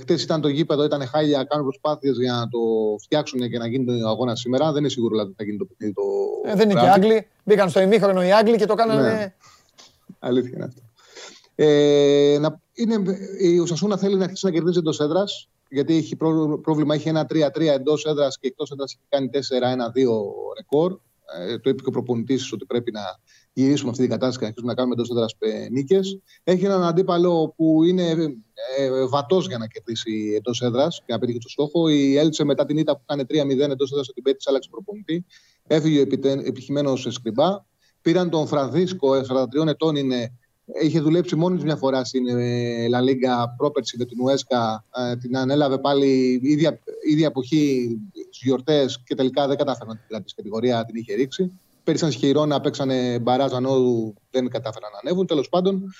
Χτες ήταν το γήπεδο, ήταν χάλια. Κάνουν προσπάθειες για να το φτιάξουν και να γίνει το αγώνα σήμερα. Δεν είναι σίγουρο ότι θα γίνει το παιχνίδι. Δεν είναι και Άγγλοι. Μπήκαν στο ημίχρονο οι Άγγλοι και το κάνανε. Ναι. Αλήθεια είναι αυτό. Ο Σασούνα θέλει να αρχίσει να κερδίζει εντός έδρας. Γιατί έχει πρόβλημα. Έχει ένα 3-3 εντός έδρας και εκτός έδρας έχει κάνει 4-1-2 ρεκόρ. Το είπε και ο προπονητής ότι πρέπει να γυρίσουμε αυτή την κατάσταση και αρχίσουμε να κάνουμε εντός έδρας νίκες. Έχει έναν αντίπαλο που είναι βατός για να κερδίσει εντός έδρας και να πετύχει το στόχο. Η Έλτσε μετά την ήττα που κάνει 3-0 εντός έδρας την Πέτης άλλαξε προπονητή. Έφυγε επιτυχημένος σε Σκριμπά. Πήραν τον Φρανδίσκο, 43 ετών είναι. Είχε δουλέψει μόνη της μια φορά στην Λα Λίγκα πρόπερση με την Ουέσκα. Την ανέλαβε πάλι η ίδια εποχή στις γιορτές και τελικά δεν κατάφεραν να την κατηγορία, την είχε ρίξει. Πέρυσι στη Χιρόνα παίξανε μπαράζ ανόδου, δεν κατάφεραν να ανέβουν. Τέλος πάντων,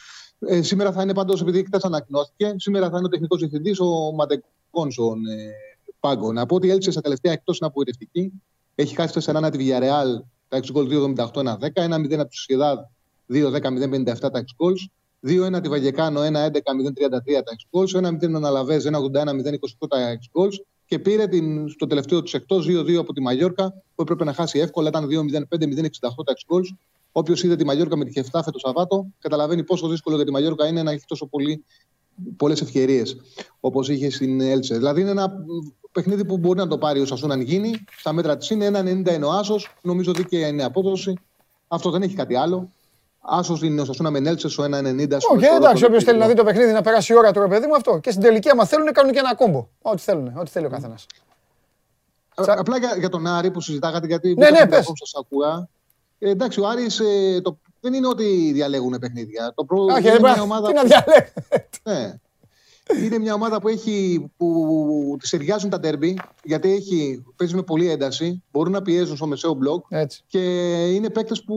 σήμερα θα είναι πάντως, επειδή κοιτάξτε ανακοινώθηκε, σήμερα θα είναι ο τεχνικός διευθυντής ο Μαντεγκόνσον Πάγκο. Να πω ότι έλειψε στα τελευταία εκτός είναι απογοητευτική. Έχει χάσει 4-1 τη Villarreal, τα 6 γκολ 2-78-1-10, 1-0 από τη Σοσιεδάδ 2-10-0-57 τα εξ γκολς, 2-1 τη Βαγεκάνο 1-11-0-33 τα εξ γκολς, 1-0 τον Αλαβές 1-81-0-28 τα εξ γκολς και πήρε στο τελευταίο τους εκτός 2-2 από τη Μαγιόρκα που έπρεπε να χάσει εύκολα, ήταν 2-0-5-0-68 τα εξ γκολς. Όποιος είδε τη Μαγιόρκα με τη Χεφτάφε το Σαββάτο καταλαβαίνει πόσο δύσκολο για τη Μαγιόρκα είναι να έχει τόσο πολλές ευκαιρίες όπως είχε στην Έλτσε. Δηλαδή είναι ένα παιχνίδι που μπορεί να το πάρει ο Σασούν αν γίνει, στα μέτρα της είναι 1-90 είναι ο άσος, νομίζω δίκαια είναι απόδοση. Αυτό δεν έχει κάτι άλλο. Άσος είναι ο Σασούνα Μενέλτσε, ο 1,90. Όχι, εντάξει, όποιος θέλει να δει το παιχνίδι, να περάσει η ώρα του, ρε παιδί μου, αυτό. Και στην τελική, άμα θέλουν, κάνουν και ένα κόμπο. Ό,τι θέλουν, ό,τι θέλει ο καθένας. Απλά για τον Άρη που συζητάγατε, γιατί σας ακούγα. Εντάξει, ο Άρης δεν είναι ότι διαλέγουν παιχνίδια. Το πρόβλημα είναι μια ομάδα. Είναι μια ομάδα που της ταιριάζουν τα ντέρμπι, γιατί παίζει με πολλή ένταση, μπορούν να πιέζουν στο μεσαίο μπλοκ και είναι παίκτες που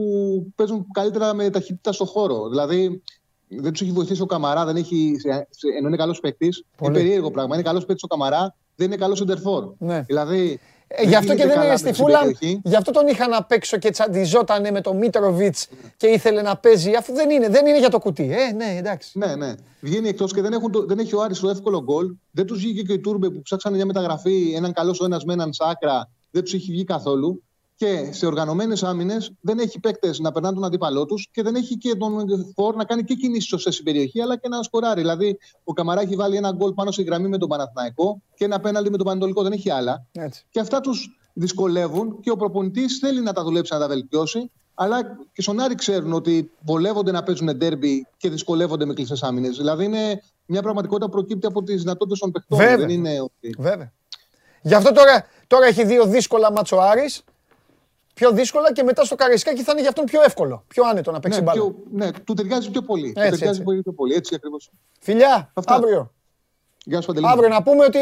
παίζουν καλύτερα με ταχύτητα στο χώρο. Δηλαδή δεν τους έχει βοηθήσει ο Καμαρά, ενώ είναι καλός παίκτης. Είναι περίεργο πράγμα. Είναι καλός παίκτης ο Καμαρά, δεν είναι καλός εντερφόρ. Ναι. Δηλαδή, γι' αυτό και δεν είναι στη Φούλαμ. Γι' αυτό τον είχα να παίξω και τσαντιζότανε με τον Μίτροβιτς και ήθελε να παίζει. Αφού δεν είναι για το κουτί. Ναι, εντάξει. Ναι. Βγαίνει εκτός και δεν έχει ο Άρης το εύκολο γκολ. Δεν τους βγήκε και οι Τούρμπε που ψάξανε μια μεταγραφή. Έναν καλό ο ένας με έναν σάκρα. Δεν τους έχει βγει καθόλου. Και σε οργανωμένες άμυνες δεν έχει παίκτες να περνάνε τον αντίπαλό τους και δεν έχει και τον φορ να κάνει και κινήσεις σωστές στην περιοχή αλλά και να σκοράρει. Δηλαδή, ο Καμαρά έχει βάλει ένα γκολ πάνω στη γραμμή με τον Παναθηναϊκό και ένα πέναλτι με τον Πανετολικό. Δεν έχει άλλα. Έτσι. Και αυτά τους δυσκολεύουν και ο προπονητής θέλει να τα δουλέψει, να τα βελτιώσει. Αλλά και στον Άρη ξέρουν ότι βολεύονται να παίζουν ντέρμπι και δυσκολεύονται με κλειστές άμυνες. Δηλαδή, είναι μια πραγματικότητα που προκύπτει από τις δυνατότητες των παιχτών. Βέβαια. Δεν είναι ότι... Βέβαια. Γι' αυτό τώρα έχει δύο δύσκολα μάτς ο Άρης. Πιο δύσκολα και μετά στο Καραϊσκάκι θα είναι για αυτόν πιο εύκολο. Πιο άνετο να παίξει μπάλα. Ναι, του ταιριάζει πιο πολύ. Έτσι ακριβώς. Φιλιά, αύριο. Γεια σου, Παντελή. Αύριο να πούμε ότι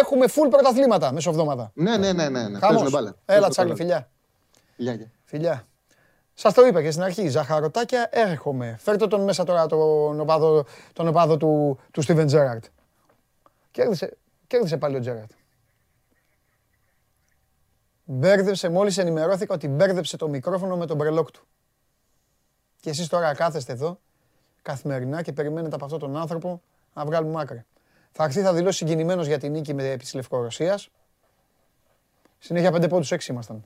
έχουμε full πρωταθλήματα μεσοβδόμαδα. Ναι. Παίζουμε μπάλα. Έλα, τσάκι, φιλιά. Φιλιά. Σας το είπα και στην αρχή. Ζαχαρωτάκια έρχομαι. Φέρτε τον μέσα τώρα τον οπαδό του Στίβεν Τζέραρντ. Κέρδισε πάλι ο Τζέραρντ. Μπέρδεψε, μόλις ενημερώθηκα ότι μπέρδεψε το μικρόφωνο με τον μπρελόκ του. Και εσείς τώρα κάθεστε εδώ, καθημερινά και περιμένετε από αυτόν τον άνθρωπο να βγάλουμε άκρη. Θα έρθει, θα δηλώσει συγκινημένος για τη νίκη της Λευκορωσίας. Συνέχεια 5 πόντους, 6 ήμασταν.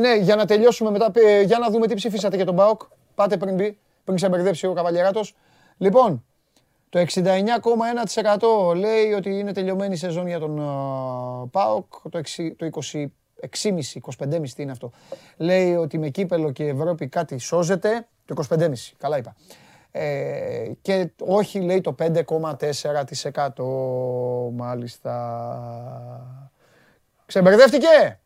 Ναι, για να τελειώσουμε μετά, για να δούμε τι ψηφίσατε για τον ΠΑΟΚ. Πάτε πριν ξεμπερδέψει ο Καβαλιαράτος. Λοιπόν, το 69,1% λέει ότι είναι τελειωμένη η σεζόν για τον ΠΑΟΚ. Το 26,5%, 25,5% τι είναι αυτό. Λέει ότι με κύπελλο και Ευρώπη κάτι σώζεται. Το 25,5%, καλά είπα. Και όχι λέει το 5,4%. Μάλιστα. Ξεμπερδεύτηκε!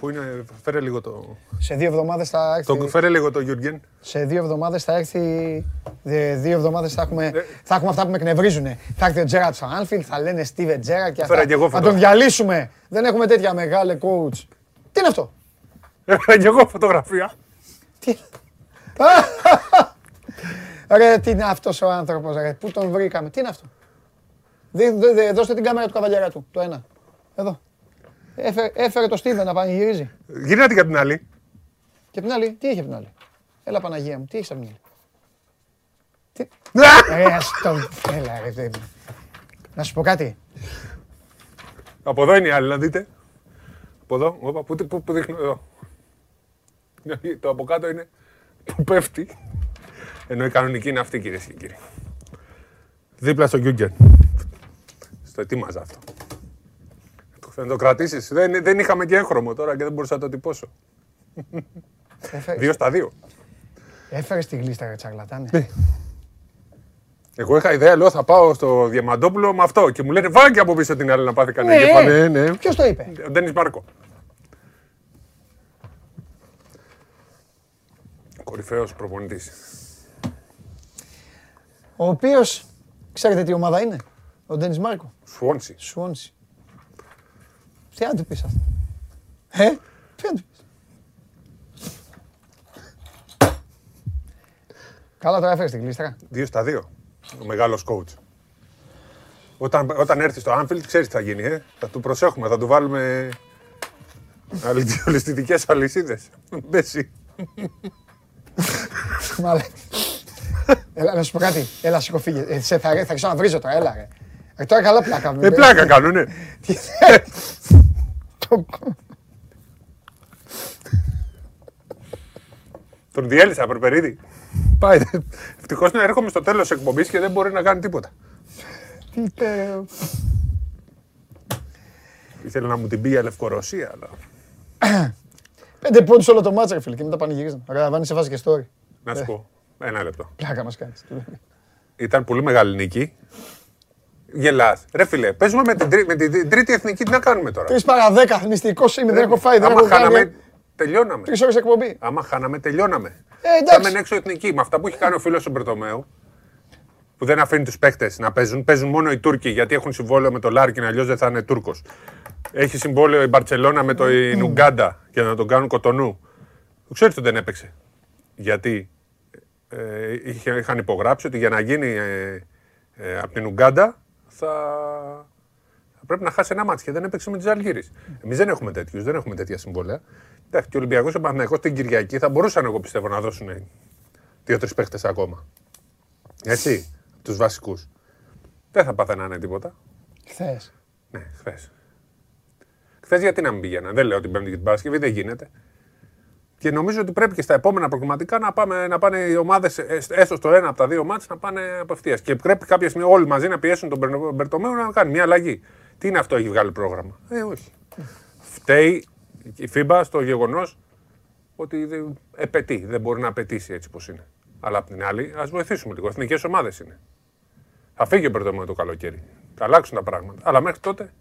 Πού είναι, φέρε λίγο το... Σε 2 εβδομάδες θα έρθει... Φέρε λίγο το Γιούργεν. Σε 2 εβδομάδες θα έρθει... 2 εβδομάδες θα έχουμε αυτά που με εκνευρίζουνε. Θα έρθει ο Τζέραρντ στο Anfield, θα λένε Στίβε Τζέραρντ και αυτά. Θα τον διαλύσουμε. Δεν έχουμε τέτοια μεγάλε coach. Τι είναι αυτό? Έφερα και εγώ φωτογραφία. Τι... Ρε, τι είναι αυτός ο άνθρωπος, ρε. Πού τον βρήκαμε. Τι είναι αυτό. Δώστε την κάμερα του καβαλιέρα του, το ένα. Εδώ. Έφερε το Στίβεν να πανηγυρίζει. Γυρνάτε για την άλλη. Και την άλλη, τι είχε την άλλη. Έλα Παναγία μου, τι έχεις από την άλλη. Τι... Ρε, έλα ρε, παιδί. Να σου πω κάτι. Από εδώ είναι η άλλη, να δείτε. Από εδώ, όπα, πού δείχνω εδώ. Το από κάτω είναι που πέφτει. Ενώ η κανονική είναι αυτή, κυρίες και κύριοι. Δίπλα στο Γκιούγκεν. Στο ετοίμαζα αυτό. Θα το κρατήσεις. Δεν είχαμε και έγχρωμο τώρα και δεν μπορούσα να το τυπώσω. 2-2. Έφερες τη γλίστα, τσαγλατάνε. Εγώ είχα ιδέα, λέω θα πάω στο Διαμαντόπουλο με αυτό. Και μου λένε βάγκε από πίσω την άλλη να πάθει κανένα. Ναι. Ποιος το είπε? Ντένις Μάρκο. Κορυφαίος προπονητής. Ο οποίος, ξέρετε τι ομάδα είναι, ο Ντένις Μάρκο. Σουόνσι. Τι αν του πεις αυτό? Τι αν του πεις? Καλά, τώρα έφερες την κλίστρα. 2-2. Ο μεγάλος coach. Όταν έρθει στο Anfield, ξέρεις τι θα γίνει, Θα του προσέχουμε, θα του βάλουμε αλυσιδικές αλυσίδες. Μπέση. Έλα, να σου πω κάτι. Έλα, σηκωφίγε. Θα ξαναβρίζω τώρα, έλα ρε. Τώρα καλά πλάκα κάνουν. Πλάκα κάνουν, ναι. Τον διέλυσα, Περπερίδη. Πάει. Ευτυχώς να έρχομαι στο τέλος της εκπομπής και δεν μπορεί να κάνει τίποτα. Τι τέο. Ήθελα να μου την πει η Λευκορωσία, αλλά... 5 πόντους όλο το μάτς, ρε φίλε, και μετά πανηγυρίζαν. Ραβάνει σε βάση και story. Να σου πω. 1 λεπτό. Πλάκα μας κάνεις. Ήταν πολύ μεγάλη νίκη. Γελάς. Ρε φίλε, παίζουμε με την τρίτη εθνική, τι να κάνουμε τώρα. 3 παρά 10, μυστικός είμαι, δεν έχω φάει, δεν έχω κάνει. Τελειώναμε. 3 ώρες εκπομπή. Άμα χάναμε, τελειώναμε. Ήμασταν έξω εθνική. Με αυτά που έχει κάνει ο φίλος του Μπερτομέου, που δεν αφήνει τους παίκτες να παίζουν. Παίζουν μόνο οι Τούρκοι γιατί έχουν συμβόλαιο με το Λάρκιν, αλλιώς δεν θα είναι Τούρκος. Έχει συμβόλαιο η Μπαρτσελώνα με την Ουγκάντα για να τον κάνουν κοτονού. Το ξέρεις ότι δεν έπαιξε. Γιατί είχαν υπογράψει ότι για να γίνει από την Ουγκάντα θα πρέπει να χάσει ένα μάτσο και δεν έπαιξε με τις Αλγύρες. Εμείς δεν έχουμε τέτοιους, δεν έχουμε τέτοια συμβόλαια. Εντάξει, και ο Ολυμπιακός και ο Παναθηναϊκός την Κυριακή θα μπορούσαν, εγώ πιστεύω, να δώσουν 2-3 παίχτες ακόμα. Έτσι, τους βασικούς. Δεν θα πάθαινανε τίποτα. Χθες. Ναι, χθες. Χθες γιατί να μην πήγαινα. Δεν λέω ότι Πέμπτη και την Παρασκευή, δεν γίνεται. Και νομίζω ότι πρέπει και στα επόμενα προγραμματικά να πάνε οι ομάδες, έστω στο ένα από τα δύο μάτς, να πάνε απευθείας. Και πρέπει κάποια στιγμή όλοι μαζί να πιέσουν τον Μπερτομέο να κάνει μια αλλαγή. Τι είναι αυτό, έχει βγάλει πρόγραμμα? Όχι. Φταίει η FIBA στο γεγονός ότι επαιτεί. Δεν μπορεί να απαιτήσει έτσι πως είναι. Αλλά απ' την άλλη, ας βοηθήσουμε λίγο. Εθνικές ομάδες είναι. Θα φύγει ο Μπερτομέο το καλοκαίρι. Θα αλλάξουν τα πράγματα. Αλλά μέχρι τότε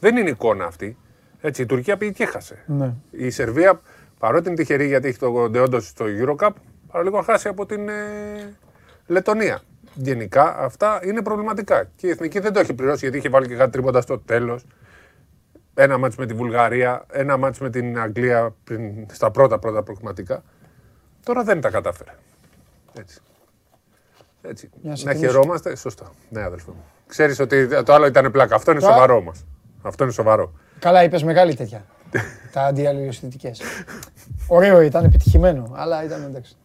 δεν είναι εικόνα αυτή. Έτσι, η Τουρκία πήγε και έχασε. Ναι. Η Σερβία. Παρότι είναι τυχερή γιατί έχει το ντεόντος στο EuroCup, παραλίγο να χάσει από την Λετωνία. Γενικά αυτά είναι προβληματικά. Και η Εθνική δεν το έχει πληρώσει γιατί είχε βάλει και κάτι τρίποντα στο τέλος. Ένα μάτς με τη Βουλγαρία, ένα μάτς με την Αγγλία στα πρώτα προγραμματικά. Τώρα δεν τα κατάφερε. Έτσι. Να χαιρόμαστε. Σωστά. Ναι, αδελφέ μου. Ξέρεις ότι το άλλο ήταν πλάκα. Αυτό είναι σοβαρό όμως. Αυτό είναι σοβαρό. Καλά, είπες μεγάλη τέτοια. Τα αντιαλληλοστητικές. Ωραίο ήταν, επιτυχημένο, αλλά ήταν εντάξει.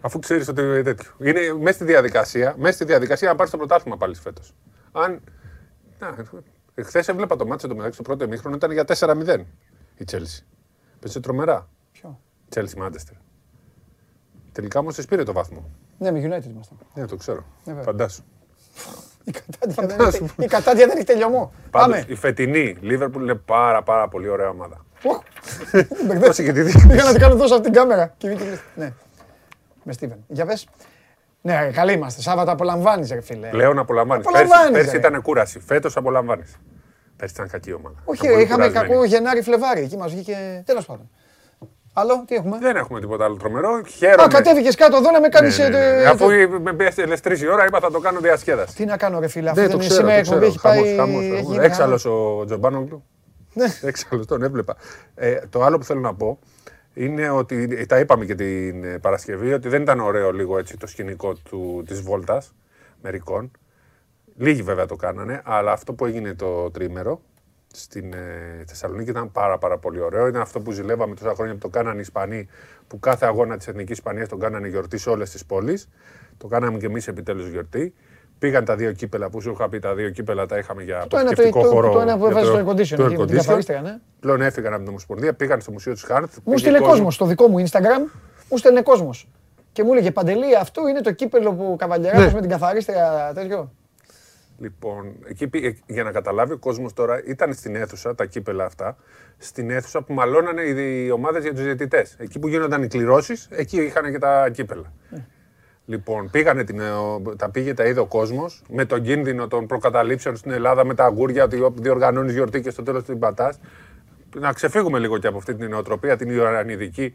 Αφού ξέρεις ότι είναι τέτοιο. Είναι μέσα στη διαδικασία να πάρεις το πρωτάθλημα πάλι φέτος. Χθες έβλεπα το μάτσο μεταξύ, το πρώτο ημίχρονο ήταν για 4-0 η Τσέλσι. Παίζει τρομερά. Ποιο? Τσέλσι Μάντσεστερ. Τελικά όμως της πήρε το βάθμο. Ναι, με United ήμασταν. Ναι, το ξέρω. Φαντάσου. Η κατάτια δεν έχει τελειωμό. Πάμε. Η φετινή Liverpool είναι πάρα πολύ ωραία ομάδα. Μπερδέψε και τη δίκη. Πήγα να την κάνω τόσο από την κάμερα. Ναι. Με Στίβεν. Για πες. Ναι, καλή είμαστε. Σάββατο απολαμβάνεις, ρε φίλε. Πλέον απολαμβάνεις. Πέρσι ήταν κούραση. Φέτος απολαμβάνεις. Πέρσι ήταν κακή ομάδα. Όχι, είχαμε κακό Γενάρη-Φλεβάρη. Εκεί μας βγήκε. Τέλος πάντων. Άλλο, τι έχουμε? Δεν έχουμε τίποτα άλλο τρομερό. Χαίρομαι. Κατέβηκες κάτω εδώ να με κάνεις. Αφού με πιέστελες 3 η ώρα, είπα θα το κάνω διασκέδαση. Τι να κάνω, ρε φίλε, αφού σήμερα έχει πάει. Έξαλλος ο Τσιόμπανογλου. Έξαλλος, τον έβλεπα. Το άλλο που θέλω να πω είναι ότι τα είπαμε και την Παρασκευή ότι δεν ήταν ωραίο λίγο έτσι το σκηνικό της βόλτας μερικών. Λίγοι βέβαια το κάνανε, αλλά αυτό που έγινε το τρίμερο στην Θεσσαλονίκη ήταν πάρα πολύ ωραίο. Ήταν αυτό που ζηλεύαμε τόσα χρόνια που το κάνανε οι Ισπανοί, που κάθε αγώνα της Εθνικής Ισπανίας τον κάνανε γιορτή σε όλες τις πόλεις. Το κάναμε και εμείς επιτέλους γιορτή. Πήγαν τα δύο κύπελα που σου είχα πει, τα δύο κύπελα τα είχαμε για αποθηκευτικό χώρο. Το ένα που έβαζε στο air condition, καθαρίστηκαν. Πλέον έφυγαν από την Ομοσπονδία, πήγαν στο Μουσείο της Χάρτ. Μου στείλε κόσμος στο δικό μου Instagram, μου στέλνε κόσμος. Και μου έλεγε Παντελή, αυτό είναι το κύπελο που Καβαλιαράκος με την καθαρίστρια τέτοιο. Λοιπόν, εκεί, για να καταλάβει ο κόσμος τώρα, ήταν στην αίθουσα τα κύπελα αυτά, στην αίθουσα που μαλώνανε οι ομάδες για τους διαιτητές. Εκεί που γίνονταν οι κληρώσεις, εκεί είχαν και τα κύπελα. Λοιπόν, τα πήγε, τα είδε ο κόσμος, με τον κίνδυνο των προκαταλήψεων στην Ελλάδα, με τα αγούρια, ότι διοργανώνεις γιορτή και στο τέλος την πατάς. Να ξεφύγουμε λίγο και από αυτή την νοοτροπία, την ιορανιδική.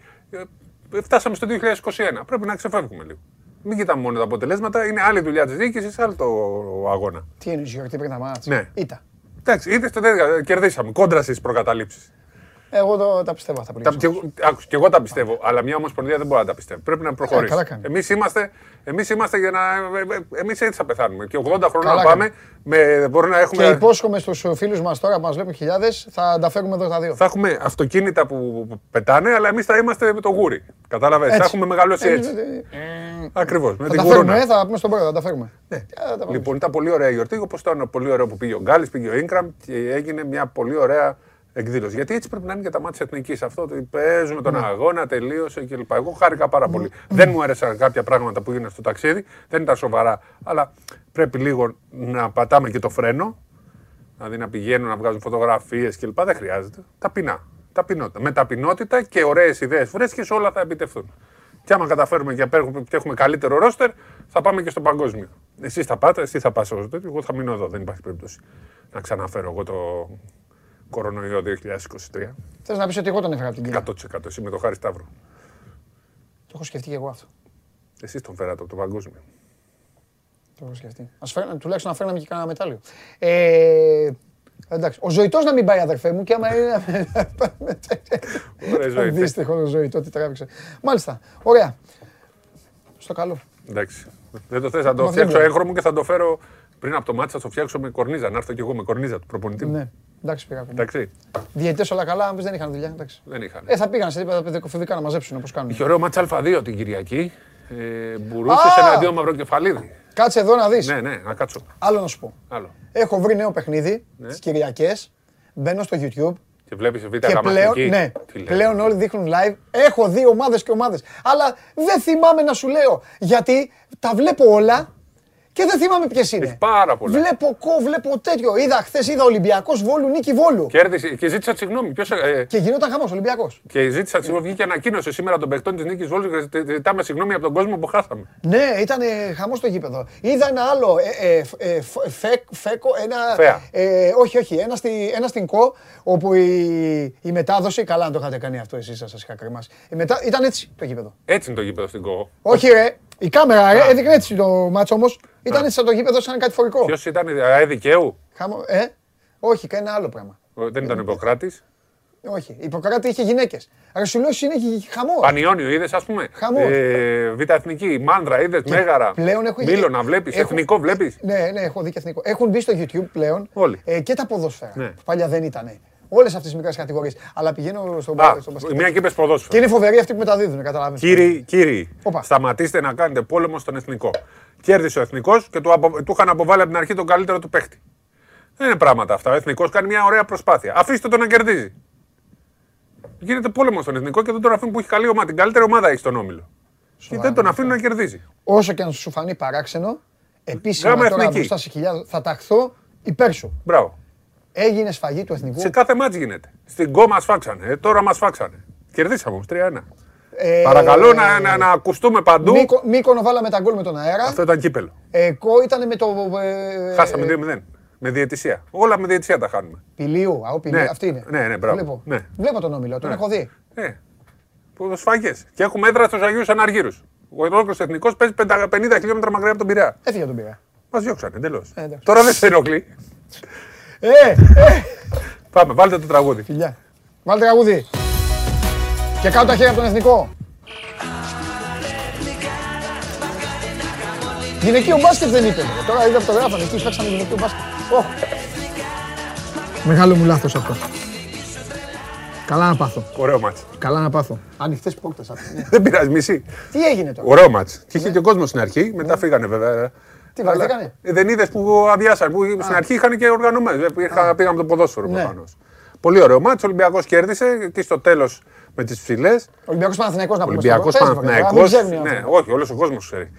Φτάσαμε στο 2021. Πρέπει να ξεφεύγουμε λίγο. Μην κοιτάμε μόνο τα αποτελέσματα, είναι άλλη δουλειά της διοίκησης, άλλο το αγώνα. Τι είναι η γιορτή πριν τα μάτς. Ναι. Ήτα. Εντάξει, είτε στο τέτοιο, κερδίσαμε. Κόντρα στις προκαταλήψεις. Εγώ τα πιστεύω αυτά που λέω. Άκουσα, και εγώ τα πιστεύω, αλλά μια ομοσπονδία δεν μπορεί να τα πιστεύει. Πρέπει να προχωρήσει. Εμείς είμαστε για να. Εμείς έτσι θα πεθάνουμε. Και 80 χρόνια να πάμε. Μπορεί να έχουμε. Και υπόσχομαι στους φίλους μας τώρα που μας βλέπουν χιλιάδες, θα τα φέρουμε εδώ τα δύο. Θα έχουμε αυτοκίνητα που πετάνε, αλλά εμείς θα είμαστε με το γούρι. Κατάλαβες. Θα έχουμε μεγαλώσει έτσι. Ακριβώς. Με την γουρούνα. Θα πούμε στον πρόεδρο, θα τα φέρουμε. Λοιπόν, ήταν πολύ ωραία η γιορτή. Όπως ήταν πολύ ωραίο που πήγε ο Γκάλης, πήγε ο Ίνγκραμ και έγινε μια πολύ ωραία. Εκδήλωση. Γιατί έτσι πρέπει να είναι και τα μάτια εθνικής. Αυτό ότι παίζουμε τον αγώνα, τελείωσε κλπ. Εγώ χάρηκα πάρα πολύ. Δεν μου άρεσαν κάποια πράγματα που γίνανε στο ταξίδι, δεν ήταν σοβαρά. Αλλά πρέπει λίγο να πατάμε και το φρένο, δηλαδή να πηγαίνουν να βγάζουν φωτογραφίες κλπ. Δεν χρειάζεται. Ταπεινά. Ταπεινότητα. Με ταπεινότητα και ωραίες ιδέες φρέσκες όλα θα επιτευχθούν. Και άμα καταφέρουμε και έχουμε καλύτερο ρόστερ, θα πάμε και στο παγκόσμιο. Εσείς θα πάτε, εσύ θα πας ως τέτοιο. Εγώ θα μείνω εδώ. Δεν υπάρχει περίπτωση να ξαναφέρω εγώ το. Κορονοϊό 2023. Θες να πεις ότι εγώ τον έφερα από την Κίνα. 100%. Εσύ με το Χάρη Σταύρο. Το έχω σκεφτεί και εγώ αυτό. Εσείς τον φέρατε από το παγκόσμιο. Το έχω σκεφτεί. Τουλάχιστον να φέρναμε και κανένα μετάλλιο. Εντάξει. Ο Ζωητός να μην πάει, αδερφέ μου, και άμα είναι. Ωραία, Ζωητό. Αντίστοιχο Ζωητό, τι τράβηξε. Μάλιστα. Ωραία. Στο καλό. Εντάξει. Δεν το θες να το φτιάξω έγχρωμο και θα το φέρω. Πριν από το μάτι θα το φτιάξω με κορνίζα. Να έρθω κι εγώ με κορνίζα του προπονητή. Ναι, εντάξει, πήγα. Εντάξει. Διαιτητές όλα καλά, δεν είχαν δουλειά. Εντάξει. Δεν είχαν. Θα πήγαν σε τίποτα παιδικοφηβικά να μαζέψουν όπως κάνουν. Είχε ωραίο μάτι Α2 την Κυριακή. Μπουρούσες εναντίον Μαυροκεφαλίδη. Κάτσε εδώ να δεις. Ναι, να κάτσω. Άλλο να σου πω. Άλλο. Έχω βρει νέο παιχνίδι τις Κυριακές. Μπαίνω στο YouTube. Και βλέπεις β' γαμματική. Ναι, πλέον όλοι δείχνουν live. Έχω δει ομάδες και ομάδες. Αλλά δεν θυμάμαι να σου λέω γιατί τα βλέπω όλα. Και δεν θυμάμαι ποιες είναι. Πάρα πολλά. Βλέπω τέτοιο. Χθες είδα Ολυμπιακός Βόλου, νίκη Βόλου. Κέρδισε και ζήτησα συγγνώμη. Και γινόταν χαμός Ολυμπιακός. Και ζήτησα συγγνώμη, βγήκε ανακοίνωση σήμερα των παιχτών της νίκης Βόλου και ζητάμε συγγνώμη από τον κόσμο που χάσαμε. Ναι, ήταν χαμός στο γήπεδο. Είδα ένα άλλο. Φέκο, ένα. Όχι, ένα στην Κο, όπου η μετάδοση. Καλά, αν το είχατε κάνει αυτό εσείς, σας είχα κρεμάσει. Ήταν έτσι το γήπεδο. Έτσι είναι το γήπεδο στην Κο. Όχι, ρε. Η κάμερα έδειχνε έτσι το μάτσο όμως. Ήταν έτσι σαν το γήπεδο, σαν κάτι φορικό. Ποιος ήταν, δικαίου. Όχι, κανένα άλλο πράγμα. Δεν ήταν ο Ιπποκράτης. Όχι, η Ιπποκράτη είχε γυναίκες. Άρα σου λέω συνέχεια χαμό. Πανιόνιο είδες, ας πούμε. Χαμό. Β' Εθνική, Μάνδρα είδες, Μέγαρα. Πλέον έχω γίνει. Μήλο να βλέπεις, εθνικό βλέπεις. Ναι, έχω δει και εθνικό. Έχουν μπει στο YouTube πλέον και τα ποδόσφαιρα. Παλιά δεν ήτανε. Όλες αυτές τις μικρές κατηγορίες. Αλλά πηγαίνω στον μπάσκετ. Μια και πες ποδόσφαιρα. Και είναι φοβερή αυτή που μεταδίδουν, καταλαβαίνεις. Κύριοι, σταματήστε να κάνετε πόλεμο στον εθνικό. Κέρδισε ο εθνικός και του είχαν αποβάλει από την αρχή τον καλύτερο του παίχτη. Δεν είναι πράγματα αυτά. Ο εθνικός κάνει μια ωραία προσπάθεια. Αφήστε τον να κερδίζει. Γίνεται πόλεμο στον εθνικό και δεν τον αφήνουν που έχει καλή ομάδα. Την καλύτερη ομάδα έχει στον όμιλο. Και δεν τον αφήνουν να κερδίζει. Όσο και αν σου φανεί παράξενο, επίσημα τώρα μπροστά σε χιλιάδες θα ταχθώ υπέρ σου. Μπράβο. Έγινε σφαγή του εθνικού. Σε κάθε μάτς γίνεται. Στην Κο μας φάξανε, τώρα μας φάξανε. Κερδίσαμε όμως 3-1. Παρακαλώ να ακουστούμε παντού. Μύκονο βάλαμε τα γκολ με τον αέρα. Αυτό ήταν κύπελο. Κο ήταν με το. Χάσαμε 2-0. Με διαιτησία. Όλα με διαιτησία τα χάνουμε. Πηλίου, αόπιλίου. Αυτή είναι. Ναι, μπράβο. Βλέπω τον όμιλο, τον έχω δει. Ναι. Σφαγές. Και έχουμε έδρα στους Αγίους Αναργύρους. Ο ολόκληρος εθνικός παίζει 50 χιλιόμετρα μακριά από τον Πειραιά. Έφυγε τον Πειραιά. Μας διώξανε εντελώς. Τώρα δεν σε ενοχλεί. Πάμε, βάλτε το τραγούδι. Φιλιά. Βάλτε τραγούδι. Και κάτω τα χέρια από τον εθνικό. Γυναικείο μπάσκετ δεν είπε. Τώρα είδα από το γράφανε, εκεί φτιάξαμε γυναικείο μπάσκετ. Μεγάλο μου λάθος αυτό. Καλά να πάθω. Ωραίο μάτς. Καλά να πάθω. Ανοιχτές πόρτες αυτό. Δεν πειράζει, μισή. Τι έγινε τώρα. Ωραίο μάτς. Και είχε και κόσμο στην αρχή, μετά φύγανε βέβαια. Τι βαρεθήκανε. Δεν είδε που αδειάσαν. Που στην αρχή είχαν και οργανωμένοι. Πήγαμε το ποδόσφαιρο προφανώς. Πολύ ωραίο μάτς. Ο Ολυμπιακός κέρδισε και στο τέλος με τις ψηλές. Ολυμπιακός Παναθηναϊκός να πούμε. Ολυμπιακός Παναθηναϊκός. Ναι, όχι, όλος ο κόσμος ξέρει.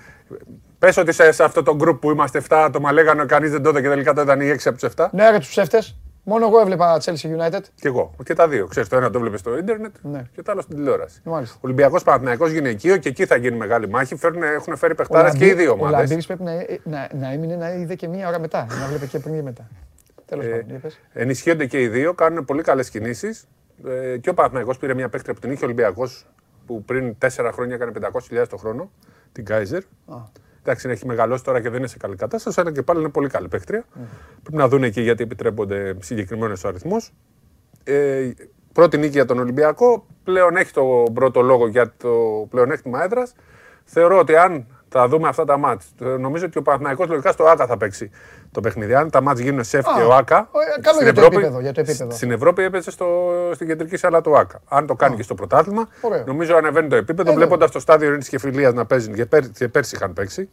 Πες ότι σε αυτό το group που είμαστε 7 άτομα λέγανε κανείς δεν τότε και τελικά το ήταν οι 6 από τους 7. Ναι, για τους ψεύτες. Μόνο εγώ έβλεπα Chelsea United. Και εγώ. Και τα δύο. Ξέρεις, το ένα το έβλεπε στο ίντερνετ και το άλλο στην τηλεόραση. Μάλιστα. Ολυμπιακός Παναθηναϊκός γυναικείο και εκεί θα γίνει μεγάλη μάχη. Έχουν φέρει παιχτάρες και οι δύο ομάδες. Ο Λαμπύρης πρέπει να έμεινε να είδε και μία ώρα μετά. Να βλέπει και πριν και μετά. Ενισχύονται και οι δύο, κάνουν πολύ καλές κινήσεις. Και ο Παναθηναϊκός πήρε μια παίκτρια που την είχε ο Ολυμπιακός που πριν 4 χρόνια έκανε 500.000 το χρόνο, την Kaiser. Εντάξει, έχει μεγαλώσει τώρα και δεν είναι σε καλή κατάσταση, αλλά και πάλι είναι πολύ καλή παίκτρια. Πρέπει να δουν εκεί γιατί επιτρέπονται συγκεκριμένους αριθμούς. Πρώτη νίκη για τον Ολυμπιακό. Πλέον έχει τον πρώτο λόγο για το πλεονέκτημα έδρας. Θεωρώ ότι αν θα δούμε αυτά τα μάτς. Νομίζω ότι ο Παναθηναϊκός λογικά στο ΆΚΑ θα παίξει το παιχνίδι. Αν τα μάτς γίνουν ΣΕΦ και ο ΆΚΑ. Καλό για το επίπεδο. Στην Ευρώπη έπαιζε στην κεντρική σάλα του ΆΚΑ. Αν το κάνει και στο πρωτάθλημα, νομίζω ανεβαίνει το επίπεδο. Βλέποντας το στάδιο Ειρήνης και Φιλίας να παίζουν. Και πέρσι είχαν παίξει.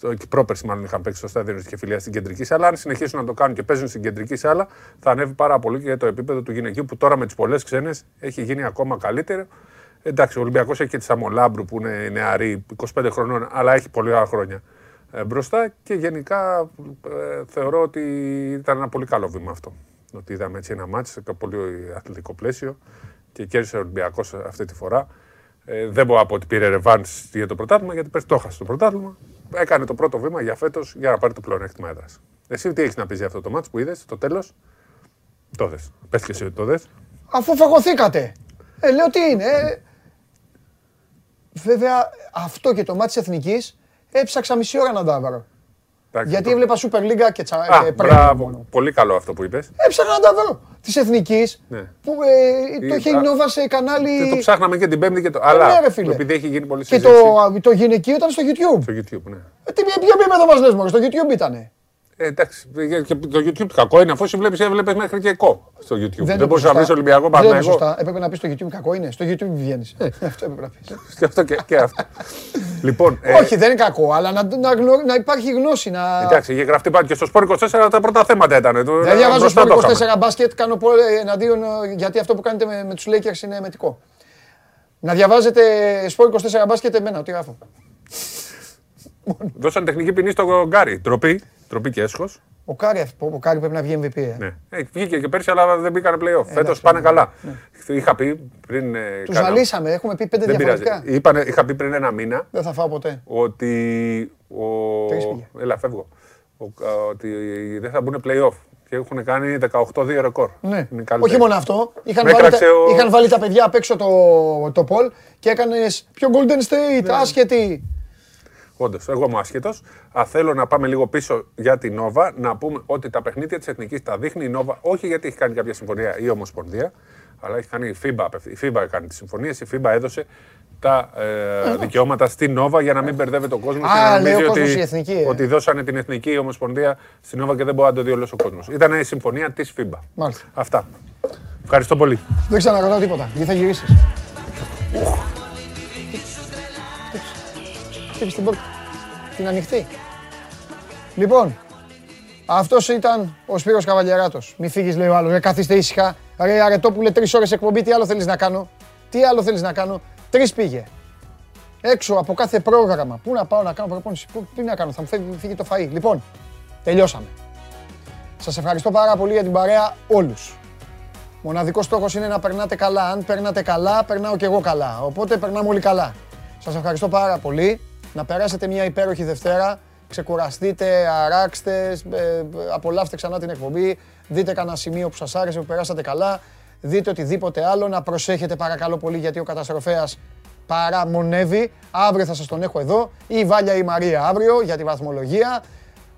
Και πρόπερσι, μάλλον είχαν παίξει στο στάδιο Ειρήνης και Φιλίας στην κεντρική σάλα. Αν συνεχίσουν να το κάνουν και παίζουν στην κεντρική σάλα, θα ανέβει πάρα πολύ και για το επίπεδο του γυναικείου που τώρα με τις πολλές ξένες έχει γίνει ακόμα καλύτερο. Εντάξει, ο Ολυμπιακός έχει και τη Σαμολάμπρου που είναι νεαρή, 25 χρονών, αλλά έχει πολλά χρόνια μπροστά. Και γενικά θεωρώ ότι ήταν ένα πολύ καλό βήμα αυτό. Ότι είδαμε έτσι ένα μάτς σε πολύ αθλητικό πλαίσιο και κέρδισε ο Ολυμπιακός αυτή τη φορά. Δεν μπορώ να πω ότι πήρε ρεβάνς για το πρωτάθλημα, γιατί πέρσι το έχασε το πρωτάθλημα. Έκανε το πρώτο βήμα για φέτος για να πάρει το πλεονέκτημα έδρας. Εσύ τι έχεις να πεις για αυτό το μάτς που είδες, το τέλος. Το δες. Πες και εσύ ότι το δες. Αφού φαγωθήκατε. Λέω τι είναι. Βέβαια, αυτό και το μάτι της Εθνικής έψαξα μισή ώρα να τα βρω. Γιατί έβλεπα Super League και Premier. Πολύ καλό αυτό που είπες. Έψαξα να τα βρω. Της Εθνικής. Που το είχε η Νόβα σε κανάλι. Το ψάχναμε και την Πέμπτη και το. Αλλά επειδή έχει γίνει πολύ συζήτηση. Και το γυναικείο ήταν στο YouTube. Στο YouTube, ναι. Τι πήγαμε εδώ μας λες μόνο, στο YouTube ήτανε. Εντάξει, και το YouTube κακό είναι, αφού βλέπεις μέχρι και κο στο YouTube. Δεν μπορείς να βρεις Ολυμπιακό Παναθηναϊκό. Δεν είναι σωστά, έπρεπε να πεις το YouTube κακό είναι, στο YouTube βγαίνεις. Αυτό έπρεπε να πεις. Και αυτό και αυτό. Λοιπόν, όχι, δεν είναι κακό, αλλά να υπάρχει γνώση. Εντάξει, είχε γραφτεί πάνω και στο Sport24 τα πρώτα θέματα ήταν. Δεν διαβάζω Sport24 μπάσκετ, κάνω εναντίον, γιατί αυτό που κάνετε με τους Lakers είναι αιμετικό. Να διαβάζετε Sport24 μπάσκετ εμένα, τι γράφω. Δώσαν τεχνική ποινή στον Γκάρι. Τροπή και έσχος. Ο Κάρι πρέπει να βγει MVP. Ναι. Βγήκε και πέρσι, αλλά δεν μπήκανε playoff. Φέτος πάνε καλά. Ναι. Είχα πει πριν. Τους βαλίσαμε, έχουμε πει 5 διαφορετικά. Είχα πει πριν ένα μήνα. Δεν θα φάω ποτέ. Ότι δεν θα μπουν playoff. Και έχουν κάνει 18-2 ρεκόρ. Ναι. Όχι μόνο αυτό. Είχαν βάλει τα παιδιά απ' έξω το Πολ και έκανε πιο Golden State, άσχετη. Όντως, εγώ είμαι άσχετος. Θέλω να πάμε λίγο πίσω για την Νόβα, να πούμε ότι τα παιχνίδια της Εθνικής τα δείχνει η Νόβα, όχι γιατί έχει κάνει κάποια συμφωνία η Ομοσπονδία, αλλά έχει κάνει η FIBA. Η FIBA έκανε τις συμφωνίες, η FIBA έδωσε τα δικαιώματα στην Νόβα για να μην μπερδεύεται ο κόσμος. Λέει ο κόσμος η Εθνική. Ότι δώσανε την Εθνική η Ομοσπονδία στην Νόβα και δεν μπορεί να το δει όλος ο κόσμος. Ήταν η συμφωνία της FIBA. Μάλιστα. Αυτά. Ευχαριστώ πολύ. Δεν ξαναρωτάω τίποτα. Γιατί θα γυρίσεις. Την ανοιχτή. Λοιπόν, αυτός ήταν ο Σπύρος Καβαλιαράτος. Μη φύγεις, λέει ο άλλος. Ρε, καθίστε ήσυχα. Ρε, Αρετόπουλε, 3 ώρες εκπομπή. Τι άλλο θέλεις να κάνω. Τρεις πήγε. Έξω από κάθε πρόγραμμα. Πού να πάω να κάνω προπόνηση. Τι να κάνω. Θα μου φύγει το φαΐ. Λοιπόν, τελειώσαμε. Σας ευχαριστώ πάρα πολύ για την παρέα όλους. Μοναδικός στόχος είναι να περνάτε καλά. Αν περνάτε καλά, περνάω κι εγώ καλά. Οπότε περνάμε όλοι καλά. Σας ευχαριστώ πάρα πολύ. Να περάσετε μια υπέροχη Δευτέρα, ξεκουραστείτε, αράξτε, απολαύστε ξανά την εκπομπή, δείτε κανένα σημείο που σας άρεσε, που περάσατε καλά, δείτε οτιδήποτε άλλο, να προσέχετε παρακαλώ πολύ γιατί ο καταστροφέας παραμονεύει. Αύριο θα σας τον έχω εδώ, ή η Βάλια ή η Μαρία αύριο για τη βαθμολογία.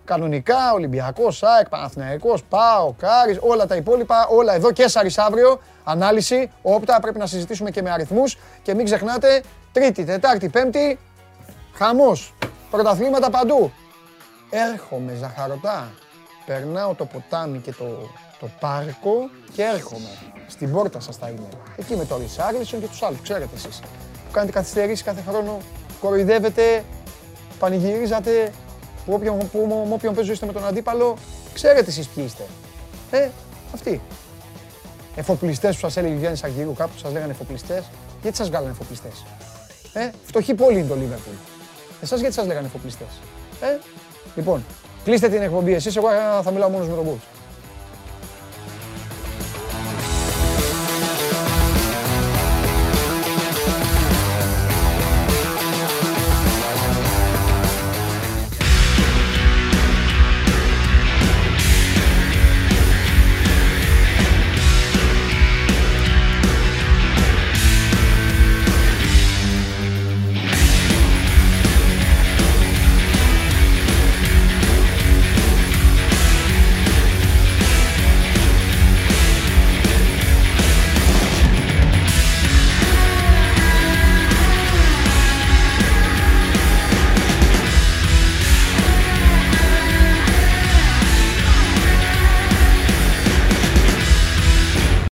Κανονικά, Ολυμπιακός, ΣΑΕΚ, Παναθηναϊκός, ΠΑΟ, Κάρις, όλα τα υπόλοιπα, όλα εδώ και Κέσαρις αύριο. Ανάλυση, όπτα, πρέπει να συζητήσουμε και με αριθμούς και μην ξεχνάτε, Τρίτη, Τετάρτη, Πέμπτη. Χαμός, πρωταθλήματα παντού. Έρχομαι ζαχαρωτά, περνάω το ποτάμι και το πάρκο και έρχομαι. Στην πόρτα σας θα είμαι. Εκεί με το Ρισάρλισον και τους άλλους, ξέρετε εσείς. Που κάνετε καθυστερήσεις κάθε χρόνο, κοροϊδεύετε, πανηγυρίζατε, όποιον παίζεστε με τον αντίπαλο, ξέρετε εσείς ποιοι είστε. Αυτοί. Εφοπλιστές που σας έλεγε ο Γιάννης Αργυρίου, κάπου σας λέγανε εφοπλιστές. Γιατί σας βγάλανε εφοπλιστές. Φτωχή πόλη είναι το Λίβερπουλ. Εσάς γιατί σας λέγανε εφοπλιστές. Λοιπόν, κλείστε την εκπομπή εσείς, εγώ θα μιλάω μόνος με τον Μπούς.